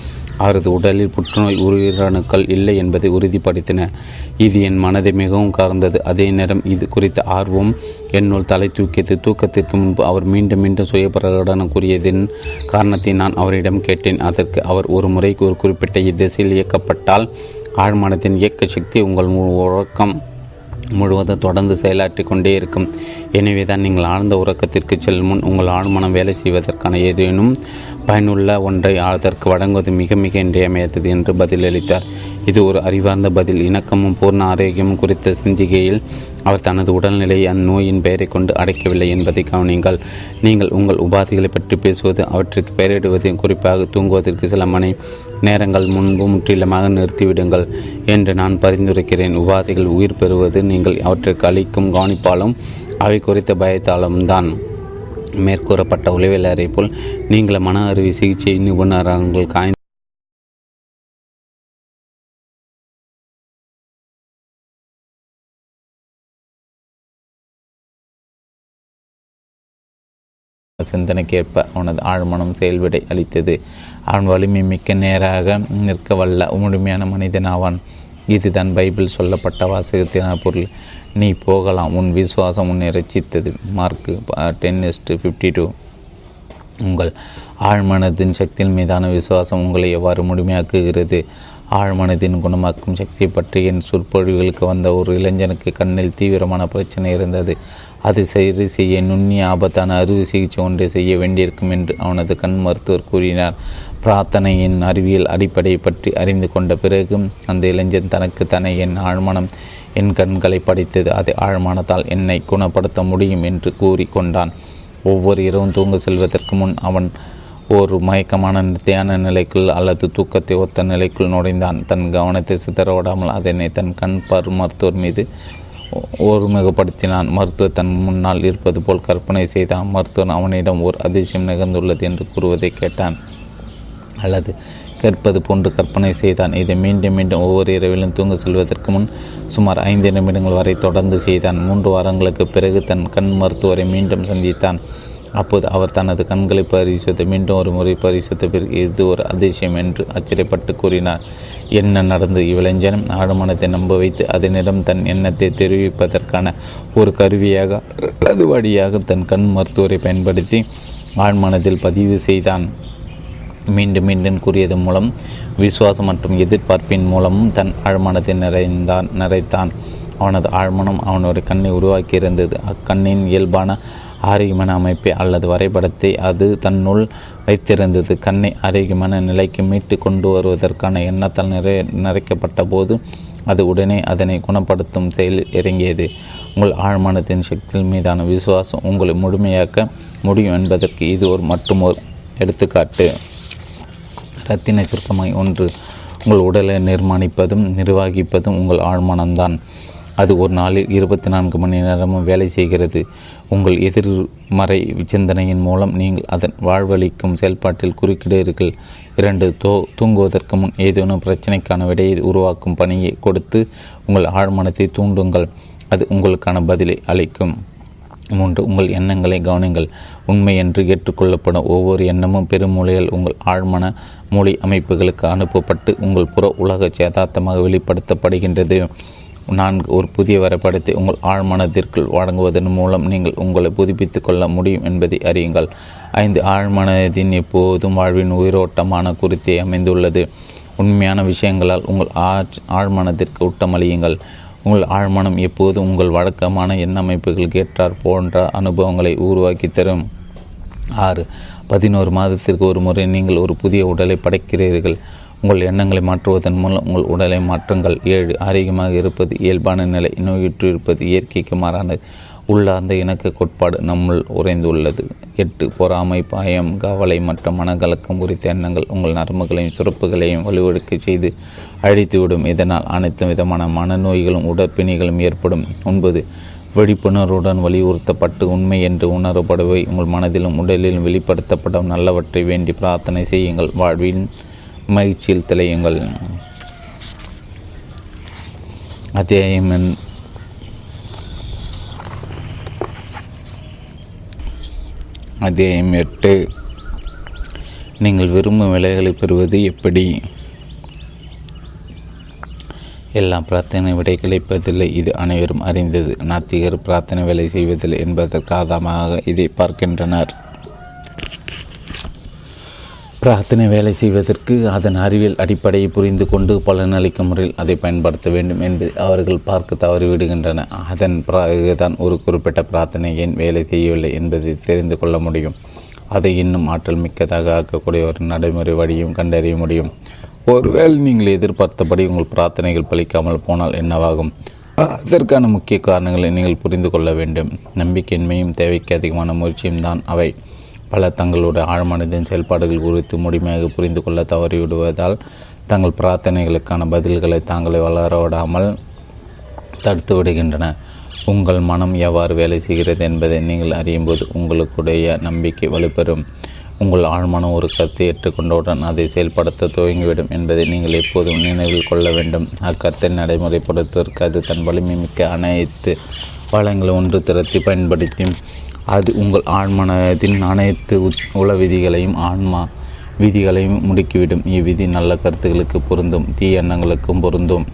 அவரது உடலில் புற்றுநோய் உயிரணுக்கள் இல்லை என்பதை உறுதிப்படுத்தின. இது என் மனதை மிகவும் கவர்ந்தது. அதே நேரம் இது குறித்த ஆர்வம் என்னுள் தலை தூக்கியது. தூக்கத்திற்கு முன்பு அவர் மீண்டும் மீண்டும் சுய பிரகடனம் கூறியதின் காரணத்தை நான் அவரிடம் கேட்டேன். அதற்கு அவர் ஒரு முறைக்கு ஒரு குறிப்பிட்ட இத்திசையில் இயக்கப்பட்டால் ஆழ்மனத்தின் இயக்க சக்தி உங்கள் உறக்கம் முழுவதும் தொடர்ந்து செயலாற்றி கொண்டே இருக்கும். எனவே தான் நீங்கள் ஆழ்ந்த உறக்கத்திற்கு செல்லும் முன் உங்கள் ஆழ்மனம் வேலை செய்வதற்கான ஏதேனும் பயனுள்ள ஒன்றை அதற்கு வழங்குவது மிக மிக இன்றியமையாதது என்று பதிலளித்தார். இது ஒரு அறிவார்ந்த பதில். இணக்கமும் பூர்ண ஆரோக்கியமும் குறித்த சிந்திக்கையில் அவர் தனது உடல்நிலையை அந்நோயின் பெயரை கொண்டு அடைக்கவில்லை என்பதை கவனியுங்கள். நீங்கள் உங்கள் உபாதைகளை பற்றி பேசுவது, அவற்றிற்கு பெயரிடுவது, குறிப்பாக தூங்குவதற்கு சில மணி நேரங்கள் முன்பு முற்றிலுமாக நிறுத்திவிடுங்கள் என்று நான் பரிந்துரைக்கிறேன். உபாதைகள் உயிர் பெறுவது நீங்கள் அவற்றுக்கு அளிக்கும் கவனிப்பாலும் அவை குறித்த பயத்தாலும் தான். மேற்கூறப்பட்ட உளவியலரை போல் நீங்கள் மன அறுவை சிகிச்சை நிபுணர்கள் சிந்தனைக்கேற்ப அவனது ஆழ்மனம் செயல்விடை அளித்தது. அவன் வலிமை மிக்க நேராக நிற்க வல்ல முழுமையான மனிதன் ஆவான். இதுதான் பைபிள் சொல்லப்பட்ட வாசகத்தின் பொருள். நீ போகலாம், உன் விசுவாசம் உன்னை ரட்சித்தது. மார்க் 10:52. உங்கள் ஆழ்மனதின் சக்தியின் மீதான விசுவாசம் உங்களை எவ்வாறு முழுமையாக்குகிறது? ஆழ்மனதின் குணமாக்கும் சக்தியை பற்றி என் சொற்பொழிவுகளுக்கு வந்த ஒரு இளைஞனுக்கு கண்ணில் தீவிரமான பிரச்சனை இருந்தது. அது சரி செய்ய நுண்ணிய ஆபத்தான அறுவை சிகிச்சை ஒன்றை செய்ய வேண்டியிருக்கும் என்று அவனது கண் மருத்துவர் கூறினார். பிரார்த்தனையின் அறிவியல் அடிப்படையை பற்றி அறிந்து கொண்ட பிறகு அந்த இளைஞன் தனக்கு தன்னை, என் ஆழ்மனம் என் கண்களை படைத்தது, அது ஆழ்மனத்தால் என்னை குணப்படுத்த முடியும் என்று கூறி கொண்டான். ஒவ்வொரு இரவும் தூங்க செல்வதற்கு முன் அவன் ஒரு மயக்கமான தியான நிலைக்குள் அல்லது தூக்கத்தை ஒத்த நிலைக்குள் நுழைந்தான். தன் கவனத்தை சிதறவிடாமல் அதனை தன் கண் மருத்துவர் மீது ஒருமுகப்படுத்தினான். மருத்துவர் தன் முன்னால் இருப்பது போல் கற்பனை செய்தான். மருத்துவர் அவனிடம் ஒரு அதிசயம் நிகழ்ந்துள்ளது என்று கூறுவதை கேட்டான் அல்லது கேட்பது போன்று கற்பனை செய்தான். இதை மீண்டும் மீண்டும் ஒவ்வொரு இரவிலும் தூங்க செல்வதற்கு முன் சுமார் 5 நிமிடங்கள் வரை தொடர்ந்து செய்தான். 3 வாரங்களுக்கு பிறகு தன் கண் மருத்துவரை மீண்டும் சந்தித்தான். அப்போது அவர் தனது கண்களை பரிசோதித்து மீண்டும் ஒரு முறை பரிசோதித்த பிறகு இது ஒரு அதிசயம் என்று ஆச்சரியப்பட்டு கூறினார். என்ன நடந்தது? இவ்விளைஞன் ஆழ்மனத்தை நம்ப வைத்து அதனிடம் தன் எண்ணத்தை தெரிவிப்பதற்கான ஒரு கருவியாக அது வழியாக தன் கண் மருத்துவரை பயன்படுத்தி ஆழ்மனத்தில் பதிவு செய்தான். மீண்டும் மீண்டும் கூறியதன் மூலம், விசுவாசம் மற்றும் எதிர்பார்ப்பின் மூலமும் தன் ஆழ்மனத்தை நிறைத்தான். அவனது ஆழ்மனம் அவனுடைய கண்ணை உருவாக்கியிருந்தது. அக்கண்ணின் இயல்பான ஆரோக்கியமான அமைப்பை அல்லது வரைபடத்தை அது தன்னுள் வைத்திருந்தது. கண்ணை ஆரோக்கியமான நிலைக்கு மீட்டு கொண்டு வருவதற்கான எண்ணத்தால் நிறைக்கப்பட்ட போது அது உடனே அதனை குணப்படுத்தும் செயலில் இறங்கியது. உங்கள் ஆழ்மனத்தின் சக்தியின் மீதான விசுவாசம் உங்களை முழுமையாக்க முடியும் என்பதற்கு இது ஒரு மற்றொரு எடுத்துக்காட்டு. இரத்தின சுருக்கமாய் 1. உங்கள் உடலை நிர்மாணிப்பதும் நிர்வகிப்பதும் உங்கள் ஆழ்மனம்தான். அது ஒரு நாளில் 24 மணி நேரமும் வேலை செய்கிறது. உங்கள் எதிர்மறை சிந்தனையின் மூலம் நீங்கள் அதன் வாழ்வளிக்கும் செயல்பாட்டில் குறுக்கிடுகிறீர்கள். 2. தூங்குவதற்கு முன் ஏதேனும் பிரச்சனைக்கான விடையை உருவாக்கும் பணியை கொடுத்து உங்கள் ஆழ்மனத்தை தூண்டுங்கள், அது உங்களுக்கான பதிலை அளிக்கும். 3. உங்கள் எண்ணங்களை கவனிங்கள். உண்மை என்று ஏற்றுக்கொள்ளப்படும் ஒவ்வொரு எண்ணமும் பெருமூளையால் உங்கள் ஆழ்மன மூளை அமைப்புகளுக்கு அனுப்பப்பட்டு உங்கள் புற உலக யதார்த்தமாக வெளிப்படுத்தப்படுகின்றது. 4. ஒரு புதிய வரைபடத்தை உங்கள் ஆழ்மனத்திற்குள் வழங்குவதன் மூலம் நீங்கள் உங்களை புதுப்பித்து கொள்ள முடியும் என்பதை அறியுங்கள். 5. ஆழ்மனதின் எப்போதும் வாழ்வின் உயிரோட்டமான குறித்தே அமைந்துள்ளது. உண்மையான விஷயங்களால் உங்கள் ஆழ்மனத்திற்கு ஊட்டமளியுங்கள். உங்கள் ஆழ்மனம் எப்போதும் உங்கள் வழக்கமான எண்ணமைப்புகளுக்கு ஏற்றார் போன்ற அனுபவங்களை உருவாக்கி தரும். 6. 11 மாதத்திற்கு ஒரு முறை நீங்கள் ஒரு புதிய உடலை படைக்கிறீர்கள். உங்கள் எண்ணங்களை மாற்றுவதன் மூலம் உங்கள் உடலை மாற்றுங்கள். 7. ஆரோக்கியமாக இருப்பது இயல்பான நிலை, நோயுற்று இருப்பது இயற்கைக்கு மாறானது. உள்ளார்ந்த இணக்க கோட்பாடு நம்முள் உறைந்துள்ளது. 8. பொறாமை, பாயம், கவலை மற்றும் மனக்கலக்கம் குறித்த எண்ணங்கள் உங்கள் நரம்புகளையும் சுரப்புகளையும் வலுவெடுக்க செய்து அழித்துவிடும். இதனால் அனைத்து விதமான மனநோய்களும் உடற்பிணிகளும் ஏற்படும். 9. விழிப்புணர்வுடன் வலியுறுத்தப்பட்டு உண்மை என்று உணரப்படுவை உங்கள் மனதிலும் உடலிலும் வெளிப்படுத்தப்படும் நல்லவற்றை வேண்டி பிரார்த்தனை செய்யுங்கள். வாழ்வின் மகிழ்ச்சியில் திளையுங்கள். அத்தியாயம் 8. நீங்கள் விரும்பும் விலைகளை பெறுவது எப்படி? எல்லா பிரார்த்தனை விடை கிடைப்பதில்லை, இது அனைவரும் அறிந்தது. நாத்திகர் பிரார்த்தனை வேலை செய்வதில்லை என்பதற்கு ஆதாரமாக இதை பார்க்கின்றனர். பிரார்த்தனை வேலை செய்வதற்கு அதன் அறிவியல் அடிப்படையை புரிந்து கொண்டு பலனளிக்கும் முறையில் அதை பயன்படுத்த வேண்டும் என்பதை அவர்கள் பார்க்க தவறிவிடுகின்றன. அதன் பிறகுதான் ஒரு குறிப்பிட்ட பிரார்த்தனை ஏன் வேலை செய்யவில்லை என்பதை தெரிந்து கொள்ள முடியும். அதை இன்னும் ஆற்றல் மிக்கதாக ஆக்கக்கூடிய ஒரு நடைமுறை வழியும் கண்டறிய முடியும். ஒருவேளை நீங்கள் எதிர்பார்த்தபடி உங்கள் பிரார்த்தனைகள் பலிக்காமல் போனால் என்னவாகும்? அதற்கான முக்கிய காரணங்களை நீங்கள் புரிந்து கொள்ள வேண்டும். நம்பிக்கையின்மையும் தேவைக்கு அதிகமான முயற்சியும் தான் அவை. பல தங்களுடைய ஆழ்மனதின் செயல்பாடுகள் குறித்து முழுமையாக புரிந்து கொள்ள தவறிவிடுவதால் தங்கள் பிரார்த்தனைகளுக்கான பதில்களை தாங்களை வளரவிடாமல் தடுத்து விடுகின்றன. உங்கள் மனம் எவ்வாறு வேலை செய்கிறது என்பதை நீங்கள் அறியும்போது உங்களுடைய நம்பிக்கை வலுப்பெறும். உங்கள் ஆழ்மனம் ஒரு கருத்தை ஏற்றுக்கொண்டவுடன் அதை செயல்படுத்த துவங்கிவிடும் என்பதை நீங்கள் எப்போதும் நினைவில் கொள்ள வேண்டும். அக்கருத்தை நடைமுறைப்படுத்துவதற்கு அது தன் வலிமை மிக்க அனைத்து வளங்களை ஒன்று திரட்டி பயன்படுத்தும். அது உங்கள் ஆழ்மனத்தின் அனைத்து உள விதிகளையும் ஆன்மா விதிகளையும் முடுக்கிவிடும். இவ்விதி நல்ல கருத்துக்களுக்கு பொருந்தும், தீய எண்ணங்களுக்கும் பொருந்தும்.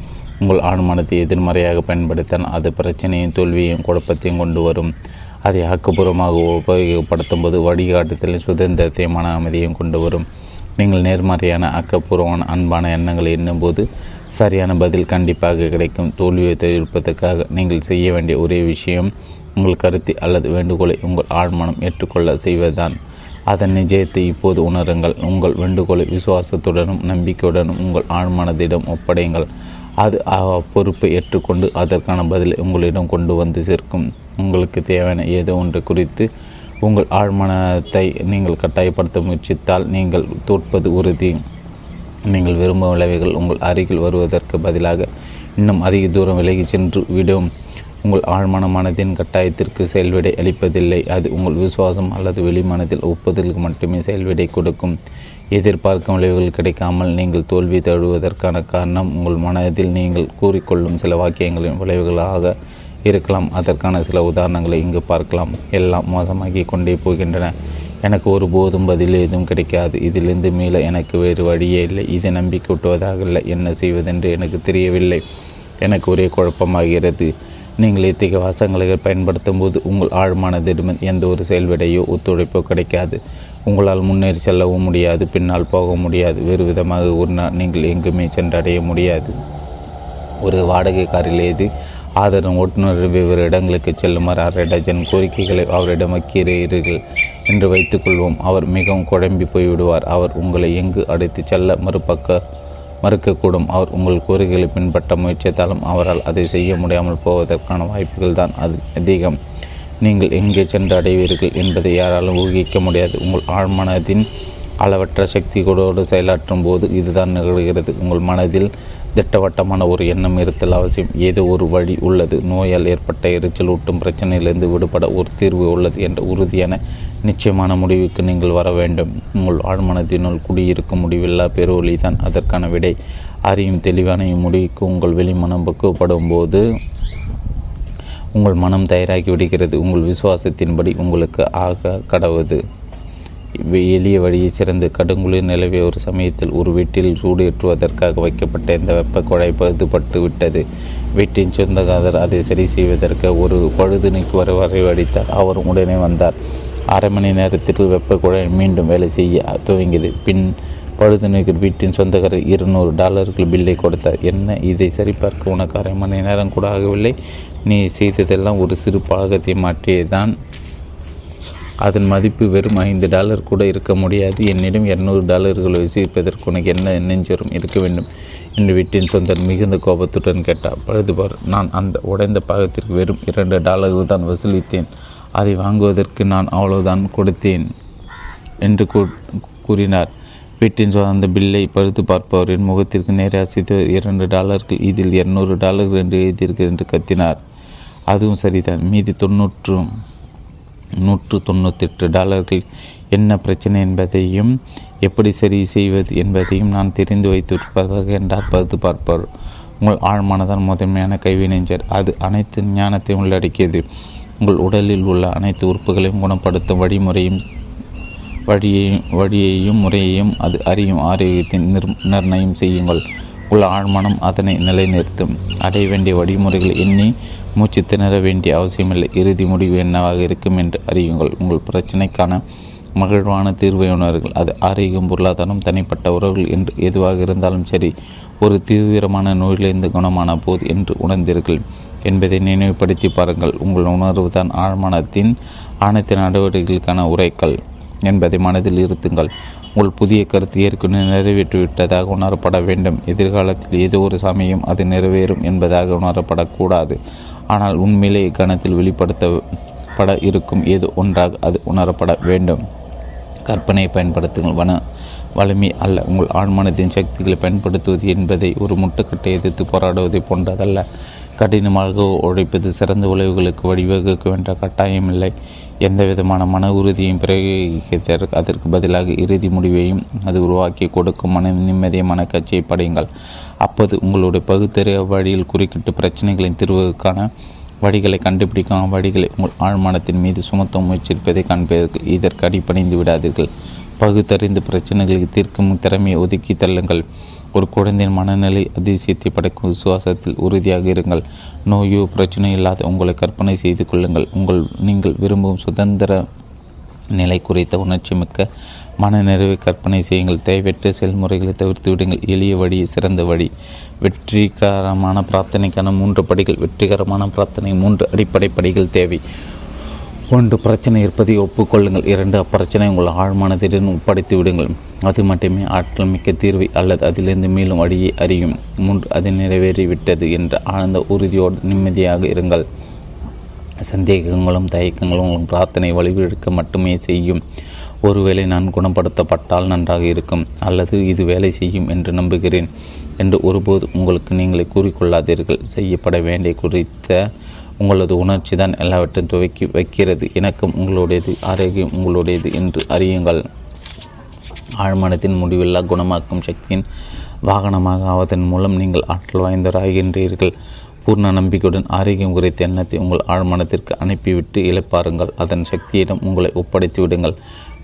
உங்கள் ஆழ்மனத்தை எதிர்மறையாக பயன்படுத்த அது பிரச்சனையும் தோல்வியையும் குழப்பத்தையும் கொண்டு வரும். அதை ஆக்கப்பூர்வமாக உபயோகப்படுத்தும் போது வழிகாட்டுதலின் சுதந்திரத்தையும் மன அமைதியும் கொண்டு வரும். நீங்கள் நேர்மறையான ஆக்கப்பூர்வமான அன்பான எண்ணங்களை எண்ணும்போது சரியான பதில் கண்டிப்பாக கிடைக்கும். தோல்வியை தவிர்ப்பதற்காக நீங்கள் செய்ய வேண்டிய ஒரே விஷயம் உங்கள் கருத்தை அல்லது வேண்டுகோளை உங்கள் ஆழ்மனம் ஏற்றுக்கொள்ள செய்வதுதான். அதன் நிஜத்தை இப்போது உணருங்கள். உங்கள் வேண்டுகோளை விசுவாசத்துடனும் நம்பிக்கையுடனும் உங்கள் ஆழ்மனதிடம் ஒப்படையுங்கள். அது பொறுப்பை ஏற்றுக்கொண்டு அதற்கான பதிலை உங்களிடம் கொண்டு வந்து சேர்க்கும். உங்களுக்கு தேவையான ஏதோ ஒன்று குறித்து உங்கள் ஆழ்மனத்தை நீங்கள் கட்டாயப்படுத்த முயற்சித்தால் நீங்கள் தோற்பது உறுதி. நீங்கள் விரும்பும் விளைவுகள் உங்கள் அருகில் வருவதற்கு பதிலாக இன்னும் அதிக தூரம் விலகி சென்று விடும். உங்கள் ஆழ்மனமானதின் கட்டாயத்திற்கு செயல்விடை அளிப்பதில்லை. அது உங்கள் விசுவாசம் அல்லது வெளிமனத்தில் ஒப்புதலுக்கு மட்டுமே செயல்விடை கொடுக்கும். எதிர்பார்க்கும் விளைவுகள் கிடைக்காமல் நீங்கள் தோல்வி தழுவதற்கான காரணம் உங்கள் மனதில் நீங்கள் கூறிக்கொள்ளும் சில வாக்கியங்களின் விளைவுகளாக இருக்கலாம். அதற்கான சில உதாரணங்களை இங்கு பார்க்கலாம். எல்லாம் மோசமாகி கொண்டே போகின்றன. எனக்கு ஒருபோதும் பதில் எதுவும் கிடைக்காது. இதிலிருந்து மீள எனக்கு வேறு வழியே இல்லை. இதை நம்பிக்கை விட்டுவதாக இல்லை. என்ன செய்வதென்று எனக்கு தெரியவில்லை. எனக்கு ஒரே குழப்பமாகிறது. நீங்கள் இத்தகைய வாசகங்களை பயன்படுத்தும் போது உங்கள் ஆழ்மானதிடம் எந்த ஒரு செயல்விடையோ ஒத்துழைப்போ கிடைக்காது. உங்களால் முன்னேறி செல்லவும் முடியாது, பின்னால் போக முடியாது. வேறு விதமாக கூறினால் நீங்கள் எங்குமே சென்றடைய முடியாது. ஒரு வாடகை காரில் ஏது ஆதரவு ஓட்டுநர் வெவ்வேறு இடங்களுக்கு செல்லுமாறு 6 டஜன் கோரிக்கைகளை அவரிடம் வைக்கிறீர்கள் என்று வைத்துக்கொள்வோம். அவர் மிகவும் குழம்பி போய்விடுவார். அவர் உங்களை எங்கு அழைத்து செல்ல மறுக்கக்கூடும். அவர் உங்கள் கோரிக்கைகளை பின்பற்ற முயற்சித்தாலும் அவரால் அதை செய்ய முடியாமல் போவதற்கான வாய்ப்புகள் தான் அது அதிகம். நீங்கள் எங்கே சென்று அடைவீர்கள் என்பதை யாராலும் ஊகிக்க முடியாது. உங்கள் ஆழ்மனதின் அளவற்ற சக்திகளோடு செயலாற்றும் போது இதுதான் நிகழ்கிறது. உங்கள் மனதில் திட்டவட்டமான ஒரு எண்ணம் இருத்தல் அவசியம். ஏதோ ஒரு வழி உள்ளது. நோயால் ஏற்பட்ட எரிச்சல் ஊட்டும் பிரச்சனையிலிருந்து விடுபட ஒரு தீர்வு உள்ளது என்ற உறுதியான நிச்சயமான முடிவுக்கு நீங்கள் வர வேண்டும். உங்கள் ஆழ்மனதினுள் குடியிருக்கும் முடிவில்லா பெருவொலி தான் அதற்கான விடை. அறியும் தெளிவான முடிவுக்கு உங்கள் வெளிமனம் பக்குவப்படும் போது உங்கள் மனம் தயாராகி விடுகிறது. உங்கள் விசுவாசத்தின்படி உங்களுக்கு ஆக கடவுது. எளிய வழியை சிறந்து கடுங்குளிர் நிலவிய ஒரு சமயத்தில் ஒரு வீட்டில் சூடேற்றுவதற்காக வைக்கப்பட்ட இந்த வெப்ப குழாய் பழுதுபட்டு விட்டது. வீட்டின் சொந்தக்காரர் அதை சரி செய்வதற்கு ஒரு பழுது நீக்குவரை வரைவடித்தார். அவர் உடனே வந்தார். 1/2 மணி நேரத்திற்கு வெப்ப குழாய் மீண்டும் வேலை செய்ய துவங்கியது. பின் பழுது நீக்கர் வீட்டின் சொந்தக்காரர் $200 பில்லை கொடுத்தார். என்ன, இதை சரிபார்க்க உனக்கு 1/2 மணி நேரம் கூட ஆகவில்லை? நீ செய்ததெல்லாம் ஒரு சிறு பாகத்தை மாற்றியதான். அதன் மதிப்பு வெறும் $5 கூட இருக்க முடியாது. என்னிடம் $200 வசிப்பதற்கு உனக்கு என்ன நெஞ்சரும் இருக்க வேண்டும் என்று வீட்டின் சொந்தர் மிகுந்த கோபத்துடன் கேட்டார். பழுதுபார், நான் அந்த உடைந்த பாகத்திற்கு வெறும் $2 தான் வசூலித்தேன். அதை வாங்குவதற்கு நான் அவ்வளவுதான் கொடுத்தேன் என்று கூறினார். வீட்டின் அந்த பில்லை பழுது பார்ப்பவரின் முகத்திற்கு நேராசித்து $2, இதில் $200 என்று எழுதியிருக்கிறது என்று கத்தினார். அதுவும் சரிதான். மீதி $998 என்ன பிரச்சனை என்பதையும் எப்படி சரி செய்வது என்பதையும் நான் தெரிந்து வைத்திருப்பதாக என்றார் பழுது பார்ப்பவர். உங்கள் ஆழ்மானதான் முதன்மையான கைவினைஞர். அது அனைத்து ஞானத்தையும் உள்ளடக்கியது. உங்கள் உடலில் உள்ள அனைத்து உறுப்புகளையும் குணப்படுத்தும் வழியையும் முறையையும் அது அறியும். ஆரோக்கியத்தின் நிர்ணயம் செய்யுங்கள். உள்ள ஆழ்மனம் அதனை நிலைநிறுத்தும். அடைய வேண்டிய வழிமுறைகளை எண்ணி மூச்சு திணற வேண்டிய அவசியமில்லை. இறுதி முடிவு என்னவாக இருக்கும் என்று அறியுங்கள். உங்கள் பிரச்சனைக்கான மகிழ்வான தீர்வை உணர்கள். அது ஆரோக்கியம், பொருளாதாரம், தனிப்பட்ட உறவுகள் என்று எதுவாக இருந்தாலும் சரி. ஒரு தீவிரமான நோயிலிருந்து குணமான போது என்று உணர்ந்தீர்கள் என்பதை நினைவுபடுத்தி பாருங்கள். உங்கள் உணர்வு தான் ஆழ்மனத்தின் அனைத்து நடவடிக்கைகளுக்கான உரைக்கல் என்பதை மனதில் இருத்துங்கள். உங்கள் புதிய கருத்து ஏற்கனவே நிறைவேற்றிவிட்டதாக உணரப்பட வேண்டும். எதிர்காலத்தில் ஏதோ ஒரு சமயம் அது நிறைவேறும் என்பதாக உணரப்படக்கூடாது. ஆனால் உண்மையிலே கணத்தில் வெளிப்படுத்தப்பட இருக்கும் ஏதோ ஒன்றாக அது உணரப்பட வேண்டும். கற்பனையை பயன்படுத்துங்கள், வலிமை அல்ல. உங்கள் ஆழ்மனத்தின் சக்திகளை பயன்படுத்துவது என்பதை ஒரு முட்டுக்கட்டை எதிர்த்து போராடுவதை போன்றதல்ல. கடினமாக உழைப்பது சிறந்த உழைவுகளுக்கு வழிவகுக்கும் என்ற கட்டாயமில்லை. எந்த விதமான மன உறுதியையும் பிரயோகித்ததற்கு அதற்கு பதிலாக இறுதி முடிவையும் அது உருவாக்கி கொடுக்கும் மன நிம்மதியை மனக்கட்சியை படையுங்கள். அப்போது உங்களுடைய பகுத்தறிய வழியில் குறுக்கிட்டு பிரச்சனைகளின் தீர்வுக்கான வழிகளை கண்டுபிடிக்கும் வழிகளை உங்கள் ஆழ்மனத்தின் மீது சுமத்த முயற்சிப்பதை காண்பீர்கள். இதற்கு அடிபணிந்து விடாதீர்கள். பகுத்தறிந்து பிரச்சனைகளை தீர்க்கும் திறமையை ஒதுக்கி தள்ளுங்கள். ஒரு குழந்தையின் மனநிலை அதிசயத்தை படைக்கும் விசுவாசத்தில் உறுதியாக இருங்கள். நோயோ பிரச்சனை இல்லாத உங்களை கற்பனை செய்து கொள்ளுங்கள். நீங்கள் விரும்பும் சுதந்திர நிலை குறித்த உணர்ச்சி மிக்க மனநிறைவை கற்பனை செய்யுங்கள். தேவையற்ற செயல்முறைகளை தவிர்த்து விடுங்கள். எளிய வழி சிறந்த வழி. வெற்றிகரமான பிரார்த்தனைக்கான 3 படிகள். வெற்றிகரமான பிரார்த்தனை 3 அடிப்படை படிகள் தேவை. 1. பிரச்சனை இருப்பதை ஒப்புக்கொள்ளுங்கள். 2. அப்பிரச்சனை உங்கள் ஆழ்மானதிடம் ஒப்படைத்து விடுங்கள். அது மட்டுமே ஆற்றல் மிக்க தீர்வை அல்லது அதிலிருந்து மேலும் வழியை அறியும். 3. அது நிறைவேறிவிட்டது என்ற ஆழ்ந்த உறுதியோடு நிம்மதியாக இருங்கள். சந்தேகங்களும் தயக்கங்களும் உங்கள் பிரார்த்தனை வலிவிழக்க மட்டுமே செய்யும். ஒருவேளை நான் குணப்படுத்தப்பட்டால் நன்றாக இருக்கும் அல்லது இது வேலை செய்யும் என்று நம்புகிறேன் என்று ஒருபோது உங்களுக்கு நீங்களே கூறிக்கொள்ளாதீர்கள். செய்யப்பட வேண்டிய குறித்த உங்களது உணர்ச்சி தான் எல்லாவற்றையும் துவக்கி வைக்கிறது. இணக்கம் உங்களுடையது, ஆரோக்கியம் உங்களுடையது என்று அறியுங்கள். ஆழ்மனத்தின் முடிவில்லா குணமாக்கும் சக்தியின் வாகனமாக ஆவதன் மூலம் நீங்கள் ஆற்றல் வாய்ந்தவராகின்றீர்கள். பூர்ண நம்பிக்கையுடன் ஆரோக்கியம் குறித்த எண்ணத்தை உங்கள் ஆழ்மனத்திற்கு அனுப்பிவிட்டு இழைப்பாருங்கள். அதன் சக்தியிடம் உங்களை ஒப்படைத்து விடுங்கள்.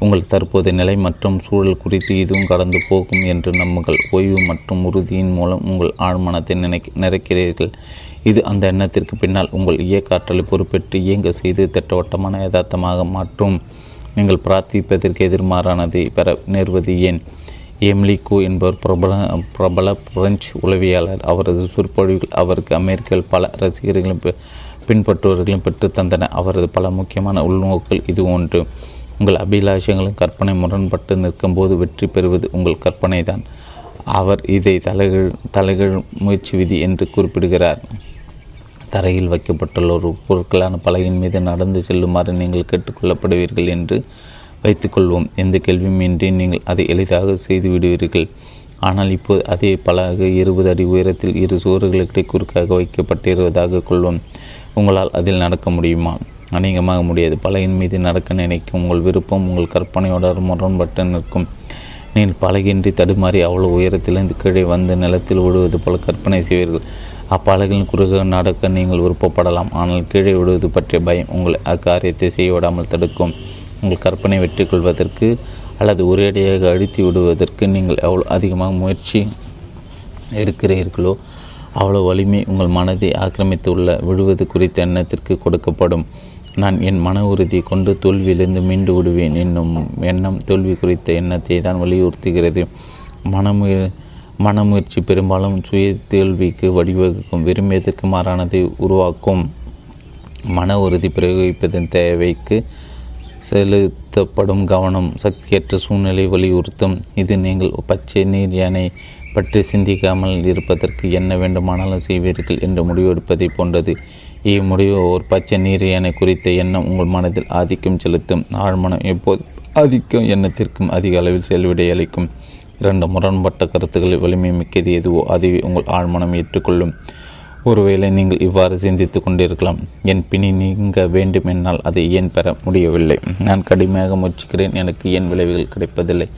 உங்கள் தற்போதைய நிலை மற்றும் சூழல் குறித்து இதுவும் கடந்து போகும் என்று நம்புங்கள். ஓய்வு மற்றும் உறுதியின் மூலம் உங்கள் ஆழ்மனத்தை நிறைக்கிறீர்கள். இது அந்த எண்ணத்திற்கு பின்னால் உங்கள் இயக்காற்றலை பொறுப்பேற்று இயங்க செய்து திட்டவட்டமான யதார்த்தமாக மாற்றும். நீங்கள் பிரார்த்திப்பதற்கு எதிர்மாறானதை பெற நேர்வது ஏன்? எம்லிகோ என்பவர் பிரபல பிரெஞ்சு உளவியாளர். அவரது சொற்பொழிவுகள் அவருக்கு அமெரிக்காவில் பல ரசிகர்களும் பின்பற்றுவர்களும் பெற்றுத்தந்தன. அவரது பல முக்கியமான உள்நோக்கள் இது ஒன்று. உங்கள் அபிலாஷங்களும் கற்பனை முரண்பட்டு நிற்கும்போது வெற்றி பெறுவது உங்கள் கற்பனை தான். அவர் இதை தலைகீழ் முயற்சி விதி என்று குறிப்பிடுகிறார். தரையில் வைக்கப்பட்டுள்ள ஒரு பொருட்களான பலகையின் மீது நடந்து செல்லுமாறு நீங்கள் கேட்டுக்கொள்ளப்படுவீர்கள் என்று வைத்துக்கொள்வோம். எந்த கேள்வியுமின்றி நீங்கள் அதை எளிதாக செய்து விடுவீர்கள். ஆனால் இப்போது அதே பலகை 20 அடி உயரத்தில் 2 சுவர்களுக்கு குறுக்காக வைக்கப்பட்டிருப்பதாக கொள்வோம். உங்களால் அதில் நடக்க முடியுமா? அநேகமாக முடியாது. பலகையின் மீது நடக்க நினைக்கும் உங்கள் விருப்பம் உங்கள் கற்பனையோட முரண்பட்டு நிற்கும். நீங்கள் பலகின்றி தடுமாறி அவ்வளோ உயரத்திலிருந்து கீழே வந்து நிலத்தில் விடுவது போல கற்பனை செய்வீர்கள். அப்பலகின் குறுக நடக்க நீங்கள் விருப்பப்படலாம். ஆனால் கீழே விடுவது பற்றிய பயம் உங்களை அக்காரியத்தை செய்யவிடாமல் தடுக்கும். உங்கள் கற்பனை வெற்றி கொள்வதற்கு அல்லது ஒரேடியாக அழுத்தி விடுவதற்கு நீங்கள் எவ்வளோ அதிகமாக முயற்சி எடுக்கிறீர்களோ அவ்வளோ வலிமை உங்கள் மனதை ஆக்கிரமித்துள்ள விடுவது குறித்த எண்ணத்திற்கு கொடுக்கப்படும். நான் என் மன உறுதியை கொண்டு தோல்வியிலிருந்து மீண்டு விடுவேன் என்னும் எண்ணம் தோல்வி குறித்த எண்ணத்தை தான் வலியுறுத்துகிறது. மனமுயற்சி பெரும்பாலும் சுய தோல்விக்கு வழிவகுக்கும், விரும்பியதற்கு மாறானதை உருவாக்கும். மன உறுதி பிரயோகிப்பதன் தேவைக்கு செலுத்தப்படும் கவனம் சக்தியற்ற சூழ்நிலை வலியுறுத்தும். இது நீங்கள் பச்சை நீர் யானை பற்றி சிந்திக்காமல் இருப்பதற்கு என்ன வேண்டுமானாலும் செய்வீர்கள் என்று முடிவெடுப்பதை போன்றது. இம்முடிவு ஒரு பச்சை நீர் யானை குறித்த எண்ணம் உங்கள் மனதில் ஆதிக்கம் செலுத்தும். ஆழ்மனம் எப்போது ஆதிக்கம் எண்ணத்திற்கும் அதிக அளவில் செல்விடை அளிக்கும். 2. முரண்பட்ட கருத்துக்களில் வலிமை மிக்கது எதுவோ அதுவே உங்கள் ஆழ்மனம் ஏற்றுக்கொள்ளும். ஒருவேளை நீங்கள் இவ்வாறு சிந்தித்து கொண்டிருக்கலாம், என் பிணி நீங்க வேண்டும், என்னால் அதை ஏன் பெற முடியவில்லை, நான் கடுமையாக முயற்சிக்கிறேன், எனக்கு ஏன் விளைவுகள் கிடைப்பதில்லை,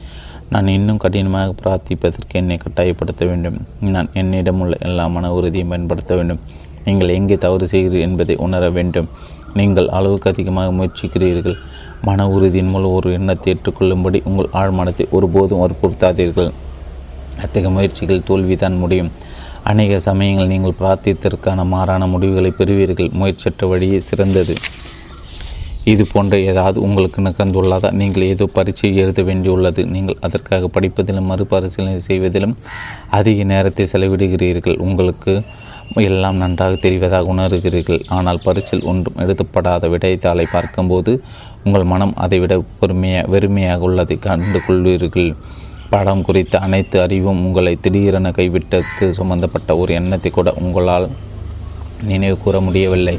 நான் இன்னும் கடினமாக பிரார்த்திப்பதற்கு என்னை கட்டாயப்படுத்த வேண்டும், நான் என்னிடமுள்ள எல்லா மன உறுதியும் பயன்படுத்த வேண்டும். நீங்கள் எங்கே தவறு செய்கிறீர்கள் என்பதை உணர வேண்டும். நீங்கள் அளவுக்கு அதிகமாக முயற்சிக்கிறீர்கள். மன உறுதியின் மூலம் ஒரு எண்ணத்தை ஏற்றுக்கொள்ளும்படி உங்கள் ஆழ்மனத்தை ஒருபோதும் வற்புறுத்தாதீர்கள். அத்தகைய முயற்சிகள் தோல்விதான் முடியும். அநேக சமயங்கள் நீங்கள் பிரார்த்தித்தற்கான மாறான முடிவுகளை பெறுவீர்கள். முயற்சற்ற வழியே சிறந்தது. இது போன்ற ஏதாவது உங்களுக்கு நிகழ்ந்துள்ளதா? நீங்கள் ஏதோ பரீட்சை எழுத வேண்டியுள்ளது. நீங்கள் அதற்காக படிப்பதிலும் மறுபரிசீலனை செய்வதிலும் அதிக நேரத்தை செலவிடுகிறீர்கள். உங்களுக்கு எல்லாம் நன்றாக தெரிவதாக உணர்கிறீர்கள். ஆனால் பரிசில் ஒன்றும் எழுதப்படாத விடைத்தாளை பார்க்கும்போது உங்கள் மனம் அதைவிட வெறுமையாக உள்ளதை கண்டு கொள்வீர்கள். பாடம் குறித்த அனைத்து அறிவும் உங்களை திடீரென கைவிட்டது சம்பந்தப்பட்ட ஒரு எண்ணத்தை கூட உங்களால் நினைவு கூற முடியவில்லை.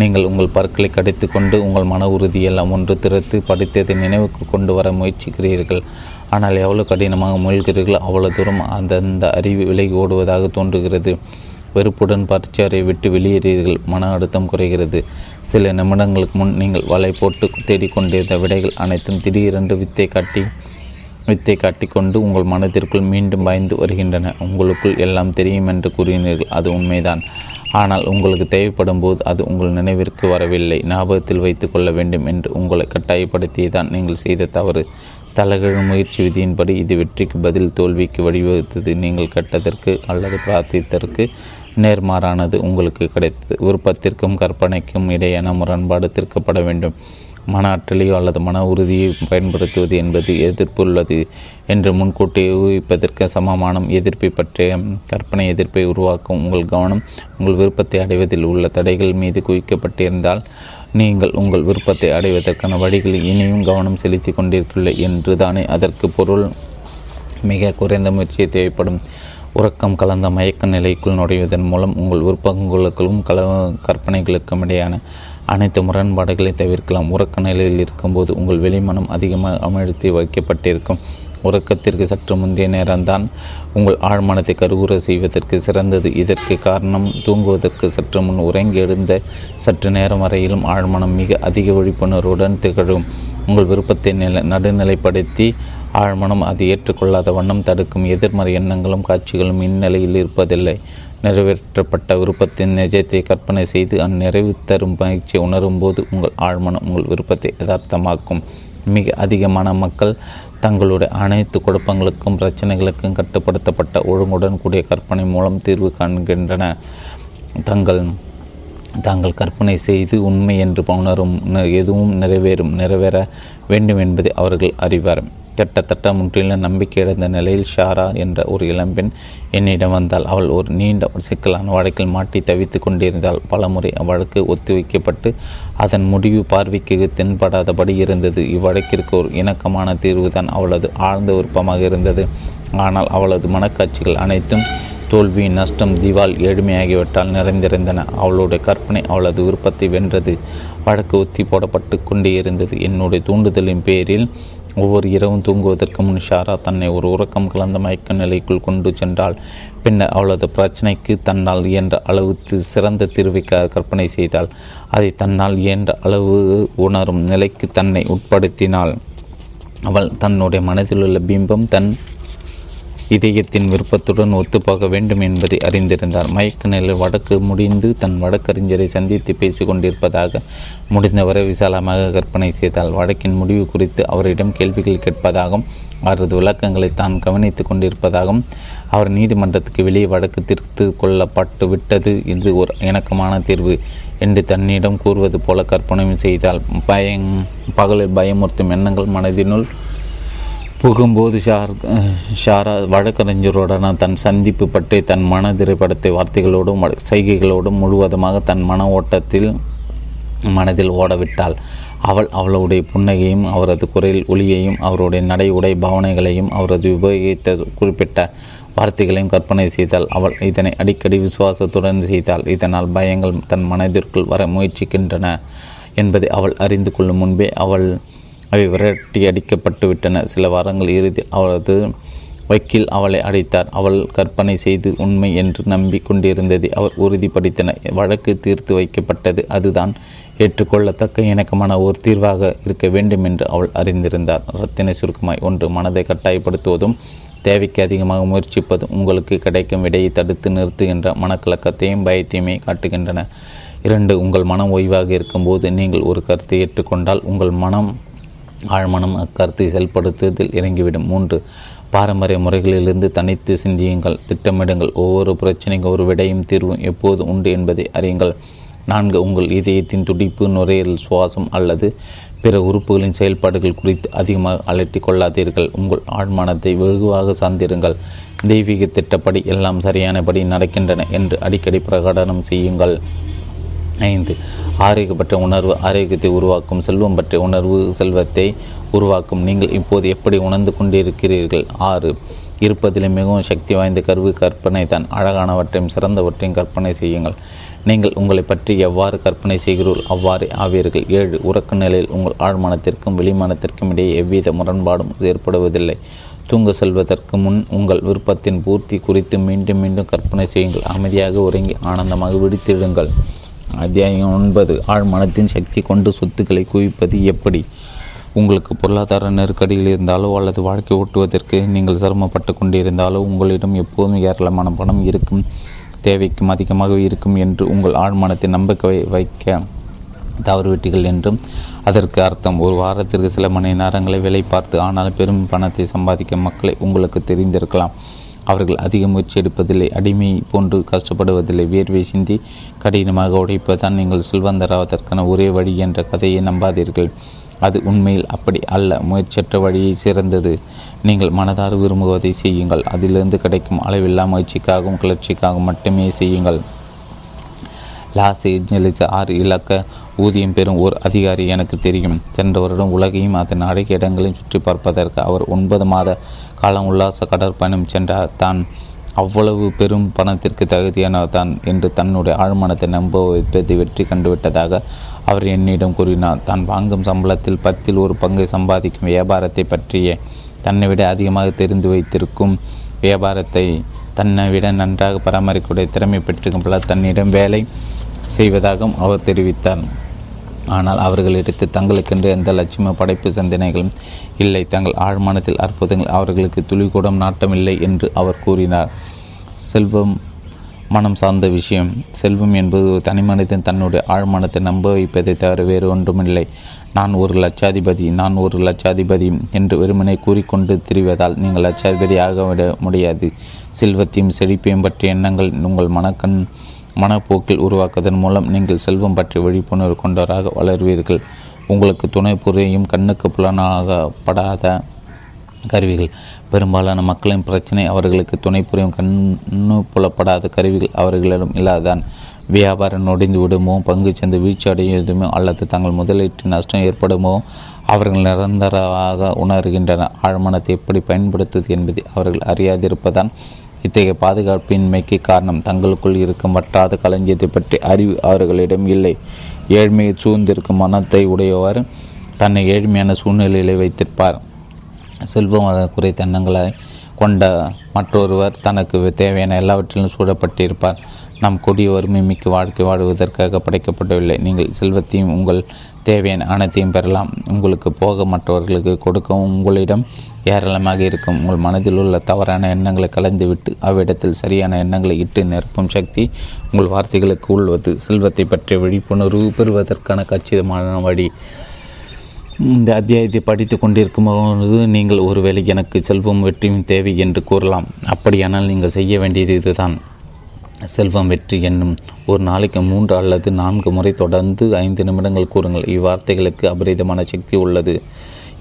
நீங்கள் உங்கள் பற்களை கடித்து கொண்டு உங்கள் மன உறுதியெல்லாம் ஒன்று திறத்து படித்ததை நினைவுக்கு கொண்டு வர முயற்சிக்கிறீர்கள். ஆனால் எவ்வளோ கடினமாக முயல்கிறீர்களோ அவ்வளோ தூரம் அந்தந்த அறிவு விலகி ஓடுவதாக தோன்றுகிறது. வெறுப்புடன் பரீட்சையை விட்டு வெளியேறீர்கள். மன அழுத்தம் குறைகிறது. சில நிமிடங்களுக்கு முன் நீங்கள் வலை போட்டு தேடிக்கொண்டிருந்த விடைகள் அனைத்தும் திடீரென்று வித்தை காட்டிக்கொண்டு உங்கள் மனத்திற்குள் மீண்டும் பயந்து வருகின்றன. உங்களுக்குள் எல்லாம் தெரியும் என்று கூறினீர்கள். அது உண்மைதான். ஆனால் உங்களுக்கு தேவைப்படும் போது அது உங்கள் நினைவிற்கு வரவில்லை. ஞாபகத்தில் வைத்து கொள்ள வேண்டும் என்று உங்களை கட்டாயப்படுத்தியே தான் நீங்கள் செய்த தவறு. தலைகீழ் முயற்சி விதியின்படி இது வெற்றிக்கு பதில் தோல்விக்கு வழிவகுத்தது. நீங்கள் கட்டதற்கு அல்லது பிரார்த்தித்தற்கு நேர்மாறானது உங்களுக்கு கிடைத்தது. விருப்பத்திற்கும் கற்பனைக்கும் இடையேயான முரண்பாடு தீர்க்கப்பட வேண்டும். மன ஆற்றலையோ அல்லது மன உறுதியை பயன்படுத்துவது என்பது எதிர்ப்பு உள்ளது என்று முன்கூட்டியே ஊகிப்பதற்கு சமமான எதிர்ப்பை பற்றிய கற்பனை எதிர்ப்பை உருவாக்கும். உங்கள் கவனம் உங்கள் விருப்பத்தை அடைவதில் உள்ள தடைகள் மீது குவிக்கப்பட்டிருந்தால் நீங்கள் உங்கள் விருப்பத்தை அடைவதற்கான வழிகளில் இனியும் கவனம் செலுத்தி கொண்டிருக்கவில்லை என்று தானே அதற்கு பொருள். மிக குறைந்த முயற்சியை தேவைப்படும் உறக்கம் கலந்த மயக்க நிலைக்குள் நுழைவதன் மூலம் உங்கள் விருப்பங்களுக்கும் கற்பனைகளுக்கும் இடையான அனைத்து முரண்பாடுகளை தவிர்க்கலாம். உறக்க நிலையில் இருக்கும்போது உங்கள் வெளிமனம் அதிகமாக அமிழ்த்தி வைக்கப்பட்டிருக்கும். உறக்கத்திற்கு சற்று முந்தைய நேரம்தான் உங்கள் ஆழ்மனத்தை கருவுற செய்வதற்கு சிறந்தது. இதற்கு காரணம் தூங்குவதற்கு சற்று முன் உறங்கி எழுந்த சற்று நேரம் வரையிலும் ஆழ்மனம் மிக அதிக விழிப்புணர்வுடன் திகழும். உங்கள் விருப்பத்தை நடுநிலைப்படுத்தி ஆழ்மனம் அதை ஏற்றுக்கொள்ளாத வண்ணம் தடுக்கும். எதிர்மறை எண்ணங்களும் காட்சிகளும் இந்நிலையில் இருப்பதில்லை. நிறைவேற்றப்பட்ட விருப்பத்தின் நிஜத்தை கற்பனை செய்து அந்நிறைவு தரும் பயிற்சியை உணரும் போது உங்கள் ஆழ்மனம் உங்கள் விருப்பத்தை யதார்த்தமாக்கும். மிக அதிகமான மக்கள் தங்களுடைய அனைத்து குழப்பங்களுக்கும் பிரச்சனைகளுக்கும் கட்டுப்படுத்தப்பட்ட ஒழுங்குடன் கூடிய கற்பனை மூலம் தீர்வு காண்கின்றன. தாங்கள் கற்பனை செய்து உண்மை என்று உணரும் எதுவும் நிறைவேற வேண்டும் என்பதை அவர்கள் அறிவார். கிட்டத்தட்ட முற்றிலும் நம்பிக்கை இழந்த நிலையில் ஷாரா என்ற ஒரு இளம்பெண் என்னிடம் வந்தால் அவள் ஒரு நீண்ட சிக்கலான வழக்கில் மாட்டி தவித்து கொண்டிருந்தால் பல முறை அவ்வழக்கு ஒத்திவைக்கப்பட்டு அதன் முடிவு பார்வைக்கு தென்படாதபடி இருந்தது. இவ்வழக்கிற்கு ஒரு இணக்கமான தீர்வுதான் அவளது ஆழ்ந்த விருப்பமாக இருந்தது. ஆனால் அவளது மனக்காட்சிகள் அனைத்தும் தோல்வி, நஷ்டம், திவால், ஏழ்மை ஆகியவற்றால் நிறைந்திருந்தன. அவளுடைய கற்பனை அவளது விருப்பத்தை வென்றது. வழக்கு ஒத்தி போடப்பட்டு கொண்டே இருந்தது. என்னுடைய தூண்டுதலின் பேரில் ஒவ்வொரு இரவும் தூங்குவதற்கு முன் ஷாரா தன்னை ஒரு உறக்கம் கலந்த மயக்க நிலைக்குள் கொண்டு சென்றாள். பின்னர் அவளது பிரச்சனைக்கு தன்னால் இயன்ற அளவு சிறந்த தீர்வை கற்பனை செய்தாள். அதை தன்னால் இயன்ற அளவு உணரும் நிலைக்கு தன்னை உட்படுத்தினாள். அவள் தன்னுடைய மனதிலுள்ள பிம்பம் தன் இதயத்தின் விருப்பத்துடன் ஒத்துப்போக வேண்டும் என்பதை அறிந்திருந்தார். மயக்க நிலை வழக்கு முடிந்து தன் வழக்கறிஞரை சந்தித்து பேசி கொண்டிருப்பதாக முடிந்தவரை விசாலமாக கற்பனை செய்தால் வழக்கின் முடிவு குறித்து அவரிடம் கேள்விகள் கேட்பதாகவும் அவரது விளக்கங்களை தான் கவனித்து கொண்டிருப்பதாகவும் அவர் நீதிமன்றத்துக்கு வெளியே வழக்கு தீர்த்து கொள்ளப்பட்டு விட்டது, இது ஒரு இணக்கமான தீர்வு என்று தன்னிடம் கூறுவது போல கற்பனை செய்தால் பகலில் பயமுறுத்தும் எண்ணங்கள் மனதினுள் புகும்போது ஷாரா வழக்கறிஞருடனான தன் சந்திப்பு பற்றி தன் மன திரைப்படத்தை வார்த்தைகளோடும் சைகைகளோடும் முழுவதுமாக தன் மனதில் ஓடவிட்டாள். அவளுடைய புன்னகையும் அவரது குரல் ஒளியையும் அவருடைய நடை உடை பாவனைகளையும் அவரது உபயோகித்த குறிப்பிட்ட வார்த்தைகளையும் கற்பனை செய்தாள். அவள் இதனை அடிக்கடி விசுவாசத்துடன் செய்தாள். இதனால் பயங்கள் தன் மனதிற்குள் வர முயற்சிக்கின்றன என்பதை அவள் அறிந்து கொள்ளும் முன்பே அவை விரட்டி அடிக்கப்பட்டு விட்டன. சில வாரங்கள் இறுதி அவளது வக்கீல் அவளை அடைத்தார். அவள் கற்பனை செய்து உண்மை என்று நம்பி கொண்டிருந்ததை அவர் உறுதிப்படுத்தினார். வழக்கு தீர்த்து வைக்கப்பட்டது. அதுதான் ஏற்றுக்கொள்ளத்தக்க இணக்கமான ஒரு தீர்வாக இருக்க வேண்டும் என்று அவள் அறிந்திருந்தார். ரத்தினை சுருக்கமாய்: ஒன்று, மனதை கட்டாயப்படுத்துவதும் தேவைக்கு அதிகமாக முயற்சிப்பதும் உங்களுக்கு கிடைக்கும் விடையை தடுத்து நிறுத்துகின்ற மனக்கலக்கத்தையும் பயத்தையுமே காட்டுகின்றன. 2, உங்கள் மனம் ஓய்வாக இருக்கும்போது நீங்கள் ஒரு கருத்தை ஏற்றுக்கொண்டால் உங்கள் ஆழ்மனம் அக்கருத்தை செயல்படுத்துவதில் இறங்கிவிடும். 3, பாரம்பரிய முறைகளிலிருந்து தனித்து சிந்தியுங்கள், திட்டமிடுங்கள். ஒவ்வொரு பிரச்சனைக்கு ஒரு விடையும் தீர்வும் எப்போது உண்டு என்பதை அறியுங்கள். 4, உங்கள் இதயத்தின் துடிப்பு, நுரையீரல், சுவாசம் அல்லது பிற உறுப்புகளின் செயல்பாடுகள் குறித்து அதிகமாக அலட்டி கொள்ளாதீர்கள். உங்கள் ஆழ்மனத்தை வெகுவாக சார்ந்திருங்கள். தெய்வீக திட்டப்படி எல்லாம் சரியானபடி நடக்கின்றன என்று அடிக்கடி பிரகடனம் செய்யுங்கள். 5. ஆரோக்கியப்பட்ட உணர்வு ஆரோக்கியத்தை உருவாக்கும். செல்வம் பற்றிய உணர்வு செல்வத்தை உருவாக்கும். நீங்கள் இப்போது எப்படி உணர்ந்து கொண்டிருக்கிறீர்கள்? 6. இருப்பதிலே மிகவும் சக்தி வாய்ந்த கருவி கற்பனை தான். அழகானவற்றையும் சிறந்தவற்றையும் கற்பனை செய்யுங்கள். நீங்கள் உங்களை பற்றி எவ்வாறு கற்பனை செய்கிறீர்கள் அவ்வாறே ஆவீர்கள். 7. உறக்க நிலையில் உங்கள் ஆழ்மனத்திற்கும் வெளிமானத்திற்கும் இடையே எவ்வித முரண்பாடும் ஏற்படுவதில்லை. தூங்க செல்வதற்கு முன் உங்கள் விருப்பத்தின் பூர்த்தி குறித்து மீண்டும் மீண்டும் கற்பனை செய்யுங்கள். அமைதியாக உறங்கி ஆனந்தமாக விடுத்திடுங்கள். அத்தியாயம் 9. ஆழ்மனத்தின் சக்தி கொண்டு சொத்துக்களை குவிப்பது எப்படி? உங்களுக்கு பொருளாதார நெருக்கடியில் இருந்தாலோ அல்லது வாழ்க்கை ஓட்டுவதற்கு நீங்கள் சிரமப்பட்டு கொண்டிருந்தாலோ உங்களிடம் எப்போதும் ஏராளமான பணம் இருக்கும், தேவைக்கும் அதிகமாக இருக்கும் என்று உங்கள் ஆழ்மனத்தை நம்பிக்கை வைக்க தவறுவிட்டீர்கள் என்றும் அதற்கு அர்த்தம். ஒரு வாரத்திற்கு சில மணி நேரங்களை வேலை பார்த்து ஆனால் பெரும் பணத்தை சம்பாதிக்கும் மக்களை உங்களுக்கு தெரிந்திருக்கலாம். அவர்கள் அதிக முயற்சி எடுப்பதில்லை, அடிமை போன்று கஷ்டப்படுவதில்லை, வேர்வை சிந்தி கடினமாக உடைப்பதுதான் நீங்கள் செல்வந்தராவதற்கான ஒரே வழி என்ற கதையை நம்பாதீர்கள். அது உண்மையில் அப்படி அல்ல. முயற்சியற்ற வழியை சிறந்தது. நீங்கள் மனதார விரும்புவதை செய்யுங்கள். அதிலிருந்து கிடைக்கும் அளவில்லா முயற்சிக்காகவும் கிளர்ச்சிக்காகவும் மட்டுமே செய்யுங்கள். லாஸ் ஏஞ்சலிஸ் 6 இலக்க ஊதியம் பெறும் ஓர் அதிகாரி எனக்கு தெரியும். சென்ற வருடம் உலகையும் அதன் அழகிய இடங்களையும் சுற்றி பார்ப்பதற்கு அவர் 9 மாத காலம் உல்லாச கடற்பயணம் சென்றார். தான் அவ்வளவு பெரும் பணத்திற்கு தகுதியானவர் தான் என்று தன்னுடைய ஆழ்மனத்தை நம்ப வைப்பது வெற்றி கண்டுவிட்டதாக அவர் என்னிடம் கூறினார். தான் வாங்கும் சம்பளத்தில் 10% சம்பாதிக்கும் வியாபாரத்தை பற்றிய தன்னை விட அதிகமாக தெரிந்து வைத்திருக்கும், வியாபாரத்தை தன்னை விட நன்றாக பராமரிக்கக்கூடிய திறமை பெற்றிருக்கும் பலர் தன்னிடம் வேலை செய்வதாகவும் அவர் தெரிவித்தார். ஆனால் அவர்களிடத்து தங்களுக்கென்று எந்த லட்சியமோ படைப்பு சிந்தனைகளும் இல்லை. தங்கள் ஆழ்மானத்தில் அற்புதங்கள் அவர்களுக்கு துளிக்கூடம் நாட்டமில்லை என்று அவர் கூறினார். செல்வம் மனம் சார்ந்த விஷயம். செல்வம் என்பது ஒரு தனிமனிதன் தன்னுடைய ஆழ்மனத்தை நம்ப வைப்பதை தவிர வேறு ஒன்றுமில்லை. நான் ஒரு லட்சாதிபதி என்று வெறுமனை கூறிக்கொண்டு திரிவதால் நீங்கள் லட்சாதிபதி ஆகவிட முடியாது. செல்வத்தையும் செழிப்பையும் பற்றிய எண்ணங்கள் உங்கள் மனப்போக்கில் உருவாக்குவதன் மூலம் நீங்கள் செல்வம் பற்றி விழிப்புணர்வு கொண்டவராக வளர்வீர்கள். உங்களுக்கு துணை புரியும் கண்ணுக்கு புலனாகப்படாத கருவிகள். பெரும்பாலான மக்களின் பிரச்சனை அவர்களுக்கு துணை புரியும் கண்ணு புலப்படாத கருவிகள் அவர்களிடம் இல்லாதான். வியாபாரம் நொடிந்து விடுமோ, பங்கு சந்தை வீழ்ச்சி அடையுமோ அல்லது தங்கள் முதலீட்டு நஷ்டம் ஏற்படுமோ அவர்கள் நிரந்தரமாக உணர்கின்றனர். ஆழ்மனத்தை எப்படி பயன்படுத்துவது என்பதை அவர்கள் அறியாதிருப்பதான் இத்தகைய பாதுகாப்பின்மைக்கு காரணம். தங்களுக்குள் இருக்கும் வற்றாத களஞ்சியத்தை பற்றி அறிவு அவர்களிடம் இல்லை. ஏழ்மையை சூழ்ந்திருக்கும் மனத்தை உடையவர் தன்னை ஏழ்மையான சூழ்நிலையிலே வைத்திருப்பார். செல்வம் குறை தன்னங்களை கொண்ட மற்றொருவர் தனக்கு தேவையான எல்லாவற்றிலும் சூழப்பட்டிருப்பார். நாம் கொடிய வறுமை மிக்க வாழ்க்கை வாழ்வதற்காக படைக்கப்படவில்லை. நீங்கள் செல்வத்தையும் உங்கள் தேவையான அனைத்தையும் பெறலாம். உங்களுக்கு போக மற்றவர்களுக்கு கொடுக்க உங்களிடம் ஏராளமாக இருக்கும். உங்கள் மனதில் உள்ள தவறான எண்ணங்களை கலந்துவிட்டு அவ்விடத்தில் சரியான எண்ணங்களை இட்டு நிரப்பும் சக்தி உங்கள் வார்த்தைகளுக்கு உள்ளது. செல்வத்தை பற்றிய விழிப்புணர்வு பெறுவதற்கான கச்சிதமான வழி. இந்த அத்தியாயத்தை படித்து கொண்டிருக்கும்போது நீங்கள் ஒருவேளை எனக்கு செல்வம் வெற்றியும் தேவை என்று கூறலாம். அப்படியானால் நீங்கள் செய்ய வேண்டியது இதுதான். செல்வம் வெற்றி என்னும் ஒரு நாளைக்கு 3 அல்லது 4 முறை தொடர்ந்து 5 நிமிடங்கள் கூறுங்கள். இவ்வார்த்தைகளுக்கு அபரிதமான சக்தி உள்ளது.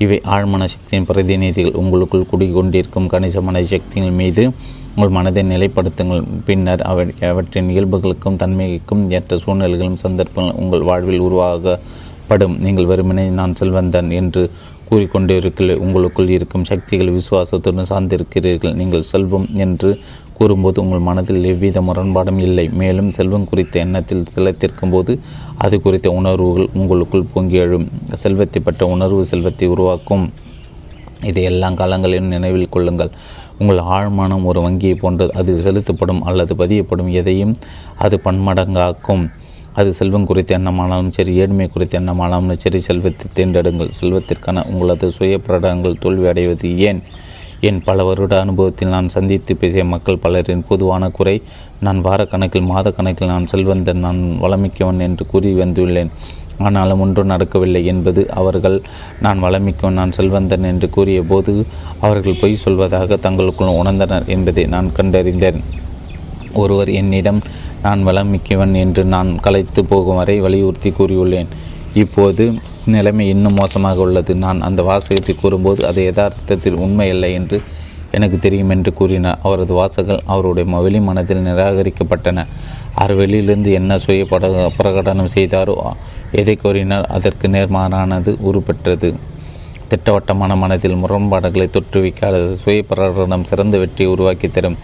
இவை ஆழ்மன சக்தியின் பிரதிநிதிகள். உங்களுக்குள் குடிகொண்டிருக்கும் கணிசமான சக்திகள் மீது உங்கள் மனதை நிலைப்படுத்துங்கள். பின்னர் அவற்றின் இயல்புகளுக்கும் தன்மைக்கும் ஏற்ற சூழ்நிலைகளும் சந்தர்ப்பங்கள் உங்கள் வாழ்வில் உருவாகப்படும். நீங்கள் வெறுமனே நான் செல்வந்தன் என்று கூறிக்கொண்டிருக்கலை. உங்களுக்குள் இருக்கும் சக்திகள் விசுவாசத்துடன் சார்ந்திருக்கிறீர்கள். நீங்கள் செல்வம் என்று கூறும்போது உங்கள் மனதில் எவ்வித முரண்பாடும் இல்லை. மேலும் செல்வம் குறித்த எண்ணத்தில் திளைத்திருக்கும் போது அது குறித்த உணர்வுகள் உங்களுக்குள் பொங்கி எழும். செல்வத்தை பற்ற உணர்வு செல்வத்தை உருவாக்கும். இதை எல்லா காலங்களிலும் நினைவில் கொள்ளுங்கள். உங்கள் ஆழ்மனம் ஒரு வங்கியை போன்றது. அது செலுத்தப்படும் அல்லது பதியப்படும் எதையும் அது பன்மடங்காக்கும். அது செல்வம் குறித்த எண்ணமானாலும் சரி, ஏழ்மை குறித்த எண்ணமானாலும் சரி, செல்வத்தை தேர்ந்தெடுங்கள். செல்வத்திற்கான உங்களது சுய பிரடங்கள் தோல்வி அடைவது ஏன்? என் பல வருட அனுபவத்தில் நான் சந்தித்து பேசிய மக்கள் பலரின் பொதுவான குறை நான் வாரக்கணக்கில் மாதக்கணக்கில் நான் செல்வந்தன், நான் வளமிக்கவன் என்று கூறி வந்துள்ளேன், ஆனாலும் ஒன்றும் நடக்கவில்லை என்பது. அவர்கள் நான் வளமிக்கவன், நான் செல்வந்தன் என்று கூறிய போது அவர்கள் பொய் சொல்வதாக தங்களுக்குள் உணர்ந்தனர் என்பதை நான் கண்டறிந்தேன். ஒருவர் என்னிடம் நான் வளமிக்கவன் என்று நான் களைத்து போகும் வரை வலியுறுத்தி கூறியுள்ளேன். இப்போது நிலைமை இன்னும் மோசமாக உள்ளது. நான் அந்த வாசகத்தை கூறும்போது அது யதார்த்தத்தில் உண்மையில்லை என்று எனக்கு தெரியும் என்று கூறினார். அவரது வாசகங்கள் அவருடைய வெளி மனத்தில் நிராகரிக்கப்பட்டன. அவர் வெளியிலிருந்து என்ன சுய பிரகடனம் செய்தாரோ, எதை கோரினார், அதற்கு நேர்மாறானது உருப்பெற்றது. திட்டவட்டமான மனத்தில் முரண்பாடுகளை தொற்றுவிக்காதது சுய பிரகடனம் சிறந்த வெற்றியை உருவாக்கி தரும்.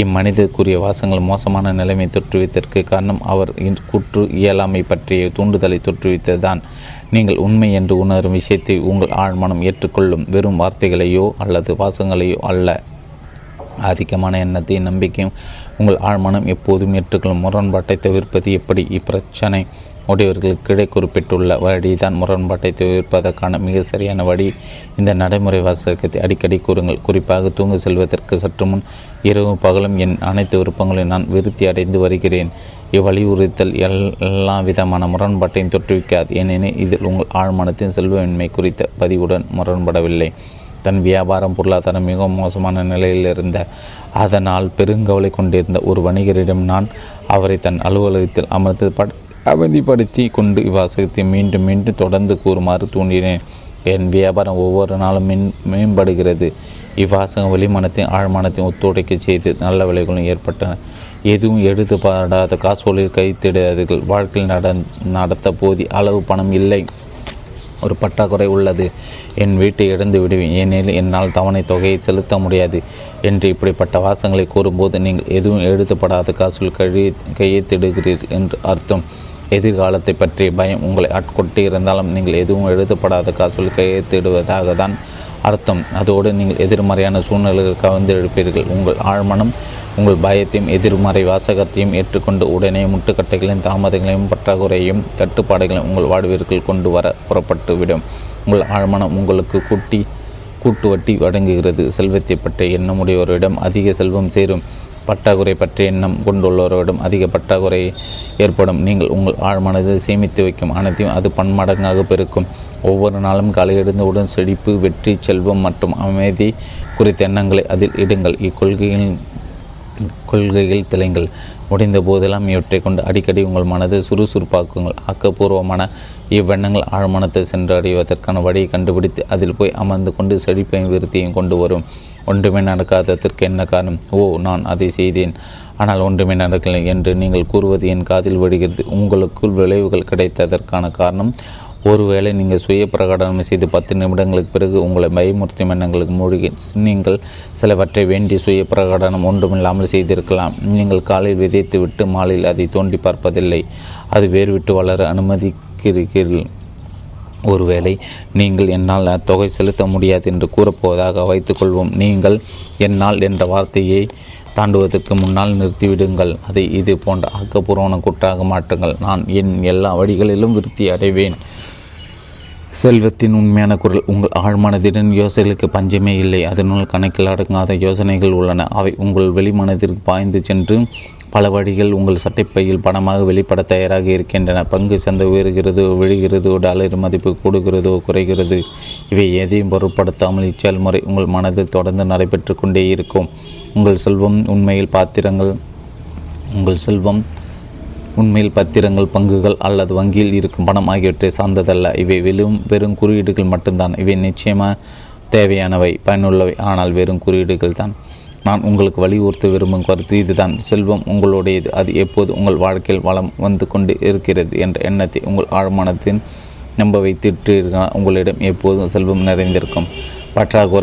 இம்மனிதர் கூறிய வாசகங்கள் மோசமான நிலைமை தொற்றுவித்தற்கு காரணம் அவர் கூற்று இயலாமை பற்றிய தூண்டுதலை தொற்றுவித்ததுதான். நீங்கள் உண்மை என்று உணரும் விஷயத்தை உங்கள் ஆழ்மனம் ஏற்றுக்கொள்ளும். வெறும் வார்த்தைகளையோ அல்லது வாசங்களையோ அல்ல, ஆதிக்கமான எண்ணத்தையும் நம்பிக்கையும் உங்கள் ஆழ்மனம் எப்போதும் ஏற்றுக்கொள்ளும். முரண்பாட்டை தவிர்ப்பது எப்படி? இப்பிரச்சனை உடையவர்களுக்கிடையே குறிப்பிட்டுள்ள வழிதான் முரண்பாட்டை தவிர்ப்பதற்கான மிக சரியான வழி. இந்த நடைமுறை வாசகத்தை அடிக்கடி கூறுங்கள். குறிப்பாக தூங்கு செல்வதற்கு சற்று முன் இரவு பகலும் என் அனைத்து விருப்பங்களையும் நான் விருத்தி அடைந்து வருகிறேன். இவ்வலியுறுத்தல் எல்லா விதமான முரண்பாட்டையும் தொற்றுவிக்காது. ஏனெனில் இதில் உங்கள் ஆழ்மனத்தின் செல்வமின்மை குறித்த பதிவுடன் முரண்படவில்லை. தன் வியாபாரம் பொருளாதாரம் மிகவும் மோசமான நிலையில் இருந்த, அதனால் பெருங்கவலை கொண்டிருந்த ஒரு வணிகரிடம் நான் அவரை தன் அலுவலகத்தில் அமர்ந்து அவதிப்படுத்தி கொண்டு இவ்வாசகத்தை மீண்டும் மீண்டும் தொடர்ந்து கூறுமாறு தூண்டினேன். என் வியாபாரம் ஒவ்வொரு நாளும் மேம்படுகிறது. இவ்வாசகம் வெளிமனத்தையும் ஆழ்மனத்தையும் ஒத்துழைக்க செய்து நல்ல விளைவுகளும் ஏற்பட்டன. எதுவும் எடுத்துப்படாத காசோலில் கைத்திடாதீர்கள். வாழ்க்கையில் நடத்த போதிய அளவு பணம் இல்லை, ஒரு பற்றாக்குறை உள்ளது. என் வீட்டை இழந்து விடுவேன், ஏனெனில் என்னால் தவணை தொகையை செலுத்த முடியாது என்று இப்படிப்பட்ட வாசங்களை கூறும்போது நீங்கள் எதுவும் எழுதப்படாத காசுகள் கையெழுத்திடுகிறீர்கள் என்று அர்த்தம். எதிர்காலத்தை பற்றிய பயம் உங்களை ஆட்கொட்டி இருந்தாலும் நீங்கள் எதுவும் எழுதப்படாத காசுகள் கையெழுத்திடுவதாக தான் அர்த்தம். அதோடு நீங்கள் எதிர்மறையான சூழ்நிலைகள் கவர்ந்து எடுப்பீர்கள். உங்கள் ஆழ்மனம் உங்கள் பயத்தையும் எதிர்மறை வாசகத்தையும் ஏற்றுக்கொண்டு உடனே முட்டுக்கட்டைகளையும் தாமதங்களையும் பற்றாக்குறையும் கட்டுப்பாடுகளையும் உங்கள் வாழ்விற்குள் கொண்டு வர புறப்பட்டுவிடும். உங்கள் ஆழ்மனம் உங்களுக்கு கூட்டுவட்டி வழங்குகிறது. செல்வத்தை பற்றிய எண்ணம் உடையவரிடம் அதிக செல்வம் சேரும். பற்றாக்குறை பற்றிய எண்ணம் கொண்டுள்ளவரிடம் அதிக பற்றாக்குறை ஏற்படும். நீங்கள் உங்கள் ஆழ்மனதில் சேமித்து வைக்கும் அனைத்தையும் அது பன்மடங்காக பெருக்கும். ஒவ்வொரு நாளும் காலை எழுந்தவுடன் செழிப்பு, வெற்றி, செல்வம் மற்றும் அமைதி குறித்த எண்ணங்களை அதில் இடுங்கள். கொள்கையில் திளைங்கள். முடிந்த போதெல்லாம் இவற்றை கொண்டு அடிக்கடி உங்கள் மனதை சுறுசுறுப்பாக்குங்கள். ஆக்கப்பூர்வமான இவ்வெண்ணங்கள் ஆழ்மனத்தை சென்றடைவதற்கான வழியை கண்டுபிடித்து அதில் போய் அமர்ந்து கொண்டு செழிப்பையும் விருத்தியும் கொண்டு வரும். ஒன்றுமே நடக்காததற்கு என்ன காரணம்? ஓ, நான் அதை செய்தேன், ஆனால் ஒன்றுமே நடக்கலை என்று நீங்கள் கூறுவது என் காதில் விழுகிறது. உங்களுக்குள் விளைவுகள் கிடைத்ததற்கான காரணம் ஒருவேளை நீங்கள் சுய பிரகடனம் செய்து 10 நிமிடங்களுக்கு பிறகு உங்களை பயமுறுத்தும் எண்ணங்களுக்கு மூழ்கி நீங்கள் சிலவற்றை வேண்டி சுய பிரகடனம் ஒன்றுமில்லாமல் செய்திருக்கலாம். நீங்கள் காலில் விதைத்து விட்டு மாலையில் அதை தோண்டி பார்ப்பதில்லை, அது வேறு விட்டு வளர அனுமதிக்கிறீர்கள். ஒருவேளை நீங்கள் என்னால் தொகை செலுத்த முடியாது என்று கூறப்போவதாக வைத்துக்கொள்வோம். நீங்கள் என்னால் என்ற வார்த்தையை தாண்டுவதற்கு முன்னால் நிறுத்திவிடுங்கள். அதை இது போன்ற ஆக்கப்பூர்வமான குற்றாக மாற்றுங்கள். நான் என் எல்லா வழிகளிலும் விருத்தி அடைவேன். செல்வத்தின் உண்மையான குரல் உங்கள் ஆழ்மனதின் யோசனைகளுக்கு பஞ்சமே இல்லை. அதனால் கணக்கில் அடங்காத யோசனைகள் உள்ளன. அவை உங்கள் வெளிமனத்திற்கு பாய்ந்து சென்று பல வழிகள் உங்கள் சட்டைப்பையில் பணமாக வெளிப்பட தயாராக இருக்கின்றன. பங்கு சந்தை உயர்கிறதோ விழுகிறதோ, டாலர் மதிப்பு கூடுகிறதோ குறைகிறதோ, இவை எதையும் பொருட்படுத்தாமல் இச்சல் முறை உங்கள் மனதில் தொடர்ந்து நடைபெற்று கொண்டே இருக்கும். உங்கள் செல்வம் உண்மையில் பத்திரங்கள், பங்குகள் அல்லது வங்கியில் இருக்கும் பணம் ஆகியவற்றை சார்ந்ததல்ல. இவை வெறும் குறியீடுகள் மட்டும்தான். இவை நிச்சயமாக தேவையானவை, பயனுள்ளவை, ஆனால் வெறும் குறியீடுகள் தான். நான் உங்களுக்கு வலியுறுத்த விரும்பும் கருத்து இதுதான். செல்வம் உங்களுடையது, அது எப்போது உங்கள் வாழ்க்கையில் வளம் வந்து கொண்டு இருக்கிறது என்ற எண்ணத்தை உங்கள் ஆழ்மனத்தின் நம்ப வைத்திட்டு உங்களிடம் எப்போதும் செல்வம் நிறைந்திருக்கும். பற்றாக்குறை